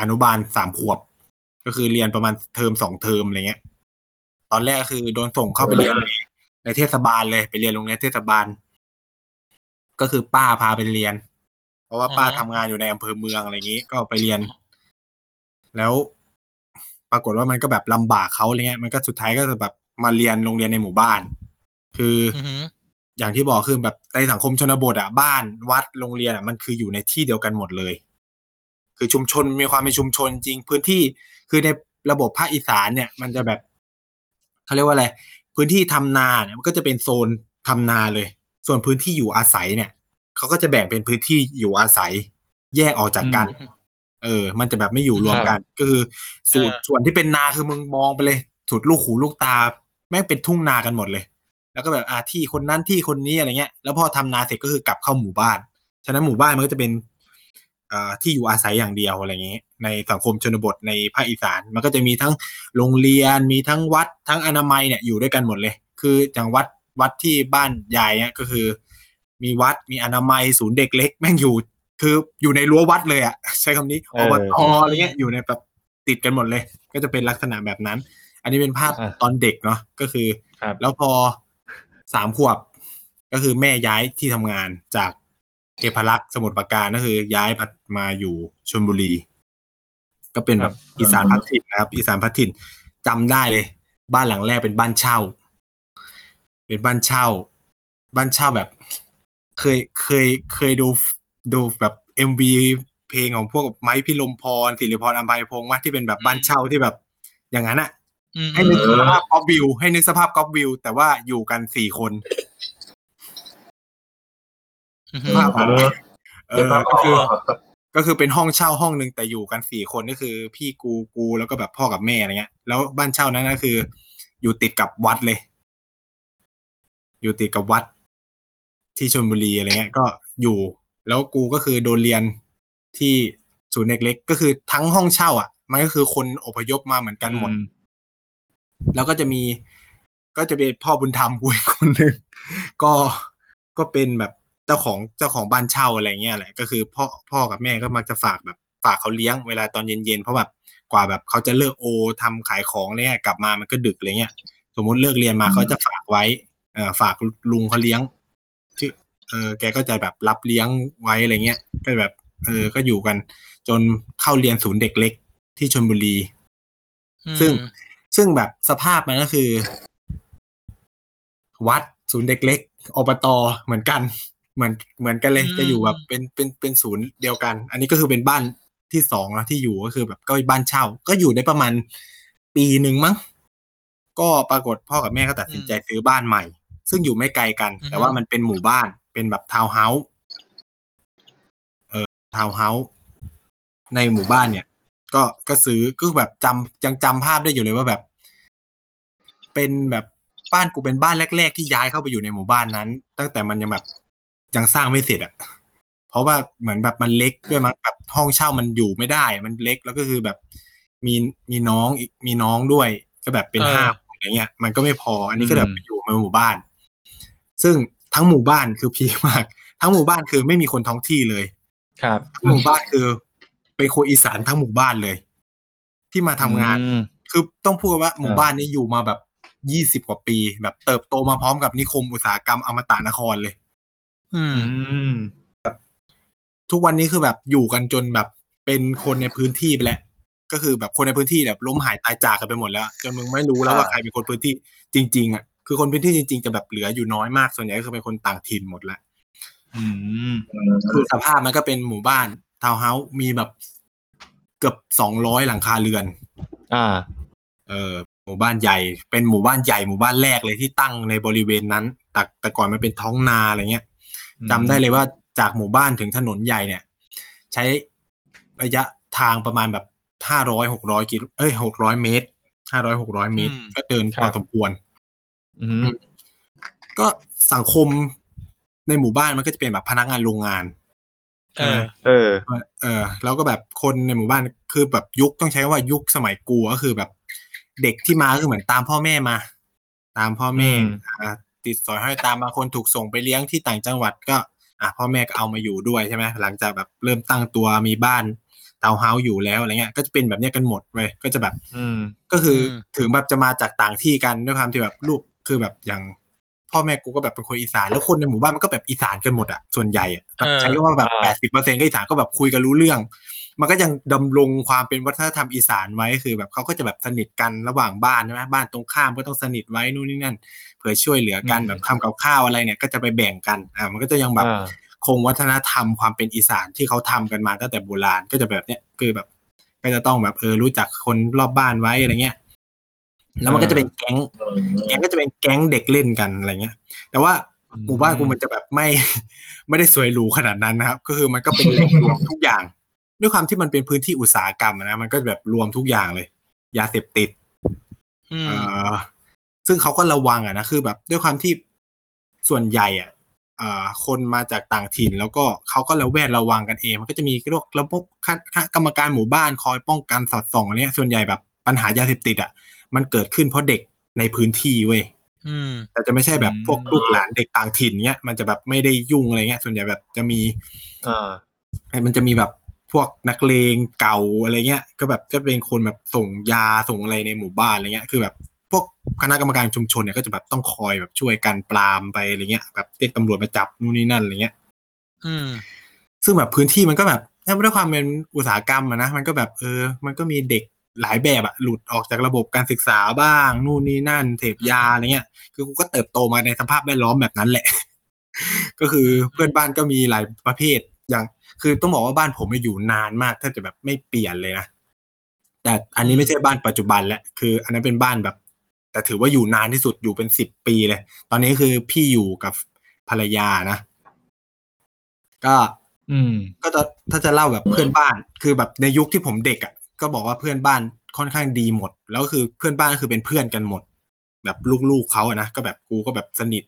อนุบาลสามขวบก็คือเรียนประมาณเทอมสองเทอมอะไรเงี้ยตอนแรกคือโดนส่งเข้าไปเรียนในเทศบาลเลยไปเรียนโรงเรียนเทศบาลก็คือป้าพาไปเรียนเพราะว่าป้าทำงานอยู่ในอำเภอเมืองอะไรอย่างนี้ก็ไปเรียนแล้วปรากฏว่ามันก็แบบลำบากเขาอะไรเงี้ยมันก็สุดท้ายก็จะแบบมาเรียนโรงเรียนในหมู่บ้านคือ uh-huh. อย่างที่บอกคือแบบในสังคมชนบทอ่ะบ้านวัดโรงเรียนอ่ะมันคืออยู่ในที่เดียวกันหมดเลยคือชุมชนมีความเป็นชุมชนจริงพื้นที่คือในระบบภาคอีสานเนี่ยมันจะแบบเขาเรียกว่าอะไรพื้นที่ทำนาเนี่ยมันก็จะเป็นโซนทำนาเลยส่วนพื้นที่อยู่อาศัยเนี่ยเขาก็จะแบ่งเป็นพื้นที่อยู่อาศัยแยกออกจากกันเออมันจะแบบไม่อยู่รวมกันก็คือส่วนส่วนที่เป็นนาคือมึงมองไปเลยสุดลูกหูลูกตาแม่งเป็นทุ่งนากันหมดเลยแล้วก็แบบอ่ะที่คนนั้นที่คนนี้อะไรเงี้ยแล้วพอทำนาเสร็จก็คือกลับเข้าหมู่บ้านฉะนั้นหมู่บ้านมันก็จะเป็นอ่าที่อยู่อาศัยอย่างเดียวอะไรเงี้ยในสังคมชนบทในภาคอีสานมันก็จะมีทั้งโรงเรียนมีทั้งวัดทั้งอนามัยเนี่ยอยู่ด้วยกันหมดเลยคืออย่างวัดวัดที่บ้านยายเนี่ยก็คือมีวัดมีอนามัยศูนย์เด็กเล็กแม่งอยู่คืออยู่ในรั้ววัดเลยอ่ะใช้คำนี้อบตอะไรเงี้ยอยู่ในแบบติดกันหมดเลยก็จะเป็นลักษณะแบบนั้นอันนี้เป็นภาพตอนเด็กเนาะก็คือแล้วพอสามขวบก็คือแม่ย้ายที่ทำงานจากเทพรักษ์สมุทรปราการก็คือย้ายมาอยู่ชลบุรีก็เป็นแบบอีสานพัฒน์ถิ่นนะครับอีสานพัฒน์ถิ่นจำได้เลยบ้านหลังแรกเป็นบ้านเช่าเป็นบ้านเช่าบ้านเช่าแบบเคยเคยเคยดูดูแบบ เอ็ม วี เพลงของพวกไม้พิลมพรศิริพรอัมไพพงษ์ว่าที่เป็นแบบบ้านเช่าที่แบบอย่างนั้นอ่ะให้นึกสภาพก๊อปวิวให้นึกสภาพก๊อปวิวแต่ว่าอยู่กันสี่คนภาพของเออก็คือก็คือเป็นห้องเช่าห้องนึงแต่อยู่กันสี่คนก็คือพี่กูกูแล้วก็แบบพ่อกับแม่อะไรเงี้ยแล้วบ้านเช่านั้นก็คืออยู่ติดกับวัดเลยอยู่ติดกับวัดที่ชลบุรีอะไรเงี้ยก็อยู่แล้วกูก็คือโดนเรียนที่ศูนย์เด็กเล็กก็คือทั้งห้องเช่าอ่ะมันก็คือคนอพยพมาเหมือนกันหมดแล้วก็จะมีก็จะเป็นพ่อบุญธรรมกูคนนึงก็ก็เป็นแบบเจ้าของเจ้าของบ้านเช่าอะไรเงี้ยแหละก็คือพ่อพ่อกับแม่ก็มักจะฝากแบบฝากเขาเลี้ยงเวลาตอนเย็นๆเพราะแบบกว่าแบบเขาจะเลิกโอทำขายของเนี่ยกลับมามันก็ดึกอะไรเงี้ยสมมติเลิกเรียนมาเขาจะฝากไว้เอ่อฝากลุงเขาเลี้ยงที่เออแกก็จะแบบรับเลี้ยงไว้อะไรเงี้ยก็แบบเออก็อยู่กันจนเข้าเรียนศูนย์เด็กเล็กที่ชลบุรีซึ่งซึ่งแบบสภาพมันก็คือวัดศูนย์เด็กเล็กอบต.เหมือนกันเหมือนเหมือนกันเลยจะอยู่แบบเป็นเป็นเป็นศูนย์เดียวกันอันนี้ก็คือเป็นบ้านที่สองนะที่อยู่ก็คือแบบก็บ้านเช่าก็อยู่ได้ประมาณปีนึงมั้งก็ปรากฏพ่อกับแม่ก็ตัดสินใจซื้อบ้านใหม่ซึ่งอยู่ไม่ไกลกันแต่ว่ามันเป็นหมู่บ้านเป็นแบบทาวน์เฮาส์เอ่อทาวน์เฮาส์ในหมู่บ้านเนี่ยก็ก็ซื้อก็แบบจำยังจำภาพได้อยู่เลยว่าแบบเป็นแบบบ้านกูเป็นบ้านแรกๆที่ย้ายเข้าไปอยู่ในหมู่บ้านนั้นตั้งแต่มันยังแบบยังสร้างไม่เสร็จอ่ะเพราะว่าเหมือนแบบมันเล็กด้วยมั้งแบบห้องเช่ามันอยู่ไม่ได้มันเล็กแล้วก็คือแบบมีมีน้องอีกมีน้องด้วยก็แบบเป็นห้าอะไรเงี้ยมันก็ไม่พออันนี้ก็แบบอยู่ในหมู่บ้านซึ่งทั้งหมู่บ้านคือพีคมากทั้งหมู่บ้านคือไม่มีคนท้องที่เลยครับหมู่บ้านคือเป็นคนอีสานทั้งหมู่บ้านเลยที่มาทำงานคือต้องพูดว่าหมู่บ้านนี้อยู่มาแบบยี่สิบกว่าปีแบบเติบโตมาพร้อมกับนิคมอุตสาหกรรมอมตะนครเลยอืมแบบทุกวันนี้คือแบบอยู่กันจนแบบเป็นคนในพื้นที่ไปแล้วก็คือแบบคนในพื้นที่แบบล้มหายตายจากกันไปหมดแล้วจนมึงไม่รู้แล้วว่าใครเป็นคนพื้นที่จริงๆอ่ะคือคนพื้นที่จริงๆจะแบบเหลืออยู่น้อยมากส่วนใหญ่ก็คือเป็นคนต่างถิ่นหมดละ คือสภาพมันก็เป็นหมู่บ้านทาวน์เฮ้าส์มีแบบเกือบสองร้อยหลังคาเรือนอ่าเออหมู่บ้านใหญ่เป็นหมู่บ้านใหญ่หมู่บ้านแรกเลยที่ตั้งในบริเวณนั้นแต่แต่ก่อนมันเป็นท้องนาอะไรเงี้ยจำได้เลยว่าจากหมู่บ้านถึงถนนใหญ่เนี่ยใช้ระยะทางประมาณแบบห้าร้อย หกร้อยกิโลเอ้ยหกร้อยเมตรห้าร้อย หกร้อยเมตรก็เดินพอสมควรอืมก็สังคมในหมู่บ้านมันก็จะเป็นแบบพนักงานโรงงานเออเออเออแล้วก็แบบคนในหมู่บ้านคือแบบยุคต้องใช้ว่ายุคสมัยกูก็คือแบบเด็กที่มาก็เหมือนตามพ่อแม่มาตามพ่อแม่อ่าติดสอยห้อยตามบางคนถูกส่งไปเลี้ยงที่ต่างจังหวัดก็อ่ะพ่อแม่ก็เอามาอยู่ด้วยใช่มั้ยหลังจากแบบเริ่มตั้งตัวมีบ้านทาวน์เฮ้าส์อยู่แล้วอะไรเงี้ยก็จะเป็นแบบเนี้ยกันหมดเว้ยก็จะแบบอืมก็คือถึงแบบจะมาจากต่างที่กันด้วยความที่แบบลูกคือแบบอย่างพ่อแม่กูก็แบบเป็นคนอีสานแล้วคนในหมู่บ้านมันก็แบบอีสานกันหมดอ่ะส่วนใหญ่อ่ะใช้ว่าแบบ แปดสิบเปอร์เซ็นต์ ก็อีสานก็แบบคุยกันรู้เรื่องมันก็ยังดำรงความเป็นวัฒนธรรมอีสานไว้คือแบบเขาก็จะแบบสนิทกันระหว่างบ้านใช่ไหมบ้านตรงข้ามก็ต้องสนิทไว้นู่นนี่นั่นเพื่อช่วยเหลือกันแบบทำกับข้าวอะไรเนี่ยก็จะไปแบ่งกันอ่ามันก็จะยังแบบคงวัฒนธรรมความเป็นอีสานที่เขาทำกันมาตั้งแต่โบราณก็จะแบบเนี้ยคือแบบก็จะต้องแบบเออรู้จักคนรอบบ้านไว้อะไรเงี้ยแล้วมันก็จะเป็นแก๊งแก๊งก็จะเป็นแก๊งเด็กเล่นกันอะไรเงี้ยแต่ว่าหมู่บ้านกูมันจะแบบไม่ไม่ได้สวยหรูขนาดนั้นนะครับก็คือมันก็เป็นแหล่งรวมทุกอย่างด้วยความที่มันเป็นพื้นที่อุตสาหกรรมนะมันก็แบบรวมทุกอย่างเลยยาเสพติดซึ่งเขาก็ระวังอ่ะนะคือแบบด้วยความที่ส่วนใหญ่อ่ะคนมาจากต่างถิ่นแล้วก็เขาก็ระแวดระวังกันเองมันก็จะมีพวกระบบกรรมการหมู่บ้านคอยป้องกันสอดส่องอะไรเงี้ยส่วนใหญ่แบบปัญหายาเสพติดอ่ะมันเกิดขึ้นเพราะเด็กในพื้นที่เว้ยแต่จะไม่ใช่แบบพวกลูกหลานเด็กต่างถิ่นเงี้ยมันจะแบบไม่ได้ยุ่งอะไรเงี้ยส่วนใหญ่แบบจะมีมันจะมีแบบพวกนักเลงเก่าอะไรเงี้ยก็แบบก็เป็นคนแบบส่งยาส่งอะไรในหมู่บ้านอะไรเงี้ยคือแบบพวกคณะกรรมการชุมชนเนี่ยก็จะแบบต้องคอยแบบช่วยกันปรามไปอะไรเงี้ยแบบเรียกตำรวจมาจับนู่นนี่นั่นอะไรเงี้ยอืมซึ่งแบบพื้นที่มันก็แบบด้วยความเป็นอุตสาหกรรมอะนะมันก็แบบเออมันก็มีเด็กหลายแบบอะหลุดออกจากระบบการศึกษาบ้างนู่นนี่นั่นเสพยาอะไรเงี้ยคือกูก็เติบโตมาในสภาพแวดล้อมแบบนั้นแหละ ก็คือเพื่อนบ้านก็มีหลายประเภทอย่างคือต้องบอกว่าบ้านผมอยู่นานมากแทบจะแบบไม่เปลี่ยนเลยนะแต่อันนี้ไม่ใช่บ้านปัจจุบันแล้วคืออันนั้นเป็นบ้านแบบแต่ถือว่าอยู่นานที่สุดอยู่เป็นสิบปีเลยตอนนี้คือพี่อยู่กับภรรยานะก็อืมก็จะถ้าจะเล่าแบบเพื่อนบ้านคือแบบในยุคที่ผมเด็กอ่ะก็บอกว่าเพื่อนบ้านค่อนข้างดีหมดแล้วคือเพื่อนบ้านก็คือเป็นเพื่อนกันหมดแบบลูกๆเขาอะนะก็แบบกูก็แบบสนิท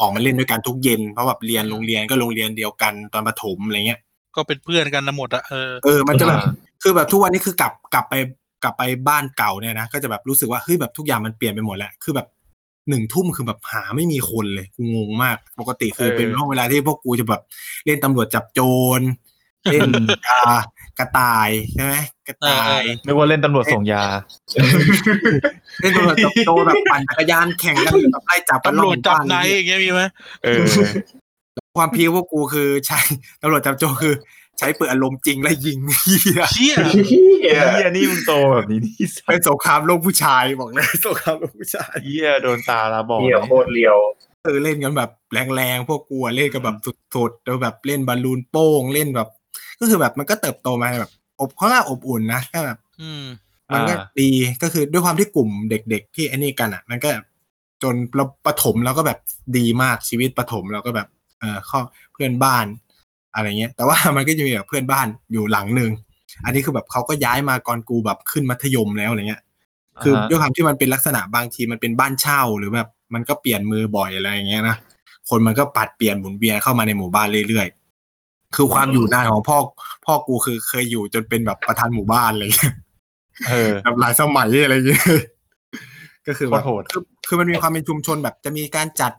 ออกมาเล่นด้วยกันทุกเย็นเพราะแบบเรียนโรงเรียนก็โรงเรียนเดียวกันตอนประถมอะไรเงี้ยก็เป็นเพื่อนกันนะหมดอะเออเออมันจะแบบคือแบบทุกวันนี้คือกลับกลับไปกลับไปบ้านเก่าเนี่ยนะก็จะแบบรู้สึกว่าเฮ้ยแบบทุกอย่างมันเปลี่ยนไปหมดแล้วคือแบบหนึ่งทุ่มคือแบบหาไม่มีคนเลยกูงงมากปกติคือเป็นช่วงเวลาที่พวกกูจะแบบเล่นตำรวจจับโจรเล่นอ่ากระต่ายใช่ไหมกระต่ายนึกว่าเล่นตำรวจส่งยาเล่นตำรวจจับโจรแบบปั่นจักรยานแข่งกันแบบไล่จับตำรวจจับนายอย่างเงี้ยมีไหมเออความพีคพวกกูคือใช้ตำรวจจับโจรคือใช้เปิดอารมณ์จริงและยิงเหี้ยเหี้ยเหี้ยนี่มึงโตแบบนี้นี่เป็นสงครามโลกผู้ชายบอกเลยสงครามโลกผู้ชายเหี้ยโดนตาละบอกเหี้ยโคตรเลียวเออเล่นกันแบบแรงๆพวกกูเล่นกันแบบสุดๆแล้วแบบเล่นบอลลูนโป้งเล่นแบบก็คือแบบมันก็เติบโตมาแบบอบข้างล่างอบอุ่นนะก็แบบมันก็ดีก็คือด้วยความที่กลุ่มเด็กๆที่ไอ้นี่กันอ่ะมันก็จนเราประถมเราก็แบบดีมากชีวิตประถมเราก็แบบเออข้อเพื่อนบ้านอะไรเงี้ยแต่ว่ามันก็จะมีแบบเพื่อนบ้านอยู่หลังนึงอันนี้คือแบบเขาก็ย้ายมาก่อนกูแบบขึ้นมัธยมแล้วอะไรเงี้ยคือด้วยความที่มันเป็นลักษณะบางทีมันเป็นบ้านเช่าหรือแบบมันก็เปลี่ยนมือบ่อยอะไรอย่างเงี้ยนะคนมันก็ปัดเปลี่ยนหมุนเวียนเข้ามาในหมู่บ้านเรื่อยๆคือความอยู่นานของพ่อพ่อกูคือเคยอยู่จนเป็นแบบประธานหมู่บ้านเลยเออแบบหลายสมัยอะไรอย่างเงี้ยก็คือแบบคือมันมีความเป็นชุมชนแบบจะมีการจัด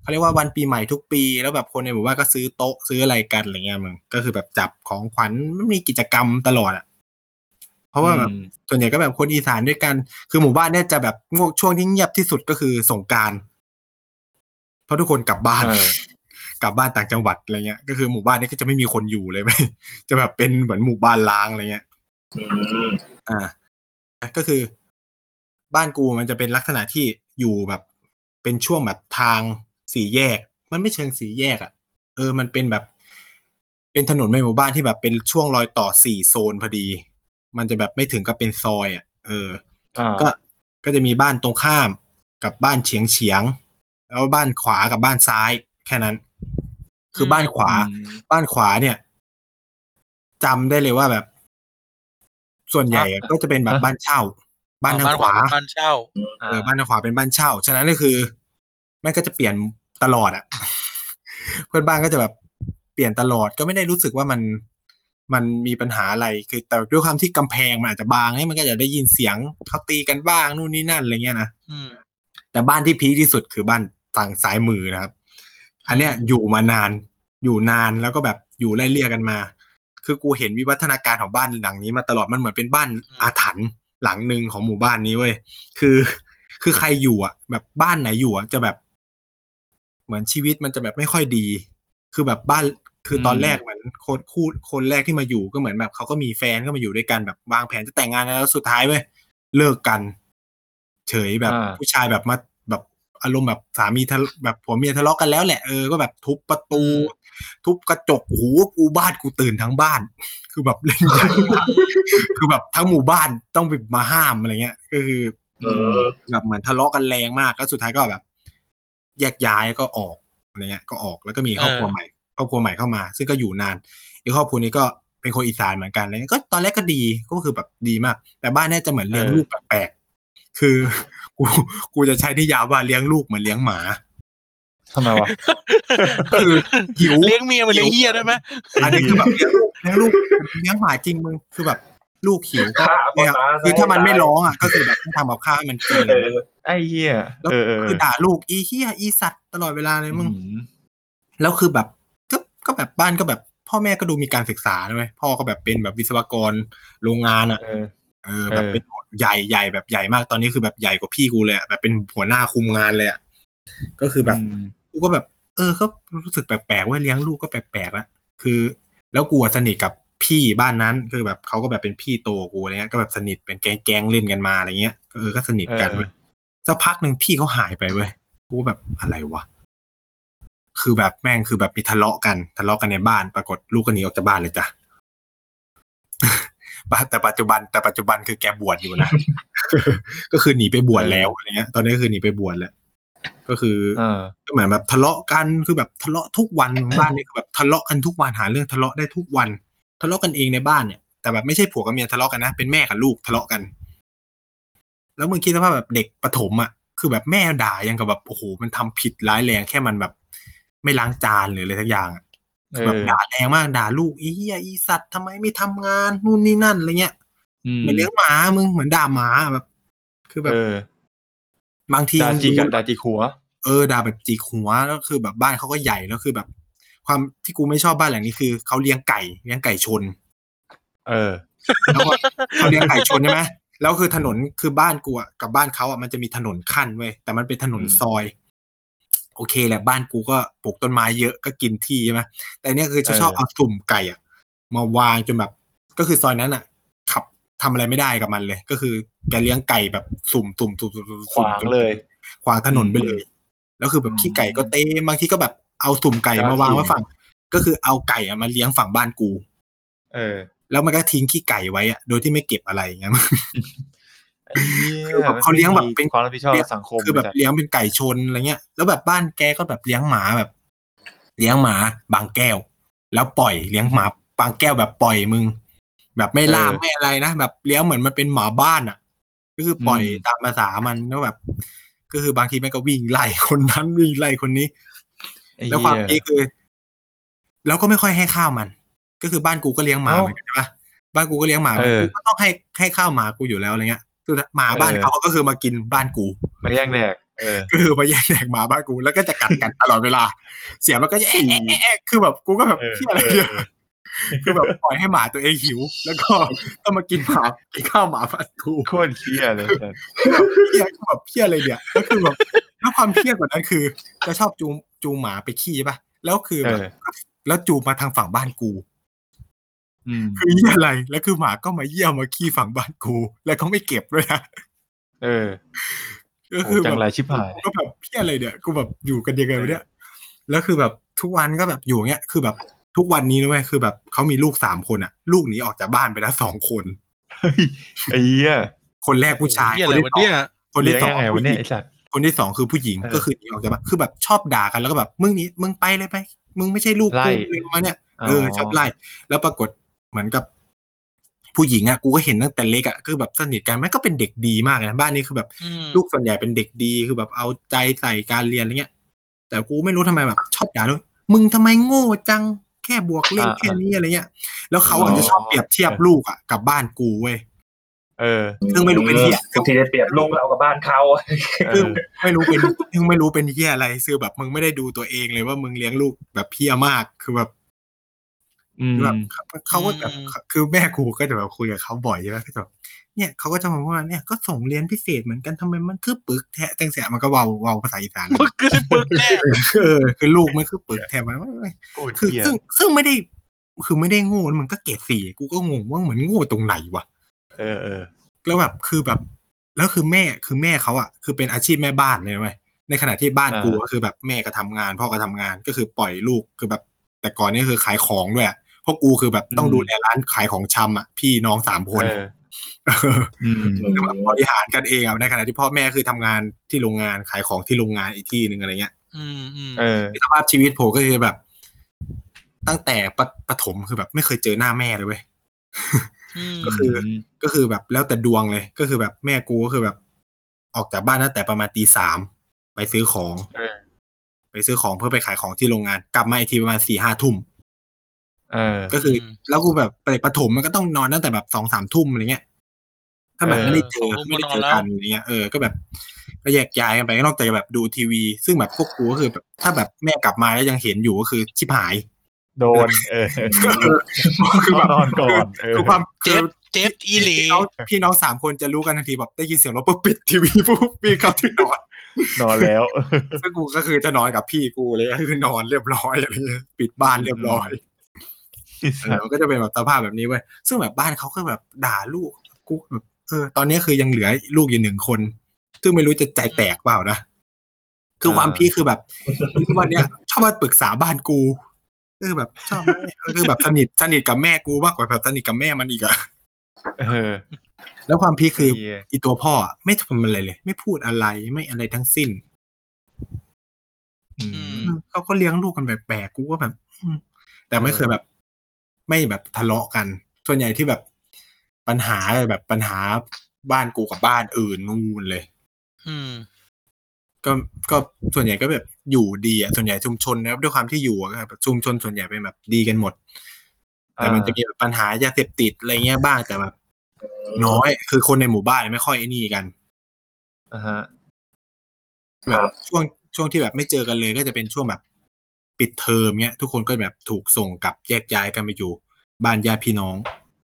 เขาเรียกว่าวันปีใหม่ทุกปีแล้วแบบคนในหมู่บ้านก็ซื้อโต๊ะซื้ออะไรกันอะไรเงี้ยมึงก็คือแบบจับของขวัญมันมีกิจกรรมตลอดอ่ะเพราะว่าแบบส่วนใหญ่ก็แบบคนอีสานด้วยกันคือหมู่บ้านเนี่ยจะแบบช่วงที่เงียบที่สุดก็คือสงกรานต์เพราะทุกคนกลับบ้านกลับบ้านต่างจังหวัดอะไรเงี้ยก็คือหมู่บ้านนี้ก็จะไม่มีคนอยู่เลยไหมจะแบบเป็นเหมือนหมู่บ้านล้างอะไรเงี้ยอ่าก็คือบ้านกูมันจะเป็นลักษณะที่อยู่แบบเป็นช่วงแบบทางสี่แยกมันไม่เชิงสี่แยกอ่ะ เออมันเป็นแบบเป็นถนนในหมู่บ้านที่แบบเป็นช่วงรอยต่อสี่โซนพอดีมันจะแบบไม่ถึงกับเป็นซอยอ่ะเออก็ก็จะมีบ้านตรงข้ามกับบ้านเฉียงเฉียงแล้วบ้านขวากับบ้านซ้ายแค่นั้นคือบ้านขวาบ้านขวาเนี่ยจำได้เลยว่าแบบส่วนใหญ่ก็จะเป็นแบบบ้านเช่าบ้านทางขวาบ้านเช่าเออบ้านทางขวาเป็นบ้านเช่าฉะนั้นก็คือแม่ก็จะเปลี่ยนตลอดอ่ะเพื่อนบ้านก็จะแบบเปลี่ยนตลอดก็ไม่ได้รู้สึกว่ามันมันมีปัญหาอะไรคือแต่ด้วยความที่กำแพงมันอาจจะบางให้มันก็จะได้ยินเสียงเขาตีกันบ้างนู่นนี่นั่นอะไรเงี้ยนะแต่บ้านที่พีคที่สุดคือบ้านฝั่งซ้ายมือนะครับอันเนี้ยอยู่มานานอยู่นานแล้วก็แบบอยู่ไล่เลี่ยกันมาคือกูเห็นวิวัฒนาการของบ้านหลังนี้มาตลอดมันเหมือนเป็นบ้านอาถรรพ์หลังนึงของหมู่บ้านนี้เว้ยคือคือใครอยู่อ่ะแบบบ้านไหนอยู่อ่ะจะแบบเหมือนชีวิตมันจะแบบไม่ค่อยดีคือแบบบ้านคือตอนแรกเหมือนคนคู่คนแรกที่มาอยู่ก็เหมือนแบบเขาก็มีแฟนก็มาอยู่ด้วยกันแบบวางแผนจะแต่งงานแล้วสุดท้ายเว้ยเลิกกันเฉยแบบผู้ชายแบบมาแบบอารมณ์แบบสามีแบบผัวเมียทะเลาะกันแล้วแหละเออก็แบบทุบประตูทุบกระจกหูกูบ้านกูตื่นทั้งบ้านคือแบบเล่นใหญ่มากคือแบบทั้งหมู่บ้านต้องแบบมาห้ามอะไรเงี้ยก็คือแบบเหมือนทะเลาะกันแรงมากแล้วสุดท้ายก็แบบแยกย้ายก็ออกอะไรเงี้ยก็ออกแล้วก็มีครอบครัวใหม่ครอบครัวใหม่เข้ามาซึ่งก็อยู่นานไอ้ครอบครัวนี้ก็เป็นคนอีสานเหมือนกันเลยก็ตอนแรกก็ดีก็คือแบบดีมากแต่บ้านน่าจะเหมือนเลี้ยงลูกแปลกๆคือกูกูจะใช้นิยามว่าเลี้ยงลูกเหมือนเลี้ยงหมาทำไมวะคือหิวเลี้ยงเมียมันเลี้ยงเหี้ยได้ไหมอันนี้คือแบบเลี้ยงลูกเลี้ยงลูกเลี้ยงหมาจริงมึงคือแบบลูกหิวก็คือถ้ามันไม่ร้องอ่ะก็คือแบบต้องทำกับข้าวให้มันกินไอ้เหี้ยแล้วคือด่าลูกอีเหี้ยอีสัตว์ตลอดเวลาเลยมึงแล้วคือแบบก็แบบบ้านก็แบบพ่อแม่ก็ดูมีการศึกษาด้วยพ่อก็แบบเป็นแบบวิศวกรโรงงานอ่ะเออแบบเป็นใหญ่ใหญ่แบบใหญ่มากตอนนี้คือแบบใหญ่กว่าพี่กูเลยแบบเป็นหัวหน้าคุมงานเลยอ่ะก็คือแบบกูก็แบบเออก็รู้สึกแปลกๆว่าเลี้ยงลูกก็แปลกๆละคือแล้วกูสนิทกับพี่บ้านนั้นคือแบบเขาก็แบบเป็นพี่โตกูอะไรเงี้ยก็แบบสนิทเป็นแก๊งๆเล่นกันมาอะไรเงี้ยเออก็สนิทกันสักพักนึงพี่เขาหายไปเว้ยกูแบบอะไรวะคือแบบแม่งคือแบบมีทะเลาะกันทะเลาะกันในบ้านปรากฏลูกก็หนีออกจากบ้านเลยจ้ะแต่ปัจจุบันแต่ปัจจุบันคือแกบวชอยู่นะก็คือหนีไปบวชแล้วอะไรเงี้ยตอนนี้คือหนีไปบวชแล้วก็คือก็เหมือนแบบทะเลาะกันคือแบบทะเลาะทุกวันบ้านนี่คือแบบทะเลาะกันทุกวันหาเรื่องทะเลาะได้ทุกวันทะเลาะกันเองในบ้านเนี่ยแต่แบบไม่ใช่ผัวกับเมียทะเลาะกันนะเป็นแม่กับลูกทะเลาะกันแล้วมึงคิดว่าแบบเด็กประถมอ่ะคือแบบแม่ด่ายังกับแบบโอ้โหมันทำผิดร้ายแรงแค่มันแบบไม่ล้างจานหรืออะไรทั้งอย่างแบบด่าแรงมากด่าลูกอีเหี้ยอีสัตว์ทำไมไม่ทำงานนู่นนี่นั่นอะไรเงี้ยเหมือนเลี้ยงหมามึงเหมือนด่าหมาแบบคือแบบบางทีด่าจีกับด่าจีหัวเออด่าแบบจีหัวแล้วคือแบบบ้านเขาก็ใหญ่แล้วคือแบบความที่กูไม่ชอบบ้านหลังนี้คือเขาเลี้ยงไก่เลี้ยงไก่ชนเออแล้วก็เขาเลี้ยงไก่ชนใช่ไหมแล้วคือถนนคือบ้านกูกับบ้านเขาอ่ะมันจะมีถนนขั้นเว้ยแต่มันเป็นถนนซอยโอเคแหละบ้านกูก็ปลูกต้นไม้เยอะก็กินที่ใช่ไหมแต่เนี่ยคือจะชอบเอาสุ่มไก่อะมาวางจนแบบก็คือซอยนั้นอะขับทำอะไรไม่ได้กับมันเลยก็คือแกเลี้ยงไก่แบบสุ่มสุ่มสุ่มขวางเลยขวางถนนไปเลยแล้วคือแบบขี้ไก่ก็เต็มบางทีก็แบบเอาสุ่มไก่มาวางไว้ฝั่งก็คือเอาไก่อะมาเลี้ยงฝั่งบ้านกูเออแล้วมันก็ทิ้งขี้ไก่ไว้อะโดยที่ไม่เก็บอะไรเงี้ยคือแบบเขาเลี้ยงแบบเป็นความรับผิดชอบสังคมคือแบบเลี้ยงเป็นไก่ชนอะไรเงี้ยแล้วแบบบ้านแกก็แบบเลี้ยงหมาแบบเลี้ยงหมาบางแก้วแล้วปล่อยเลี้ยงหมาบางแก้วแบบปล่อยมึงแบบไม่ล่ามไม่อะไรนะแบบเลี้ยงเหมือนมันเป็นหมาบ้านอ่ะก็คือปล่อยตามภาษามันแล้วแบบก็คือบางทีมันก็วิ่งไล่คนนั้นวิ่งไล่คนนี้แล้วความดีคือแล้วก็ไม่ค่อยให้ข้าวมันก็คือบ้านกูก็เลี้ยงหมาเหมือนกันใช่ปะบ้านกูก็เลี้ยงหมากูก็ต้องให้ให้ข้าวหมากูอยู่แล้วอะไรเงี้ยคือหมาบ้านเขาก็คือมากินบ้านกูมาแย่งแดกเออก็คือมาแย่งแดกหมาบ้านกูแล้วก็จะกัดกันตลอดเวลาเสียมันก็จะแอะๆคือแบบกูก็แบบเหี้ยอะไรเนี่ยคือแบบปล่อยให้หมาตัวเองหิวแล้วก็ต้องมากินหมากินข้าวหมาบ้านกูโคตรเหี้ยเลยเหี้ยแบบเหี้ยอะไรเนี่ยก็คือแบบแล้วความเหี้ยกว่านั้นคือจะชอบจูงจูงหมาไปขี้ใช่ป่ะแล้วคือแบบแล้วจูงมาทางฝั่งบ้านกูคือเหี้ยอะไรแล้วคือหมาก็มาเยี่ยมมาขี้ฝั่งบ้านกูแล้วเขาไม่เก็บด้วยนะเออก็คือแบบจังไรชิบหายก็แบบเหี้ยอะไรเนี่ยกูแบบอยู่กันยังไงวะเนี่ยแล้วคือแบบ ทุกวันก็แบบอยู่เงี้ยคือแบบทุกวันนี้นะเว้ยคือแบบเขามีลูกสามคนอ่ะลูกหนีออกจากบ้านไปแล้วสองคนเฮ้ยไอ้เหี้ยคนแรกผู้ชายคนที่สองคนที่สองไงวะเนี่ยไอ้สัตว์คนที่สองคือผู้หญิงก็คือหนีออกจากบ้านคือแบบชอบด่ากันแล้วก็แบบมึงนี่มึงไปเลยไปมึงไม่ใช่ลูกกูมาเนี่ยเออชอบไล่แล้วปรากฏเหมือนกับผู้หญิงอ่ะกูก็เห็นตั้งแต่เล็กอ่ะคือแบบสนิทกันมันก็เป็นเด็กดีมากนะบ้านนี้คือแบบลูกส่วนใหญ่เป็นเด็กดีคือแบบเอาใจใส่การเรียนอะไรเงี้ยแต่กูไม่รู้ทำไมแบบชอบด่าด้วยมึงทำไมโง่จังแค่บวกเลขแค่นี้อะไรเงี้ยแล้วเขาอาจจะชอบเปรียบเทียบลูกอ่ะกับบ้านกูเว้ยเออซึ่งไม่รู้เป็นเหี้ยบางทีจะเปรียบลูกเรากับบ้านเขาซึ่งไม่รู้เป็นซึ่งไม่รู้เป็นเหี้ยอะไรคือแบบมึงไม่ได้ดูตัวเองเลยว่ามึงเลี้ยงลูกแบบเหี้ยมากคือแบบแบบเขาก็แบบคือแม่ครูก็จะแบบคุยกับเขาบ่อยใช่ไหมพี่จบเนี่ยเขาก็จะบอกว่าเนี่ยก็ส่งเรียนพิเศษเหมือนกันทำไมมันคือปึกแทะจังแสมันก็เบาเบาภาษาอีสานมันคือปึกแทะคือคือลูกมันคือปึกแทะมันคือซึ่งซึ่งไม่ได้คือไม่ได้โง่มันก็เกรดสี่กูก็งงว่าเหมือนโง่ตรงไหนวะเออเออแล้วแบบคือแบบแล้วคือแม่คือแม่เขาอ่ะคือเป็นอาชีพแม่บ้านเลยไหมในขณะที่บ้านกูก็คือแบบแม่ก็ทำงานพ่อก็ทำงานก็คือปล่อยลูกคือแบบแต่ก่อนนี่คือขายของด้วยพวกกูคือแบบต้องดูแลร้านขายของชำอ่ะพี่น้องสามคนคือแบบบริหารกันเองอ่ะในขณะที่พ่อแม่คือทำงานที่โรงงานขายของที่โรงงานอีกที่นึงอะไรเงี้ยสภาพชีวิตผมก็คือแบบตั้งแต่ประถมคือแบบไม่เคยเจอหน้าแม่เลยเว้ยก็คือก็คือแบบแล้วแต่ดวงเลยก็คือแบบแม่กูก็คือแบบออกจากบ้านตั้งแต่ประมาณตีสามไปซื้อของไปซื้อของเพื่อไปขายของที่โรงงานกลับมาอีกทีประมาณสี่ห้าทุ่มเออก็คือแล้วกูแบบไปประถมมันก็ต้องนอนตั้งแต่แบบสองสามทุ่มอะไรเงี้ยถ้าแบบไม่ได้เจอไม่ได้เจอกันอะไรเงี้ยเออก็แบบก็แยกย้ายกันไปนอกจากแบบดูทีวีซึ่งแบบพวกกูก็คือแบบถ้าแบบแม่กลับมาแล้วยังเห็นอยู่ก็คือชิบหายโดนเออคือแบบนอนก่อนเออความเจ็บเจ็บอีหลีพี่น้องสามคนจะรู้กันทันทีแบบได้ยินเสียงเราปุ๊บปิดทีวีปุ๊บมีเขาที่นอนนอนแล้วซึ่งกูก็คือจะนอนกับพี่กูเลยคือนอนเรียบร้อยอะไรเงี้ยปิดบ้านเรียบร้อยมันก็จะเป็นแบบสภาพแบบนี้เว้ยซึ่งแบบบ้านเขาก็แบบด่าลูกกูแบบเออตอนนี้คือยังเหลือลูกอยู่หนึ่งคนซึ่งไม่รู้จะใจแตกเปล่านะคือความพี่คือแบบวันเนี้ยชอบมาปรึกษาบ้านกูคือแบบชอบคือแบบสนิทสนิทกับแม่กูมากกว่าแบบสนิทกับแม่มันอีกอะเออแล้วความพีคคืออีตัวพ่อไม่ทำอะไรเลยไม่พูดอะไรไม่อะไรทั้งสิ้นเขาก็เลี้ยงลูกกันแบบแปลกๆกูก็แบบแต่ไม่เคยแบบไม่แบบทะเลาะกันส่วนใหญ่ที่แบบปัญหาแบบปัญหาบ้านกูกับบ้านอื่นนู่นเลยก็ก็ส่วนใหญ่ก็แบบอยู่ดีอ่ะส่วนใหญ่ชุมชนนะครับด้วยความที่อยู่ก็แบบชุมชนส่วนใหญ่เป็นแบบดีกันหมดแต่มันจะมีปัญหายาเสพติดอะไรเงี้ยบ้างแต่แบบน้อยคือคนในหมู่บ้านไม่ค่อยไอ้นี่กันอ่าฮะแบบช่วงช่วงที่แบบไม่เจอกันเลยก็จะเป็นช่วงแบบปิดเทอมเงี้ยทุกคนก็แบบถูกส่งกลับแยกย้ายกันไปอยู่บ้านญาติพี่น้อง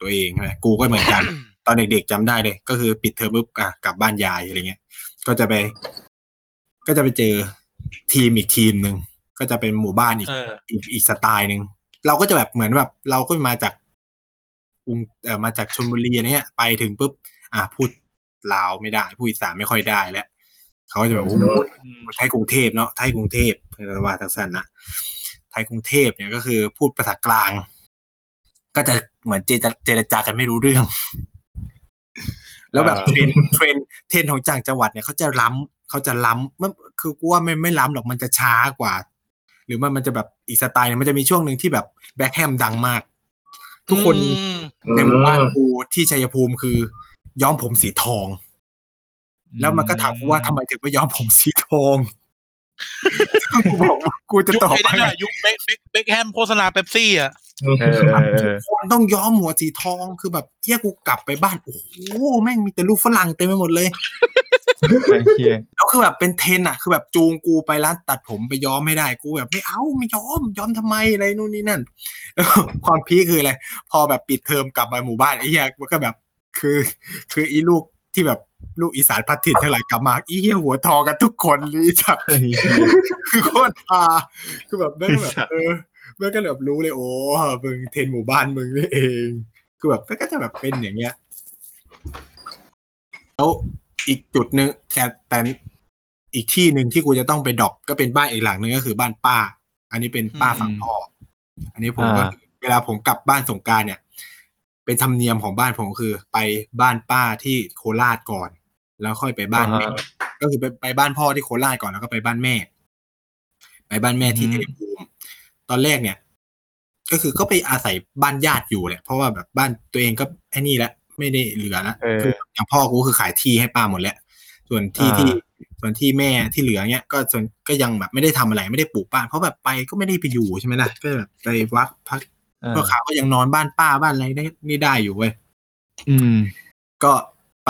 ตัวเองใช่ไหมกูก็เหมือนกัน ตอนเด็กๆจำได้เลยก็คือปิดเทอมปุ๊บอ่ะกลับบ้านยายอะไรเงี้ยก็จะไปก็จะไปเจอทีมอีกทีมนึงก็จะเป็นหมู่บ้านอีก อ, อีกอีกสไตล์นึงเราก็จะแบบเหมือนแบบเราก็มาจากกรุงเอ่อมาจากชลบุรีเนี่ยไปถึงปุ๊บอ่ะพูดลาวไม่ได้พูดอีสานไม่ค่อยได้แล้วเขาจะแบบโอ้โหไทยกรุงเทพเนาะไทยกรุงเทพเราว่าทักษะนะไทยกรุงเทพเนี่ยก็คือพูดภาษากลางก็จะเหมือนเจรเจรจากันไม่รู้เรื่องแล้วแบบเทรนเทรนเทรนของจังจังหวัดเนี่ยเขาจะล้ำเขาจะล้ำมันคือกูว่าไม่ไม่ล้ำหรอกมันจะช้ากว่าหรือมันมันจะแบบอีกสไตล์เนี่ยมันจะมีช่วงนึงที่แบบแบ็คแฮมดังมากทุกคนในหมู่บ้านกูที่ชัยภูมิคือย้อมผมสีทองแล้วมันก็ถามกูว่าทำไมถึงไปย้อมผมสีทองกูบอกกูจะตอบไปนะยุคเบ็คแฮมโฆษณาเป๊ปซี่อ่ะคนต้องย้อมหัวสีทองคือแบบเหี้ยกูกลับไปบ้านโอ้โหแม่งมีแต่ลูกฝรั่งเต็มไปหมดเลยแล้วคือแบบเป็นเทนอ่ะคือแบบจูงกูไปร้านตัดผมไปย้อมไม่ได้กูแบบไม่เอาไม่ย้อมย้อมทำไมอะไรนู่นนี่นั่นแล้วความพีคคืออะไรพอแบบปิดเทอมกลับมาหมู่บ้านไอ้เหี้ยมันก็แบบคือคืออีลูกที่แบบลูกอีสานพัดถิ่นเท่าไหร่กลับมาอีเหี้ยหัวทองกันทุกคนเลยจ้ะคือโคตรฮาคือแบบได้แบบเออเมื่อก็แบบรู้เลยโอ้มึงเทนหมู่บ้านมึงนี่เองคือแบบก็จะแบบเป็นอย่างเงี้ยแล้วอีกจุดนึงแต่แต่อีกที่นึงที่กูจะต้องไปดรอปก็เป็นบ้านอีกหลังนึงก็คือบ้านป้า อันนี้เป็นป้าฝั่งพ่ออันนี้ผมก็เวลาผมกลับบ้านสงกรานต์เนี่ยเป็นธรรมเนียมของบ้านผมคือไปบ้านป้าที่โคราชก่อนแล้วค่อยไปบ้านแม่ก็คือไปไปบ้านพ่อที่โคราชก่อนแล้วก็ไปบ้านแม่ไปบ้านแม่ที่เทพภูมิตอนแรกเนี่ยก็คือก็ไปอาศัยบ้านญาติอยู่แหละเพราะว่าแบบบ้านตัวเองก็ไอ้นี่แหละไม่ได้เหลือแล้วคืออย่างพ่อกูคือขายที่ให้ป้าหมดแล้วส่วนที่ที่ส่วนที่แม่ที่เหลือเนี่ยก็ส่วนก็ยังแบบไม่ได้ทำอะไรไม่ได้ปลูกบ้านเพราะแบบไปก็ไม่ได้ไปอยู่ใช่ไหมล่ะก็แบบไปวักพักพ่อขาวก็ยังนอนบ้านป้าบ้านอะไรได้นี่ได้อยู่เว้ยอืมก็ไป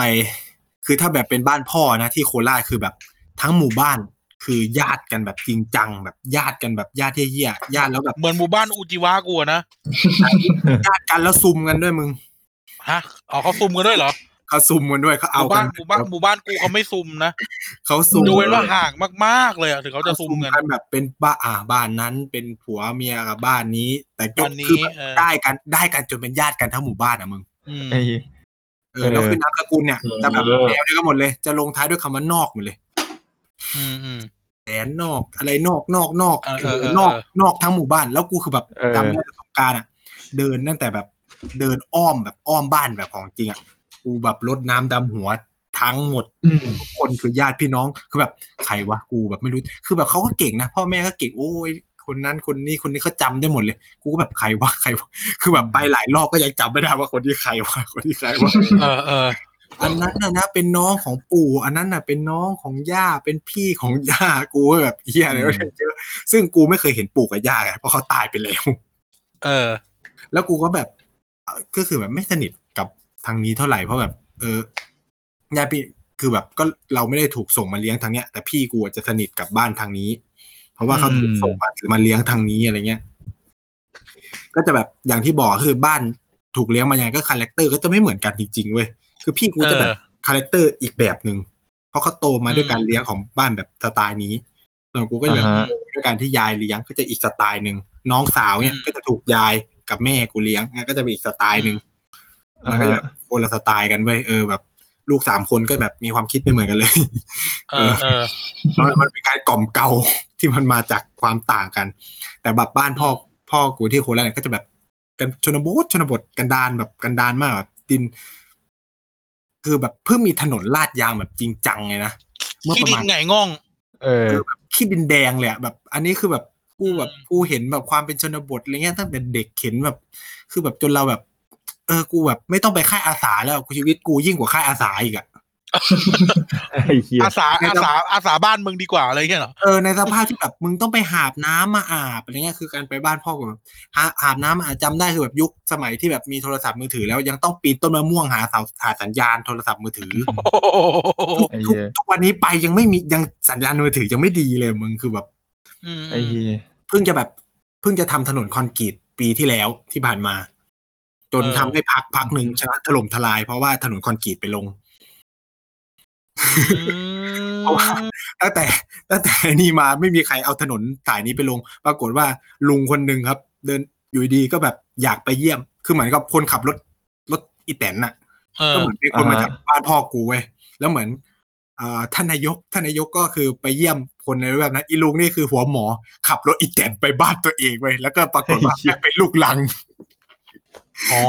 คือถ้าแบบเป็นบ้านพ่อนะที่โคราชคือแบบทั้งหมู่บ้านคือญาติกันแบบจริงจังแบบญาติกันแบบญาติเหี้ยญาติแล้วแบบเหมือนหมู่บ้านอุจิวะกูนะญาติกันแล้วซุ่มกันด้วยมึงฮะอ๋อเขาซุ่มกันด้วยเหรอเขาซุ่มกันด้วยเขาเอากันหมู่บ้านหมู่บ้านกูเขาไม่ซุ่มนะเขาซุ่มดูว่าห่างมากๆเลยอ่ะถึงเขาจะซุ่มกันแบบเป็นบ้าอ่าบ้านนั้นเป็นผัวเมียกับบ้านนี้แต่ก็คือได้กันได้กันจนเป็นญาติกันทั้งหมู่บ้านอ่ะมึงเออแล้วคือนามสกุลเนี่ยจะแบบแนวเดียวกันหมดเลยจะลงท้ายด้วยคำว่านอกหมดเลยอืมๆแสนนอกอะไรนอกนอกนอกนอกนอกทั้งหมู่บ้านแล้วกูคือแบบจำได้ประสบการณ์อ่ะเดินตั้งแต่แบบเดินอ้อมแบบอ้อมบ้านแบบของจริงอ่ะกูแบบรดน้ำดำหัวทั้งหมดทุกคนคือญาติพี่น้องคือแบบใครวะกูแบบไม่รู้คือแบบเขาก็เก่งนะพ่อแม่ก็เก่งโอ้ยคนนั้นคนนี้คนนี้เขาจำได้หมดเลยกูก็แบบใครวะใครวะคือแบบไปหลายรอบก็ยังจำไม่ได้ว่าคนที่ใครวะคนที่ใครวะเออเอออันนั้นนะเป็นน้องของปู่อันนั้นน่ะเป็นน้องของย่าเป็นพี่ของย่ากูแบบเหี้ยอะไรก็เจอซึ่งกูไม่เคยเห็นปู่กับย่าไงเพราะเขาตายไปแล้วเออแล้วกูก็แบบก็คือแบบไม่สนิทกับทางนี้เท่าไหร่เพราะแบบเออยายพี่คือแบบก็เราไม่ได้ถูกส่งมาเลี้ยงทางเนี้ยแต่พี่กูจะสนิทกับบ้านทางนี้เพราะว่าเขาถูกส่งมามาเลี้ยงทางนี้อะไรเงี้ยก็จะแบบอย่างที่บอกคือบ้านถูกเลี้ยงมายังไงก็คาแรคเตอร์ก็จะไม่เหมือนกันจริงๆเว้ยคือพี่กูจะแบบคาแรคเตอร์อีกแบบนึงเพราะเขาโตมาด้วยการเลี้ยงของบ้านแบบสไตล์นี้ส่วนกูก็แบบด้วยการที่ยายเลี้ยงก็จะอีกสไตล์นึงน้องสาวเนี่ยก็จะถูกยายกับแม่กูเลี้ยงงั้นก็จะเป็นอีกสไตล์นึงมันก็แบบคนละสไตล์กันเว้ยเออแบบลูกสามคนก็แบบมีความคิดไม่เหมือนกันเลยเออเออมันเป็นการกล่อมเกลาที่มันมาจากความต่างกันแต่แบบบ้านพ่อพ่อกูที่โคราชเนี่ยก็จะแบบกันชนบทชนบทกันดานแบบกันดานมากแบบดินคือแบบเพิ่งมีถนนลาดยางแบบจริงจังเลยนะขี้ดินไงง่องเออแบบขี้ดินแดงเลยอะแบบอันนี้คือแบบกูแบบกูเห็นแบบความเป็นชนบทอะไรเงี้ยตั้งแต่เด็กเห็นแบบคือแบบจนเราแบบเออกูแบบไม่ต้องไปค่ายอาสาแล้วกูชีวิตกูยิ่งกว่าค่ายอาสาอีกอะอาสาอาสาอาสาบ้านมึงดีกว่าอะไรเงี้ยเหรอเออในสภาพที่แบบมึงต้องไปหาบน้ำมาอาบอะไรเงี้ยคือการไปบ้านพ่อกูหาอาบน้ำมาอาบจำได้คือแบบยุคสมัยที่แบบมีโทรศัพท์มือถือแล้วยังต้องปีนต้นมะม่วงหาเสาหาสัญญาณโทรศัพท์มือถือทุกวันนี้ไปยังไม่มียังสัญญาณมือถือยังไม่ดีเลยมึงคือแบบไอ้เหี้ยเพิ่งจะแบบเพิ่งจะทำถนนคอนกรีตปีที่แล้วที่ผ่านมาจนทำให้พักพักหนึ่งชนะถล่มทลายเพราะว่าถนนคอนกรีตไปลงเพราะว่าตั้งแต่ตั้งแต่นี่มาไม่มีใครเอาถนนสายนี้ไปลงปรากฏว่าลุงคนหนึ่งครับเดินอยู่ดีก็แบบอยากไปเยี่ยมคือเหมือนกับคนขับรถรถอีแตนน่ะก็เหมือนเป็นคนมาจากบ้านพ่อกูเว้ยแล้วเหมือนท่านนายกท่านนายกก็คือไปเยี่ยมคนในแบบนั้นอีลุงนี่คือหัวหมอขับรถอีแตนไปบ้านตัวเองเว้ยแล้วก็ปรากฏว่าเป็นลูกลัง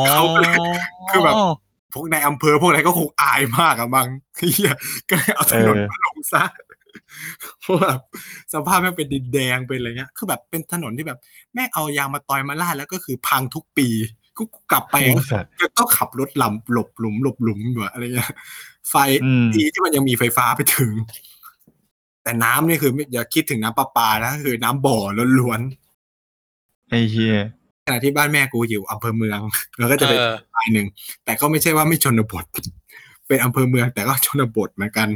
เขาเลยคือแบบพวกในอำเภอพวกอะไรก็คงอายมากอะมั้งเฮียก็เอาถนนมาลงซะเพราะแบบสภาพแม่งเป็นดินแดงเป็นอะไรเงี้ยคือแบบเป็นถนนที่แบบแม่งเอายางมาตอยมาลาดแล้วก็คือพังทุกปีกูกลับไปก็ต้องขับรถลำหลบหลุมหลบหลุมอยู่อะไรเงี้ยไฟดีที่มันยังมีไฟฟ้าไปถึงแต่น้ำนี่คืออย่าคิดถึงน้ำประปานะคือน้ำบ่อล้วนๆไอ้เฮียขณะที่บ้านแม่กูอยู่อำเภอเมืองแล้วก็จะเป็นฝ่ายหนึ่งแต่ก็ไม่ใช่ว่าไม่ชนบทเป็นอำเภอเมืองแต่ก็ชนบทเหมือนกัน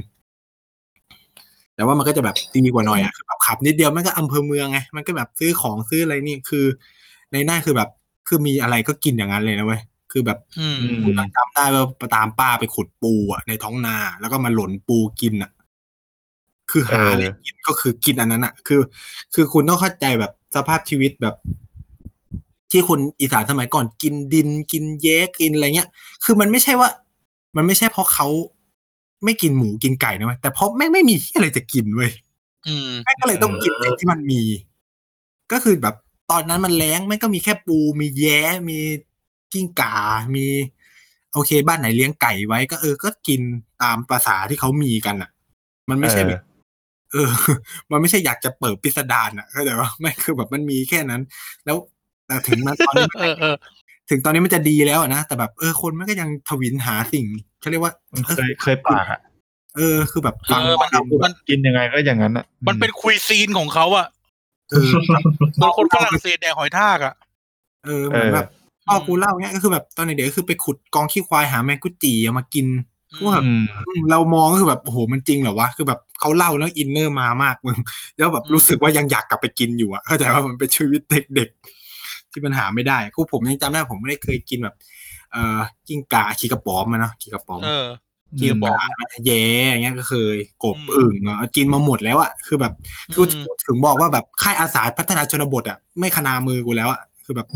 แต่ว่ามันก็จะแบบดีกว่าหน่อยอ่ะแบบขับนิดเดียวมันก็อำเภอเมืองไงมันก็แบบซื้อของซื้ออะไรนี่คือในหน้าคือแบบคือมีอะไรก็กินอย่างนั้นเลยนะเว้ยคือแบบกูจำได้ว่าตามป้าไปขุดปูอ่ะในท้องนาแล้วก็มาหล่นปูกินอ่ะคือหาอะไรกินก็คือกินอันนั้นอ่ะคือคือคุณต้องเข้าใจแบบสภาพชีวิตแบบที่คนอีสานสมัยก่อนกินดินกินแย้กินอะไรเงี้ยคือมันไม่ใช่ว่ามันไม่ใช่เพราะเขาไม่กินหมูกินไก่นะเว้ยแต่เพราะแม่งไม่มีที่อะไรจะกินเว้ยแม่งก็เลยต้องกินอะไรที่มันมี ก็คือแบบตอนนั้นมันแล้งมันก็มีแค่ปูมีแย้มีกิ้งก่ามีโอเคบ้านไหนเลี้ยงไก่ไว้ก็เออก็กินตามภาษาที่เขามีกันอ่ะมันไม่ใช่แบบเออมันไม่ใช่อยากจะเปิดพิสดารอ่ะเข้าใจว่าไม่คือแบบมันมีแค่นั้นแล้วแต่ถึงตอนนี้ถึงตอนนี้มันจะดีแล้วนะแต่แบบเออคนมันก็ยังทวินหาสิ่งเขาเรียกว่าเคยเคยปากอ่ะเออคือแบบเออมันมันกินยังไงก็อย่างนั้นอ่ะมันเป็นคุยซีนของเขาอ่ะเออมันคนฝรั่งเศสแดกหอยทากอ่ะเออมันแบบพ่อกูเล่าเงี้ยก็คือแบบตอนเด็กๆคือไปขุดกองขี้ควายหาแมงกุจีมากินก็แบบเรามองก็คือแบบโอ้โหมันจริงเหรอวะคือแบบเขาเล่าแล้วอินเนอร์มามากมึงแล้วแบบรู้สึกว่ายังอยากกลับไปกินอยู่อ่ะเข้าใจว่ามันเป็นชีวิตเด็กๆที่มันหาไม่ได้กูผมยังจำได้ผมไม่ได้เคยกินแบบเอ่อกิ้งก่าขี้กระป๋อมอ่ะเนาะขี้กระป๋อมเออขี้กระป๋อมแย่อย่างเงี้ยก็เคยกบอึ่งอ่ะกินมาหมดแล้วอ่ะคือแบบกูถึงบอกว่าแบบค่ายอาสาพัฒนาชนบทอ่ะไม่ขนามือกูแล้วอ่ะคือแบบ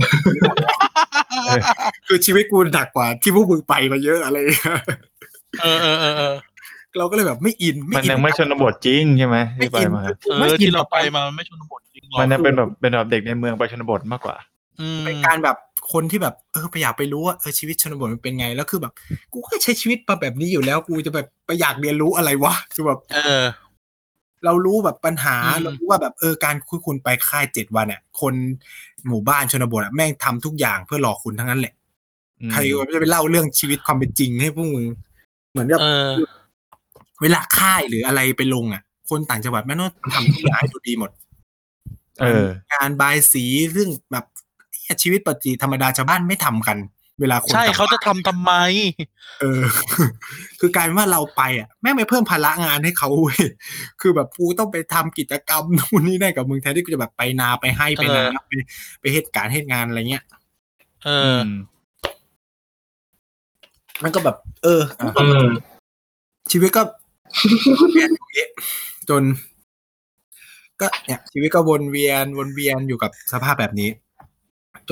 คือชีวิตกูหนักกว่าที่พวกมึงไปมาเยอะอะไรเออเออเออเราก็เลยแบบไม่อินไม่อินมันยังไม่ชนบทจริงใช่ไหมที่ไปมาเออที่เราไปมาไม่ชนบทจริงหรอกมันน่ะเป็นแบบเป็นแบบเด็กในเมืองไปชนบทมากกว่าเป็นการแบบคนที่แบบเออไปอยากไปรู้ว่าเออชีวิตชนบทมันเป็นไงแล้วคือแบบกูก็ใช้ชีวิตมาแบบนี้อยู่แล้วกูจะแบบไปอยากเรียนรู้อะไรวะคือแบบเออเรารู้แบบปัญหาเรารู้ว่าแบบเออการคุยคุณไปค่ายเจ็ดวันเนี่ยคนหมู่บ้านชนบทอ่ะแม่งทำทุกอย่างเพื่อหลอกคุณทั้งนั้นแหละใครจะไปเล่าเรื่องชีวิตความเป็นจริงให้พวกมึงเหมือนแบบเวลาค่ายหรืออะไรไปลงอ่ะคนต่างจังหวัดแม่งทำทุกอย่างให้ดูดีหมดงานบายสีเรื่องแบบชีวิตปกติธรรมดาชาวบ้านไม่ทำกันเวลาคนใช่เขาจะทำทำไมเออคือกลายเป็นว่าเราไปอ่ะแม่งไปเพิ่มภาระงานให้เขาเว้ยคือแบบกูต้องไปทำกิจกรรมนู่นนี่นั่นกับมึงแทนที่กูจะแบบไปนาไปให้ไปนาไปไปเฮ็ดการเฮ็ดงานอะไรเงี้ยเออมันก็แบบเออชีวิตก็เปลี่ยนอย่างงี้จนก็เนี่ยชีวิตก็วนเวียนวนเวียนอยู่กับสภาพแบบนี้จ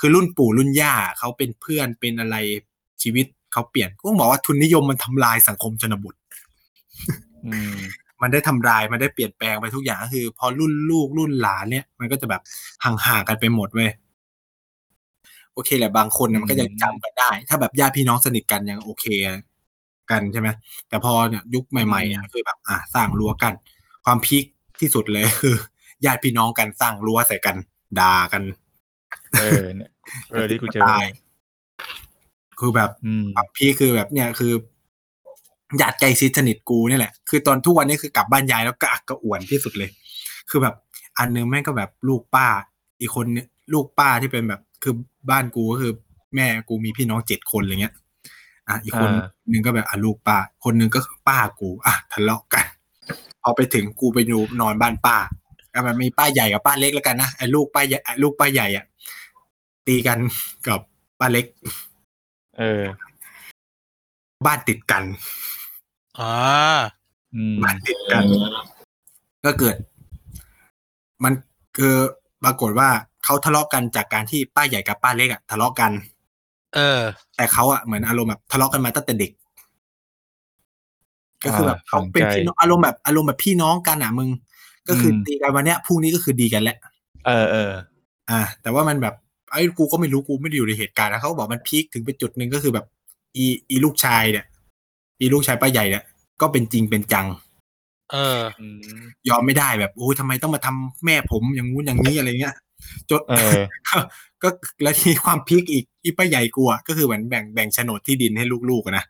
คือรุ่นปู่รุ่นย่าเขาเป็นเพื่อนเป็นอะไรชีวิตเขาเปลี่ยนก็ต้องบอกว่าทุนนิยมมันทำลายสังคมชนบท มันได้ทำลายมันได้เปลี่ยนแปลงไปทุกอย่างก็คือพอรุ่นลูกรุ่นหลานเนี่ยมันก็จะแบบห่างๆกันไปหมดเว้ยโอเคแหละบางคนมันก็ยังจำกันได้ถ้าแบบญาติพี่น้องสนิทกันยังโอเคกันใช่ไหมแต่พอเนี่ยยุคใหม่ๆอ่ะคือแบบอ่ะสร้างรั้วกันความพีคที่สุดเลยคือญาติพี่น้องกันสร้างรั้วใส่กันด่ากันเออเนี่ยเออที่กูเจอคือแบบพี่คือแบบเนี่ยคือญาติใกล้ชิดสนิทกูนี่แหละคือตอนทุกวันนี้คือกลับบ้านยายแล้วกระอักกระอ่วนที่สุดเลยคือแบบอันนึงแม่งก็แบบลูกป้าอีกคนนึงลูกป้าที่เป็นแบบคือบ้านกูก็คือแม่กูมีพี่น้องเจ็ดคนอะไรเงี้ยอ่ะอีกคนนึงก็แบบอ่ะลูกป้าคนนึงก็ป้ากูอ่ะทะเลาะกันพอไปถึงกูไปอยู่นอนบ้านป้าก็มันมีป้าใหญ่กับป้าเล็กแล้วกันนะไอ้ลูกป้าใหญ่ลูกป้าใหญ่อ่ะตีกันกับป้าเล็กเออบ้านติดกันอ่าอืมบ้านติดกันก็เกิดมันคือปรากฏว่าเขาทะเลาะกันจากการที่ป้าใหญ่กับป้าเล็กอ่ะทะเลาะกันเออแต่เขาอ่ะเหมือนอารมณ์แบบทะเลาะกันมาตั้งแต่เด็กก็คือแบบเขาเป็นพี่น้องอารมณ์แบบอารมณ์แบบพี่น้องกันอ่ะมึงก็คือตีกันวันเนี้ยพรุ่งนี้ก็คือดีกันแล้วเออเอออ่าแต่ว่ามันแบบไอ้กูก็ไม่รู้กูไม่ได้อยู่ในเหตุการณ์นะเขาบอกมันพีคถึงไปจุดนึงก็คือแบบอีอีลูกชายเนี่ยอีลูกชายป้าใหญ่เนี่ยก็เป็นจริงเป็นจังเออยอมไม่ได้แบบโอ้ทำไมต้องมาทำแม่ผมอย่างงู้นอย่างนี้อะไรเงี้ยจนเออก็แล้วทีความพีคอีกอีป้าใหญ่กลัวก็คือเหมือนแบ่งแบ่งโฉนดที่ดินให้ลูกๆนะ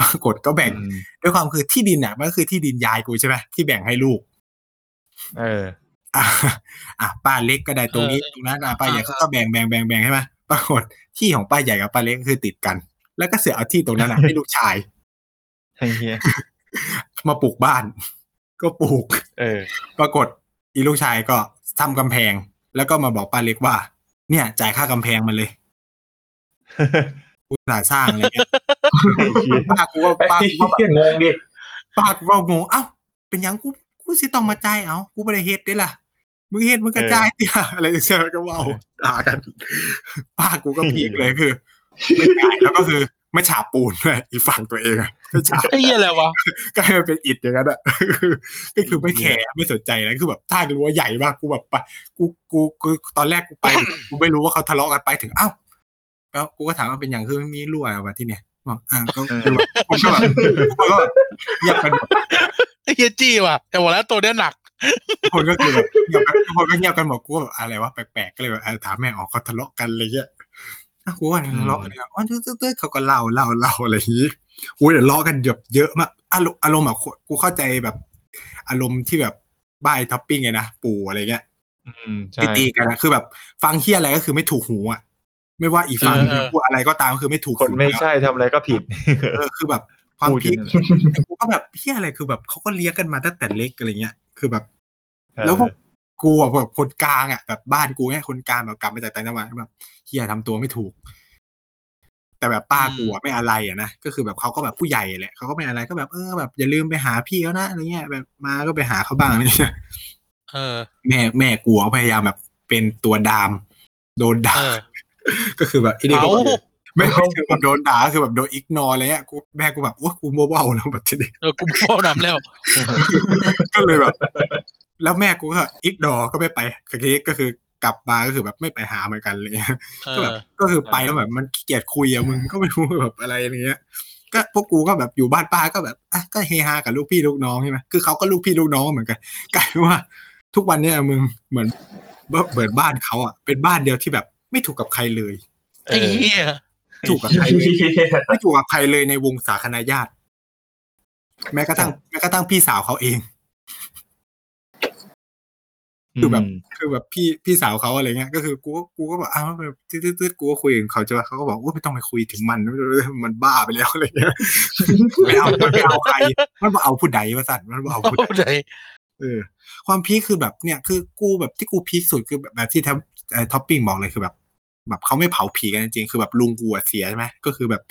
ปรากฏก็แบ่งด้วยความคือที่ดินอ่ะมันก็คือที่ดินยายกูใช่ไหมที่แบ่งให้ลูกเอออ่ะอ่ะป้าเล็กก็ได้ตรงนี้ตรงนั้นอ่ะป้าใหญ่เขาก็แบ่งแบ่งแบ่งแบ่งใช่ไหมปรากฏที่ของป้าใหญ่กับป้าเล็กคือติดกันแล้วก็เสือเอาที่ตรงนั้นอ่ะให้ลูกชายไอ้เหี้ยมาปลูกบ้านก็ปลูกเออปรากฏอีลูกชายก็ทำกำแพง แล้วก็มาบอกป้าเล็กว่าเนี่ยจ่ายค่ากำแพงมันเลยกูสร้างสร้างอะไรเงี้ยป้ากูว่าป้ากูว่าแบบงงดิป้ากูว่างงเอ้าเป็นยังกูกูสิต้องมาจ่ายเอ้ากูไม่ได้เฮ็ดได้ล่ะมึงเฮ็ดมึงกระจายเนี่ยอะไรเงี้ยก็ว่าด่ากันป้ากูก็พีกเลยคือไม่จ่ายแล้วก็คือไม่ฉาบปูนด้วยอีฝั่งตัวเองอ่ะไม่ฉาบไอ้เหี้ยอะไรวะก็ให้มันเป็นอิฐอย่างนั้นอ่ะก็คือไม่แคร์ไม่สนใจนะคือแบบถ้ากูรู้ว่าใหญ่มากกูแบบไปกูกูตอนแรกกูไปกูไม่รู้ว่าเขาทะเลาะกันไปถึงอ้าวแล้วกูก็ถามว่าเป็นอย่างคือมีรั่วอะไรวะที่เนี่ยบอกอ่ะก็คือแบบกูก็แบบกูก็เงียบกันไอ้เหี้ยจี้ว่ะแต่ว่าแล้วตัวเนี้ยหนักคนก็คือแบบคนก็เงียบกันบอกกูแบบอะไรวะแปลกๆก็เลยแบบถามแม่ออกเขาทะเลาะกันอะไรเงี้ยนะกูว่าทะเลาะกันอ๋อตื้อๆเขาก็เล่าเล่าเล่าอะไรอย่างงี้อุ้ยเดี๋ยวเลาะกันเยอะมากอารมณ์แบบกูเข้าใจแบบอารมณ์ที่แบบบ้ายท็อปปิ้งไงนะปู่อะไรเงี้ยอืมใช่ตีกันนะคือแบบฟังเหี้ยอะไรก็คือไม่ถูกหูอ่ะไม่ว่าอีฟังพูดอะไรก็ตามคือไม่ถูกคนไม่ใช่ทำอะไรก็ผิดเออคือแบบความผิดกูก็แบบเหี้ยอะไรคือแบบเขาก็เลี้ยงกันมาตั้งแต่เล็กอะไรเงี้ยคือแบบแล้วกูอ่ะแบบคนกลางอ่ะแบบบ้านกูเนี่ยคนกลางแบบกลับมาจากต่างจังหวัดแบบเฮียทำตัวไม่ถูกแต่แบบป้ากูอ่ะไม่อะไรอ่ะนะก็คือแบบเขาก็แบบผู้ใหญ่แหละเขาก็ไม่อะไรก็แบบเออแบบอย่าลืมไปหาพี่เขานะอะไรเงี้ยแบบมาก็ไปหาเขาบ้างอะไรเงี้ยเออแม่แม่กูพยายามแบบเป็นตัวดามโดนด่าก็คือแบบไอ้นี่ก็ไม่ไม่คือแบบโดนด่าคือแบบโดนอิกนอร์อะไรเงี้ยกูแม่กูแบบโอ้กูโมบ้าแล้วแบบทีนี้เออกูโมบ้าน้ำแล้วก็เลยแบบแล้วแม่กูก็อิกดอก็ไม่ไปคือก็คือกลับมาก็คือแบบไม่ไปหาเหมือนกันเลยก็แบบก็คือไปแล้วแบบมันขี้เกียจคุยอ่ะมึงก็ไม่รู้แบบอะไรอย่างเงี้ยก็พวกกูก็แบบอยู่บ้านป้าก็แบบอ่ะก็เฮฮากับลูกพี่ลูกน้องใช่มั้ยคือเค้าก็ลูกพี่ลูกน้องเหมือนกันกลายเป็นว่าทุกวันเนี้ยมึงเหมือนเปิดบ้านเค้าอ่ะเป็นบ้านเดียวที่แบบไม่ถูกกับใครเลยไอ้เหี้ยถูกกับใครเลยไม่ถูกกับใครเลยในวงสาคณญาติแม้กระทั่งแม้กระทั่งพี่สาวเค้าเองคือแบบคือแบบพี่พี่สาวเขาอะไรเงี้ยก็คือกูก็กูก็แบบอ้าวแบบตื้อๆกูก็คุยกับเขาจะเขาก็บอกว่าไม่ต้องไปคุยถึงมันมันบ้าไปแล้วอะไรเงี้ยไม่เอาไม่เอาใครมันมาเอาผู้ใดมาสั่นมันมาเอาผู้ใดเออความพีคคือแบบเนี่ยคือกูแบบที่กูพีคสุดคือแบบที่ท็อปปิ้งบอกเลยคือแบบแบบเขาไม่เผาผีกันจริงๆคือแบบลุงกูเสียใช่ไหมก็คือแบบ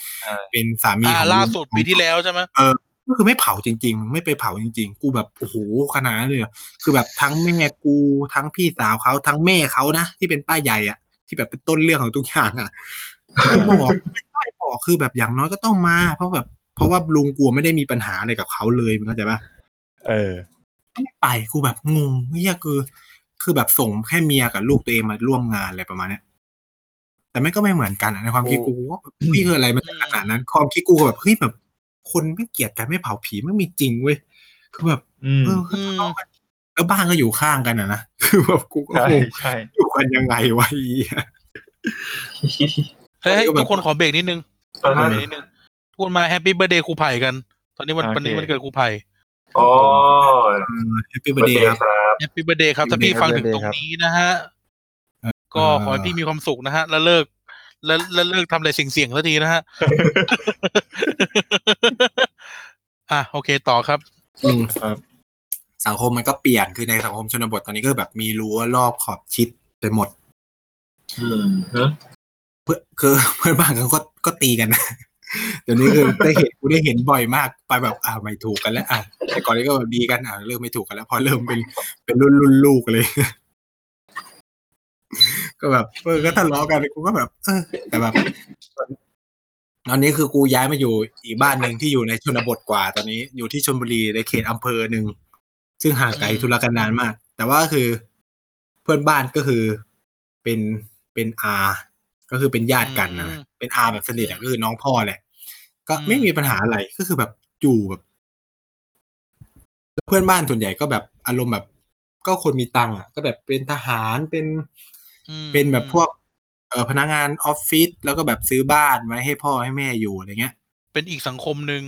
เป็นสามีของล่าสุดปีที่แล้วใช่ไหมเออก็คือไม่เผาจริงๆไม่ไปเผาจริงๆกูแบบโอ้โหขนาดนั้นเลยคือแบบทั้งแม่กูทั้งพี่สาวเขาทั้งแม่เขานะที่เป็นป้าใหญ่อ่ะที่แบบเป็นต้นเรื่องของทุกอย่างอ่ะไม่บอกไม่บอกคือแบบอย่างน้อยก็ต้องมาเพราะแบบเพราะว่าลุงกูไม่ได้มีปัญหาอะไรกับเขาเลยมึงเข้าใจป่ะเออไปกูแบบงงเนี่ยคือคือแบบส่งแค่เมียกับลูกตัวเองมาร่วมงานอะไรประมาณเนี้ยแต่ไม่ก็ไม่เหมือนกันในความคิดกูว่าพี่คืออะไรมันขนาดนั้นความคิดกูแบบเฮ้ยแบบคนไม่เกลียดกันไม่เผาผีไม่มีจริงเว้ยคือแบบเออคือทะเลาะกันแล้วบ้านก็อยู่ข้างกันอ่ะนะคือแบบกูก็งงอยู่กันยังไงวะไอ้เหี้ยเฮ้ยทุกคนขอเบรกนิดนึงขอเบรกนิดนึงทุกคนมาแฮปปี้เบิร์ธเดย์ครูไผ่กันตอนนี้วันวันนี้วันเกิดครูไผ่อ๋อแฮปปี้เบิร์ธเดย์ครับแฮปปี้เบิร์ธเดย์ครับถ้าพี่ฟังถึงตรงนี้นะฮะก็ขอให้พี่มีความสุขนะฮะแล้วเลิกแล้วแล้วเลิกทำอะไรเสี่ยงๆสักทีนะฮะอ่ะโอเคต่อครับอืมครับสังคมมันก็เปลี่ยนคือในสังคมชนบทตอนนี้ก็แบบมีรั้วรอบขอบชิดไปหมดอืมเพื่อคือเพื่อนบ้านก็ก็ตีกันนะเดี๋ยวนี้คือได้เห็นกูได้เห็นบ่อยมากไปแบบอ่าไม่ถูกกันแล้วอ่ะแต่ก่อนนี้ก็แบบดีกันอ่ะเริ่มไม่ถูกกันแล้วพอเริ่มเป็นเป็นรุ่นๆลูกเลยก็แบบเออก็ทะเลาะกันกูก็แบบเออแต่แบบตอนนี้คือกูย้ายมาอยู่อีกบ้านนึงที่อยู่ในชนบทกว่าตอนนี้อยู่ที่ชลบุรีในเขตอำเภอหนึ่งซึ่งห่างไกลทุรกันดารมากแต่ว่าคือเพื่อนบ้านก็คือเป็นเป็นอาก็คือเป็นญาติกันนะเป็นอาแบบสนิทอ่ะก็คือน้องพ่อแหละก็ไม่มีปัญหาอะไรก็คือแบบอยู่แบบเพื่อนบ้านส่วนใหญ่ก็แบบอารมณ์แบบก็คนมีตังค์อ่ะก็แบบเป็นทหารเป็นเป็นแบบพวกเอ่อพนักงานออฟฟิศแล้วก็แบบซื้อบ้านไว้ให้พ่อให้แม่อยู่อะไรเงี้ยเป็นอีกสังคมนึง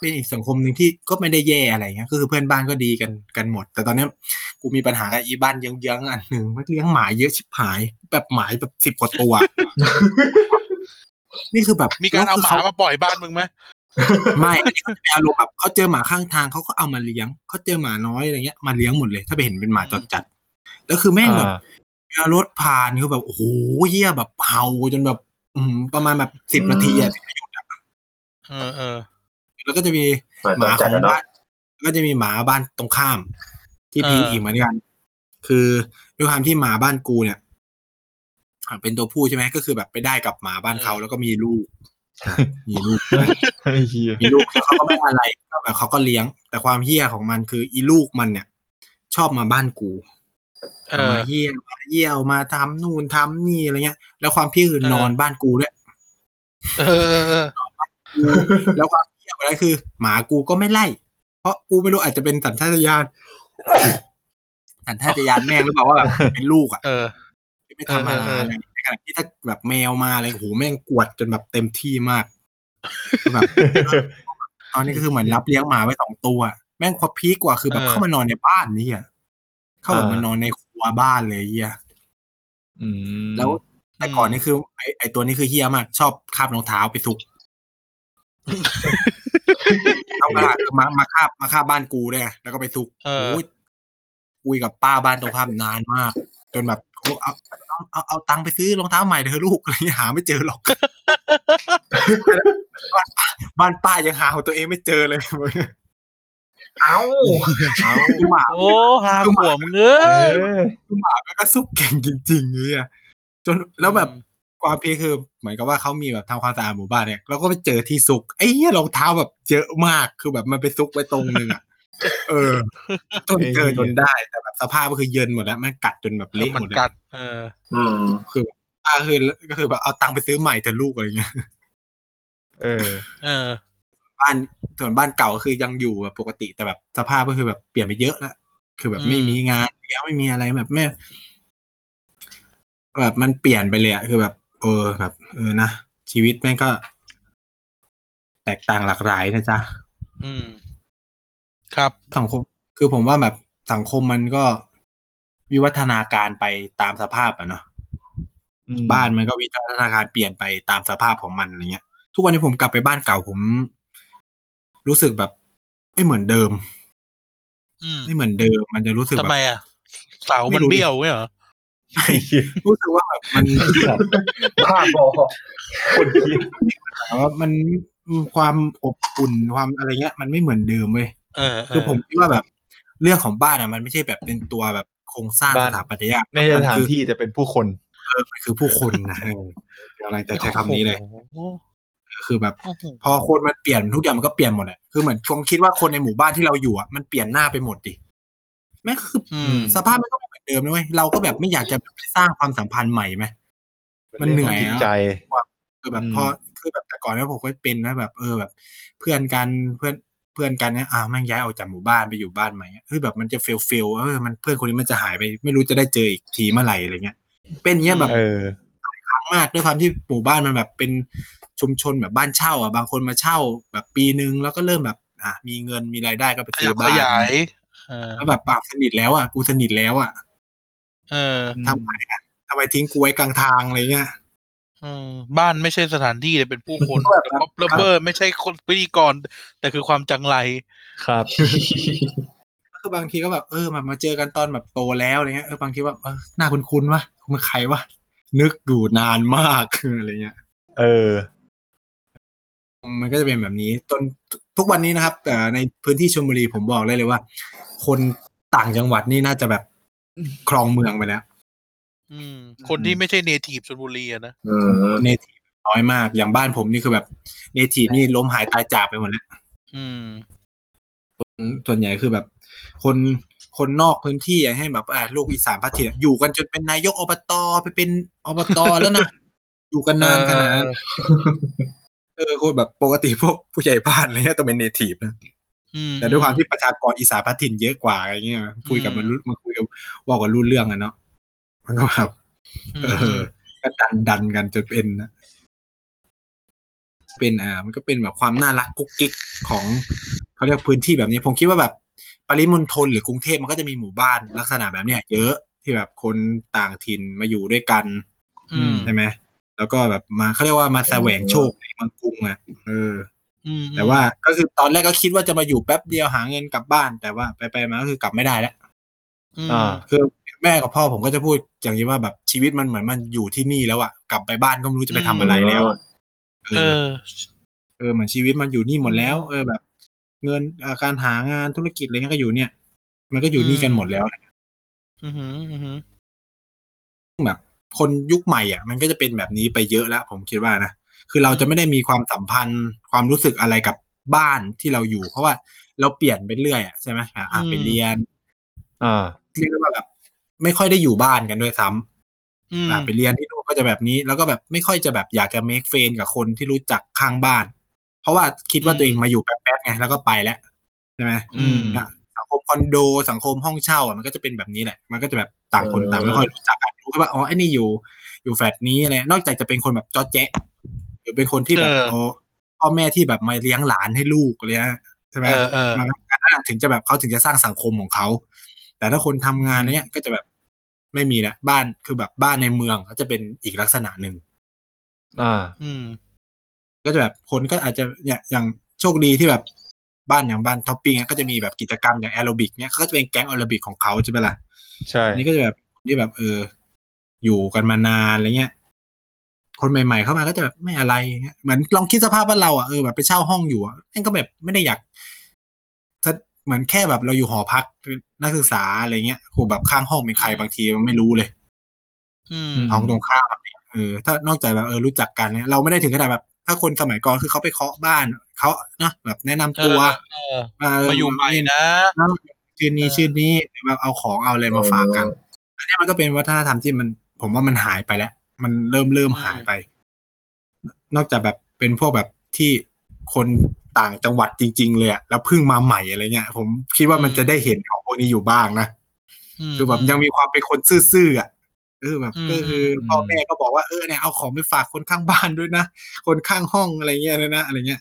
เป็นอีกสังคมนึงที่ก็ไม่ได้แย่อะไรเงี้ยก็คือเพื่อนบ้านก็ดีกันกันหมดแต่ตอนนี้กูมีปัญหากับอีบ้านเยื้องๆอันนึงมันเลี้ยงหมาเยอะชิบหายแบบหมาแบบสิบกว่าตัวนี่คือแบบมีการเอาหมามาปล่อยบ้านมึงมั้ยไม่อารมณ์แบบเค้าเจอหมาข้างทางเค้าก็เอามาเลี้ยงเค้าเจอหมาน้อยอะไรเงี้ยมาเลี้ยงหมดเลยถ้าไปเห็นเป็นหมาจรจัดแล้วคือแม่งแบบ แล้วรถผ่านคือแบบโอ้โหเหี้ยแบบเผาจนแบบอืมประมาณแบบสิบนาทีอ่ะที่ไม่หยุดอ่ะเออๆแล้วก็จะมีหมาของบ้านก็จะมีหมาบ้านตรงข้ามที่พิงอีกเหมือนกันคือด้วยความที่หมาบ้านกูเนี่ยเป็นตัวผู้ใช่ไหมก็คือแบบไปได้กับหมาบ้านเขาแล้วก็มีลูกมีลูกมีลูกแล้วเขาก็ไม่อะไรแบบเขาก็เลี้ยงแต่ความเหี้ยของมันคืออีลูกมันเนี่ยชอบมาบ้านกูมาเยี่ยมมาเยี่ยวมาทำนู่นทำนี่อะไรเงี้ยแล้วความพี่คือนอนบ้านกูด้วยแล้วความเหี้ยอะไรคือหมากูก็ไม่ไล่เพราะกูไม่รู้อาจจะเป็นสัญชาตญาณสัญชาตญาณแม่หรือเปล่าว่าแบบเป็นลูกอ่ะไม่ทำอะไรในขณะที่ถ้าแบบแมวมาอะไรโหแม่งกวดจนแบบเต็มที่มากแบบตอนนี้ก็คือเหมือนรับเลี้ยงหมาไว้สองตัวแม่งพอพีกกว่าคือแบบเข้ามานอนในบ้านนี่อ่ะเข้าแบบมานอนในครัวบ้านเลยเหี้ยอืมแล้วแต่ก่อนนี่คือไอ้ไอ้ตัวนี้คือเหี้ยมากชอบคาบรองเท้าไปซุกเอามามามาคาบมาคาบบ้านกูเนี่ยแล้วก็ไปซุกโหคุยกับป้าบ้านตรงข้ามนานมากจนแบบเอาเอาเอาเอาตังค์ไปซื้อรองเท้าใหม่เธอลูกอะไรหาไม่เจอหรอกบ้านป้ายังหาของตัวเองไม่เจอเลยเอ้าเอ้าหมาโอ้หาหัวมึงเอ้ยหมามันก็ซุกเก่งจริงๆเลยอ่ะจนแล้วแบบความเพลคือเหมือนกับว่าเขามีแบบทำความสะอาดหมู่บ้านเนี่ยเราก็ไปเจอที่ซุกไอ้เหี้ยรองเท้าแบบเยอะมากคือแบบมันไปซุกไว้ตรงนึงอ่ะเออจนเจอจนได้แต่แบบสภาพก็คือเยินหมดแล้วมันกัดจนแบบเละหมดกัดเอออืมคืออ่าคือก็คือแบบเอาตังค์ไปซื้อใหม่เถอะลูกอะไรเงี้ยเออเออบ้านส่วนบ้านเก่าก็คือยังอยู่แบบปกติแต่แบบสภาพก็คือแบบเปลี่ยนไปเยอะแล้วคือแบบไม่มีงานแล้วไม่มีอะไรแบบแม่แบบมันเปลี่ยนไปเลยอะคือแบบเออแบบเออนะชีวิตแม่งก็แตกต่างหลากหลายนะจ๊ะอืมครับสังคมคือผมว่าแบบสังคมมันก็วิวัฒนาการไปตามสภาพอ่ะเนาะบ้านมันก็วิวัฒนาการเปลี่ยนไปตามสภาพของมันอะไรเงี้ยทุกวันนี้ผมกลับไปบ้านเก่าผมรู้สึกแบบไม่เหมือนเดิมไม่เหมือนเดิมมันจะรู้สึกแบบทำไมอ่ะเสามันเบี้ยวเหรอรู้สึกว่าแบบมันบ้าบอคนคิดแต่ว่ามันความอบอุ่นความอะไรเงี้ยมันไม่เหมือนเดิมเว้ยคือผมคิดว่าแบบเรื่องของบ้านอ่ะมันไม่ใช่แบบเป็นตัวแบบโครงสร้างสถาปัตยกรรมไม่ใช่สถานที่แต่เป็นผู้คนเออมันคือผู้คนนะอะไรจะใช้คำนี้เลยคือแบบพอคนมันเปลี่ยนทุกอย่างมันก็เปลี่ยนหมดอ่ะคือเหมือนผมคิดว่าคนในหมู่บ้านที่เราอยู่อ่ะมันเปลี่ยนหน้าไปหมดดิแม้คือสภาพมันก็เหมือนเดิมนะเว้ยเราก็แบบไม่อยากจะสร้างความสัมพันธ์ใหม่ไหมมันเหนื่อยใจคือแบบพอคือแบบแต่ก่อนเนี่ยผมก็เป็นนะแบบเออแบบเพื่อนกันเพื่อนเพื่อนกันเนี่ยอ้าวแม่งย้ายออกจากหมู่บ้านไปอยู่บ้านใหม่เฮ้ยแบบมันจะเฟลเฟลเออมันเพื่อนคนนี้มันจะหายไปไม่รู้จะได้เจออีกทีเมื่อไหร่อะไรเงี้ยเป็นเงี้ยแบบหลายครั้งมากด้วยความที่หมู่บ้านมันแบบเป็นชุมชนแบบบ้านเช่าอ่ะบางคนมาเช่าแบบปีนึงแล้วก็เริ่มแบบอ่ะมีเงินมีรายได้ก็ไปซื้อบ้านขยายเออแล้วแบบปากสนิทแล้วอ่ะกูสนิทแล้วอ่ะเออทำไมอ่ะทำไมทิ้งกูไว้กลางทางอะไรเงี้ยบ้านไม่ใช่สถานที่แต่เป็นผู้คนแต่ป๊อปเลเวอร์ไม่ใช่คนพิธีกรแต่คือความจังไรครับคือบางทีก็แบบเออมามาเจอกันตอนแบบโตแล้วอะไรเงี้ยเออบางทีว่าเออหน้าคุ้นๆวะมันใครวะนึกอยู่นานมากคืออะไรเงี้ยเออมันก็จะเป็นแบบนี้จนทุกวันนี้นะครับแต่ในพื้นที่ชลบุรีผมบอกเลยเลยว่าคนต่างจังหวัดนี่น่าจะแบบครองเมืองไปแล้วอืมคนที่ไม่ใช่เนทีฟชลบุรีอะนะเออเนทีฟน้อยมากอย่างบ้านผมนี่คือแบบเนทีฟนี่ล้มหายตายจากไปหมดแล้วอืมส่วนใหญ่คือแบบคนคนนอกพื้นที่ให้แบบอ่ะลูกอีสานพัฒน์อยู่กันจนเป็นนายกอบต.ไปเป็นอบต.แล้วนะอยู่กันนานขนาดนั้นเออคนแบบปกติพวกผู้ใหญ่บ้านอะไรเงี้ยต้องเป็นเนทีฟนะแต่ด้วยความที่ประชากรอีสานพัฒน์เยอะกว่าอะไรเงี้ยคุยกับมันมาคุยกับว่ากันรู้เรื่องอ่ะเนาะมันก็แบบเออก็ดันดันกันจนเป็นนะเป็นอ่ามันก็เป็นแบบความน่ารักกุ๊กกิ๊กของเขาเรียกพื้นที่แบบนี้ผมคิดว่าแบบปริมณฑลหรือกรุงเทพมันก็จะมีหมู่บ้านลักษณะแบบเนี้ยเยอะที่แบบคนต่างถิ่นมาอยู่ด้วยกันใช่ไหมแล้วก็แบบมาเขาเรียกว่ามาแสวงโชคในเมืองกรุงอ่ะเออแต่ว่าก็คือตอนแรกก็คิดว่าจะมาอยู่แป๊บเดียวหาเงินกลับบ้านแต่ว่าไปๆมาก็คือกลับไม่ได้แล้ว อ่าคือแม่กับพ่อผมก็จะพูดอย่างนี้ว่าแบบชีวิตมันเหมือนมันอยู่ที่นี่แล้วอ่ะกลับไปบ้านก็ไม่รู้จะไปทำอะไรแล้วเออเออเหมือนชีวิตมันอยู่นี่หมดแล้วเออแบบเงินการหางานธุรกิจอะไรเงี้ยก็อยู่เนี่ยมันก็อยู่นี่กันหมดแล้วอือหืออือหือแบบคนยุคใหม่อ่ะมันก็จะเป็นแบบนี้ไปเยอะแล้วผมคิดว่านะคือเราจะไม่ได้มีความสัมพันธ์ความรู้สึกอะไรกับบ้านที่เราอยู่เพราะว่าเราเปลี่ยนไปเรื่อยอ่ะใช่มั้ยอ่ะไปเรียนอ่าเรียกว่าแบบไม่ค่อยได้อยู่บ้านกันด้วยซ้ำอืมอ่ะไปเรียนที่โน่นก็จะแบบนี้แล้วก็แบบไม่ค่อยจะแบบอยากจะเมคเฟรนด์กับคนที่รู้จักข้างบ้านเพราะว่าคิดว่าตัวเองมาอยู่แป๊บๆไงแล้วก็ไปแล้วใช่มั้ยอืมนะสังคมคอนโดสังคมห้องเช่าอ่ะมันก็จะเป็นแบบนี้แหละมันก็จะแบบต่างคนต่างไม่ค่อยรู้จักกันรู้แค่ว่าอ๋อไอ้นี่อยู่อยู่แฟลตนี้อะไรนอกจากจะเป็นคนแบบจ๊อแจ๊ะหรือเป็นคนที่แบบพ่อแม่ที่แบบมาเลี้ยงหลานให้ลูกอะไรเงี้ยใช่ไหมมันถึงจะแบบเขาถึงจะสร้างสังคมของเขาแต่ถ้าคนทำงานเนี้ยก็จะแบบไม่มีละบ้านคือแบบบ้านในเมืองก็จะเป็นอีกลักษณะหนึ่งอ่าอืมก็จะแบบคนก็อาจจะเนี่ยอย่างโชคดีที่แบบบ้านอย่างบ้านท็อปปิ้งเนี้ยก็จะมีแบบกิจกรรมอย่างแอโรบิกเนี้ยก็จะเป็นแก๊งแอโรบิกของเขาใช่ไหมล่ะใช่นี่ก็จะแบบนี่แบบเอออยู่กันมานานอะไรเงี้ยคนใหม่ๆเข้ามาก็จะแบบไม่อะไรเงี้ยเหมือนลองคิดสภาพว่าเราอ่ะเออแบบไปเช่าห้องอยู่อ่ะนั่นก็แบบไม่ได้อยากเหมือนแค่แบบเราอยู่หอพักนักศึกษาอะไรเงี้ยโหแบบข้างห้องเป็นใครบางทีมันไม่รู้เลยห้องตรงข้ามเออถ้านอกจากแบบเออรู้จักกันเนี่ยเราไม่ได้ถึงขนาดแบบถ้าคนสมัยก่อนคือเขาไปเคาะบ้านเขาเนาะแบบแนะนำตัวมาอยู่ใหม่นะชื่อนี้ชื่อนี้แบบเอาของเอาอะไรมาฝากกันอันนี้มันก็เป็นวัฒนธรรมที่มันผมว่ามันหายไปแล้วมันเริ่มเริ่มหายไปนอกจากแบบเป็นพวกแบบที่คนต่างจังหวัดจริงๆเลยอะแล้วเพิ่งมาใหม่อะไรเงี้ยผมคิดว่ามันจะได้เห็นของพวกนี้อยู่บ้างนะคือแบบยังมีความเป็นคนซื่อๆอะเออแบบก็คือพ่อแม่ก็บอกว่าเออเนี่ยเอาของไปฝากคนข้างบ้านด้วยนะคนข้างห้องอะไรเงี้ยนะนะอะไรเงี้ย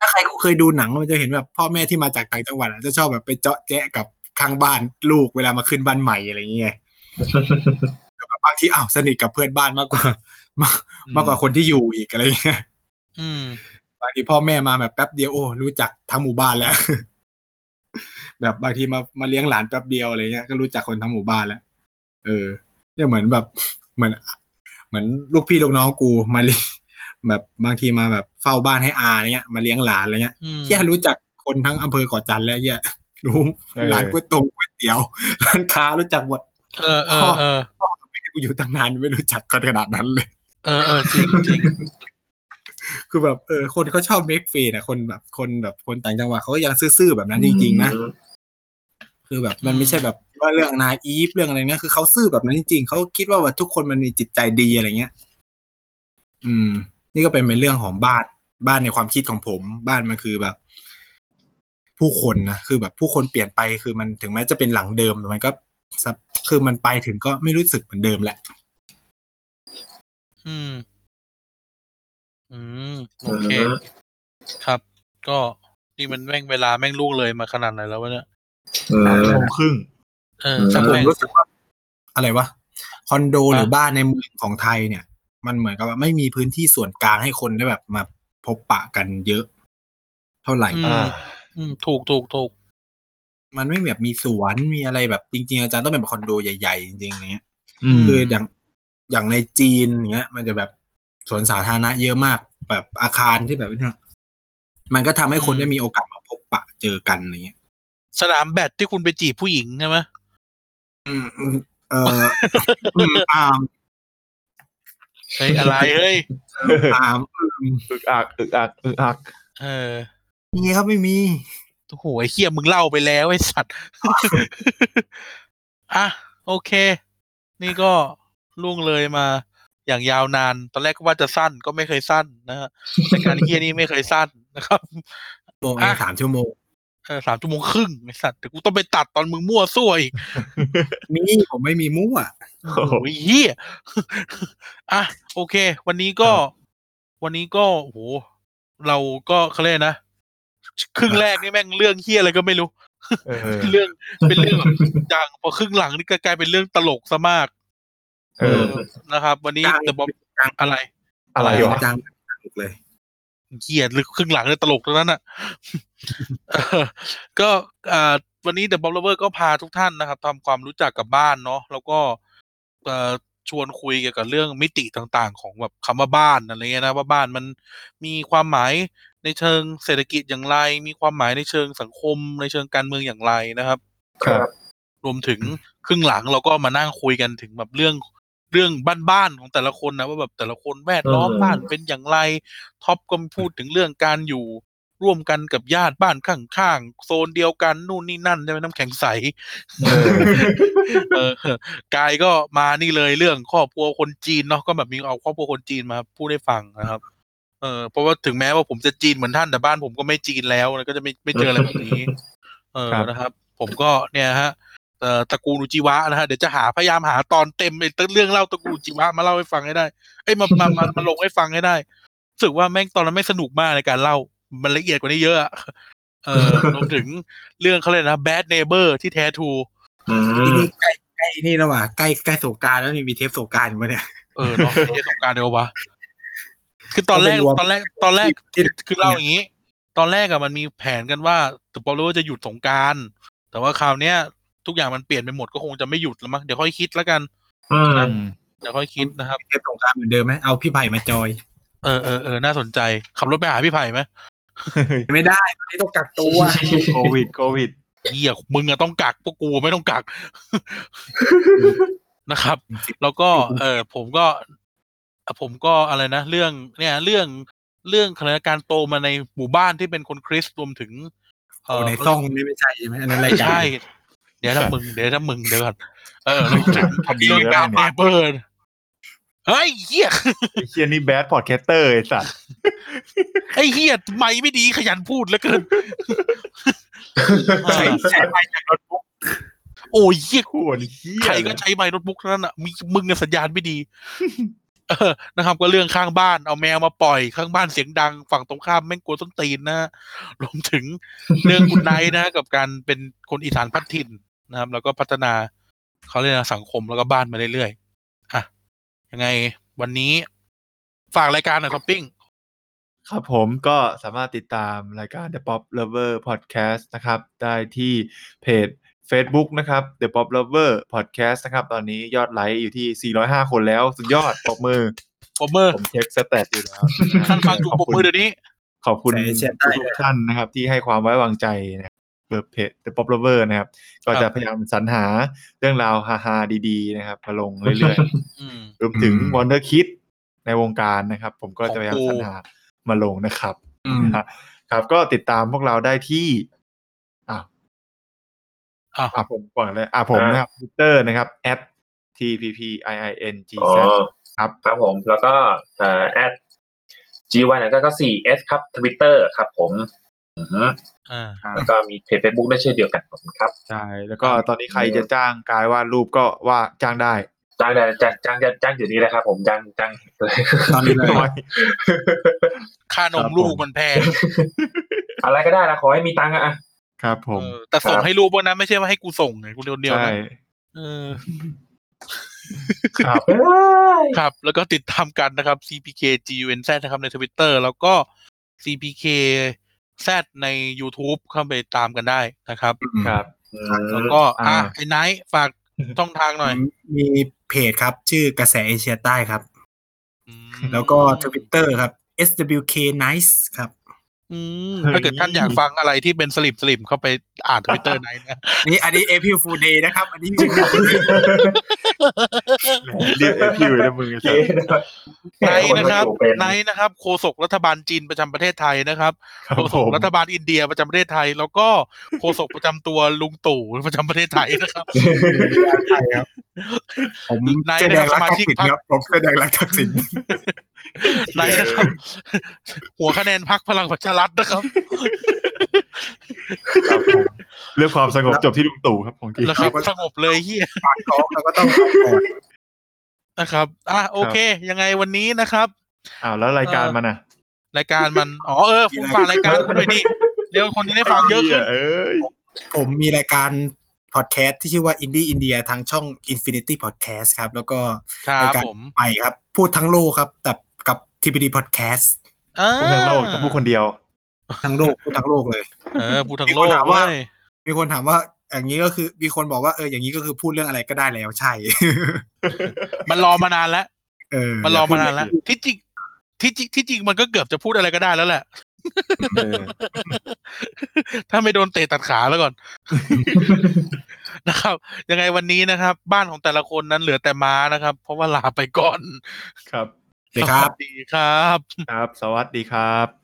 ถ้าใครเคยดูหนังมันจะเห็นแบบพ่อแม่ที่มาจากต่างจังหวัดจะชอบแบบไปเจาะแจ๊ะกับข้างบ้านลูกเวลามาขึ้นบ้านใหม่อะไรเงี้ยบางทีอ้าวสนิทกับเพื่อนบ้านมากกว่ามากมากกว่าคนที่อยู่อีกอะไรเงี้ยบางทีพ่อแม่มาแบบแป๊บเดียวโอ้รู้จักทั้งหมู่บ้านแล้วแบบบางทีมามาเลี้ยงหลานแป๊บเดียวอะไรเงี้ยก็รู้จักคนทั้งหมู่บ้านแล้วเออเนี่ยเหมือนแบบเหมือนเหมือนลูกพี่ลูกน้องกูมาเลี้ยงแบบบางทีมาแบบเฝ้าบ้านให้อาอะไรเงี้ยมาเลี้ยงหลานอะไรเงี้ยแค่รู้จักคนทั้งอำเภอเกาะจันแล้วเนี่ยรู้ร้านก๋วยตงก๋วยเตี๋ยวร้านค้ารู้จักหมดเออเออเออกูอยู่ตั้งนานไม่รู้จักกันขนาดนั้นเลยเออเออจริงจริงคือแบบเออคนเขาชอบเมคเฟนอ่ะคนแบบคนแบบคนต่างจังหวัดเขาก็ยังซื่อๆแบบนั้นจริงๆนะคือแบบมันไม่ใช่แบบว่าเรื่องนายอีฟเรื่องอะไรเงี้ยคือเขาซื่อแบบนั้นจริงๆเขาคิดว่าว่าทุกคนมันมีจิตใจดีอะไรเงี้ยอืมนี่ก็เป็นเป็นเรื่องของบ้านบ้านในความคิดของผมบ้านมันคือแบบผู้คนนะคือแบบผู้คนเปลี่ยนไปคือมันถึงแม้จะเป็นหลังเดิมมันก็คือมันไปถึงก็ไม่รู้สึกเหมือนเดิมแหละอืมอืมโอเคครับก็นี่มันแม่งเวลาแม่งลูกเลยมาขนาดไหนแล้ววะเนี่ยเออชั่วโมงครึ่งเออแต่ผมรู้สึกว่าอะไรวะคอนโดหรือบ้านในเมืองของไทยเนี่ยมันเหมือนกับว่าไม่มีพื้นที่ส่วนกลางให้คนได้แบบมาพบปะกันเยอะเท่าไหร่อ่าอืมถูกถูกถูกมันไม่แบบมีสวนมีอะไรแบบจริงๆอาจารย์ต้องเป็นแบบคอนโดใหญ่ๆจริงๆอย่างเงี้ยคืออย่างอย่างในจีนอย่างเงี้ยมันจะแบบสวนสาธารณะเยอะมากแบบอาคารที่แบบนี้มันก็ทำให้คนได้มีโอกาสมาพบปะเจอกันอย่างเงี้ยสนามแบดที่คุณไปจีบผู้หญิงใช่ไหมอืมเอออามเฮ้ยอะไรเฮ้ยอามอึกอักอึกอักอึกอักเออยังไงครับไม่มีโอ้โหไอ้เหี้ยมึงเล่าไปแล้วไอ้สัตว์อ่ะโอเคนี่ก็ล่วงเลยมาอย่างยาวนานตอนแรกก็ว่าจะสั้นก็ไม่เคยสั้นนะฮะรายการเหี้ยนี่ไม่เคยสั้นนะครับโมงละสามชั่วโมงเออสามชั่วโมงครึ่งไอ้สัตว์เดี๋ยวกูต้องไปตัดตอนมึงมั่วซั่วอีกนี่ผมไม่มีมั่วโอ้โหเหี้ยอ่ะโอเควันนี้ก็วันนี้ก็โอ้โหเราก็เค้าเล่นนะครึ่งแรกนี่แม่งเรื่องเหี้ยอะไรก็ไม่รู้เรื่องเป็นเรื่องจังพอครึ่งหลังนี่กลายเป็นเรื่องตลกซะมากเออนะครับวันนี้จะบอกอะไรอะไรวะจังเลยเหี้ยครึ่งหลังเนี่ยตลกทั้งนั้นน่ะก็อ่า วันนี้ The Pop Lover ก็พาทุกท่านนะครับทำความรู้จักกับบ้านเนาะแล้วก็เอ่อชวนคุยเกี่ยวกับเรื่องมิติต่างๆของแบบคำว่าบ้านอะไรเงี้ยนะว่าบ้านมันมีความหมายในเชิงเศรษฐกิจอย่างไรมีความหมายในเชิงสังคมในเชิงการเมืองอย่างไรนะครับครับรวมถึงครึ่งหลังเราก็มานั่งคุยกันถึงแบบเรื่องเรื่องบ้านๆของแต่ละคนนะว่าแบบแต่ละคนแวดล้อมบ้านเป็นอย่างไรท็อปก็พูดถึงเรื่องการอยู่ร่วมกันกับญาติบ้านข้างๆโซนเดียวกันนู่นนี่นั่นใช่ไหมน้ำแข็งใสเออกายก็มานี่เลยเรื่องครอบครัวคนจีนเนาะก็แบบมีเอาครอบครัวคนจีนมาพูดให้ฟังนะครับเออเพราะว่าถึงแม้ว่าผมจะจีนเหมือนท่านแต่บ้านผมก็ไม่จีนแล้วก็จะไม่ไม่เจออะไรแบบนี้เออนะครับผมก็เนี่ยฮะตระกูลอุจิวะนะฮะเดี๋ยวจะหาพยายามหาตอนเต็มเลยเรื่องเล่าตระกูลอุจิวะมาเล่าให้ฟังให้ได้เอ้ยมามามาลงให้ฟังให้ได้รู้สึกว่าแม่งตอนนั้นไม่สนุกมากในการเล่ามันละเอียดกว่านี้เยอะอ่ะเออรวมถึงเรื่องเขาเลยนะ Bad Neighbor ที่แท้ทูนี่ใกล้ใกล้นี่แล้วว่ะใกล้ใกล้สงกรานต์แล้วนี่มีเทปสงกรานต์อยู่ป่ะเนี่ยเออเนาะเทปสงกรานต์เดี๋ยววะคือตอนแรกตอนแรกตอนแรกคือเล่าอย่างงี้ตอนแรกอ่ะมันมีแผนกันว่าถึงพอรู้ว่าจะหยุดสงกรานต์แต่ว่าคราวเนี้ยทุกอย่างมันเปลี่ยนไปหมดก็คงจะไม่หยุดแล้วมั้งเดี๋ยวค่อยคิดแล้วกันอืมเดี๋ยวค่อยคิดนะครับเทปสงกรานต์เหมือนเดิมมั้ยเอาพี่ไผ่มาจอยเออเออๆน่าสนใจขับรถไปหาพี่ไผ่ไหมไม่ได้ตอนนี้ต้องกักตัวโควิดโควิดเหี้ยมึงอะต้องกักพวกกูไม่ต้องกักนะครับแล้วก็เออผมก็ผมก็อะไรนะเรื่องเนี่ยเรื่องเรื่องคณะการโตมาในหมู่บ้านที่เป็นคนคริสต์รวมถึงเอ่อในซ่องนี่ไม่ใช่ใช่มั้ยอันนั้นรายการใช่เดี๋ยวถ้ามึงเดี๋ยวถ้ามึงเดี๋ยวก่อนเออพอดีแล้วเนี่ยเปิดเฮ้ยเหี้ยไอ้เหี้ยนี่แบดพอดแคสเตอร์ไอ้สัสไอ้เหี้ยไมค์ไม่ดีขยันพูดเหลือเกินใช้ใช้ไมค์จากโน้ตบุ๊กโอ้ยเหี้ยโคตรเหี้ยใครก็ใช้ไมค์โน้ตบุ๊กนั่นน่ะมึงเนี่ยสัญญาณไม่ดีเออนะครับก็เรื่องข้างบ้านเอาแมวมาปล่อยข้างบ้านเสียงดังฝั่งตรงข้ามแม่งกลัวต้นตีนนะรวมถึงเรื่องคุณไนท์นะกับการเป็นคนอีสานพัฒน์ถิ่นนะครับแล้วก็พัฒนาเขาเรียกสังคมแล้วก็บ้านมาเรื่อยๆอ่ะยังไงวันนี้ฝากรายการหน่อยครับปิ้งครับผมก็สามารถติดตามรายการ The Pop Lover Podcast นะครับได้ที่เพจ Facebook นะครับ The Pop Lover Podcast นะครับตอนนี้ยอดไลค์อยู่ที่สี่ร้อยห้าคนแล้วสุดยอดปรบมือปรบมือผมเช็คสแตทอยู่แล้วท่านฟังดูปรบมือเดี๋ยวนี้ขอบคุณทุกท่านนะครับที่ให้ความไว้วางใจนะเปิดเพจ The Pop Lover นะครับก็จะพยายามสรรหาเรื่องราวฮาๆดีๆนะครับมาลงเรื่อยๆรวมถึง Wonder Kid ในวงการนะครับผมก็จะพยายามสรรหามาลงนะครับครับก็ติดตามพวกเราได้ที่อ่ะอ่ะผมก่อนเลยอ่ะผมนะครับ Twitter นะครับ แอท ที พี พี ไอ ไอ เอ็น จี แซด ครับครับผมแล้วก็เอ่อ แอท จี วาย เก้าเก้าสี่ เอส ครับ Twitter ครับผมอ่าแล้วก็มีเพจ Facebook ด้วยเช่นเดียวกันครับใช่แล้วก็ตอนนี้ใครจะจ้างกายวาดรูปก็ว่าจ้างได้จ้างได้จ้างจ้างจ้างอยู่นี่แหละครับผมจ้างจ้างตอนนี้เลยค่านมลูกมันแพงอะไรก็ได้นะขอให้มีตังค์อ่ะครับผมแต่ส่งให้ลูกพวกนั้นไม่ใช่ว่าให้กูส่งไงกูเดียวๆนะเออครับครับแล้วก็ติดตามกันนะครับ ซี พี เค จี ยู เอ็น แซด นะครับใน Twitter แล้วก็ ซี พี เคแซดใน YouTube เข้าไปตามกันได้นะครับครับแล้วก็อ่ะไอ้ไนท์ฝากช่องทางหน่อยมีเพจครับชื่อกระแสเอเชียใต้ครับแล้วก็ Twitter ครับ เอส ดับเบิลยู เค Nice ครับอืมถ้าเกิดท่านอยากฟังอะไรที่เป็นสลิปสลิปเข้าไปอ่าน Twitter ไนท์นะนี่อันนี้ April Fool Day นะครับอันนี้จริงเรียก April นะมึงไนท์นะครับไนท์นะครับโฆษกรัฐบาลจีนประจำประเทศไทยนะครับโฆษกรัฐบาลอินเดียประจำประเทศไทยแล้วก็โฆษกประจำตัวลุงตู่ประจำประเทศไทยนะครับใช่ครับผมไนท์นะครับสมาชิกพรรคผมแสดงรักทักษิณไนท์นะครับหัวคะแนนพรรคพลังประชารัฐนะครับเรื่องความสงบจบที่ลุงตู่ครับของจริงแล้วครับสงบเลยเฮียปากท้องเราก็ต้องนะครับอ่ะโอเคยังไงวันนี้นะครับอ้าวแล้วรายการมันน่ะรายการมันอ๋อเออคุณฝากรายการคุณด้วยดิเดี๋ยวคนที่ได้ฟังเยอะขึ้นผมมีรายการพอดแคสต์ที่ชื่อว่า Indie India ทางช่อง Infinity Podcast ครับแล้วก็รายการไปครับพูดทั้งโลกครับแต่กับ ที พี ดี Podcast พูดทั้งโลกกับพูดคนเดียวทั้งโลกพูดทั้งโลกเลยเออพูดทั้งโลกว่า มีคนถามว่าอย่างนี้ก็คือมีคนบอกว่าเอออย่างนี้ก็คือพูดเรื่องอะไรก็ได้แล้วใช่ มันรอมานานแล้วเออมันรอมานานแล้วที่จริงที่จริงที่จริงมันก็เกือบจะพูดอะไรก็ได้แล้วแหละถ้าไม่โดนเตะตัดขาแล้วก่อนนะครับยังไงวันนี้นะครับบ้านของแต่ละคนนั้นเหลือแต่ม้านะครับเพราะว่าลาไปก่อนครับสวัสดีครับครับสวัสดีครับ